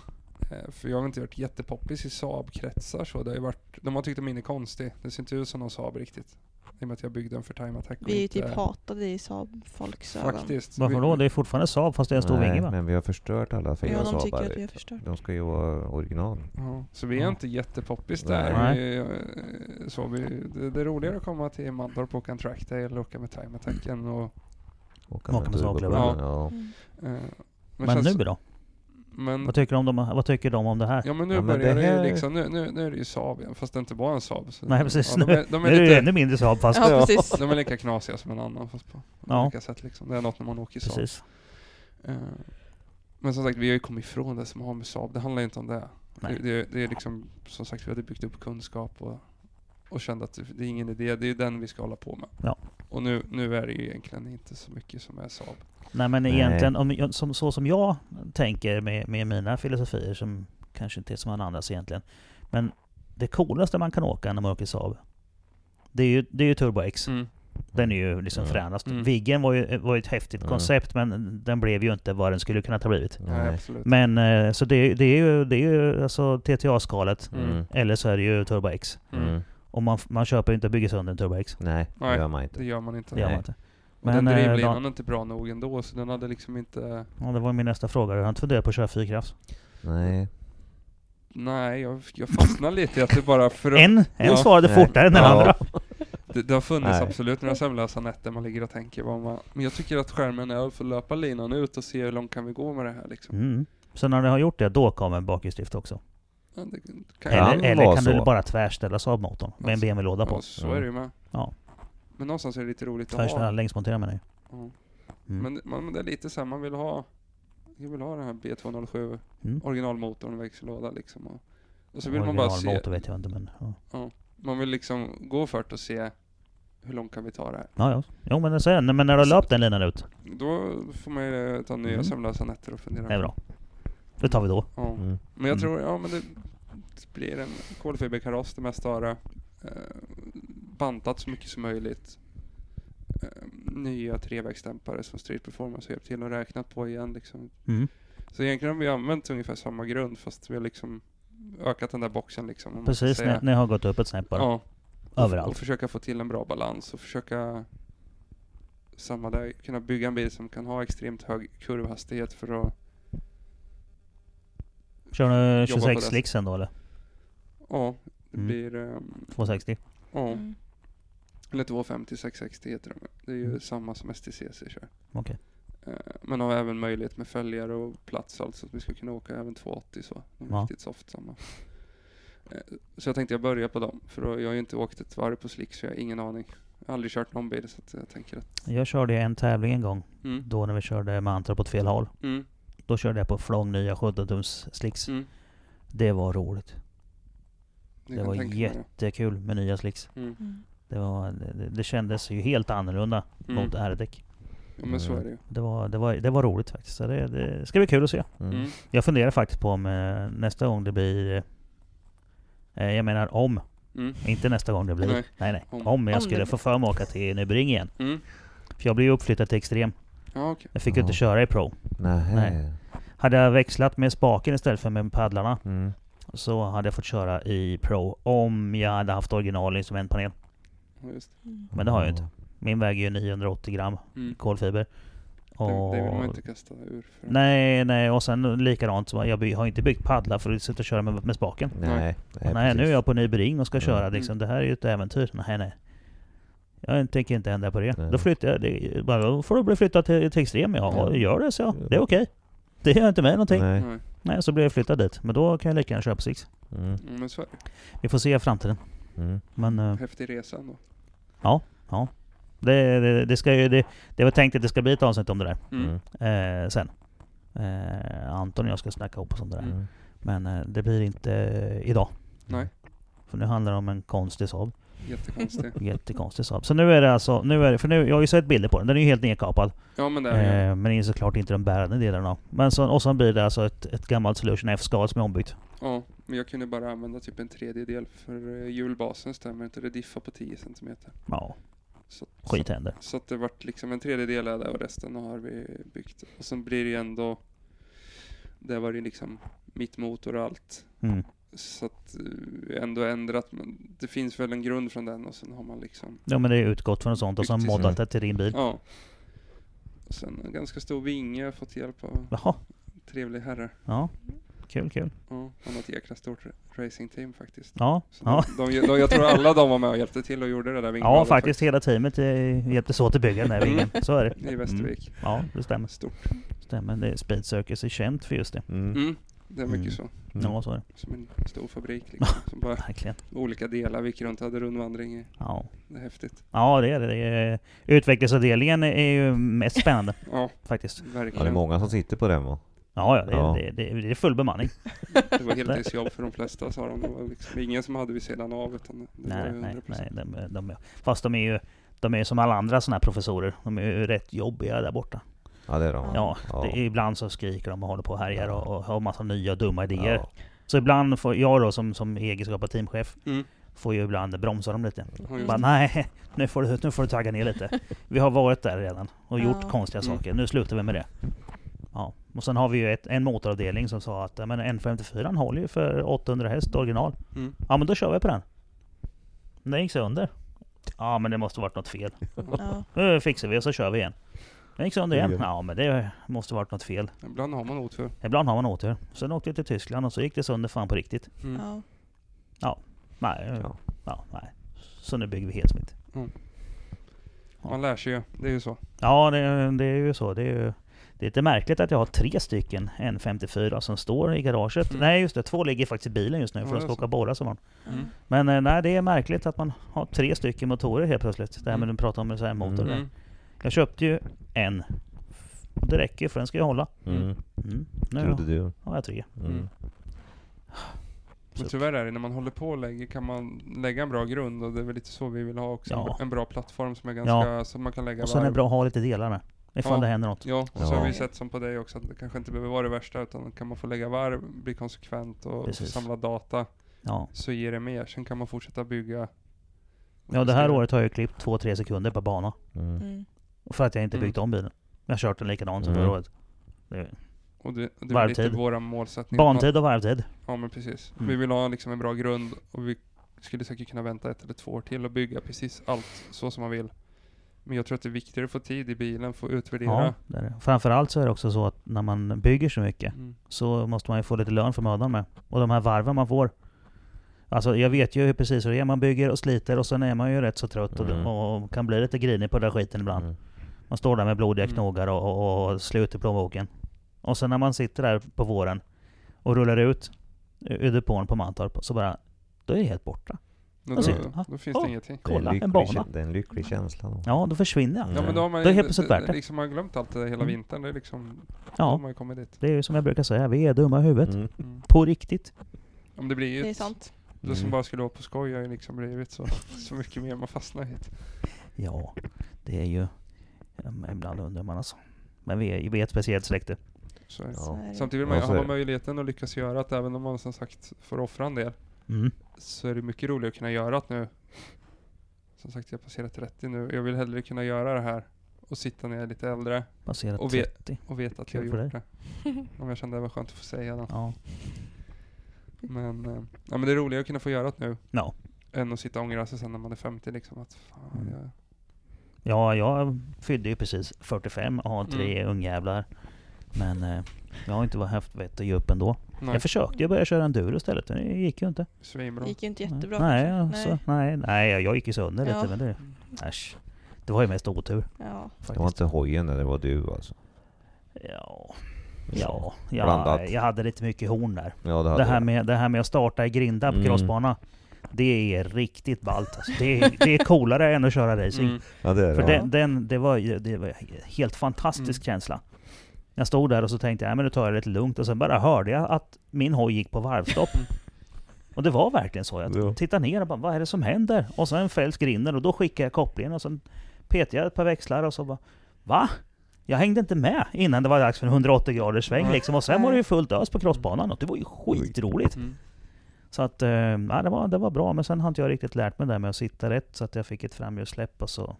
För jag har inte varit jättepoppis i Saab-kretsar så det har ju varit, de har tyckt att min är konstig. Det ser inte ut som någon Saab riktigt. I och med att jag byggde den för Time Attack. Vi är ju typ äh... hatade i Saab-folks ögon. Faktiskt. Varför då? Det är fortfarande Saab fast det är en stor vinge, va? Men vi har förstört alla fyra ja, de Saabar. Vi har förstört. De ska ju vara original. Ja. Så vi är ja. inte jättepoppis där. Vi, så vi, det, det är roligare att komma till Mantorp och åka en Tracktail eller åka med Time Attack än att åka med, med Saab. Ja. Ja. Mm. Men, men nu då? Men, vad, tycker de om, vad tycker de om det här? Ja men nu ja, börjar det, det här... ju liksom, nu, nu, nu är det ju Saab igen, fast det inte bara en Saab. Så, Nej precis, ja, de är, de är nu lite, är det ju ännu mindre Saab fast. Ja, precis. De är lika knasiga som en annan fast på ja. olika sätt liksom. Det är något när man åker Saab. Uh, men som sagt, vi har ju kommit ifrån det som har med Saab, det handlar ju inte om det. Det, det, det är liksom, som sagt, vi hade byggt upp kunskap och, och kände att det är ingen idé, det är den vi ska hålla på med. Ja. Och nu, nu är det ju egentligen inte så mycket som är Saab. Nej men Nej. egentligen, om, som, så som jag tänker med, med mina filosofier som kanske inte är som andras egentligen. Men det coolaste man kan åka när man åker Saab, det är ju, det är ju Turbo X. Mm. Den är ju liksom mm. fränast. Mm. Viggen var ju, var ju ett häftigt mm. koncept, men den blev ju inte vad den skulle kunna ta blivit. Nej, absolut. Men så det, det är ju, det är ju alltså T T A-skalet, mm. eller så är det ju Turbo X. Mm. Och man, man köper inte att bygga sönder en Turbo X. Nej, Nej, det gör man inte. Det gör man inte. Det gör man inte. Men den drivlinan är inte bra nog ändå, så den hade liksom inte... Ja, det var min nästa fråga. Jag har inte funderat på att köra fyrkraft. Nej. Nej, jag, jag fastnar lite att det bara... För... En, en ja. svarade Nej. fortare än den ja. andra. Det, det har funnits Nej. absolut några sömnlösa nätter man ligger och tänker. Vad man... Men jag tycker att skärmen är för att löpa linan ut och se hur långt kan vi gå med det här. Liksom. Mm. Så när du har gjort det, då kommer en bakhjulsdrift också. Ja, det kan eller kan, eller kan du bara tvärställa Saab-motorn med en B M W-låda på. Ja, så är det ju med. Ja. Men någonstans är det lite roligt att ha. Längsmontera med dig. Mm. Men, men det är lite så här, man vill ha jag vill ha den här B tvåhundrasju mm. originalmotorn och växellåda liksom. Och, och så vill man bara se. Vet jag inte, men, ja. Ja. Man vill liksom gå fört och se hur långt kan vi ta det här. Ja, ja. Jo, men, så är det. Men när du har löpt den linan ut. Då får man ju ta nya mm. sömnlösa nätter och fundera. Det är bra. Det tar vi då. Ja. Mm. Men jag tror, ja men det blir en kolfiberkaross det mesta av det. Eh, bantat så mycket som möjligt. Eh, nya trevägsdämpare som Street Performance hjälpt till och räknat på igen liksom. Mm. Så egentligen har vi använt ungefär samma grund fast vi har liksom ökat den där boxen liksom. Precis, ni, ni har gått upp ett snäpp bara. Ja. Överallt. Och, och försöka få till en bra balans och försöka samma där, kunna bygga en bil som kan ha extremt hög kurvhastighet för att kör du tjugosex slicks ändå eller? Ja, det mm. blir... Um, tvåhundrasextio? Ja. Mm. Eller tvåhundrafemtio sexhundrasextio heter de. Det är ju mm. samma som S T C C kör. Okej. Okay. Uh, men har även möjlighet med följare och plats alltså att vi ska kunna åka även tvåhundraåttio så. Ja. Riktigt soft samma. Uh, så jag tänkte jag börjar på dem. För då, jag har ju inte åkt ett varv på slicks så jag har ingen aning. Jag har aldrig kört någon bil så att jag tänker att... Jag körde en tävling en gång. Mm. Då när vi körde Mantorp på ett fel håll. Mm. Då körde jag på flång nya sjutton tums slicks. Mm. Det var roligt. Det, det var jättekul med, med nya slicks. Mm. Mm. Det, var, det, det kändes ju helt annorlunda mm. mot R-däck. Ja, men så är det ju. Det var, det var, det var roligt faktiskt. Så det, det ska bli kul att se. Mm. Jag funderar faktiskt på om nästa gång det blir... Eh, jag menar om. Mm. Inte nästa gång det blir. Nej, nej. nej. Om. om jag om skulle det. få för mig åka till Nybring igen. Mm. För jag blev ju uppflyttad till extrem. Ah, okay. Jag fick oh. inte köra i pro. Nähe. Nej. Hade jag växlat med spaken istället för med paddlarna mm. så hade jag fått köra i Pro om jag hade haft original instrumentpanel. Just. Mm. Men det har jag inte. Min väger ju niohundraåttio gram mm. kolfiber. Och det vill man inte kasta ur. Nej, nej, och sen likadant så jag by- har inte byggt paddlar för att sitta och köra med, med spaken. Nej, nej, nej nu är jag på Nybering och ska köra. Mm. Liksom, det här är ju ett äventyr. Nej, nej. Jag tänker inte ändra på det. Nej. Då flyttar jag. Det, bara, får du bli flyttad till, till extrem? Ja, gör det, så jag. Det är okej. Okay. Det gör inte med någonting. Nej. nej, så blir jag flyttad dit. Men då kan jag lika gärna köra på six. Mm. Mm, vi får se framtiden. Mm. Men, uh, häftig resa då. Ja, ja. Det, det, det ska ju det, det var tänkt att det ska bli ett avsnitt om det där mm. eh, sen eh, Anton och jag ska snacka ihop och sånt där mm. men eh, det blir inte eh, idag. Nej. För nu handlar det om en konstig Saab. Jättekonstig. Jättekonstig Saab. Så nu är det alltså nu är det, för nu jag har ju sett bilder på den. Den är ju helt nedkapad. Ja, men det är eh, men det är såklart inte den bärande delen av. Men så och sen blir det alltså ett, ett gammalt Solution F-skal som är ombyggt. Ja, men jag kunde bara använda typ en tredjedel för hjulbasen stämmer inte det diffar på tio centimeter. Ja. Så, så, så att det vart liksom en tredjedel där och resten har vi byggt. Och sen blir det ju ändå, det var ju liksom mitt motor och allt. Mm. Så att ändå ändrat, men det finns väl en grund från den och sen har man liksom... Ja, men det är utgått från sånt och sen moddat det till din bil. Ja. Och sen en ganska stor vinge har fått hjälp av. Jaha. Trevlig herre. Ja. Kul, kul. Ja, han har ett jäkla stort racingteam faktiskt. Ja, ja. De, de, de, jag tror alla de var med och hjälpte till och gjorde det där vingbladet. Ja, faktiskt, faktiskt. Hela teamet eh, hjälpte så till bygga den där vingen. Så är det. I Västervik. Mm. Ja, det stämmer. Stort. Stämmer. Det är Speed Circus är känt för just det. Mm. Mm. Det är mycket mm. så. Mm. Ja, så är det. Som en stor fabrik liksom. Som bara olika delar. Vi runt hade rundvandring i. Ja. Det är häftigt. Ja, det är det. det är, utvecklingsavdelningen är ju mest spännande. Ja, faktiskt. Verkligen. Ja, det är många som sitter på den va? Ja, ja, det, ja. Det, det, det är full bemanning. Det var heltidsjobb för de flesta, sa de. Det var liksom ingen som hade vid sidan av. Utan det nej, var nej, nej de, de, fast de är ju de är som alla andra sådana här professorer. De är ju rätt jobbiga där borta. Ja, det är de. Ja, ja. Det, ibland så skriker de och håller på och härjar och, och har massa nya dumma idéer. Ja. Så ibland får jag då som, som egenskapad teamchef mm. får ju ibland bromsa dem lite. Mm. Bara, nej, nu får, du, nu får du tagga ner lite. Vi har varit där redan och gjort ja. konstiga mm. saker. Nu slutar vi med det. Ja, och sen har vi ju ett, en motoravdelning som sa att men N femtiofyra håller ju för åttahundra häst original. Mm. Ja, men då kör vi på den. Men den gick så under. Ja, men det måste ha varit något fel. Ja. Nu fixar vi och så kör vi igen. Den gick så under igen. Ja, men det måste ha varit något fel. Ibland har man otur. Ibland har man otur. Sen åkte jag till Tyskland och så gick det sönder fan på riktigt. Mm. Ja. Ja. Nej. Ja. Ja, nej. Så nu bygger vi helt smitt. Mm. Ja. Man lär sig ju. Det är ju så. Ja, det, det är ju så. Det är ju... Det är lite märkligt att jag har tre stycken N femtiofyra som står i garaget. Mm. Nej just det, två ligger faktiskt i bilen just nu för ja, att ska åka båda som man. Mm. Men nej, det är märkligt att man har tre stycken motorer helt plötsligt. Det här med mm. du pratar om en sån här motor. Mm. Jag köpte ju en. Det räcker ju för den ska jag hålla. Mm. Mm. Nu trodde du. Ja, jag har tre. Mm. Och tyvärr är det, när man håller på och lägger kan man lägga en bra grund och det är väl lite så vi vill ha också. Ja. En bra plattform som är ganska, ja. som man kan lägga. Och sen är det bra att ha lite delar med. Ifall ja, det händer något. Ja, och så har vi sett som på dig också att det kanske inte behöver vara det värsta utan kan man få lägga varv, bli konsekvent och precis. samla data ja. så ger det mer. Sen kan man fortsätta bygga. Ja, det här året har jag klippt två, tre sekunder per bana. Mm. Mm. För att jag inte byggt mm. om bilen. Jag har kört den likadant som mm. förra året. Det och det, det är lite våra målsättningar. Bantid och varvtid. Ja, men precis. Mm. Vi vill ha liksom en bra grund och vi skulle säkert kunna vänta ett eller två år till och bygga precis allt så som man vill. Men jag tror att det är viktigare att få tid i bilen, få utvärdera. Ja, det är det. Framförallt så är det också så att när man bygger så mycket mm. så måste man ju få lite lön för mödan med. Och de här varven man får. Alltså jag vet ju precis hur det är. Man bygger och sliter och sen är man ju rätt så trött mm. och, och kan bli lite grinig på den skiten ibland. Mm. Man står där med blodiga knogar och, och, och sluter plånboken. Och sen när man sitter där på våren och rullar ut ur depån på Mantorp så bara, då är det helt borta. Då, då, då, då finns oh, det ingenting. Kolla, en bana. Det är en lycklig känsla. Då. Ja, då försvinner jag. Ja, men då har man, då är helt det, det, liksom, man har glömt allt det där hela vintern. Det är, liksom, ja, man kommer dit. Det är ju som jag brukar säga, vi är dumma i huvudet. Mm. Mm. På riktigt. Ja, det blir ju det är sant. Det mm. som bara skulle vara på skoj har ju liksom blivit så, så mycket mer man fastnar hit. Ja, det är ju ibland undrar man alltså. Men vi är, vi är ett speciellt släkte. Så är det. Ja. Samtidigt vill man ja, har möjligheten att lyckas göra att även om man som sagt får offra en del. Mm. Så är det mycket roligt att kunna göra att nu som sagt jag passerat trettio nu jag vill hellre kunna göra det här och sitta när jag är lite äldre och, ve- och vet att jag har gjort det. Om jag kände det var skönt att få säga det. Ja. Men, eh, ja, men det är roligare att kunna få göra det nu no. än att sitta och ångra sig sen när man är femtio. Liksom, att, fan, mm. jag... Ja, jag fyllde ju precis fyrtiofem och har tre mm. ungjävlar. Men eh, jag har inte varit haft vett att ge upp ändå. Nej. Jag försökte, jag började köra enduro istället. Det gick ju inte. Det gick ju inte jättebra. Nej, alltså, nej. nej, nej jag gick ju sönder ja. lite. Men det, äsch, det var ju mest otur. Ja. Det var inte hojen eller det var du alltså? Ja, ja, ja jag hade lite mycket horn där. Ja, det, det, här med, det här med att starta i grinda på mm. crossbana. Det är riktigt ballt. Alltså. Det, är, det är coolare än att köra racing. Mm. Ja, det är det. För den, den, det var, det var helt fantastisk mm. känsla. Jag stod där och så tänkte jag, men nu tar jag det lite lugnt. Och sen bara hörde jag att min hoj gick på varvstopp. Och det var verkligen så. Jag tittade ner och bara, vad är det som händer? Och sen fälls grinden och då skickade jag kopplingen. Och sen petade jag ett par växlar och så bara, va? Jag hängde inte med innan det var dags för en hundraåttio graders sväng. Liksom. Och sen var det ju fullt ös på crossbanan. Och det var ju skitroligt. Mm. Så att, ja, det, var, det var bra. Men sen hade jag riktigt lärt mig det med att sitta rätt. Så att jag fick ett framhjulssläpp och så...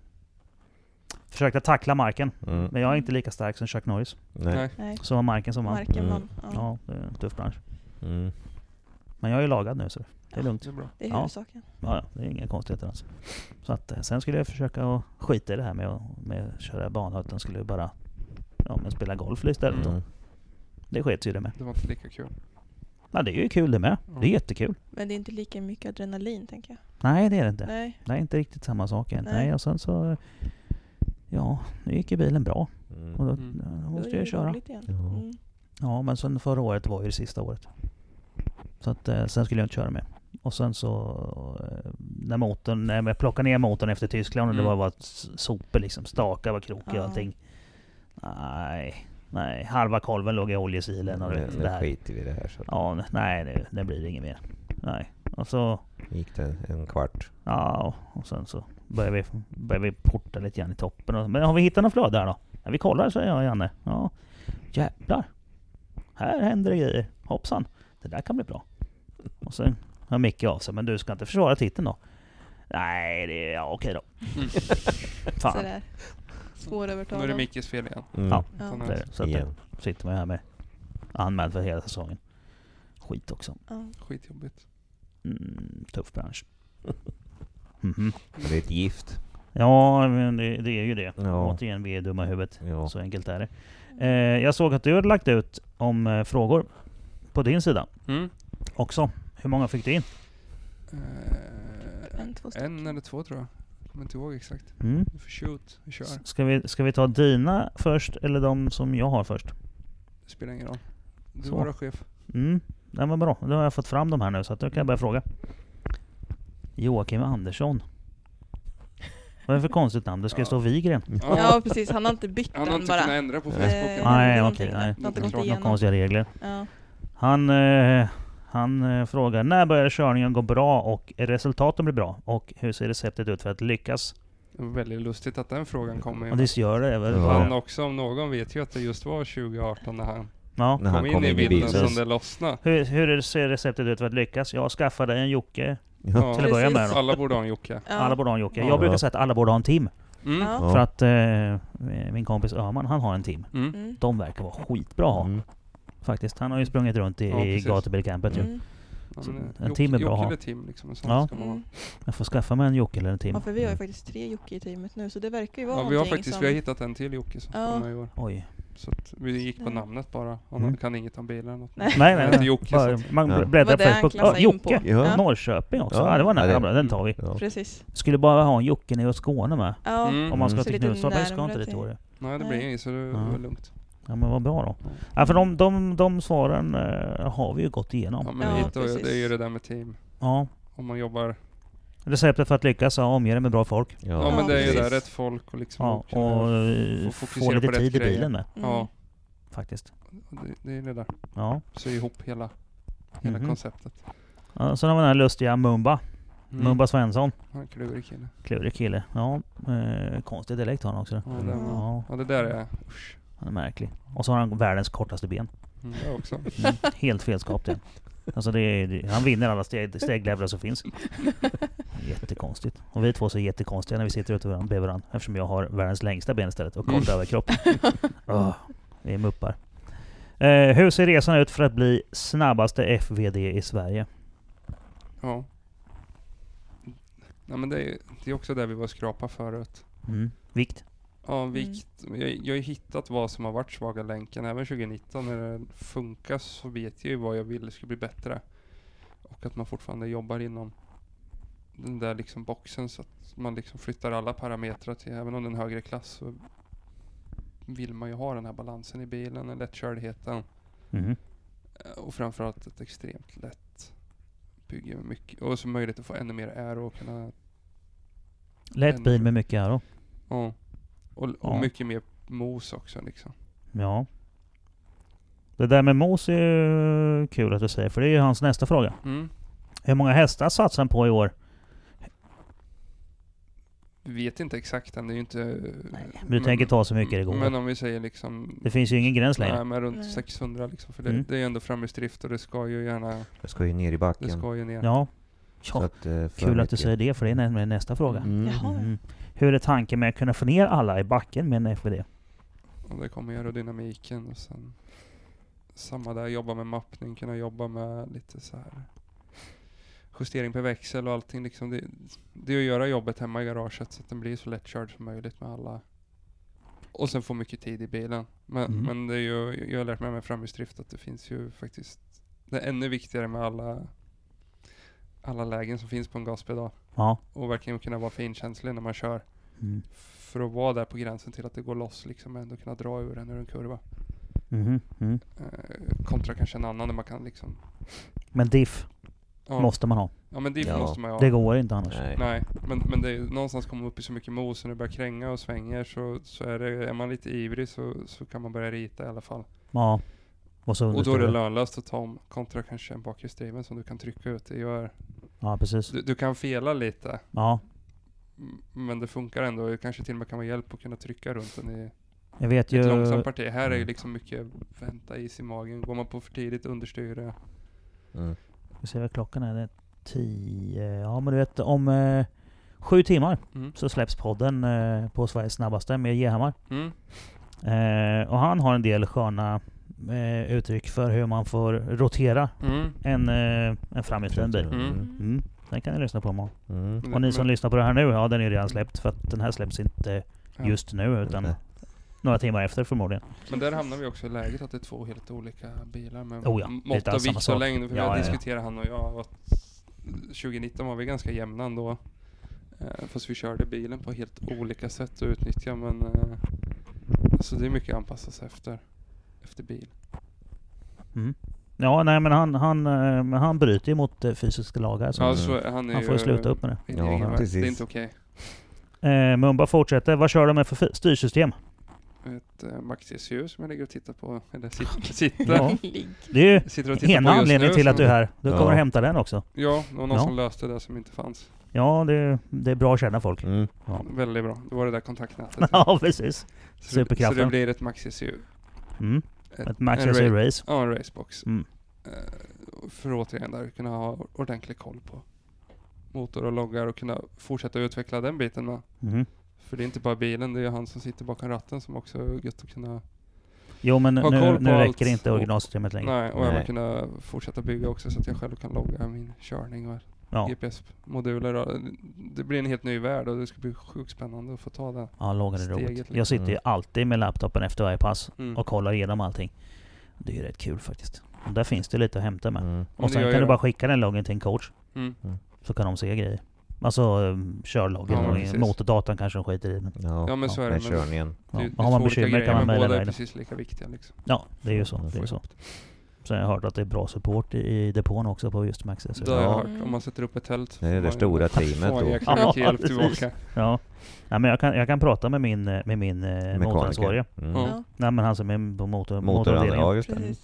försökte tackla marken, mm. men jag är inte lika stark som Chuck Norris. Nej. Nej. Så var marken som vann. Mm. Ja, det är en tuff bransch. Mm. Men jag är lagad nu så det är ja, lugnt. Det är, bra. Det är ja. ja, det är inga konstigheter alltså. Så att, sen skulle jag försöka att skita i det här med att med köra bana utan skulle bara ja, men spela golf istället. Mm. Det skets ju det med. Det var inte lika kul. Nej, det är ju kul det med. Mm. Det är jättekul. Men det är inte lika mycket adrenalin tänker jag. Nej, det är det inte. Nej. Det är inte riktigt samma sak egentligen. Nej, och sen så ja, nu gick ju bilen bra. Mm. Och då, då måste då jag köra. Mm. Ja, men sen förra året var ju det sista året. Så att eh, sen skulle jag inte köra med. Och sen så eh, när motorn, när jag plockade ner motorn efter Tyskland och mm. det var bara sopor liksom, stakar var krokiga ja. och allting. Nej, nej. Halva kolven låg i oljesilen och det där. Skiter vi i det här. Så. Ja, nej, det, det blir inget mer. Nej. Och så gick det en kvart. Ja, och sen så började vi, började vi porta lite grann i toppen. Och, men har vi hittat någon flöde där då? Ja, vi kollar, säger jag och Janne. Ja, jävlar. Här händer det grejer. Hoppsan. Det där kan bli bra. Och sen har Micke av sig. Men du ska inte försvara titeln då? Nej, det är ja, okej då. Mm. Fan. Sådär. Svårövertalad. Nu är det Mickes fel igen. Mm. Ja, ja. Det, så att, igen. Sitter man här med anmäld för hela säsongen. Skit också. Ja. Skitjobbigt. Mm, tuff bransch. Mm-hmm. Det är ett gift. Ja, men det, det är ju det. Ja. Återigen, vi är dumma i huvudet. Ja. Så enkelt är det. Eh, jag såg att du hade lagt ut om eh, frågor på din sida. Mm. Också. Hur många fick du in? Eh, en, två en eller två tror jag. Jag kommer inte ihåg exakt. Mm. Du får shoot. Vi kör. Ska vi, ska vi ta dina först eller de som jag har först? Det spelar ingen roll. Du var chef. Mm. Det var bra. Nu har jag fått fram de här nu så att nu kan jag börja fråga. Joakim Andersson. Vad är det för konstigt namn? Det ska ja. stå Vigren. Ja, precis. Han har inte bytt den bara. Han har inte bara. kunnat ändra på Facebooken. Nej, okej. Okay, några konstiga regler. Ja. Han, eh, han eh, frågar, när börjar körningen gå bra och resultaten blir bra? Och hur ser receptet ut för att lyckas? Det var väldigt lustigt att den frågan kommer. Och det gör det. Väl. Ja. Han också, om någon vet ju att det just var tjugo arton när han... Ja. När han kom, kom in, in i bilden som det lossnade. Hur, hur ser receptet ut för att lyckas? Jag skaffade en jocke ja. till att börja med. Alla borde ha en jocke. Ja. Alla borde ha en jocke. Jag brukar säga att alla borde ha en tim. Mm. Ja. För att eh, min kompis Öhman, han har en tim. Mm. De verkar vara skitbra. Mm. Faktiskt, han har ju sprungit runt i, ja, i gatubilcampet. Mm. Ju. Så en tim är bra att ha. Team, liksom, ja. ska man... Jag får skaffa mig en jocke eller en tim. Ja, för vi har ju faktiskt tre jocke i teamet nu så det verkar ju vara ja, någonting. Ja, vi har faktiskt som... vi har hittat en till jocke som ja. kommer i år. Oj. Så att vi gick på namnet bara. Om mm. man kan inget om bilar eller något. Nej, nej. nej. Jocke, bara, man ja. bläddrar på Facebook. Ja, Jocke. Ja. Norrköping också. Ja, ja det var nära. Ja, det... Den tar vi. Ja. Precis. Skulle bara ha en jocke ner åt Skåne med. Ja. Mm. Om man ska till Knutstorp. Jag ska inte dit år. Nej, det blir inget så det är lugnt. Ja, men vad bra då. Ja, för de, de, de svaren eh, har vi ju gått igenom. Ja, men ja, hit och, det är ju det där med team. Ja. Om man jobbar... Receptet för att lyckas ja, omge det med bra folk. Ja, ja, ja men det är ju där rätt folk och liksom... Ja, och, och, och få lite tid i bilen med. Mm. Ja. Faktiskt. Det, det är det där. Ja. Så ihop hela, hela mm-hmm. konceptet. Ja, sen har vi den här lustiga Mumba. Mm. Mumba Svensson. Ja, klurig kille. Klurig kille. Ja, eh, konstig dialekt har han också. Ja, det, ja. Ja, det där är... Usch. Han är märklig. Och så har han världens kortaste ben. Mm, jag också. Mm, helt felskap det. Alltså det är, han vinner alla steg, steglävlar som finns. Jättekonstigt. Och vi två så är jättekonstiga när vi sitter ute varandra, bredvid varandra, eftersom jag har världens längsta ben istället och kort överkropp. Oh, vi är muppar. Eh, hur ser resan ut för att bli snabbaste F V D i Sverige? Ja. Nej, men det är, det är också där vi var skrapa förut. Mm. Vikt? Ja, vikt. Mm. Jag, jag har hittat vad som har varit svaga länken. Även tjugonitton när det funkar så vet jag ju vad jag ville skulle bli bättre. Och att man fortfarande jobbar inom den där liksom boxen så att man liksom flyttar alla parametrar till, även om den högre klass så vill man ju ha den här balansen i bilen, den lättkördheten. Mm. Och framförallt ett extremt lätt bygge med mycket, och så möjligt att få ännu mer aero och kunna lätt bil med mycket aero. Ja. Och, och ja. mycket mer mos också liksom. Ja. Det där med mos är ju kul att du säger, för det är ju hans nästa fråga. Mm. Hur många hästar satsar han på i år? Vet inte exakt än, det är ju inte... Nej, men du tänker ta så mycket det går. Men om vi säger liksom... Det finns ju ingen gräns längre. Nej, men runt nej. sexhundra liksom, för det, mm. det är ju ändå framhjulsdrift och det ska ju gärna... Det ska ju ner i backen. Det ska ju ner. Ja, ja. Att, uh, kul att du säger det, för det är nästa fråga. Mm. Mm. Hur är tanken med att kunna få ner alla i backen med en F V D? Och det kommer ju aerodynamiken och sen... Samma där, jobba med mappning, kunna jobba med lite så här justering på växel och allting liksom. Det, det är att göra jobbet hemma i garaget så att den blir så lättkörd som möjligt med alla. Och sen få mycket tid i bilen. Men, mm. men det är ju, jag har lärt mig med framhjulsdrift att det finns ju faktiskt, det är ännu viktigare med alla alla lägen som finns på en gaspedal. Ja. Och verkligen kunna vara finkänslig när man kör. Mm. För att vara där på gränsen till att det går loss liksom, ändå kunna dra ur den ur en kurva. Mm-hmm. Mm. Kontra kanske en annan där man kan liksom. Men diff ja. måste man ha. Ja, men diff ja. måste man ha. Det går inte annars. Nej, Nej. Men, men det är, någonstans kommer man upp i så mycket mos och det börjar kränga och svänger så, så är, det, är man lite ivrig så, så kan man börja rita i alla fall. Ja. Och, så och då är det lönlöst att ta om kontra kanske en bakhjulsdriven som du kan trycka ut. Det gör. Ja, precis. Du, du kan fela lite. Ja. Men det funkar ändå. Kanske till och med kan vara hjälp att kunna trycka runt den i. Jag vet ju... Ett långsamt parti. Här är ju liksom mycket vänta is i magen. Går man på för tidigt understyre. Mm. Vi ser vad klockan är. Det är tio. Ja, men du vet, om eh, sju timmar mm. så släpps podden eh, på Sveriges snabbaste med Gehammar. Mm. Eh, och han har en del sköna eh, uttryck för hur man får rotera mm. en, eh, en framhjulsdriven bil. Mm. Mm. Mm. Den kan ni lyssna på imorgon. Mm. Och ni som men... lyssnar på det här nu, ja, den är ju redan släppt. För att den här släpps inte ja. just nu, utan... Mm. Några timmar efter förmodligen. Men där hamnar vi också i läget att det är två helt olika bilar med oh ja, mått och vikt och längd. För ja, jag ja, diskuterade ja. han och jag. tjugonitton var vi ganska jämna ändå. Eh, fast vi körde bilen på helt olika sätt att utnyttja. Men, eh, alltså det är mycket anpassas efter, efter bil. Mm. Ja, nej, men han, han, han, han bryter mot fysiska lagar. Så ja, så han, är han får ju sluta upp med det. Ja, ja, det är inte okej. Okay. Eh, Mumba fortsätter. Vad kör de med för styrsystem? Ett äh, Maxi-S U som jag ligger och tittar på. Eller sitter, sitter. Ja. Det är ju en anledning till att du är här. Du kommer ja. hämta den också. Ja, det var någon ja. som löste det som inte fanns. Ja, det, det är bra att känna folk. Mm. Ja. Väldigt bra. Det var det där kontaktnätet. Ja, precis. Superkraften. Så det blir ett Maxi-S U. Mm. Ett, ett Maxi-S U ra- race. Ja, en racebox. Mm. Uh, för återigen där kunna ha ordentlig koll på motor och loggar och kunna fortsätta utveckla den biten med. Mm. För det är inte bara bilen, det är han som sitter bakom ratten som också är gött att kunna... Jo, men ha nu, koll på nu räcker det inte originalsystemet längre. Nej, och nej. även kunna fortsätta bygga också så att jag själv kan logga min körning och ja. G P S-moduler. Det blir en helt ny värld och det ska bli sjukt spännande att få ta det ja, lågan är steget. Roligt. Jag sitter ju alltid med laptopen efter varje pass mm. och kollar igenom allting. Det är ju rätt kul faktiskt. Och där finns det lite att hämta med. Mm. Och sen kan du det. bara skicka den loggen till en coach mm. så kan de se grejer. Alltså körloggen ja, och motordatan kanske de skiter i. Men. Ja, ja, men så är det. Men körningen. Ja. Ja. Har man bekymmer kan man mejla dig. Båda är precis lika viktiga liksom. Ja, det är ju så. Det är ju så. Sen har jag hört att det är bra support i, i depån också på just Max. Det har jag hört. Om man sätter upp ett tält. Det är det stora teamet då. Ja, ja, precis. Ja. Ja, men jag kan, jag kan prata med min, med min eh, motoransvarige. Mm. Mm. Ja. Nej, men han som är på motor, motoravdelningen. Ja, just det.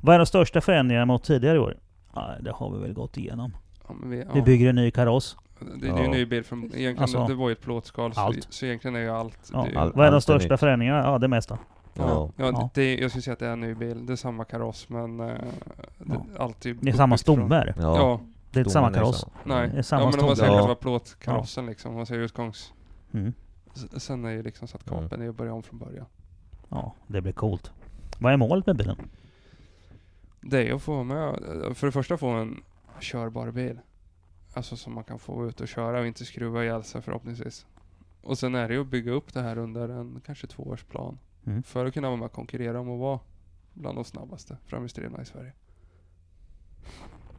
Vad är de största förändringarna mot tidigare år? Ja, det har vi väl gått igenom. Vi, ja. vi bygger en ny kaross. Det, det är ju en ny bil. Från, egentligen alltså, det var ju ett plåtskal. Så, så egentligen är ju allt. Ja, det, all, vad är de största förändringarna? Ja, det mesta. Ja. Ja. Ja, ja. Det, jag skulle säga att det är en ny bil. Det är samma kaross, men uh, det, ja. allt är... Det är samma stomme. Ja. Ja. Det är inte samma kaross. Nej, samma ja, men om man säger själva plåtkarossen ja. Liksom, om man säger utgångs. Mm. Sen är ju liksom satt kampen mm. i att börja om från början. Ja, det blir coolt. Vad är målet med bilen? Det är att få med, för det första få en körbar bil. Alltså som man kan få ut och köra och inte skruva ihjäl sig förhoppningsvis. Och sen är det ju att bygga upp det här under en kanske tvåårsplan. Mm. För att kunna vara med och konkurrera om att vara bland de snabbaste framhjulsdrivna i Sverige.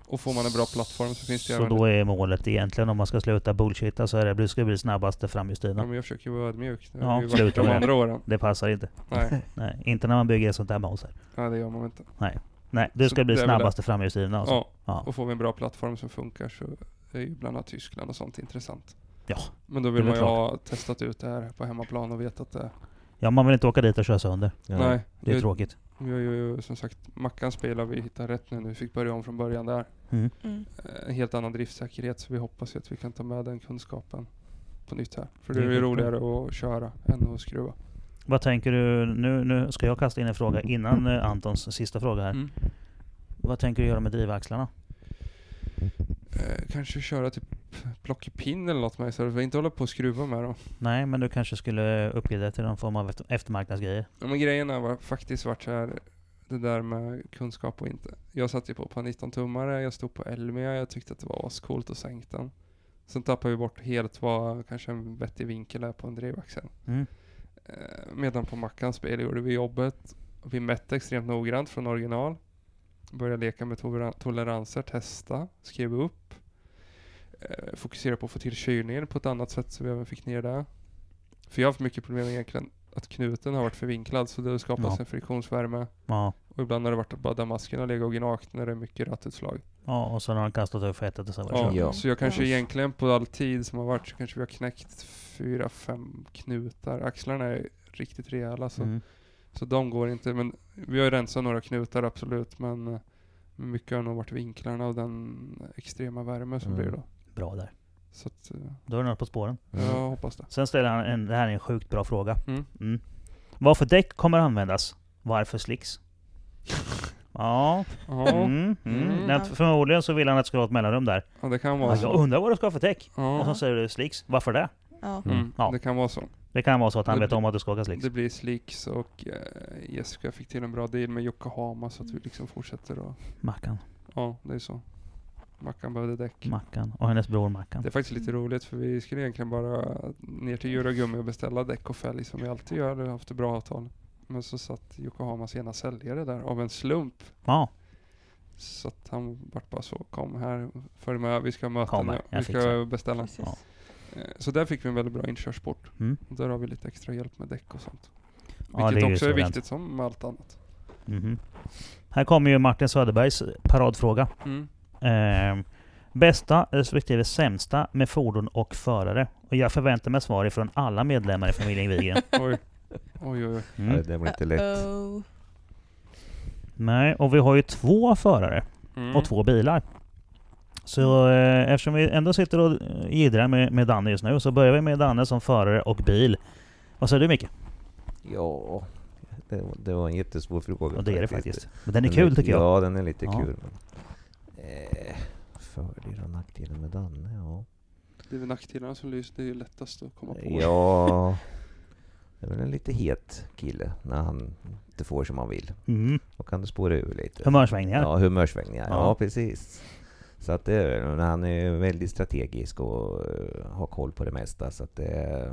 Och får man en bra plattform så finns det... Så då är målet egentligen, om man ska sluta bullshitta, så är det, det ska bli snabbaste fram i stilen. Ja, men jag försöker vara ödmjuk. Ja, sluta med andra åren. Det passar inte. Nej. Nej. Inte när man bygger sånt där måls här. Nej, det gör man inte. Nej, Nej det ska så bli det snabbaste fram i stilen. Alltså. Ja. ja, och får vi en bra plattform som funkar så är ju bland annat Tyskland och sånt intressant. Ja. Men då vill man ju ha testat ut det här på hemmaplan och vet att det... Ja, man vill inte åka dit och köra sönder. Ja. Nej. Det är vi, tråkigt. Vi har ju som sagt, Mackan spelar, vi hittar rätt nu. Vi fick börja om från början där. Mm. Mm. En helt annan driftsäkerhet, så vi hoppas att vi kan ta med den kunskapen på nytt här. För det, det är ju roligare att köra än att skruva. Vad tänker du, nu, nu ska jag kasta in en fråga innan Antons sista fråga här. Mm. Vad tänker du göra med drivaxlarna? Eh, kanske köra typ plockepinn eller något med, så jag inte hålla på att skruva med dem. Nej, men du kanske skulle uppgradera till någon form av eftermarknadsgrejer. Ja, men grejerna var faktiskt varit så här, det där med kunskap och inte. Jag satt ju på på nitton tummare, jag stod på Elmia, jag tyckte att det var ascoolt och sänkt den. Sen tappade vi bort helt vad kanske en vettig vinkel är på en drivaxel. Mm. Eh, medan på Mackans spel gjorde vi jobbet. Vi mätte extremt noggrant från original. Började leka med to- toleranser, testa, skriva upp. Eh, fokusera på att få till kylningen på ett annat sätt så vi även fick ner det. För jag har haft mycket problem egentligen att knuten har varit förvinklad, så det skapas ja. en friktionsvärme. Ja. Och ibland har det varit att bara damasken har legat och gnagt när det är mycket rattutslag. Ja, och sen har han kastat över fettet och så ja. ja. Så jag kanske egentligen på all tid som har varit så kanske vi har knäckt fyra, fem knutar. Axlarna är riktigt rejäla så... Mm. Så de går inte, men vi har ju rensat några knutar absolut, men mycket har nog varit vinklarna och den extrema värme som mm. blir då. Bra där. Så att, då är det något på spåren. Mm. Ja, hoppas det. Sen ställer han en, det här är en sjukt bra fråga. Mm. Mm. Vad för däck kommer användas? Varför slicks? Ja. Mm. Mm. Mm. Förmodligen så vill han att det ska vara ett mellanrum där. Ja, det kan vara så. Jag undrar vad det ska vara för däck. Ja. Och så säger du slicks. Varför det? Ja. Mm. ja, det kan vara så. Det kan vara så att han det vet blir, om att du ska åka slicks. Det blir slicks och eh, Jessica fick till en bra deal med Yokohama så att vi liksom fortsätter då. Mackan. Ja, det är så. Mackan behövde däck. Mackan och hennes bror Mackan. Det är faktiskt lite roligt för vi skulle egentligen bara ner till Eurogummi och beställa däck och fälg som vi alltid gör. Vi har haft ett bra avtal. Men så satt Yokohamas ena säljare där av en slump. Ja. Så att han vart bara så, kom här, följ med, vi ska möta nu. Vi ska beställa. Precis. Ja. Så där fick vi en väldigt bra inkörsport. Mm. Där har vi lite extra hjälp med däck och sånt. Ja, vilket är också är viktigt som allt annat. Mm-hmm. Här kommer ju Martin Söderbergs paradfråga. Mm. Eh, bästa respektive sämsta med fordon och förare. Och jag förväntar mig svar ifrån alla medlemmar i familjen Wigren. oj, oj, oj. Mm. Nej, det var inte lätt. Uh-oh. Nej, och vi har ju två förare mm. och två bilar. Så eh, eftersom vi ändå sitter och gidrar med, med Danne just nu så börjar vi med Danne som förare och bil. Vad säger du, Micke? Ja, det, det var en jättesvår fråga. Och det är det faktiskt. Men den är den kul är, tycker jag. Ja, den är lite ja. kul. Men, eh, fördelar och nackdelar med Danne, ja. Det är väl nackdelarna som lyser, det är ju lättast att komma på. Ja, det är väl en lite het kille när han inte får som han vill. Mm. Och kan du spåra ur lite. Humörsvängningar. Ja, humörsvängningar. Ja, ja precis. Så att det, han är väldigt strategisk och uh, har koll på det mesta. Så att det,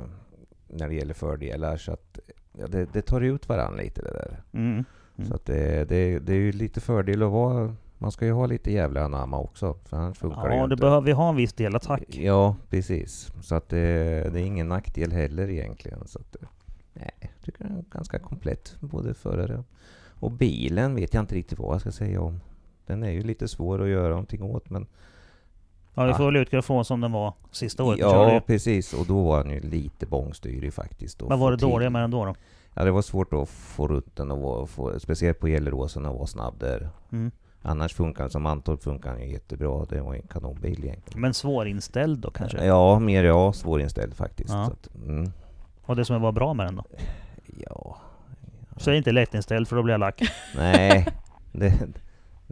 när det gäller fördelar så att ja, det, det tar ut varandra lite det där. Mm. Mm. Så att det, det, det är ju lite fördel att vara. Man ska ju ha lite jävla anamma också. För annars funkar ja, det ju inte. Ja, behöver vi ha en viss del attack. Ja, precis. Så att det, det är ingen nackdel heller egentligen. Så att, nej, jag tycker det är ganska komplett. Både förare och bilen vet jag inte riktigt vad jag ska säga om. Den är ju lite svår att göra någonting åt, men... Ja, vi får väl utgå från som den var sista året. Ja, precis. Och då var han ju lite bångstyrig faktiskt. Vad var det dåliga med den då då? Ja, det var svårt att få rutten och få, speciellt på Gelleråsen och vara snabb där. Mm. Annars funkar den som Antorp funkar ju jättebra. Det var en kanonbil egentligen. Men svårinställd då kanske? Ja, mer ja, svårinställd faktiskt. Ja. Så att, mm. Och det som var bra med den då? Ja. ja. Så är inte lättinställd för då blir jag lack. Nej, det...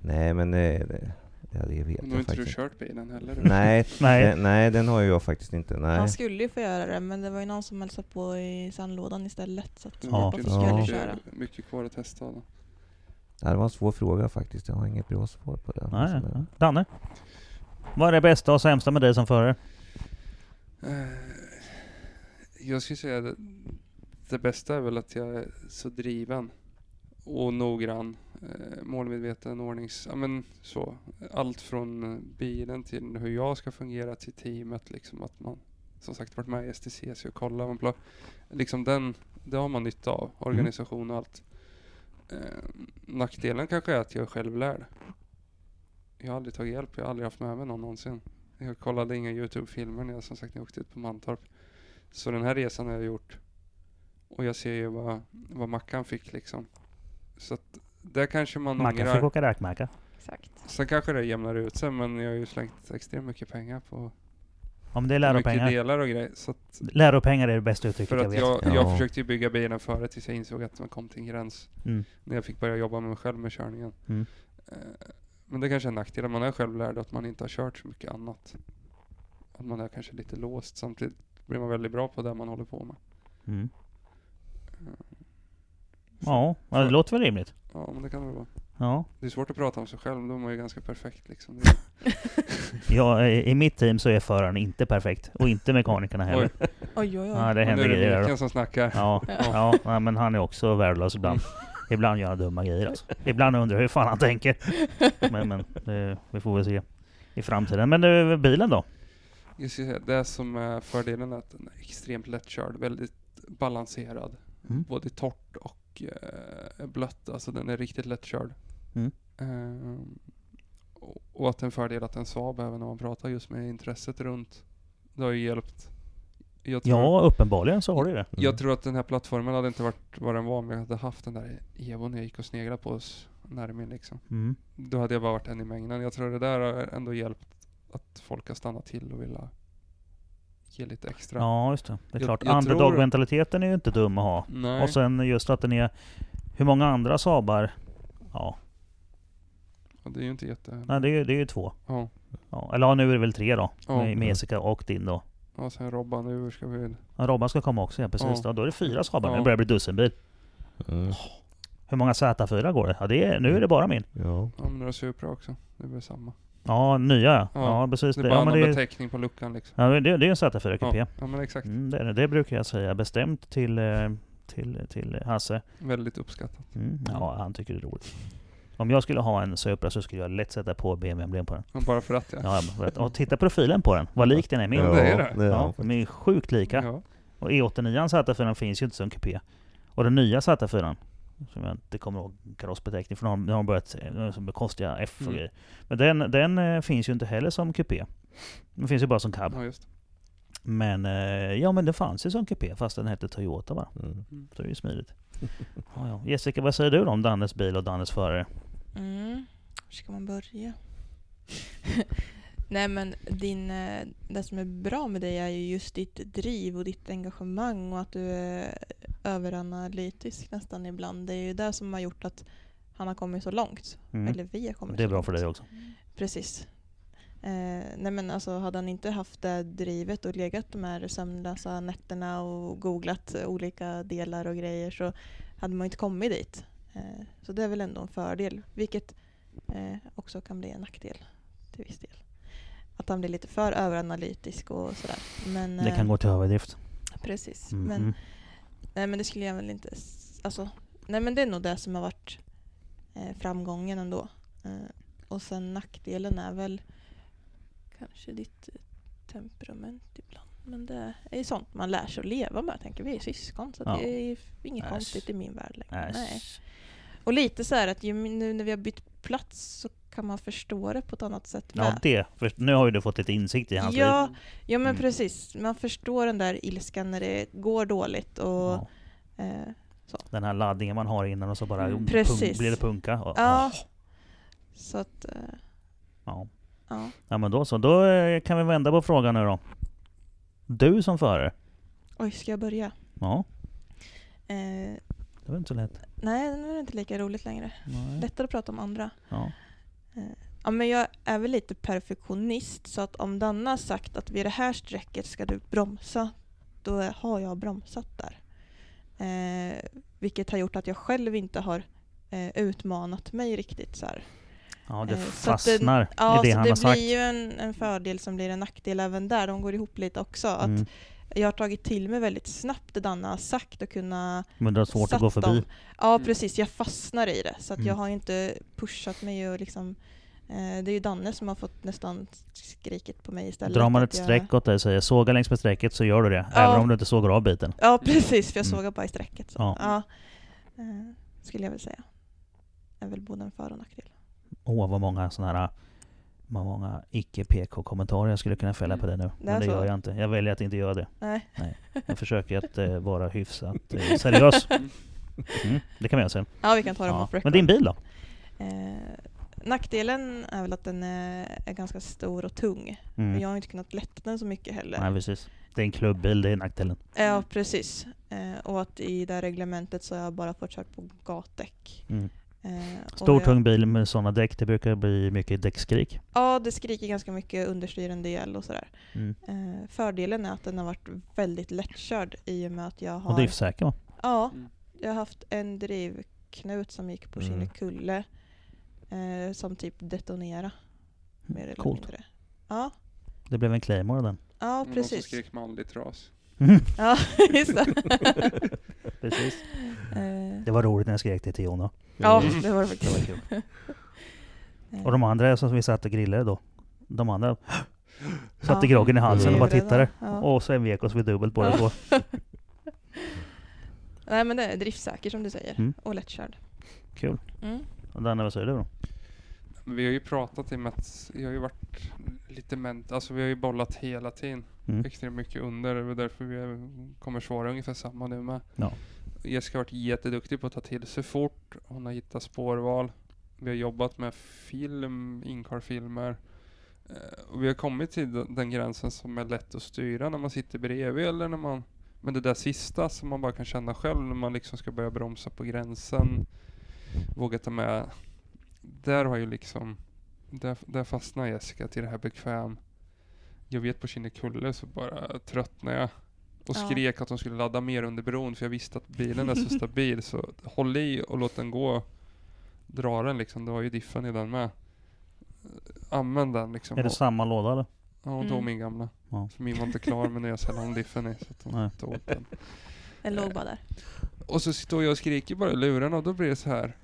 Nej, men det, det, Det hade jag vetat. Nu har inte faktiskt. Du kört bilen heller? Nej, nej. Den, nej, den har jag faktiskt inte. Nej. Han skulle ju få göra det, men det var ju någon som hälsade på i sandlådan istället. Så att ja. Skulle ja. Köra. Mycket kvar att testa. Då. Det här var en svår fråga faktiskt. Jag har inget bra svar på det. Nej, nej. Danne, vad är det bästa och sämsta med dig som förare? Jag skulle säga det, det bästa är väl att jag är så driven och noggrann, målmedveten, ordnings... Ja, men så. Allt från bilen till hur jag ska fungera till teamet. Liksom att man som sagt varit med i S T C C och kollar. Man pl- liksom den, det har man nytta av. Organisation och allt. Nackdelen kanske är att jag själv lärde. Jag har aldrig tagit hjälp. Jag har aldrig haft med mig någon någonsin. Jag kollade inga YouTube-filmer när jag som sagt jag åkte ut på Mantorp. Så den här resan har jag gjort. Och jag ser ju vad, vad Mackan fick liksom. Så att där kanske man Mackan ångrar. Fick åka räkmacka. Exakt. Sen kanske det jämnar ut sig. Men jag har ju slängt extremt mycket pengar på... Om det är läropengar. Mycket delar och grejer. Så att läropengar är det bästa uttrycket jag vet. Jag, jag ja. försökte ju bygga bilen före tills jag insåg att man kom till en gräns. Mm. När jag fick börja jobba med mig själv med körningen. Mm. Uh, men det kanske är en nackdel att man är själv lärd att man inte har kört så mycket annat. Att man är kanske lite låst. Samtidigt blir man väldigt bra på det man håller på med. Mm. Uh, ja, det så. Låter väl rimligt. Ja, men det kan det vara. Ja. Det är svårt att prata om sig själv, de är ju ganska perfekt liksom. Ja, i mitt team så är föraren inte perfekt och inte mekanikerna heller. Oj, oj, oj. Ja, det händer grejer då. Som snackar. Ja, ja. Ja, men han är också värdelös ibland. Ibland gör han dumma grejer alltså. Ibland undrar hur fan han tänker. Men, men det, vi får väl se i framtiden. Men det, bilen då? Just det, det som är fördelen är att den är extremt lättkörd, väldigt balanserad. Mm. Både torrt och eh, blött. Alltså den är riktigt lättkörd. Mm. Uh, och att en fördel att en Saab även om man pratar just med intresset runt, det har ju hjälpt. Jag tror, ja, uppenbarligen så har det det. Mm. Jag tror att den här plattformen hade inte varit vad den var om jag hade haft den där Evon jag gick och sneglade på oss närmare liksom. Mm. Då hade jag bara varit en i mängden. Jag tror det där har ändå hjälpt att folk har stannat till och vill ge lite extra. Ja, just det. Det är klart. Underdog-mentaliteten är ju inte dum att ha. Nej. Och sen just att den är hur många andra Saabar ja. Det är ju inte jätte... Nej, det är ju, det är ju två. Ja. Ja, eller ja, nu är det väl tre då. Ja. Med Jessica och din då. Ja, sen Robban nu ska vi... Ja, Robban ska komma också, ja, precis. Ja. Då. då är det fyra Saabar. Ja. Nu börjar det bli dussinbil. Mm. Hur många Z fyra går det? Ja, det är, nu är det bara min. Ja, ja men några Supra också. Det blir samma. Ja, nya. Ja, ja precis. Det är bara ja, en beteckning på luckan liksom. Ja, det, det är en Z fyra Coupé. Ja, ja men exakt. Mm, det, det brukar jag säga bestämt till, till, till Hasse. Väldigt uppskattat. Mm, ja, han tycker det är roligt. Om jag skulle ha en Supra så skulle jag lätt sätta på B M W på den. Bara för att ja. Ja, för att, och titta profilen på den. Vad lik den är min. Ja, det är det. Ja, de är sjukt lika. Ja. Och E åttionio Z fyra finns ju inte som kupé. Och den nya Z fyra som jag inte kommer ihåg karossbeteckning för de har börjat som kostiga F och grejer. Men den, den finns ju inte heller som kupé. Den finns ju bara som cab. Ja, just. Men ja men den fanns ju som kupé fast den hette Toyota bara. Mm. Så det är ju smidigt. Ja, ja. Jessica, vad säger du om Dannes bil och Dannes förare? Mm. Hur ska man börja? Nej men din, det som är bra med dig är ju just ditt driv och ditt engagemang och att du är överanalytisk nästan ibland. Det är ju det som har gjort att han har kommit så långt. Mm. Eller vi har kommit. Det är bra för dig också. Precis. Eh, nej men alltså hade han inte haft det drivet och legat de här sömnlösa nätterna och googlat olika delar och grejer så hade man inte kommit dit. Så det är väl ändå en fördel, vilket eh, också kan bli en nackdel till viss del. Att han blir lite för överanalytisk och sådär. Men, det kan eh, gå till överdrift. Precis, mm. men, nej, men det skulle jag väl inte... Alltså, nej men det är nog det som har varit eh, framgången ändå. Eh, och sen nackdelen är väl kanske ditt temperament ibland. Men det är ju sånt man lär sig att leva med. Jag tänker, vi är syskon så ja. Det är inget Äsch. Konstigt i min värld. Nej. Och lite så här att ju, nu när vi har bytt plats så kan man förstå det på ett annat sätt. Ja, med. Det. För nu har ju du fått lite insikt i hans ja, liv. Ja, men mm. precis. Man förstår den där ilskan när det går dåligt. Och, ja. eh, så. Den här laddningen man har innan och så bara mm. punk, blir det punka. Och, ja. Oh. Så att... Eh. Ja. Ja. Ja, men då så. Då kan vi vända på frågan nu då. Du som förare. Oj, ska jag börja? Ja. Eh, det var inte så lätt. Nej, nu är det inte lika roligt längre. Nej. Lättare att prata om andra. Ja. Eh, ja, men jag är väl lite perfektionist, så att om Danna har sagt att vid det här strecket ska du bromsa, då har jag bromsat där. Eh, vilket har gjort att jag själv inte har eh, utmanat mig riktigt så här. Ja, det fastnar eh, det, ja, i det han det har sagt. Ja, det blir ju en, en fördel som blir en nackdel även där. De går ihop lite också. Mm. Att jag har tagit till mig väldigt snabbt det Danna har sagt och kunna... Men det är svårt att gå förbi. Dem. Ja, precis. Jag fastnar i det. Så att mm. jag har inte pushat mig och liksom... Det är ju Danne som har fått nästan skriket på mig istället. Drar man ett jag... streck åt dig och säger såga längs med strecket, så gör du det. Ja. Även om du inte sågar av biten. Ja, precis. För jag sågar mm. bara i strecket. Så. Ja. Ja. Eh, skulle jag väl säga. Det är väl både en för- och nackdel. Åh, oh, vad många sådana här vad många icke-P K-kommentarer jag skulle kunna fälla mm. på det nu. Det Men det så. gör jag inte. Jag väljer att inte göra det. Nej. Nej. Jag försöker att eh, vara hyfsat eh, seriös. Mm. Det kan vi göra sen. Ja, vi kan ta dem ja. off record. Men din bil då? Eh... Nackdelen är väl att den är, är ganska stor och tung. Mm. Men jag har inte kunnat lätta den så mycket heller. Nej, precis. Det är en klubbil, det är nackdelen. Ja, precis. Eh, och att i det reglementet så har jag bara fått kört på gatdäck. Mm. Eh, stor jag... tung bil med sådana däck, det brukar bli mycket däckskrik. Ja, det skriker ganska mycket understyrande el och sådär. Mm. Eh, fördelen är att den har varit väldigt lättkörd i och med att jag har... Och drivsäker va? Ja, jag har haft en drivknut som gick på Kinnekulle. Mm. Eh, som typ detonera mer eller Coolt. mindre. Ja. Det blev en Claymore den. Ja, precis. Någon som skrek manlig tras. Ja, just det. Precis. Eh. Det var roligt när jag skrek det till Jonna. Ja, mm. det var det faktiskt. Det var kul. Och de andra som vi satt och grillade då. De andra satt i groggen i halsen och bara tittade. Ja. Och sen vek oss vid dubbelt på det. Nej, men det är driftsäker som du säger. Mm. Och lättkörd. Kul. Mm. Danne, vad säger du då? Vi har ju pratat i med att jag har ju varit lite ment, alltså vi har ju bollat hela tiden mm. extremt mycket under, och därför vi kommer svara ungefär samma nu med. Ja. Jessica har varit jätteduktig på att ta till sig fort, hon har hittat spårval, vi har jobbat med film, inkarfilmer, och vi har kommit till den gränsen som är lätt att styra när man sitter bredvid eller när man, men det där sista som man bara kan känna själv när man liksom ska börja bromsa på gränsen, vågat ta med. Där har ju liksom där, där fastnar Jessica till det här bekväm. Jag vet på Kinnekulle så bara tröttnade jag och ja. skrek att de skulle ladda mer under bron, för jag visste att bilen är så stabil, så håll i och låt den gå. Dra den liksom, det var ju diffen i den med. Använd den liksom. Är det samma låda eller? Ja, och då mm. min gamla. Ja. För min var inte klar, men nu jag sällan diffen i så att hon inte åt den. Den låg bara där. Och så står jag och skriker bara i luren, och då blir det så här.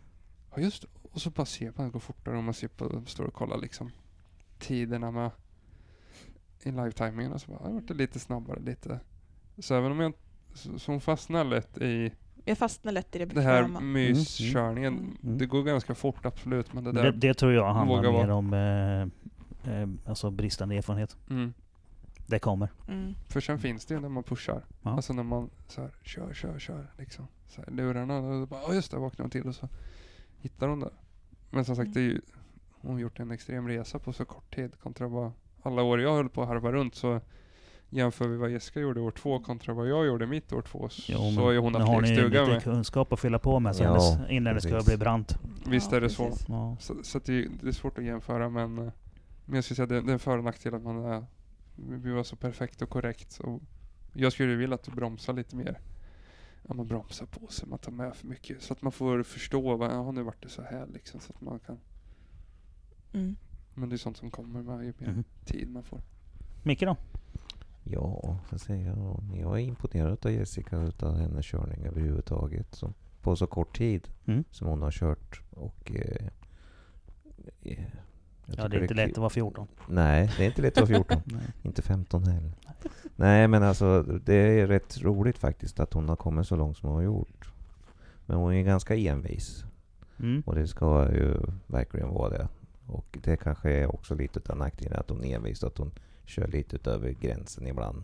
Ja just, och så bara ser man, det går fortare, och man ser på, står och kollar liksom tiderna med i live-timingen, och så bara, jag har varit lite snabbare lite. Så även om jag som fastnar lätt i jag fastnar lätt i det, det här myskörningen. Mm. Mm. Det går ganska fort absolut, men det där. Det, det tror jag handlar mer om eh, eh, alltså bristande erfarenhet. Mm. Det kommer. Mm. För sen finns det ju när man pushar. Ja. Alltså när man så här, kör, kör, kör. Liksom. Så här, lurarna. Och bara, oh, just det, vaknar hon till. Och så hittar hon där. Men som sagt, mm. det är ju, hon har gjort en extrem resa på så kort tid. Kontra vad alla år jag höll på att harva runt. Så jämför vi vad Jessica gjorde år två kontra vad jag gjorde mitt år två. Jo, men, så är hon haft en stuga med. Har lite kunskap att fylla på med sen ja, innan precis. Det ska bli brant. Visst ja, är det så. Ja. Så, så att det, det är svårt att jämföra. Men, men jag skulle säga att det, det är en för- och nackdel att man är... Vi var så perfekt och korrekt. Och jag skulle vilja att du bromsar lite mer. Ja, man bromsar på sig. Man tar med för mycket. Så att man får förstå. Vad, ja, nu vart det så här liksom. Så att man kan... Mm. Men det är sånt som kommer med ju mer mm. tid man får. Micke då? Ja, jag säger, jag är imponerad av Jessica. Utan hennes körning överhuvudtaget. Så, på så kort tid mm. som hon har kört. Och... Eh, eh, Ja, det är inte lätt att vara fjorton. Nej, det är inte lätt att vara fjorton. Inte femton heller. Nej. Nej, men alltså det är rätt roligt faktiskt att hon har kommit så långt som hon har gjort. Men hon är ganska envis. Mm. Och det ska ju verkligen vara det. Och det kanske är också lite utan nackdelen att hon är envis. Att hon kör lite utöver gränsen ibland.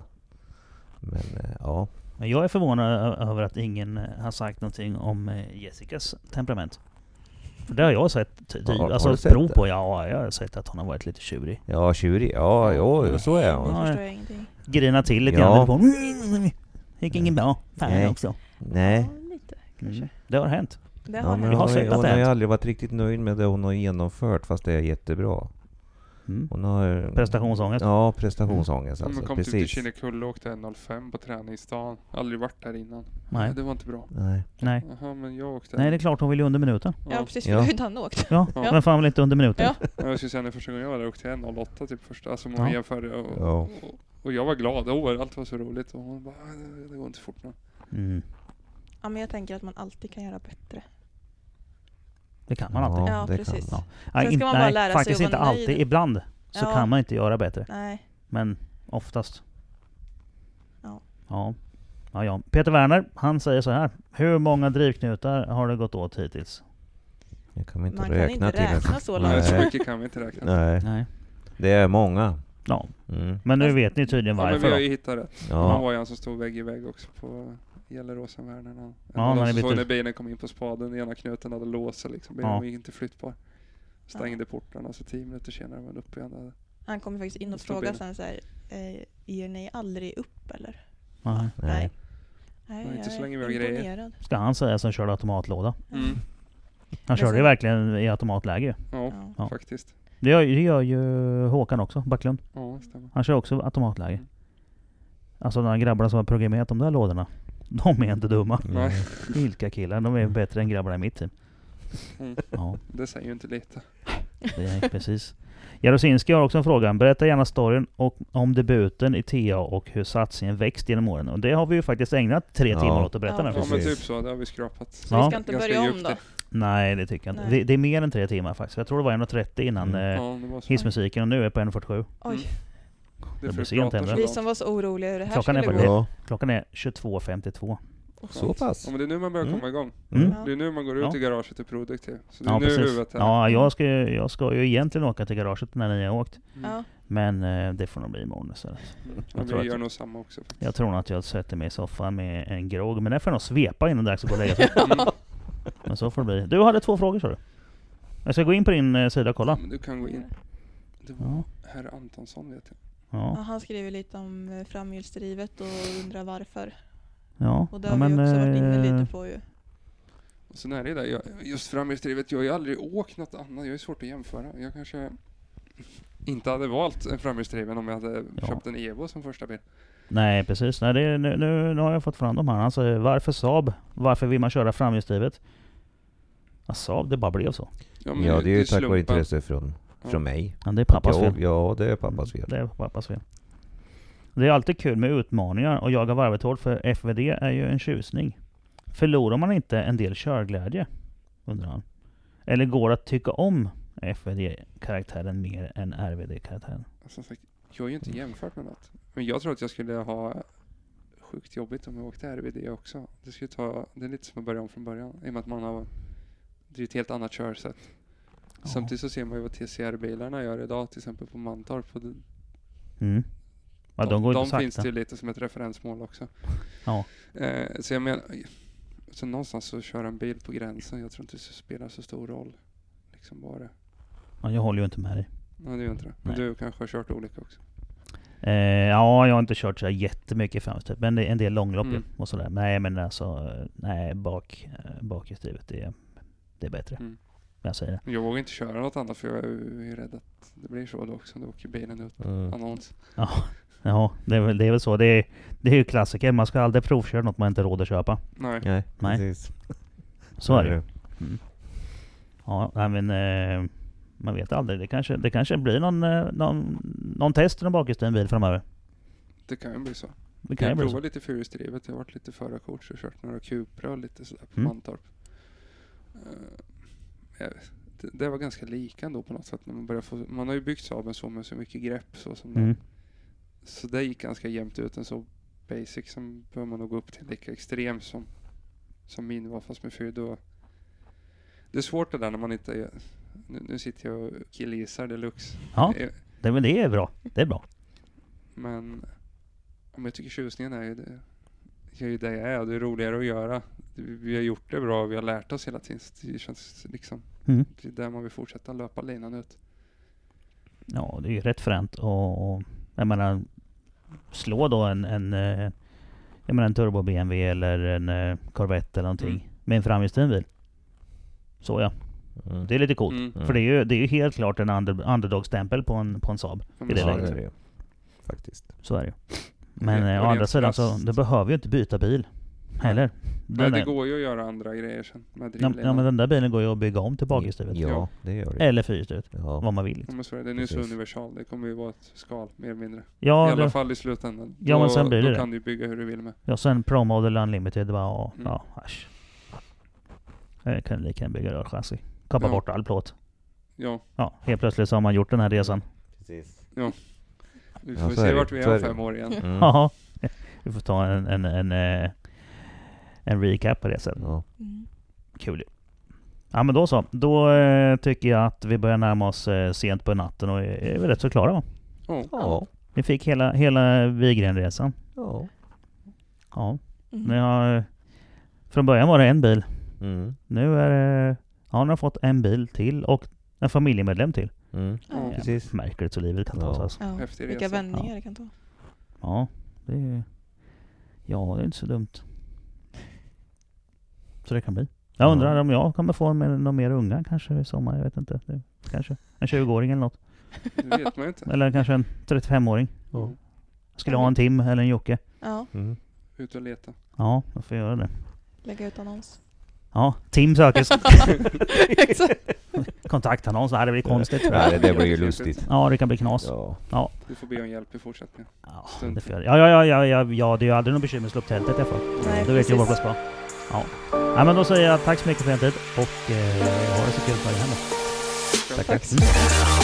Men ja. Jag är förvånad över att ingen har sagt någonting om Jessicas temperament. Det har jag sett, ty- har, alltså har sett prov på, ja, jag har sett att hon har varit lite tjurig. Ja, tjurig, ja, ja så är hon. Ja, ja. Grina till lite grann på hon. Gick ingen bra, fan också. Nej. Ja, lite, kanske. Mm. Det har hänt. Det har ja, hon, har hon, hon har ju aldrig varit riktigt nöjd med det hon har genomfört, fast det är jättebra. Mm. Hon har prestationsångest. Ja, prestationsångest. Mm. Alltså. Hon kom precis. Ut till Kinnekulle och åkte en noll fem på träning i stan. Aldrig varit där innan. Nej. Ja, det var inte bra. Nej. Nej. Aha, men jag åkte. Nej, det är klart hon vill ju under minuten. Ja, ja precis. Ja. Hur han åkt. Ja, ja. Men fan vill inte under minuten. Ja. Ja, jag skulle säga när första gången jag var där åkte jag en noll åtta typ första. Alltså man ja. jämförde och, ja. och, och jag var glad. Oh, allt var så roligt. Och hon bara, det går inte fort nu. Mm. Ja, men jag tänker att man alltid kan göra bättre. Det kan man alltid. Ja, precis. Ja. Ja, in, nej, faktiskt inte alltid. Nöjd. Ibland så ja. kan man inte göra bättre. Nej. Men oftast. Ja. Ja. Ja, ja. Peter Werner, han säger så här. Hur många drivknutar har det gått åt hittills? Jag kan inte man räkna kan inte räkna, räkna så långt. Nej, så mycket kan vi inte räkna. Nej. Nej. Det är många. Ja. Mm. Men nu vet ni tydligen varför. Ja, men vi har ju hittat rätt. Ja. Han var ju han som stod vägg i vägg också på... gäller Rosenvärden. Ja, man så när benen kom in på spaden, ena knuten hade låsa liksom, benen ja. var inte flyttbar. Stängde ja. portarna, så alltså, tio minuter senare var uppe igen. Han kom faktiskt in och frågade sen så här, eh, ger ni aldrig upp eller? Aha. Nej. Nej. Nej jag inte så länge vi har grejer. Ska han säga som körde automatlåda? Mm. Han körde ju verkligen i automatläge. Ja, ja. faktiskt. Det gör, det gör ju Håkan också, Backlund. Ja, stämmer. Han kör också automatläge. Mm. Alltså de här grabbarna som har programmerat de där lådorna. De är inte dumma. Nej. Vilka killar, de är bättre än grabbarna i mitt team. Mm. Ja. Det säger ju inte lite. Det är precis. Jarosinski har också en fråga. Berätta gärna storyn och om debuten i T A och hur satsningen växt genom åren. Och det har vi ju faktiskt ägnat tre ja. timmar åt att berätta. Ja, ja men typ så, det har vi skrapat. Så ja. vi ska inte Ganska börja om då? Nej, det tycker jag inte. Det, det är mer än tre timmar faktiskt. Jag tror det var en trettio innan mm. eh, ja, hissmusiken och nu är på en fyrtiosju. Oj. Mm. Det blir sent ändå. Vi som var så oroliga hur det här klockan skulle är, gå. Klockan är tjugotvå femtiotvå. Så pass. Ja, men det är nu man börjar mm. komma igång. Mm. Det är nu man går ut ja. i garaget och är produktiv. Så det är ja, nu huvudet här. Ja, jag ska, ju, jag ska ju egentligen åka till garaget när ni har åkt. Mm. Men eh, det får nog bli imorgon. Så. Mm. Jag, tror gör att, nog samma också, jag tror nog att jag sätter mig i soffan med en grog. Men det får jag nog svepa innan det dags att gå och lägga sig. Mm. Men så får det bli. Du hade två frågor, sa du? Jag ska gå in på din eh, sida och kolla. Ja, men du kan gå in. Det var ja. herr Antonsson, vet jag. Ja. Ja, han skriver lite om framhjulsdrivet och undrar varför. Ja, och det har ja, vi men, också varit inne äh... lite på ju. Och sen är det där, jag, just framhjulsdrivet, jag har ju aldrig åkt något annat, jag är svårt att jämföra. Jag kanske inte hade valt en framhjulsdriven om jag hade ja. köpt en Evo som första bil. Nej, precis. Nej, det är, nu, nu, nu har jag fått fram de här. Alltså, varför Saab? Varför vill man köra framhjulsdrivet? Ja, Saab, det bara blev så. Ja, men, ja det, det är ju tack vare intresse från... från mig. Ja, det är pappas fel. Ja, det är pappas fel. Det är pappas fel. Det är alltid kul med utmaningar och jaga varvethårt för F V D är ju en tjusning. Förlorar man inte en del körglädje? Undrar han. Eller går det att tycka om F V D-karaktären mer än R V D-karaktären? Som sagt, jag har ju inte jämfört med något. Men jag tror att jag skulle ha sjukt jobbigt om jag åkte R V D också. Det skulle ta, det är lite som att börja om från början. I och med att man har det är ett helt annat körsätt. Ja. Samtidigt så ser man ju vad T C R-bilarna gör idag, till exempel på Mantorp. Mm. Ja, de de, de finns ju lite som ett referensmål också. Ja. Eh, så jag menar, så någonstans så kör en bil på gränsen. Jag tror inte det spelar så stor roll. Liksom bara. Ja, jag håller ju inte med dig. Ja, det gör inte det. Men nej. Du kanske har kört olika också. Eh, ja, jag har inte kört så här jättemycket framstyp. Men det är en del långlopp mm. och sådär. Nej, men alltså, nej, bak, bak i stivet, det, det är bättre. Mm. Jag, säger det. jag vågar inte köra något annat för jag är rädd att det blir så då också. Då åker bilen ut mm. annons. Ja, ja det, är väl, det är väl så. Det är, det är ju klassiker. Man ska aldrig provköra något man inte råder köpa. Nej, Nej. Nej. Precis. Så är det ju. Mm. Ja, men eh, man vet aldrig. Det kanske, det kanske blir någon, någon, någon test när bak i en bil framöver. Det kan ju bli så. Det kan jag ju bli så. Lite fyrhjulsdrivet. Jag har varit lite förarkort så jag kört några Cupra och lite sådär på mm. Mantorp. Uh, Det, det var ganska lika ändå på något sätt när man började få, man har ju byggt Saaben så med så mycket grepp så som mm. så det gick ganska jämnt ut en så basic som bör man nog gå upp till lika extrem som som min var fast med fyra. Det är svårt det där när man inte nu, nu sitter jag och killgissar deluxe. Ja, det, men det är bra. Det är bra. Men om jag tycker tjusningen är ju det det är ju det jag är, det är roligare att göra. Vi har gjort det bra, vi har lärt oss hela tiden. Det känns liksom mm. det är där man vill fortsätta löpa linan ut. Ja, det är ju rätt fränt och, och jag menar slå då en, en jag menar en turbo B M W eller en Corvette eller någonting mm. med en framhjulsdriven bil. Så ja. Mm. Det är lite coolt. Mm. För det är ju, det är ju helt klart en under, underdog-stämpel på en, på en Saab. Mm. I det ja, läget. Det är det ju. Faktiskt. Så är det ju. Men å andra sidan så det behöver ju inte byta bil heller. Men det går ju att göra andra grejer sen. Ja, ja, men den där bilen går ju att bygga om till bakhjulsdrivet. Ja, det gör det. Eller fyrhjulsdrivet. Ja. Vad man vill. Liksom. Ja, den är ju så universal. Det kommer ju vara ett skal, mer eller mindre. Ja, I alla det... fall i slutändan. Ja, då, men sen blir det. Då kan du bygga hur du vill med. Ja, sen Pro Model Unlimited. Det var, och, mm. Ja, asch. Jag kan lika gärna bygga rörchassi. Kappa ja. bort all plåt. Ja. Ja, helt plötsligt så har man gjort den här resan. Precis. Ja. Vi får ja, se vart vi är om fem år igen. Mm. Ja, vi får ta en, en, en, en, en recap på det sen. Ja. Kul. Ja, men då så. Då eh, tycker jag att vi börjar närma oss eh, sent på natten och är, är rätt så klara. Oh. Ja. Vi fick hela, hela Vigrenresan. Oh. Ja. Mm. Vi har, från början var det en bil. Mm. Nu är det, ja, nu har fått en bil till och en familjemedlem till. Mm. Ja, ja, precis. Märker det så livet kan ta så alltså. Ja. Vilka vändningar ja. det kan ta. Ja, det är ja, det är inte så dumt. Så det kan bli. Jag undrar ja. om jag kommer få med några mer unga kanske i sommar, jag vet inte. Det, kanske en tjugoåring eller något. Det vet man inte. Eller kanske en trettiofemåring. Mm. Skulle ha en Tim eller en Jocke. Ja. Mm. Ut och leta. Ja, då får jag göra det. Lägga ut annons. Ja, Tim söker. Kontakta någon så här, det blir konstigt. Ja, det blir ju lustigt. Ja, det kan bli knas. Ja. Ja. Du får be om hjälp i fortsättningen. Ja, det får jag. Ja, ja, ja, ja, ja, det är ju aldrig någon bekymmer att slå upp tältet i alla fall. Nej, du vet ju vad det ska. Ja. Ja, men då säger jag tack så mycket för din tid och eh, ha det så kul på dig hemma. Tack, tack. tack.